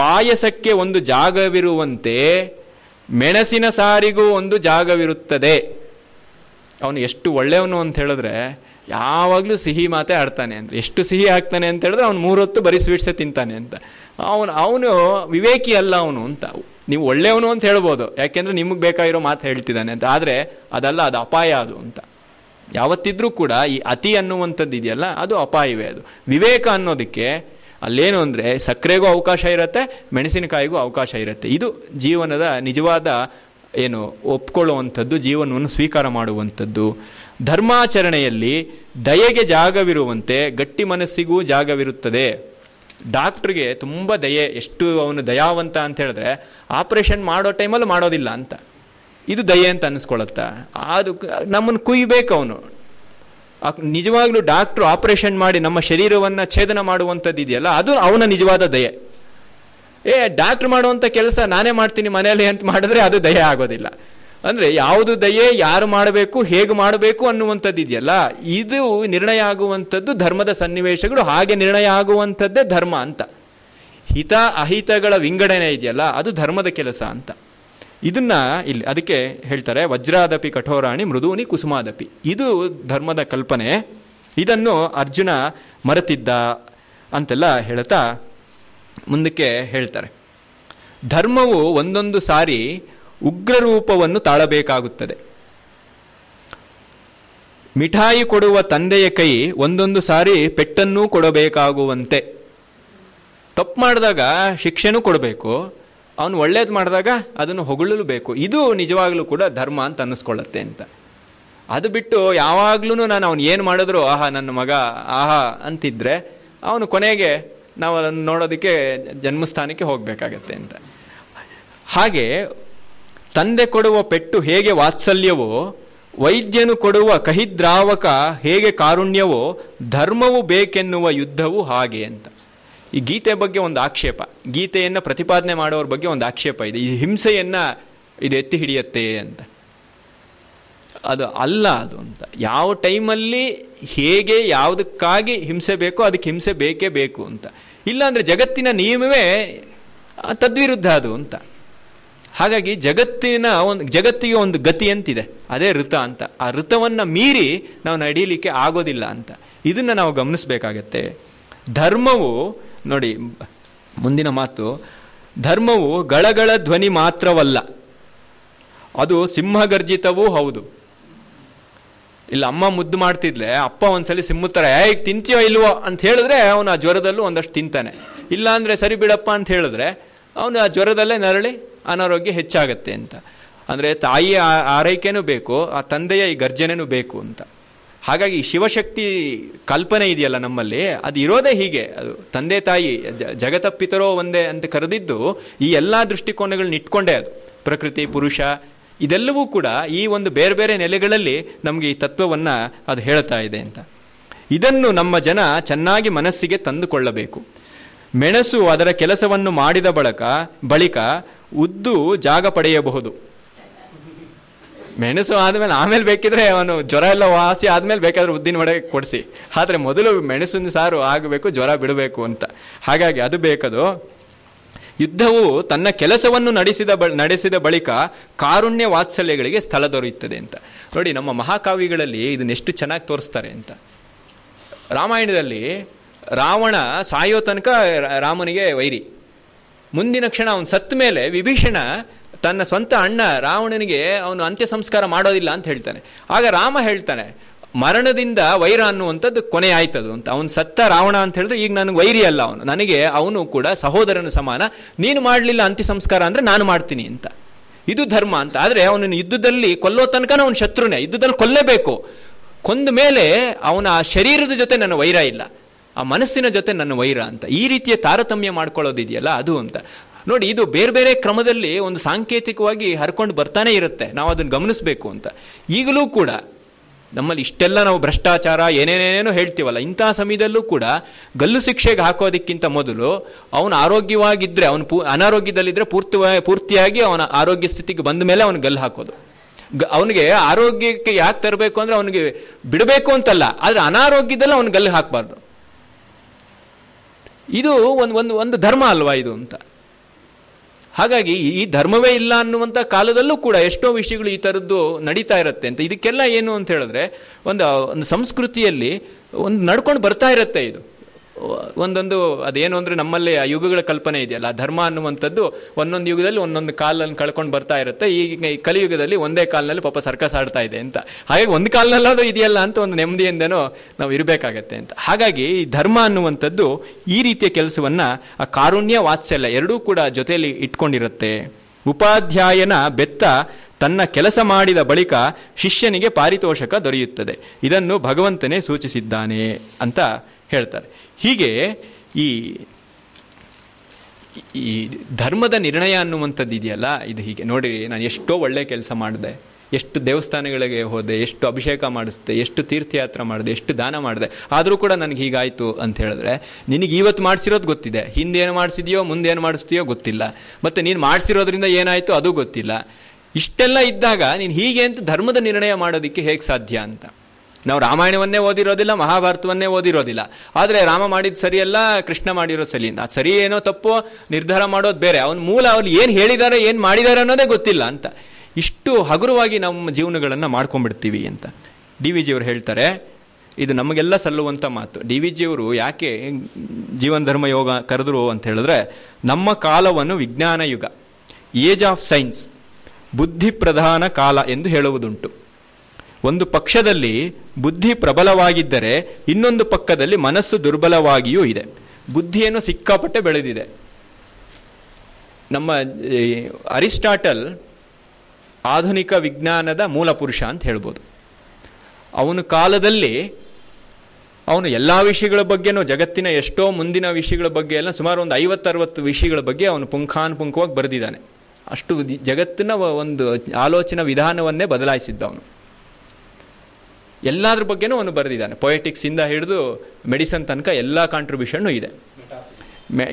ಪಾಯಸಕ್ಕೆ ಒಂದು ಜಾಗವಿರುವಂತೆ ಮೆಣಸಿನ ಸಾರಿಗೂ ಒಂದು ಜಾಗವಿರುತ್ತದೆ. ಅವನು ಎಷ್ಟು ಒಳ್ಳೆಯವನು ಅಂತ ಹೇಳಿದ್ರೆ ಯಾವಾಗಲೂ ಸಿಹಿ ಮಾತೇ ಆಡ್ತಾನೆ ಅಂದರೆ, ಎಷ್ಟು ಸಿಹಿ ಆಗ್ತಾನೆ ಅಂತ ಹೇಳಿದ್ರೆ ಅವ್ನು 3 ಹೊತ್ತು ಬರೀ ಸ್ವೀಟ್ಸೇ ತಿಂತಾನೆ ಅಂತ. ಅವನು ವಿವೇಕಿ ಅಲ್ಲ ಅವನು ಅಂತ. ನೀವು ಒಳ್ಳೆಯವನು ಅಂತ ಹೇಳ್ಬೋದು, ಯಾಕೆಂದರೆ ನಿಮಗೆ ಬೇಕಾಗಿರೋ ಮಾತು ಹೇಳ್ತಿದ್ದಾನೆ ಅಂತ. ಆದರೆ ಅದಲ್ಲ, ಅದು ಅಪಾಯ ಅದು ಅಂತ. ಯಾವತ್ತಿದ್ರೂ ಕೂಡ ಈ ಅತಿ ಅನ್ನುವಂಥದ್ದು ಇದೆಯಲ್ಲ, ಅದು ಅಪಾಯವೇ. ಅದು ವಿವೇಕ ಅನ್ನೋದಕ್ಕೆ ಅಲ್ಲೇನು ಅಂದರೆ ಸಕ್ಕರೆಗೂ ಅವಕಾಶ ಇರುತ್ತೆ, ಮೆಣಸಿನಕಾಯಿಗೂ ಅವಕಾಶ ಇರುತ್ತೆ. ಇದು ಜೀವನದ ನಿಜವಾದ ಏನು ಒಪ್ಕೊಳ್ಳುವಂಥದ್ದು, ಜೀವನವನ್ನು ಸ್ವೀಕಾರ ಮಾಡುವಂಥದ್ದು. ಧರ್ಮಾಚರಣೆಯಲ್ಲಿ ದಯೆಗೆ ಜಾಗವಿರುವಂತೆ ಗಟ್ಟಿ ಮನಸ್ಸಿಗೂ ಜಾಗವಿರುತ್ತದೆ. ಡಾಕ್ಟ್ರಿಗೆ ತುಂಬ ದಯೆ, ಎಷ್ಟು ಅವನು ದಯಾವಂತ ಅಂತ ಹೇಳಿದ್ರೆ ಆಪರೇಷನ್ ಮಾಡೋ ಟೈಮಲ್ಲಿ ಮಾಡೋದಿಲ್ಲ ಅಂತ. ಇದು ದಯೆ ಅಂತ ಅನ್ನಿಸ್ಕೊಳತ್ತ? ಅದು ನಮ್ಮನ್ನು ಕುಯ್ಬೇಕು ಅವನು. ನಿಜವಾಗ್ಲೂ ಡಾಕ್ಟ್ರು ಆಪರೇಷನ್ ಮಾಡಿ ನಮ್ಮ ಶರೀರವನ್ನು ಛೇದನ ಮಾಡುವಂಥದ್ದು ಇದೆಯಲ್ಲ, ಅದು ಅವನ ನಿಜವಾದ ದಯೆ. ಡಾಕ್ಟ್ರು ಮಾಡುವಂಥ ಕೆಲಸ ನಾನೇ ಮಾಡ್ತೀನಿ ಮನೆಯಲ್ಲಿ ಅಂತ ಮಾಡಿದ್ರೆ ಅದು ದಯೆ ಆಗೋದಿಲ್ಲ. ಅಂದರೆ ಯಾವುದು ದಯೆ, ಯಾರು ಮಾಡಬೇಕು, ಹೇಗೆ ಮಾಡಬೇಕು ಅನ್ನುವಂಥದ್ದು ಇದೆಯಲ್ಲ, ಇದು ನಿರ್ಣಯ ಆಗುವಂಥದ್ದು. ಧರ್ಮದ ಸನ್ನಿವೇಶಗಳು ಹಾಗೆ ನಿರ್ಣಯ ಆಗುವಂಥದ್ದೇ ಧರ್ಮ ಅಂತ. ಹಿತ ಅಹಿತಗಳ ವಿಂಗಡಣೆ ಇದೆಯಲ್ಲ, ಅದು ಧರ್ಮದ ಕೆಲಸ ಅಂತ. ಇದನ್ನ ಇಲ್ಲಿ ಅದಕ್ಕೆ ಹೇಳ್ತಾರೆ, ವಜ್ರಾದಪಿ ಕಠೋರಾಣಿ ಮೃದೂನಿ ಕುಸುಮಾದಪಿ. ಇದು ಧರ್ಮದ ಕಲ್ಪನೆ. ಇದನ್ನು ಅರ್ಜುನ ಮರೆತಿದ್ದ ಅಂತೆಲ್ಲ ಹೇಳ್ತಾ ಮುಂದಕ್ಕೆ ಹೇಳ್ತಾರೆ. ಧರ್ಮವು ಒಂದೊಂದು ಸಾರಿ ಉಗ್ರರೂಪವನ್ನು ತಾಳಬೇಕಾಗುತ್ತದೆ. ಮಿಠಾಯಿ ಕೊಡುವ ತಂದೆಯ ಕೈ ಒಂದೊಂದು ಸಾರಿ ಪೆಟ್ಟನ್ನೂ ಕೊಡಬೇಕಾಗುವಂತೆ. ತಪ್ಪು ಮಾಡಿದಾಗ ಶಿಕ್ಷೆನೂ ಕೊಡಬೇಕು, ಅವನು ಒಳ್ಳೇದು ಮಾಡಿದಾಗ ಅದನ್ನು ಹೊಗಳಬೇಕು. ಇದು ನಿಜವಾಗ್ಲೂ ಕೂಡ ಧರ್ಮ ಅಂತ ಅನ್ನಿಸ್ಕೊಳ್ಳುತ್ತೆ ಅಂತ. ಅದು ಬಿಟ್ಟು ಯಾವಾಗ್ಲೂ ನಾನು ಅವನು ಏನು ಮಾಡಿದ್ರು ಆಹಾ ನನ್ನ ಮಗ ಆಹಾ ಅಂತಿದ್ರೆ ಅವನು ಕೊನೆಗೆ ನಾವು ಅದನ್ನು ನೋಡೋದಕ್ಕೆ ಜನ್ಮಸ್ಥಾನಕ್ಕೆ ಹೋಗಬೇಕಾಗತ್ತೆ ಅಂತ. ಹಾಗೆ ತಂದೆ ಕೊಡುವ ಪೆಟ್ಟು ಹೇಗೆ ವಾತ್ಸಲ್ಯವೋ, ವೈದ್ಯನು ಕೊಡುವ ಕಹಿದ್ರಾವಕ ಹೇಗೆ ಕಾರುಣ್ಯವೋ ಧರ್ಮವು ಬೇಕೆನ್ನುವ ಯುದ್ಧವು ಹಾಗೆ ಅಂತ. ಈ ಗೀತೆ ಬಗ್ಗೆ ಒಂದು ಆಕ್ಷೇಪ, ಗೀತೆಯನ್ನು ಪ್ರತಿಪಾದನೆ ಮಾಡೋರ ಬಗ್ಗೆ ಒಂದು ಆಕ್ಷೇಪ ಇದೆ, ಈ ಹಿಂಸೆಯನ್ನು ಇದು ಎತ್ತಿ ಹಿಡಿಯತ್ತೆ ಅಂತ. ಅದು ಅಲ್ಲ ಅದು ಅಂತ. ಯಾವ ಟೈಮಲ್ಲಿ ಹೇಗೆ ಯಾವುದಕ್ಕಾಗಿ ಹಿಂಸೆ ಬೇಕೋ ಅದಕ್ಕೆ ಹಿಂಸೆ ಬೇಕೇ ಬೇಕು ಅಂತ. ಇಲ್ಲಾಂದರೆ ಜಗತ್ತಿನ ನಿಯಮವೇ ತದ್ವಿರುದ್ಧ ಅದು ಅಂತ. ಹಾಗಾಗಿ ಜಗತ್ತಿಗೆ ಒಂದು ಗತಿ ಅಂತಿದೆ, ಅದೇ ಋತ ಅಂತ. ಆ ಋತವನ್ನು ಮೀರಿ ನಾವು ನಡೀಲಿಕ್ಕೆ ಆಗೋದಿಲ್ಲ ಅಂತ. ಇದನ್ನು ನಾವು ಗಮನಿಸಬೇಕಾಗತ್ತೆ. ಧರ್ಮವು ನೋಡಿ ಮುಂದಿನ ಮಾತು, ಧರ್ಮವು ಗಳಗಳ ಧ್ವನಿ ಮಾತ್ರವಲ್ಲ, ಅದು ಸಿಂಹಗರ್ಜಿತವೂ ಹೌದು. ಇಲ್ಲ ಅಮ್ಮ ಮುದ್ದು ಮಾಡ್ತಿದ್ಲೆ ಅಪ್ಪ ಒಂದ್ಸಲಿ ಸಿಮ್ಮುತ್ತಾರೆ, ಈಗ ತಿಂತೀಯೋ ಇಲ್ವೋ ಅಂತ ಹೇಳಿದ್ರೆ ಅವನು ಆ ಜ್ವರದಲ್ಲೂ ಒಂದಷ್ಟು ತಿಂತಾನೆ. ಇಲ್ಲಾಂದರೆ ಸರಿ ಬಿಡಪ್ಪ ಅಂತ ಹೇಳಿದ್ರೆ ಅವನು ಆ ಜ್ವರದಲ್ಲೇ ನರಳಿ ಅನಾರೋಗ್ಯ ಹೆಚ್ಚಾಗತ್ತೆ ಅಂತ. ಅಂದರೆ ತಾಯಿಯ ಆರೈಕೆನೂ ಬೇಕು, ಆ ತಂದೆಯ ಈ ಗರ್ಜನೆನೂ ಬೇಕು ಅಂತ. ಹಾಗಾಗಿ ಶಿವಶಕ್ತಿ ಕಲ್ಪನೆ ಇದೆಯಲ್ಲ ನಮ್ಮಲ್ಲಿ, ಅದು ಇರೋದೇ ಹೀಗೆ. ಅದು ತಂದೆ ತಾಯಿ ಜಗತಪ್ಪಿತರೋ ಒಂದೇ ಅಂತ ಕರೆದಿದ್ದು ಈ ಎಲ್ಲ ದೃಷ್ಟಿಕೋನಗಳನ್ನ ಇಟ್ಕೊಂಡೇ ಅದು. ಪ್ರಕೃತಿ, ಪುರುಷ ಇದೆಲ್ಲವೂ ಕೂಡ ಈ ಒಂದು ಬೇರೆ ಬೇರೆ ನೆಲೆಗಳಲ್ಲಿ ನಮಗೆ ಈ ತತ್ವವನ್ನು ಅದು ಹೇಳ್ತಾ ಇದೆ ಅಂತ. ಇದನ್ನು ನಮ್ಮ ಜನ ಚೆನ್ನಾಗಿ ಮನಸ್ಸಿಗೆ ತಂದುಕೊಳ್ಳಬೇಕು. ಮೆಣಸು ಅದರ ಕೆಲಸವನ್ನು ಮಾಡಿದ ಬಳಿಕ ಉದ್ದು ಜಾಗ ಪಡೆಯಬಹುದು. ಮೆಣಸು ಆದಮೇಲೆ ಆಮೇಲೆ ಬೇಕಿದ್ರೆ ಅವನು ಜ್ವರ ಎಲ್ಲ ವಾಸಿ ಆದಮೇಲೆ ಬೇಕಾದ್ರೆ ಉದ್ದಿನ ವಡೆ ಕೊಡಿಸಿ, ಆದರೆ ಮೊದಲು ಮೆಣಸಿನ ಸಾರು ಆಗಬೇಕು, ಜ್ವರ ಬಿಡಬೇಕು ಅಂತ. ಹಾಗಾಗಿ ಅದು ಬೇಕದು. ಯುದ್ಧವು ತನ್ನ ಕೆಲಸವನ್ನು ನಡೆಸಿದ ಬಳಿಕ ಕಾರುಣ್ಯ ವಾತ್ಸಲ್ಯಗಳಿಗೆ ಸ್ಥಳ ದೊರೆಯುತ್ತದೆ ಅಂತ. ನೋಡಿ ನಮ್ಮ ಮಹಾಕಾವ್ಯಗಳಲ್ಲಿ ಇದನ್ನೆಷ್ಟು ಚೆನ್ನಾಗಿ ತೋರಿಸ್ತಾರೆ ಅಂತ. ರಾಮಾಯಣದಲ್ಲಿ ರಾವಣ ಸಾಯೋ ತನಕ ರಾಮನಿಗೆ ವೈರಿ, ಮುಂದಿನ ಕ್ಷಣ ಅವನು ಸತ್ತ ಮೇಲೆ ವಿಭೀಷಣ ತನ್ನ ಸ್ವಂತ ಅಣ್ಣ ರಾವಣನಿಗೆ ಅವನು ಅಂತ್ಯ ಸಂಸ್ಕಾರ ಮಾಡೋದಿಲ್ಲ ಅಂತ ಹೇಳ್ತಾನೆ. ಆಗ ರಾಮ ಹೇಳ್ತಾನೆ ಮರಣದಿಂದ ವೈರ ಅನ್ನುವಂಥದ್ದು ಕೊನೆ ಆಯ್ತದು ಅಂತ. ಅವನು ಸತ್ತ ರಾವಣ ಅಂತ ಹೇಳಿದ್ರೆ ಈಗ ನನಗೆ ವೈರಿ ಅಲ್ಲ ಅವನು, ನನಗೆ ಅವನು ಕೂಡ ಸಹೋದರನ ಸಮಾನ. ನೀನು ಮಾಡಲಿಲ್ಲ ಅಂತ್ಯ ಸಂಸ್ಕಾರ ಅಂದರೆ ನಾನು ಮಾಡ್ತೀನಿ ಅಂತ, ಇದು ಧರ್ಮ ಅಂತ. ಆದರೆ ಅವನನ್ನು ಯುದ್ಧದಲ್ಲಿ ಕೊಲ್ಲೋ ತನಕನೂ ಅವನು ಶತ್ರುನೇ, ಯುದ್ಧದಲ್ಲಿ ಕೊಲ್ಲಬೇಕು. ಕೊಂದ ಮೇಲೆ ಅವನ ಆ ಶರೀರದ ಜೊತೆ ನನ್ನ ವೈರ ಇಲ್ಲ, ಆ ಮನಸ್ಸಿನ ಜೊತೆ ನನ್ನ ವೈರ ಅಂತ. ಈ ರೀತಿಯ ತಾರತಮ್ಯ ಮಾಡ್ಕೊಳ್ಳೋದಿದೆಯಲ್ಲ ಅದು ಅಂತ. ನೋಡಿ ಇದು ಬೇರೆ ಬೇರೆ ಕ್ರಮದಲ್ಲಿ ಒಂದು ಸಾಂಕೇತಿಕವಾಗಿ ಹರ್ಕೊಂಡು ಬರ್ತಾನೆ ಇರುತ್ತೆ, ನಾವು ಅದನ್ನು ಗಮನಿಸಬೇಕು ಅಂತ. ಈಗಲೂ ಕೂಡ ನಮ್ಮಲ್ಲಿ ಇಷ್ಟೆಲ್ಲ ನಾವು ಭ್ರಷ್ಟಾಚಾರ ಏನೇನೇನೇನೋ ಹೇಳ್ತೀವಲ್ಲ, ಇಂಥ ಸಮಯದಲ್ಲೂ ಕೂಡ ಗಲ್ಲು ಶಿಕ್ಷೆಗೆ ಹಾಕೋದಕ್ಕಿಂತ ಮೊದಲು ಅವನು ಆರೋಗ್ಯವಾಗಿದ್ದರೆ, ಅವನು ಅನಾರೋಗ್ಯದಲ್ಲಿದ್ದರೆ ಪೂರ್ತಿಯಾಗಿ ಅವನ ಆರೋಗ್ಯ ಸ್ಥಿತಿಗೆ ಬಂದ ಮೇಲೆ ಅವನು ಗಲ್ಲು ಹಾಕೋದು. ಅವನಿಗೆ ಆರೋಗ್ಯಕ್ಕೆ ಯಾಕೆ ತರಬೇಕು ಅಂದರೆ ಅವನಿಗೆ ಬಿಡಬೇಕು ಅಂತಲ್ಲ, ಆದರೆ ಅನಾರೋಗ್ಯದಲ್ಲಿ ಅವನು ಗಲ್ಲು ಹಾಕಬಾರ್ದು. ಇದು ಒಂದು ಒಂದು ಒಂದು ಧರ್ಮ ಅಲ್ವಾ ಇದು ಅಂತ. ಹಾಗಾಗಿ ಈ ಧರ್ಮವೇ ಇಲ್ಲ ಅನ್ನುವಂಥ ಕಾಲದಲ್ಲೂ ಕೂಡ ಎಷ್ಟೋ ವಿಷಯಗಳು ಈ ಥರದ್ದು ನಡೀತಾ ಇರುತ್ತೆ ಅಂತ. ಇದಕ್ಕೆಲ್ಲ ಏನು ಅಂತ ಹೇಳಿದ್ರೆ ಒಂದು ಸಂಸ್ಕೃತಿಯಲ್ಲಿ ಒಂದು ನಡ್ಕೊಂಡು ಬರ್ತಾ ಇರುತ್ತೆ ಇದು. ಒಂದೊಂದು ಅದೇನು ಅಂದರೆ ನಮ್ಮಲ್ಲಿ ಆ ಯುಗಗಳ ಕಲ್ಪನೆ ಇದೆಯಲ್ಲ, ಧರ್ಮ ಅನ್ನುವಂಥದ್ದು ಒಂದೊಂದು ಯುಗದಲ್ಲಿ ಒಂದೊಂದು ಕಾಲನ್ನು ಕಳ್ಕೊಂಡು ಬರ್ತಾ ಇರುತ್ತೆ. ಈಗ ಕಲಿಯುಗದಲ್ಲಿ ಒಂದೇ ಕಾಲಿನಲ್ಲಿ ಪಾಪ ಸರ್ಕಸ್ ಆಡ್ತಾ ಇದೆ ಅಂತ. ಹಾಗಾಗಿ ಒಂದು ಕಾಲನಲ್ಲಾದ್ರೂ ಇದೆಯಲ್ಲ ಅಂತ ಒಂದು ನೆಮ್ಮದಿಯಿಂದನೋ ನಾವು ಇರಬೇಕಾಗತ್ತೆ ಅಂತ. ಹಾಗಾಗಿ ಈ ಧರ್ಮ ಅನ್ನುವಂಥದ್ದು ಈ ರೀತಿಯ ಕೆಲಸವನ್ನು ಆ ಕಾರುಣ್ಯ ವಾತ್ಸಲ್ಯ ಎರಡೂ ಕೂಡ ಜೊತೆಯಲ್ಲಿ ಇಟ್ಕೊಂಡಿರುತ್ತೆ. ಉಪಾಧ್ಯಾಯನ ಬೆತ್ತ ತನ್ನ ಕೆಲಸ ಮಾಡಿದ ಬಳಿಕ ಶಿಷ್ಯನಿಗೆ ಪಾರಿತೋಷಕ ದೊರೆಯುತ್ತದೆ, ಇದನ್ನು ಭಗವಂತನೇ ಸೂಚಿಸಿದ್ದಾನೆ ಅಂತ ಹೇಳ್ತಾರೆ. ಹೀಗೆ ಈ ಈ ಧರ್ಮದ ನಿರ್ಣಯ ಅನ್ನುವಂಥದ್ದು ಇದೆಯಲ್ಲ, ಇದು ಹೀಗೆ ನೋಡಿ ನಾನು ಎಷ್ಟೋ ಒಳ್ಳೆಯ ಕೆಲಸ ಮಾಡಿದೆ, ಎಷ್ಟು ದೇವಸ್ಥಾನಗಳಿಗೆ ಹೋದೆ, ಎಷ್ಟು ಅಭಿಷೇಕ ಮಾಡಿಸ್ದೆ, ಎಷ್ಟು ತೀರ್ಥಯಾತ್ರೆ ಮಾಡಿದೆ, ಎಷ್ಟು ದಾನ ಮಾಡಿದೆ, ಆದರೂ ಕೂಡ ನನಗೆ ಹೀಗಾಯಿತು ಅಂತ ಹೇಳಿದ್ರೆ ನಿನಗೆ ಇವತ್ತು ಮಾಡಿಸಿರೋದು ಗೊತ್ತಿದೆ, ಹಿಂದೇನು ಮಾಡಿಸಿದೆಯೋ ಮುಂದೇನು ಮಾಡಿಸ್ತೀಯೋ ಗೊತ್ತಿಲ್ಲ, ಮತ್ತು ನೀನು ಮಾಡಿಸಿರೋದ್ರಿಂದ ಏನಾಯಿತು ಅದು ಗೊತ್ತಿಲ್ಲ. ಇಷ್ಟೆಲ್ಲ ಇದ್ದಾಗ ನೀನು ಹೀಗೆ ಅಂತ ಧರ್ಮದ ನಿರ್ಣಯ ಮಾಡೋದಕ್ಕೆ ಹೇಗೆ ಸಾಧ್ಯ ಅಂತ. ನಾವು ರಾಮಾಯಣವನ್ನೇ ಓದಿರೋದಿಲ್ಲ, ಮಹಾಭಾರತವನ್ನೇ ಓದಿರೋದಿಲ್ಲ, ಆದರೆ ರಾಮ ಮಾಡಿದ ಸರಿಯಲ್ಲ, ಕೃಷ್ಣ ಮಾಡಿರೋದು ಸರಿ ಅಂತ. ಅದು ಸರಿ ಏನೋ ತಪ್ಪೋ ನಿರ್ಧಾರ ಮಾಡೋದು ಬೇರೆ, ಅವನ ಮೂಲ ಅವ್ರು ಏನು ಹೇಳಿದ್ದಾರೆ ಏನು ಮಾಡಿದ್ದಾರೆ ಅನ್ನೋದೇ ಗೊತ್ತಿಲ್ಲ ಅಂತ. ಇಷ್ಟು ಹಗುರವಾಗಿ ನಮ್ಮ ಜೀವನಗಳನ್ನು ಮಾಡ್ಕೊಂಡ್ಬಿಡ್ತೀವಿ ಅಂತ ಡಿ ವಿ ಜಿಯವರು ಹೇಳ್ತಾರೆ. ಇದು ನಮಗೆಲ್ಲ ಸಲ್ಲುವಂಥ ಮಾತು. ಡಿ ವಿ ಜಿಯವರು ಯಾಕೆ ಜೀವನ ಧರ್ಮ ಯೋಗ ಕರೆದರು ಅಂತ ಹೇಳಿದ್ರೆ, ನಮ್ಮ ಕಾಲವನ್ನು ವಿಜ್ಞಾನ ಯುಗ, ಏಜ್ ಆಫ್ ಸೈನ್ಸ್, ಬುದ್ಧಿ ಪ್ರಧಾನ ಕಾಲ ಎಂದು ಹೇಳುವುದುಂಟು. ಒಂದು ಪಕ್ಷದಲ್ಲಿ ಬುದ್ಧಿ ಪ್ರಬಲವಾಗಿದ್ದರೆ ಇನ್ನೊಂದು ಪಕ್ಕದಲ್ಲಿ ಮನಸ್ಸು ದುರ್ಬಲವಾಗಿಯೂ ಇದೆ. ಬುದ್ಧಿಯನ್ನು ಸಿಕ್ಕಾಪಟ್ಟೆ ಬೆಳೆದಿದೆ. ನಮ್ಮ ಅರಿಸ್ಟಾಟಲ್ ಆಧುನಿಕ ವಿಜ್ಞಾನದ ಮೂಲ ಪುರುಷ ಅಂತ ಹೇಳ್ಬೋದು. ಅವನ ಕಾಲದಲ್ಲಿ ಅವನು ಎಲ್ಲ ವಿಷಯಗಳ ಬಗ್ಗೆನೂ, ಜಗತ್ತಿನ ಎಷ್ಟೋ ಮುಂದಿನ ವಿಷಯಗಳ ಬಗ್ಗೆ ಎಲ್ಲ ಸುಮಾರು ಒಂದು 50-60 ವಿಷಯಗಳ ಬಗ್ಗೆ ಅವನು ಪುಂಖಾನುಪುಂಖವಾಗಿ ಬರೆದಿದ್ದಾನೆ. ಅಷ್ಟು ಜಗತ್ತಿನ ಒಂದು ಆಲೋಚನಾ ವಿಧಾನವನ್ನೇ ಬದಲಾಯಿಸಿದ್ದ ಅವನು. ಎಲ್ಲದ್ರ ಬಗ್ಗೆನೂ ಅವನು ಬರೆದಿದ್ದಾನೆ. ಪೊಯೆಟಿಕ್ಸಿಂದ ಹಿಡಿದು ಮೆಡಿಸನ್ ತನಕ ಎಲ್ಲ ಕಾಂಟ್ರಿಬ್ಯೂಷನ್ನು ಇದೆ,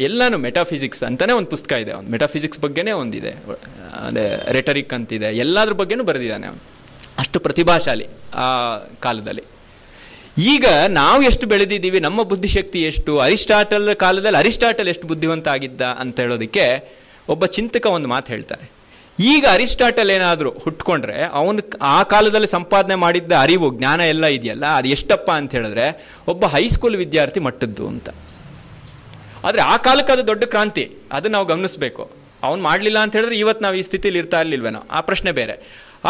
ಎಲ್ಲಾನು ಮೆಟಾಫಿಸಿಕ್ಸ್ ಅಂತಲೇ ಒಂದು ಪುಸ್ತಕ ಇದೆ ಅವನು, ಮೆಟಾಫಿಸಿಕ್ಸ್ ಬಗ್ಗೆನೇ ಒಂದಿದೆ, ಅದೇ ರೆಟರಿಕ್ ಅಂತಿದೆ, ಎಲ್ಲದ್ರ ಬಗ್ಗೆನೂ ಬರೆದಿದ್ದಾನೆ ಅವನು. ಅಷ್ಟು ಪ್ರತಿಭಾಶಾಲಿ ಆ ಕಾಲದಲ್ಲಿ. ಈಗ ನಾವು ಎಷ್ಟು ಬೆಳೆದಿದ್ದೀವಿ, ನಮ್ಮ ಬುದ್ಧಿಶಕ್ತಿ ಎಷ್ಟು, ಅರಿಸ್ಟಾಟಲ್ ಕಾಲದಲ್ಲಿ ಅರಿಸ್ಟಾಟಲ್ ಎಷ್ಟು ಬುದ್ಧಿವಂತ ಆಗಿದ್ದ ಅಂತ ಹೇಳೋದಕ್ಕೆ ಒಬ್ಬ ಚಿಂತಕ ಒಂದು ಮಾತು ಹೇಳ್ತಾರೆ. ಈಗ ಅರಿಸ್ಟಾಟಲ್ ಏನಾದರೂ ಹುಟ್ಕೊಂಡ್ರೆ ಅವನು ಆ ಕಾಲದಲ್ಲಿ ಸಂಪಾದನೆ ಮಾಡಿದ್ದ ಅರಿವು, ಜ್ಞಾನ ಎಲ್ಲ ಇದೆಯಲ್ಲ, ಅದು ಎಷ್ಟಪ್ಪ ಅಂತ ಹೇಳಿದ್ರೆ ಒಬ್ಬ ಹೈಸ್ಕೂಲ್ ವಿದ್ಯಾರ್ಥಿ ಮಟ್ಟದ್ದು ಅಂತ. ಆದರೆ ಆ ಕಾಲಕ್ಕೆ ಅದು ದೊಡ್ಡ ಕ್ರಾಂತಿ, ಅದು ನಾವು ಗಮನಿಸಬೇಕು. ಅವನು ಮಾಡಲಿಲ್ಲ ಅಂತ ಹೇಳಿದ್ರೆ ಇವತ್ತು ನಾವು ಈ ಸ್ಥಿತಿಲಿ ಇರ್ತಾ ಇರಲಿಲ್ವೇನೋ, ಆ ಪ್ರಶ್ನೆ ಬೇರೆ.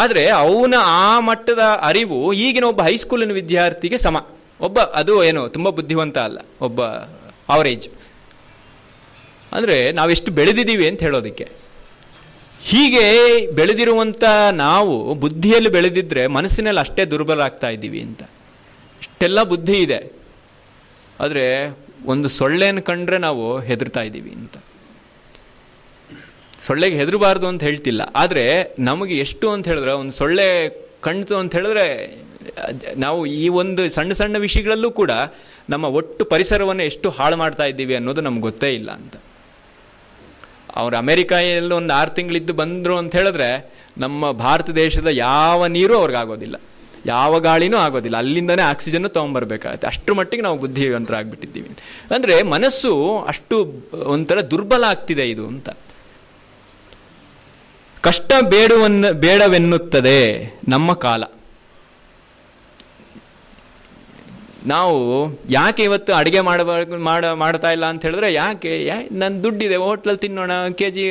ಆದರೆ ಅವನ ಆ ಮಟ್ಟದ ಅರಿವು ಈಗಿನ ಒಬ್ಬ ಹೈಸ್ಕೂಲಿನ ವಿದ್ಯಾರ್ಥಿಗೆ ಸಮ. ಒಬ್ಬ ಅದು ಏನು ತುಂಬ ಬುದ್ಧಿವಂತ ಅಲ್ಲ, ಒಬ್ಬ ಆವರೇಜ್. ಅಂದರೆ ನಾವೆಷ್ಟು ಬೆಳೆದಿದ್ದೀವಿ ಅಂತ ಹೇಳೋದಕ್ಕೆ. ಹೀಗೆ ಬೆಳೆದಿರುವಂಥ ನಾವು ಬುದ್ಧಿಯಲ್ಲಿ ಬೆಳೆದಿದ್ದರೆ ಮನಸ್ಸಿನಲ್ಲಿ ಅಷ್ಟೇ ದುರ್ಬಲ ಆಗ್ತಾ ಇದ್ದೀವಿ ಅಂತ. ಇಷ್ಟೆಲ್ಲ ಬುದ್ಧಿ ಇದೆ, ಆದರೆ ಒಂದು ಸೊಳ್ಳೆಯನ್ನು ಕಂಡ್ರೆ ನಾವು ಹೆದರ್ತಾ ಇದ್ದೀವಿ ಅಂತ. ಸೊಳ್ಳೆಗೆ ಹೆದರಬಾರ್ದು ಅಂತ ಹೇಳ್ತಿಲ್ಲ, ಆದರೆ ನಮಗೆ ಎಷ್ಟು ಅಂತ ಹೇಳಿದ್ರೆ ಒಂದು ಸೊಳ್ಳೆ ಕಣ್ತು ಅಂತ ಹೇಳಿದ್ರೆ ನಾವು ಈ ಒಂದು ಸಣ್ಣ ಸಣ್ಣ ವಿಷಯಗಳಲ್ಲೂ ಕೂಡ ನಮ್ಮ ಒಟ್ಟು ಪರಿಸರವನ್ನು ಎಷ್ಟು ಹಾಳು ಮಾಡ್ತಾ ಇದ್ದೀವಿ ಅನ್ನೋದು ನಮ್ಗೆ ಗೊತ್ತೇ ಇಲ್ಲ ಅಂತ. ಅವರು ಅಮೆರಿಕಾದಲ್ಲಿ ಒಂದು 6 ತಿಂಗಳಿದ್ದು ಬಂದರು ಅಂತ ಹೇಳಿದ್ರೆ ನಮ್ಮ ಭಾರತ ದೇಶದ ಯಾವ ನೀರು ಅವ್ರಿಗಾಗೋದಿಲ್ಲ, ಯಾವ ಗಾಳಿನೂ ಆಗೋದಿಲ್ಲ, ಅಲ್ಲಿಂದನೇ ಆಕ್ಸಿಜನ್ನು ತೊಗೊಂಬರ್ಬೇಕಾಗತ್ತೆ. ಅಷ್ಟರ ಮಟ್ಟಿಗೆ ನಾವು ಬುದ್ಧಿವಂತರಾಗ್ಬಿಟ್ಟಿದ್ದೀವಿ. ಅಂದರೆ ಮನಸ್ಸು ಅಷ್ಟು ಒಂಥರ ದುರ್ಬಲ ಆಗ್ತಿದೆ ಇದು ಅಂತ. ಕಷ್ಟ ಬೇಡವೆನ್ನುತ್ತದೆ ನಮ್ಮ ಕಾಲ. ನಾವು ಯಾಕೆ ಇವತ್ತು ಅಡುಗೆ ಮಾಡ್ತಾ ಇಲ್ಲ ಅಂತ ಹೇಳಿದ್ರೆ ಯಾಕೆ, ನನ್ನ ದುಡ್ಡಿದೆ ಹೋಟ್ಲಲ್ಲಿ ತಿನ್ನೋಣ, ಕೆಜಿ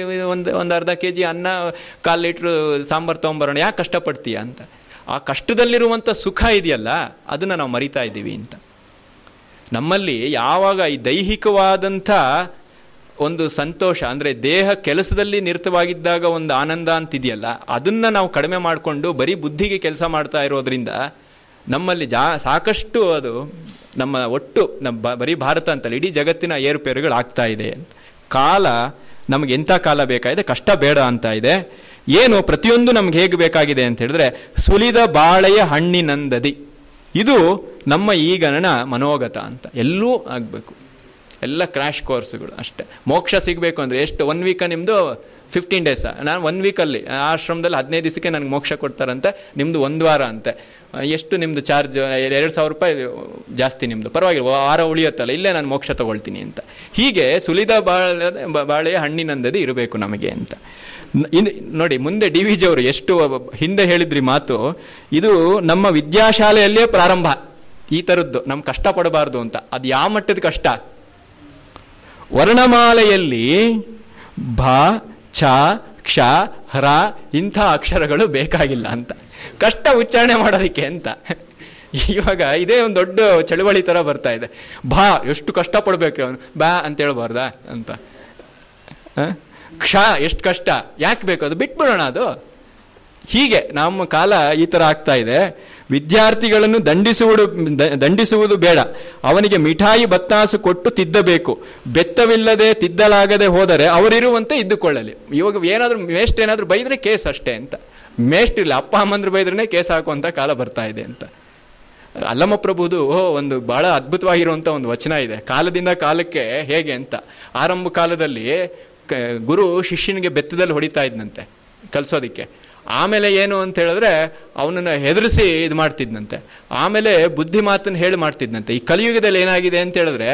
ಒಂದು ಅರ್ಧ ಕೆಜಿ ಅನ್ನ 1/4 ಲೀಟ್ರ್ ಸಾಂಬಾರು ತೊಗೊಂಬರೋಣ, ಯಾಕೆ ಕಷ್ಟಪಡ್ತೀಯ ಅಂತ. ಆ ಕಷ್ಟದಲ್ಲಿರುವಂಥ ಸುಖ ಇದೆಯಲ್ಲ ಅದನ್ನು ನಾವು ಮರಿತಾ ಇದ್ದೀವಿ ಅಂತ. ನಮ್ಮಲ್ಲಿ ಯಾವಾಗ ಈ ದೈಹಿಕವಾದಂಥ ಒಂದು ಸಂತೋಷ, ಅಂದರೆ ದೇಹ ಕೆಲಸದಲ್ಲಿ ನಿರತವಾಗಿದ್ದಾಗ ಒಂದು ಆನಂದ ಅಂತಿದೆಯಲ್ಲ, ಅದನ್ನು ನಾವು ಕಡಿಮೆ ಮಾಡಿಕೊಂಡು ಬರೀ ಬುದ್ಧಿಗೆ ಕೆಲಸ ಮಾಡ್ತಾ ಇರೋದ್ರಿಂದ ನಮ್ಮಲ್ಲಿ ಸಾಕಷ್ಟು ಅದು ನಮ್ಮ ಒಟ್ಟು ನಮ್ಮ ಬರೀ ಭಾರತ ಅಂತಲ್ಲ ಇಡೀ ಜಗತ್ತಿನ ಏರುಪೇರುಗಳಾಗ್ತಾ ಇದೆ. ಕಾಲ ನಮಗೆ ಎಂಥ ಕಾಲ ಬೇಕಾಗಿದೆ, ಕಷ್ಟ ಬೇಡ ಅಂತ ಇದೆ. ಏನು ಪ್ರತಿಯೊಂದು ನಮ್ಗೆ ಹೇಗೆ ಬೇಕಾಗಿದೆ ಅಂತ ಹೇಳಿದ್ರೆ ಸುಲಿದ ಬಾಳೆಯ ಹಣ್ಣಿನಂದದಿ. ಇದು ನಮ್ಮ ಈಗನ ಮನೋಗತ ಅಂತ ಎಲ್ಲೂ ಆಗಬೇಕು. ಎಲ್ಲ ಕ್ರ್ಯಾಶ್ ಕೋರ್ಸ್ಗಳು ಅಷ್ಟೇ. ಮೋಕ್ಷ ಸಿಗಬೇಕು ಅಂದರೆ ಎಷ್ಟು 1 ವೀಕ್ ನಿಮ್ಮದು 15 ಡೇಸಾ, ನಾನು 1 ವೀಕಲ್ಲಿ ಆಶ್ರಮದಲ್ಲಿ 15 ದಿವಸಕ್ಕೆ ನನಗೆ ಮೋಕ್ಷ ಕೊಡ್ತಾರಂತೆ, ನಿಮ್ಮದು 1 ವಾರ ಅಂತೆ. ಎಷ್ಟು ನಿಮ್ಮದು ಚಾರ್ಜ್? 2,000 ರೂಪಾಯಿ ಜಾಸ್ತಿ ನಿಮ್ಮದು, ಪರವಾಗಿಲ್ಲ, ವಾರ ಉಳಿಯುತ್ತಲ್ಲ, ಇಲ್ಲೇ ನಾನು ಮೋಕ್ಷ ತೊಗೊಳ್ತೀನಿ ಅಂತ. ಹೀಗೆ ಸುಲಿದ ಬಾಳೆಯ ಹಣ್ಣಿನಂದದಿ ಇರಬೇಕು ನಮಗೆ ಅಂತ. ನೋಡಿ ಮುಂದೆ ಡಿ ವಿ ಜಿಯವರು ಎಷ್ಟು ಹಿಂದೆ ಹೇಳಿದ್ರಿ ಮಾತು, ಇದು ನಮ್ಮ ವಿದ್ಯಾಶಾಲೆಯಲ್ಲೇ ಪ್ರಾರಂಭ ಈ ಥರದ್ದು, ನಮ್ಮ ಕಷ್ಟ ಪಡಬಾರ್ದು ಅಂತ. ಅದು ಯಾವ ಮಟ್ಟದ ಕಷ್ಟ? ವರ್ಣಮಾಲೆಯಲ್ಲಿ ಭ, ಛ, ಕ್ಷ, ಹ್ರ ಇಂಥ ಅಕ್ಷರಗಳು ಬೇಕಾಗಿಲ್ಲ ಅಂತ, ಕಷ್ಟ ಉಚ್ಚಾರಣೆ ಮಾಡೋದಕ್ಕೆ ಅಂತ. ಇವಾಗ ಇದೇ ಒಂದು ದೊಡ್ಡ ಚಳುವಳಿ ಥರ ಬರ್ತಾ ಇದೆ. ಭ ಎಷ್ಟು ಕಷ್ಟಪಡ್ಬೇಕು ಅವನು, ಬಾ ಅಂತ ಹೇಳ್ಬಾರ್ದಾ ಅಂತ. ಕ್ಷ ಎಷ್ಟು ಕಷ್ಟ, ಯಾಕೆ ಬೇಕು, ಅದು ಬಿಟ್ಬಿಡೋಣ ಅದು. ಹೀಗೆ ನಮ್ಮ ಕಾಲ ಈ ಥರ ಆಗ್ತಾ ಇದೆ. ವಿದ್ಯಾರ್ಥಿಗಳನ್ನು ದಂಡಿಸುವುದು ಬೇಡ, ಅವನಿಗೆ ಮಿಠಾಯಿ ಬತ್ತಾಸು ಕೊಟ್ಟು ತಿದ್ದಬೇಕು. ಬೆತ್ತವಿಲ್ಲದೆ ತಿದ್ದಲಾಗದೆ ಹೋದರೆ ಅವರಿರುವಂತೆ ಇದ್ದುಕೊಳ್ಳಲಿ. ಇವಾಗ ಏನಾದರೂ ಮೇಷ್ಟ್ರು ಏನಾದರೂ ಬೈದರೆ ಕೇಸ್ ಅಷ್ಟೇ ಅಂತ, ಮೇಷ್ಟ್ರು ಇಲ್ಲ ಅಪ್ಪ ಅಮ್ಮಂದ್ರು ಬೈದ್ರೇ ಕೇಸ್ ಹಾಕುವಂಥ ಕಾಲ ಬರ್ತಾ ಇದೆ ಅಂತ. ಅಲ್ಲಮ ಪ್ರಭುದು ಒಂದು ಬಹಳ ಅದ್ಭುತವಾಗಿರುವಂಥ ಒಂದು ವಚನ ಇದೆ, ಕಾಲದಿಂದ ಕಾಲಕ್ಕೆ ಹೇಗೆ ಅಂತ. ಆರಂಭ ಕಾಲದಲ್ಲಿ ಗುರು ಶಿಷ್ಯನಿಗೆ ಬೆತ್ತದಲ್ಲಿ ಹೊಡಿತಾ ಇದ್ದಂತೆ ಕಲಿಸೋದಕ್ಕೆ, ಆಮೇಲೆ ಏನು ಅಂತ ಹೇಳಿದ್ರೆ ಅವನನ್ನು ಹೆದರಿಸಿ ಇದು ಮಾಡ್ತಿದ್ನಂತೆ, ಆಮೇಲೆ ಬುದ್ಧಿ ಮಾತನ್ನು ಹೇಳಿ ಮಾಡ್ತಿದ್ನಂತೆ. ಈ ಕಲಿಯುಗದಲ್ಲಿ ಏನಾಗಿದೆ ಅಂತ ಹೇಳಿದ್ರೆ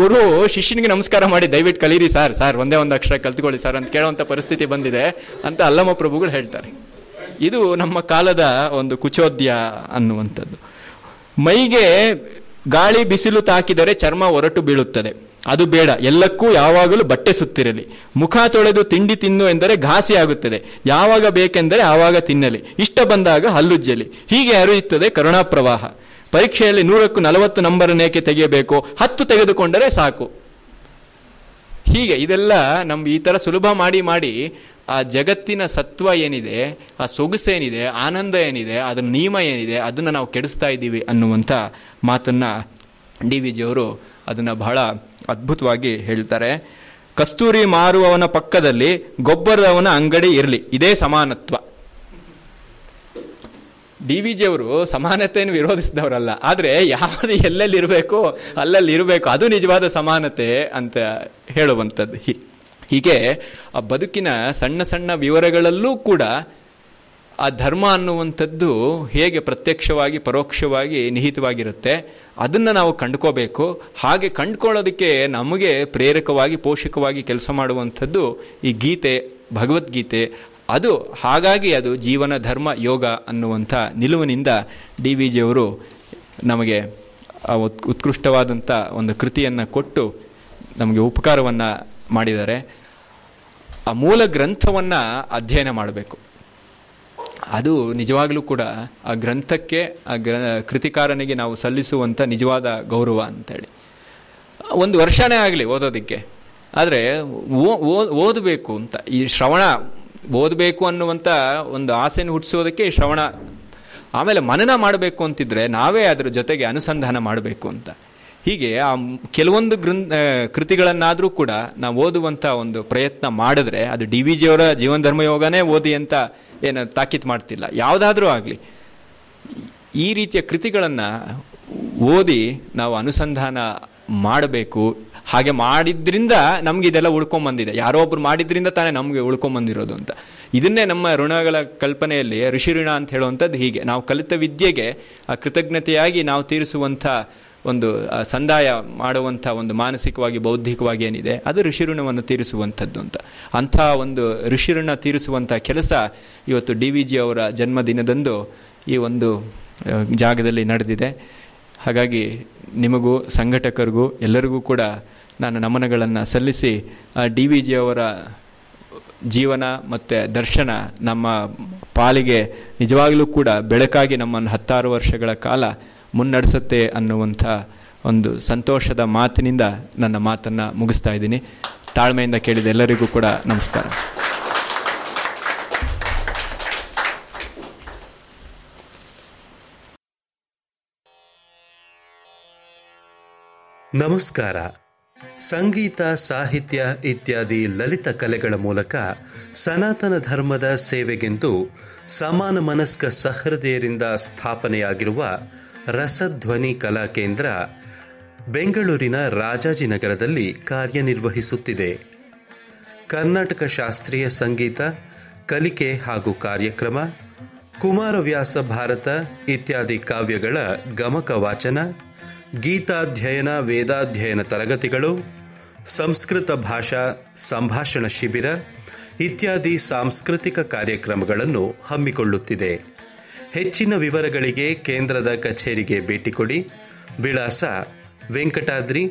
ಗುರು ಶಿಷ್ಯನಿಗೆ ನಮಸ್ಕಾರ ಮಾಡಿ ದಯವಿಟ್ಟು ಕಲೀರಿ ಸರ್, ಸರ್ ಒಂದೇ ಒಂದು ಅಕ್ಷರ ಕಲ್ತ್ಕೊಳ್ಳಿ ಸರ್ ಅಂತ ಕೇಳೋವಂಥ ಪರಿಸ್ಥಿತಿ ಬಂದಿದೆ ಅಂತ ಅಲ್ಲಮ ಪ್ರಭುಗಳು ಹೇಳ್ತಾರೆ. ಇದು ನಮ್ಮ ಕಾಲದ ಒಂದು ಕುಚೋದ್ಯ ಅನ್ನುವಂಥದ್ದು. ಮೈಗೆ ಗಾಳಿ ಬಿಸಿಲು ತಾಕಿದರೆ ಚರ್ಮ ಹೊರಟು ಬೀಳುತ್ತದೆ, ಅದು ಬೇಡ. ಎಲ್ಲಕ್ಕೂ ಯಾವಾಗಲೂ ಬಟ್ಟೆ ಸುತ್ತಿರಲಿ. ಮುಖ ತೊಳೆದು ತಿಂಡಿ ತಿನ್ನು ಎಂದರೆ ಘಾಸಿ ಆಗುತ್ತದೆ, ಯಾವಾಗ ಬೇಕೆಂದರೆ ಆವಾಗ ತಿನ್ನಲಿ, ಇಷ್ಟ ಬಂದಾಗ ಹಲ್ಲುಜ್ಜಲಿ. ಹೀಗೆ ಹರಿಯುತ್ತದೆ ಕರುಣಾ ಪ್ರವಾಹ. ಪರೀಕ್ಷೆಯಲ್ಲಿ 100ಕ್ಕೆ 40 ನಂಬರನ್ನೇಕೆ ತೆಗೆಯಬೇಕು, 10 ತೆಗೆದುಕೊಂಡರೆ ಸಾಕು. ಹೀಗೆ ಇದೆಲ್ಲ ನಮ್ಗೆ ಈ ಥರ ಸುಲಭ ಮಾಡಿ ಮಾಡಿ ಆ ಜಗತ್ತಿನ ಸತ್ವ ಏನಿದೆ, ಆ ಸೊಗಸೇನಿದೆ, ಆನಂದ ಏನಿದೆ, ಅದರ ನಿಯಮ ಏನಿದೆ ಅದನ್ನು ನಾವು ಕೆಡಿಸ್ತಾ ಇದ್ದೀವಿ ಅನ್ನುವಂಥ ಮಾತನ್ನು ಡಿ ವಿ ಜಿಯವರು ಅದನ್ನು ಬಹಳ ಅದ್ಭುತವಾಗಿ ಹೇಳ್ತಾರೆ. ಕಸ್ತೂರಿ ಮಾರುವವನ ಪಕ್ಕದಲ್ಲಿ ಗೊಬ್ಬರದವನ ಅಂಗಡಿ ಇರಲಿ, ಇದೇ ಸಮಾನತ್ವ. ಡಿ ವಿ ಜಿಯವರು ಸಮಾನತೆಯನ್ನು ವಿರೋಧಿಸಿದವರಲ್ಲ, ಆದರೆ ಯಾವುದು ಎಲ್ಲೆಲ್ಲಿರಬೇಕು ಅಲ್ಲಲ್ಲಿ ಇರಬೇಕು, ಅದು ನಿಜವಾದ ಸಮಾನತೆ ಅಂತ ಹೇಳುವಂಥದ್ದು. ಹೀಗೆ ಆ ಬದುಕಿನ ಸಣ್ಣ ಸಣ್ಣ ವಿವರಗಳಲ್ಲೂ ಕೂಡ ಆ ಧರ್ಮ ಅನ್ನುವಂಥದ್ದು ಹೇಗೆ ಪ್ರತ್ಯಕ್ಷವಾಗಿ ಪರೋಕ್ಷವಾಗಿ ನಿಹಿತವಾಗಿರುತ್ತೆ ಅದನ್ನು ನಾವು ಕಂಡುಕೋಬೇಕು. ಹಾಗೆ ಕಂಡುಕೊಳ್ಳೋದಕ್ಕೆ ನಮಗೆ ಪ್ರೇರಕವಾಗಿ ಪೋಷಕವಾಗಿ ಕೆಲಸ ಮಾಡುವಂಥದ್ದು ಈ ಗೀತೆ, ಭಗವದ್ಗೀತೆ. ಅದು ಹಾಗಾಗಿ ಅದು ಜೀವನ ಧರ್ಮ ಯೋಗ ಅನ್ನುವಂಥ ನಿಲುವಿನಿಂದ ಡಿ ವಿ ಜಿಯವರು ನಮಗೆ ಉತ್ಕೃಷ್ಟವಾದಂಥ ಒಂದು ಕೃತಿಯನ್ನು ಕೊಟ್ಟು ನಮಗೆ ಉಪಕಾರವನ್ನು ಮಾಡಿದ್ದಾರೆ. ಆ ಮೂಲ ಗ್ರಂಥವನ್ನು ಅಧ್ಯಯನ ಮಾಡಬೇಕು. ಅದು ನಿಜವಾಗಲೂ ಕೂಡ ಆ ಗ್ರಂಥಕ್ಕೆ ಆ ಕೃತಿಕಾರನಿಗೆ ನಾವು ಸಲ್ಲಿಸುವಂಥ ನಿಜವಾದ ಗೌರವ ಅಂತೇಳಿ. ಒಂದು ವರ್ಷನೇ ಆಗಲಿ ಓದೋದಕ್ಕೆ, ಆದರೆ ಓದಬೇಕು ಅಂತ ಈ ಶ್ರವಣ, ಓದಬೇಕು ಅನ್ನುವಂಥ ಒಂದು ಆಸೆಯನ್ನು ಹುಟ್ಟಿಸೋದಕ್ಕೆ ಈ ಶ್ರವಣ. ಆಮೇಲೆ ಮನನ ಮಾಡಬೇಕು ಅಂತಿದ್ರೆ ನಾವೇ ಅದರ ಜೊತೆಗೆ ಅನುಸಂಧಾನ ಮಾಡಬೇಕು ಅಂತ. ಹೀಗೆ ಆ ಕೆಲವೊಂದು ಕೃತಿಗಳನ್ನಾದರೂ ಕೂಡ ನಾವು ಓದುವಂಥ ಒಂದು ಪ್ರಯತ್ನ ಮಾಡಿದ್ರೆ, ಅದು ಡಿ ವಿ ಜಿಯವರ ಜೀವನ ಧರ್ಮಯೋಗನೇ ಓದಿ ಅಂತ ಏನು ತಾಕೀತು ಮಾಡ್ತಿಲ್ಲ, ಯಾವುದಾದ್ರೂ ಆಗಲಿ ಈ ರೀತಿಯ ಕೃತಿಗಳನ್ನು ಓದಿ ನಾವು ಅನುಸಂಧಾನ ಮಾಡಬೇಕು. ಹಾಗೆ ಮಾಡಿದ್ರಿಂದ ನಮ್ಗೆ ಇದೆಲ್ಲ ಉಳ್ಕೊಂಬಂದಿದೆ, ಯಾರೋ ಒಬ್ರು ಮಾಡಿದ್ರಿಂದ ತಾನೇ ನಮಗೆ ಉಳ್ಕೊಂಬಂದಿರೋದು ಅಂತ. ಇದನ್ನೇ ನಮ್ಮ ಋಣಗಳ ಕಲ್ಪನೆಯಲ್ಲಿ ಋಷಿ ಋಣ ಅಂತ ಹೇಳುವಂಥದ್ದು. ಹೀಗೆ ನಾವು ಕಲಿತ ವಿದ್ಯೆಗೆ ಆ ಕೃತಜ್ಞತೆಯಾಗಿ ನಾವು ತೀರಿಸುವಂಥ ಒಂದು ಸಂದಾಯ ಮಾಡುವಂಥ ಒಂದು ಮಾನಸಿಕವಾಗಿ ಬೌದ್ಧಿಕವಾಗಿ ಏನಿದೆ ಅದು ಋಷಿ ಋಣವನ್ನು ತೀರಿಸುವಂಥದ್ದು ಅಂತ. ಅಂಥ ಒಂದು ಋಷಿ ಋಣ ತೀರಿಸುವಂಥ ಕೆಲಸ ಇವತ್ತು ಡಿ ವಿ ಜಿ ಅವರ ಜನ್ಮದಿನದಂದು ಈ ಒಂದು ಜಾಗದಲ್ಲಿ ನಡೆದಿದೆ. ಹಾಗಾಗಿ ನಿಮಗೂ ಸಂಘಟಕರಿಗೂ ಎಲ್ಲರಿಗೂ ಕೂಡ ನಾನು ನಮನಗಳನ್ನು ಸಲ್ಲಿಸಿ ಡಿ ವಿ ಜಿಯವರ ಜೀವನ ಮತ್ತು ದರ್ಶನ ನಮ್ಮ ಪಾಲಿಗೆ ನಿಜವಾಗಲೂ ಕೂಡ ಬೆಳಕಾಗಿ ನಮ್ಮನ್ನು 16 ವರ್ಷಗಳ ಕಾಲ ಮುನ್ನಡೆಸುತ್ತೆ ಅನ್ನುವಂಥ ಒಂದು ಸಂತೋಷದ ಮಾತಿನಿಂದ ನನ್ನ ಮಾತನ್ನು ಮುಗಿಸ್ತಾ ಇದ್ದೀನಿ. ತಾಳ್ಮೆಯಿಂದ ಕೇಳಿದ ಎಲ್ಲರಿಗೂ ಕೂಡ ನಮಸ್ಕಾರ. ನಮಸ್ಕಾರ. ಸಂಗೀತ, ಸಾಹಿತ್ಯ ಇತ್ಯಾದಿ ಲಲಿತ ಕಲೆಗಳ ಮೂಲಕ ಸನಾತನ ಧರ್ಮದ ಸೇವೆಗೆಂದು ಸಮಾನ ಮನಸ್ಕ ಸಹೃದಯರಿಂದ ಸ್ಥಾಪನೆಯಾಗಿರುವ ರಸಧ್ವನಿ ಕಲಾ ಕೇಂದ್ರ ಬೆಂಗಳೂರಿನ ರಾಜಾಜಿನಗರದಲ್ಲಿ ಕಾರ್ಯನಿರ್ವಹಿಸುತ್ತಿದೆ. ಕರ್ನಾಟಕ ಶಾಸ್ತ್ರೀಯ ಸಂಗೀತ ಕಲಿಕೆ ಹಾಗೂ ಕಾರ್ಯಕ್ರಮ, ಕುಮಾರವ್ಯಾಸ ಭಾರತ ಇತ್ಯಾದಿ ಕಾವ್ಯಗಳ ಗಮಕ ವಾಚನ, ಗೀತಾಧ್ಯಯನ ವೇದಾಧ್ಯಯನ ತರಗತಿಗಳು, ಸಂಸ್ಕೃತ ಭಾಷಾ ಸಂಭಾಷಣ ಶಿಬಿರ ಇತ್ಯಾದಿ ಸಾಂಸ್ಕೃತಿಕ ಕಾರ್ಯಕ್ರಮಗಳನ್ನು ಹಮ್ಮಿಕೊಳ್ಳುತ್ತಿದೆ. ಹೆಚ್ಚಿನ ವಿವರಗಳಿಗೆ ಕೇಂದ್ರದ ಕಚೇರಿಗೆ ಭೇಟಿ ಕೊಡಿ. ವಿಳಾಸ: ವೆಂಕಟಾದ್ರಿ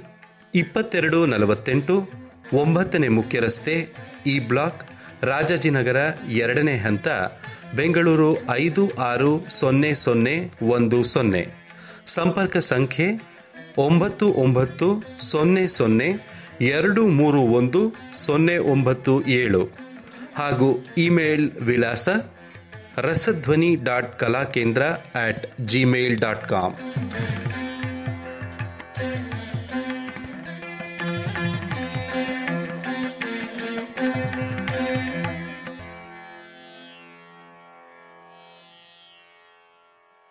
2248 9ನೇ ಮುಖ್ಯ ರಸ್ತೆ, ಇ ಬ್ಲಾಕ್, ರಾಜಾಜಿನಗರ 2ನೇ ಹಂತ, ಬೆಂಗಳೂರು 560010. ಸಂಪರ್ಕ ಸಂಖ್ಯೆ 9900231097 ಹಾಗೂ ಇಮೇಲ್ ವಿಳಾಸ ರಸಧ್ವನಿ.ಕಲಾಕೇಂದ್ರ@gmail.com.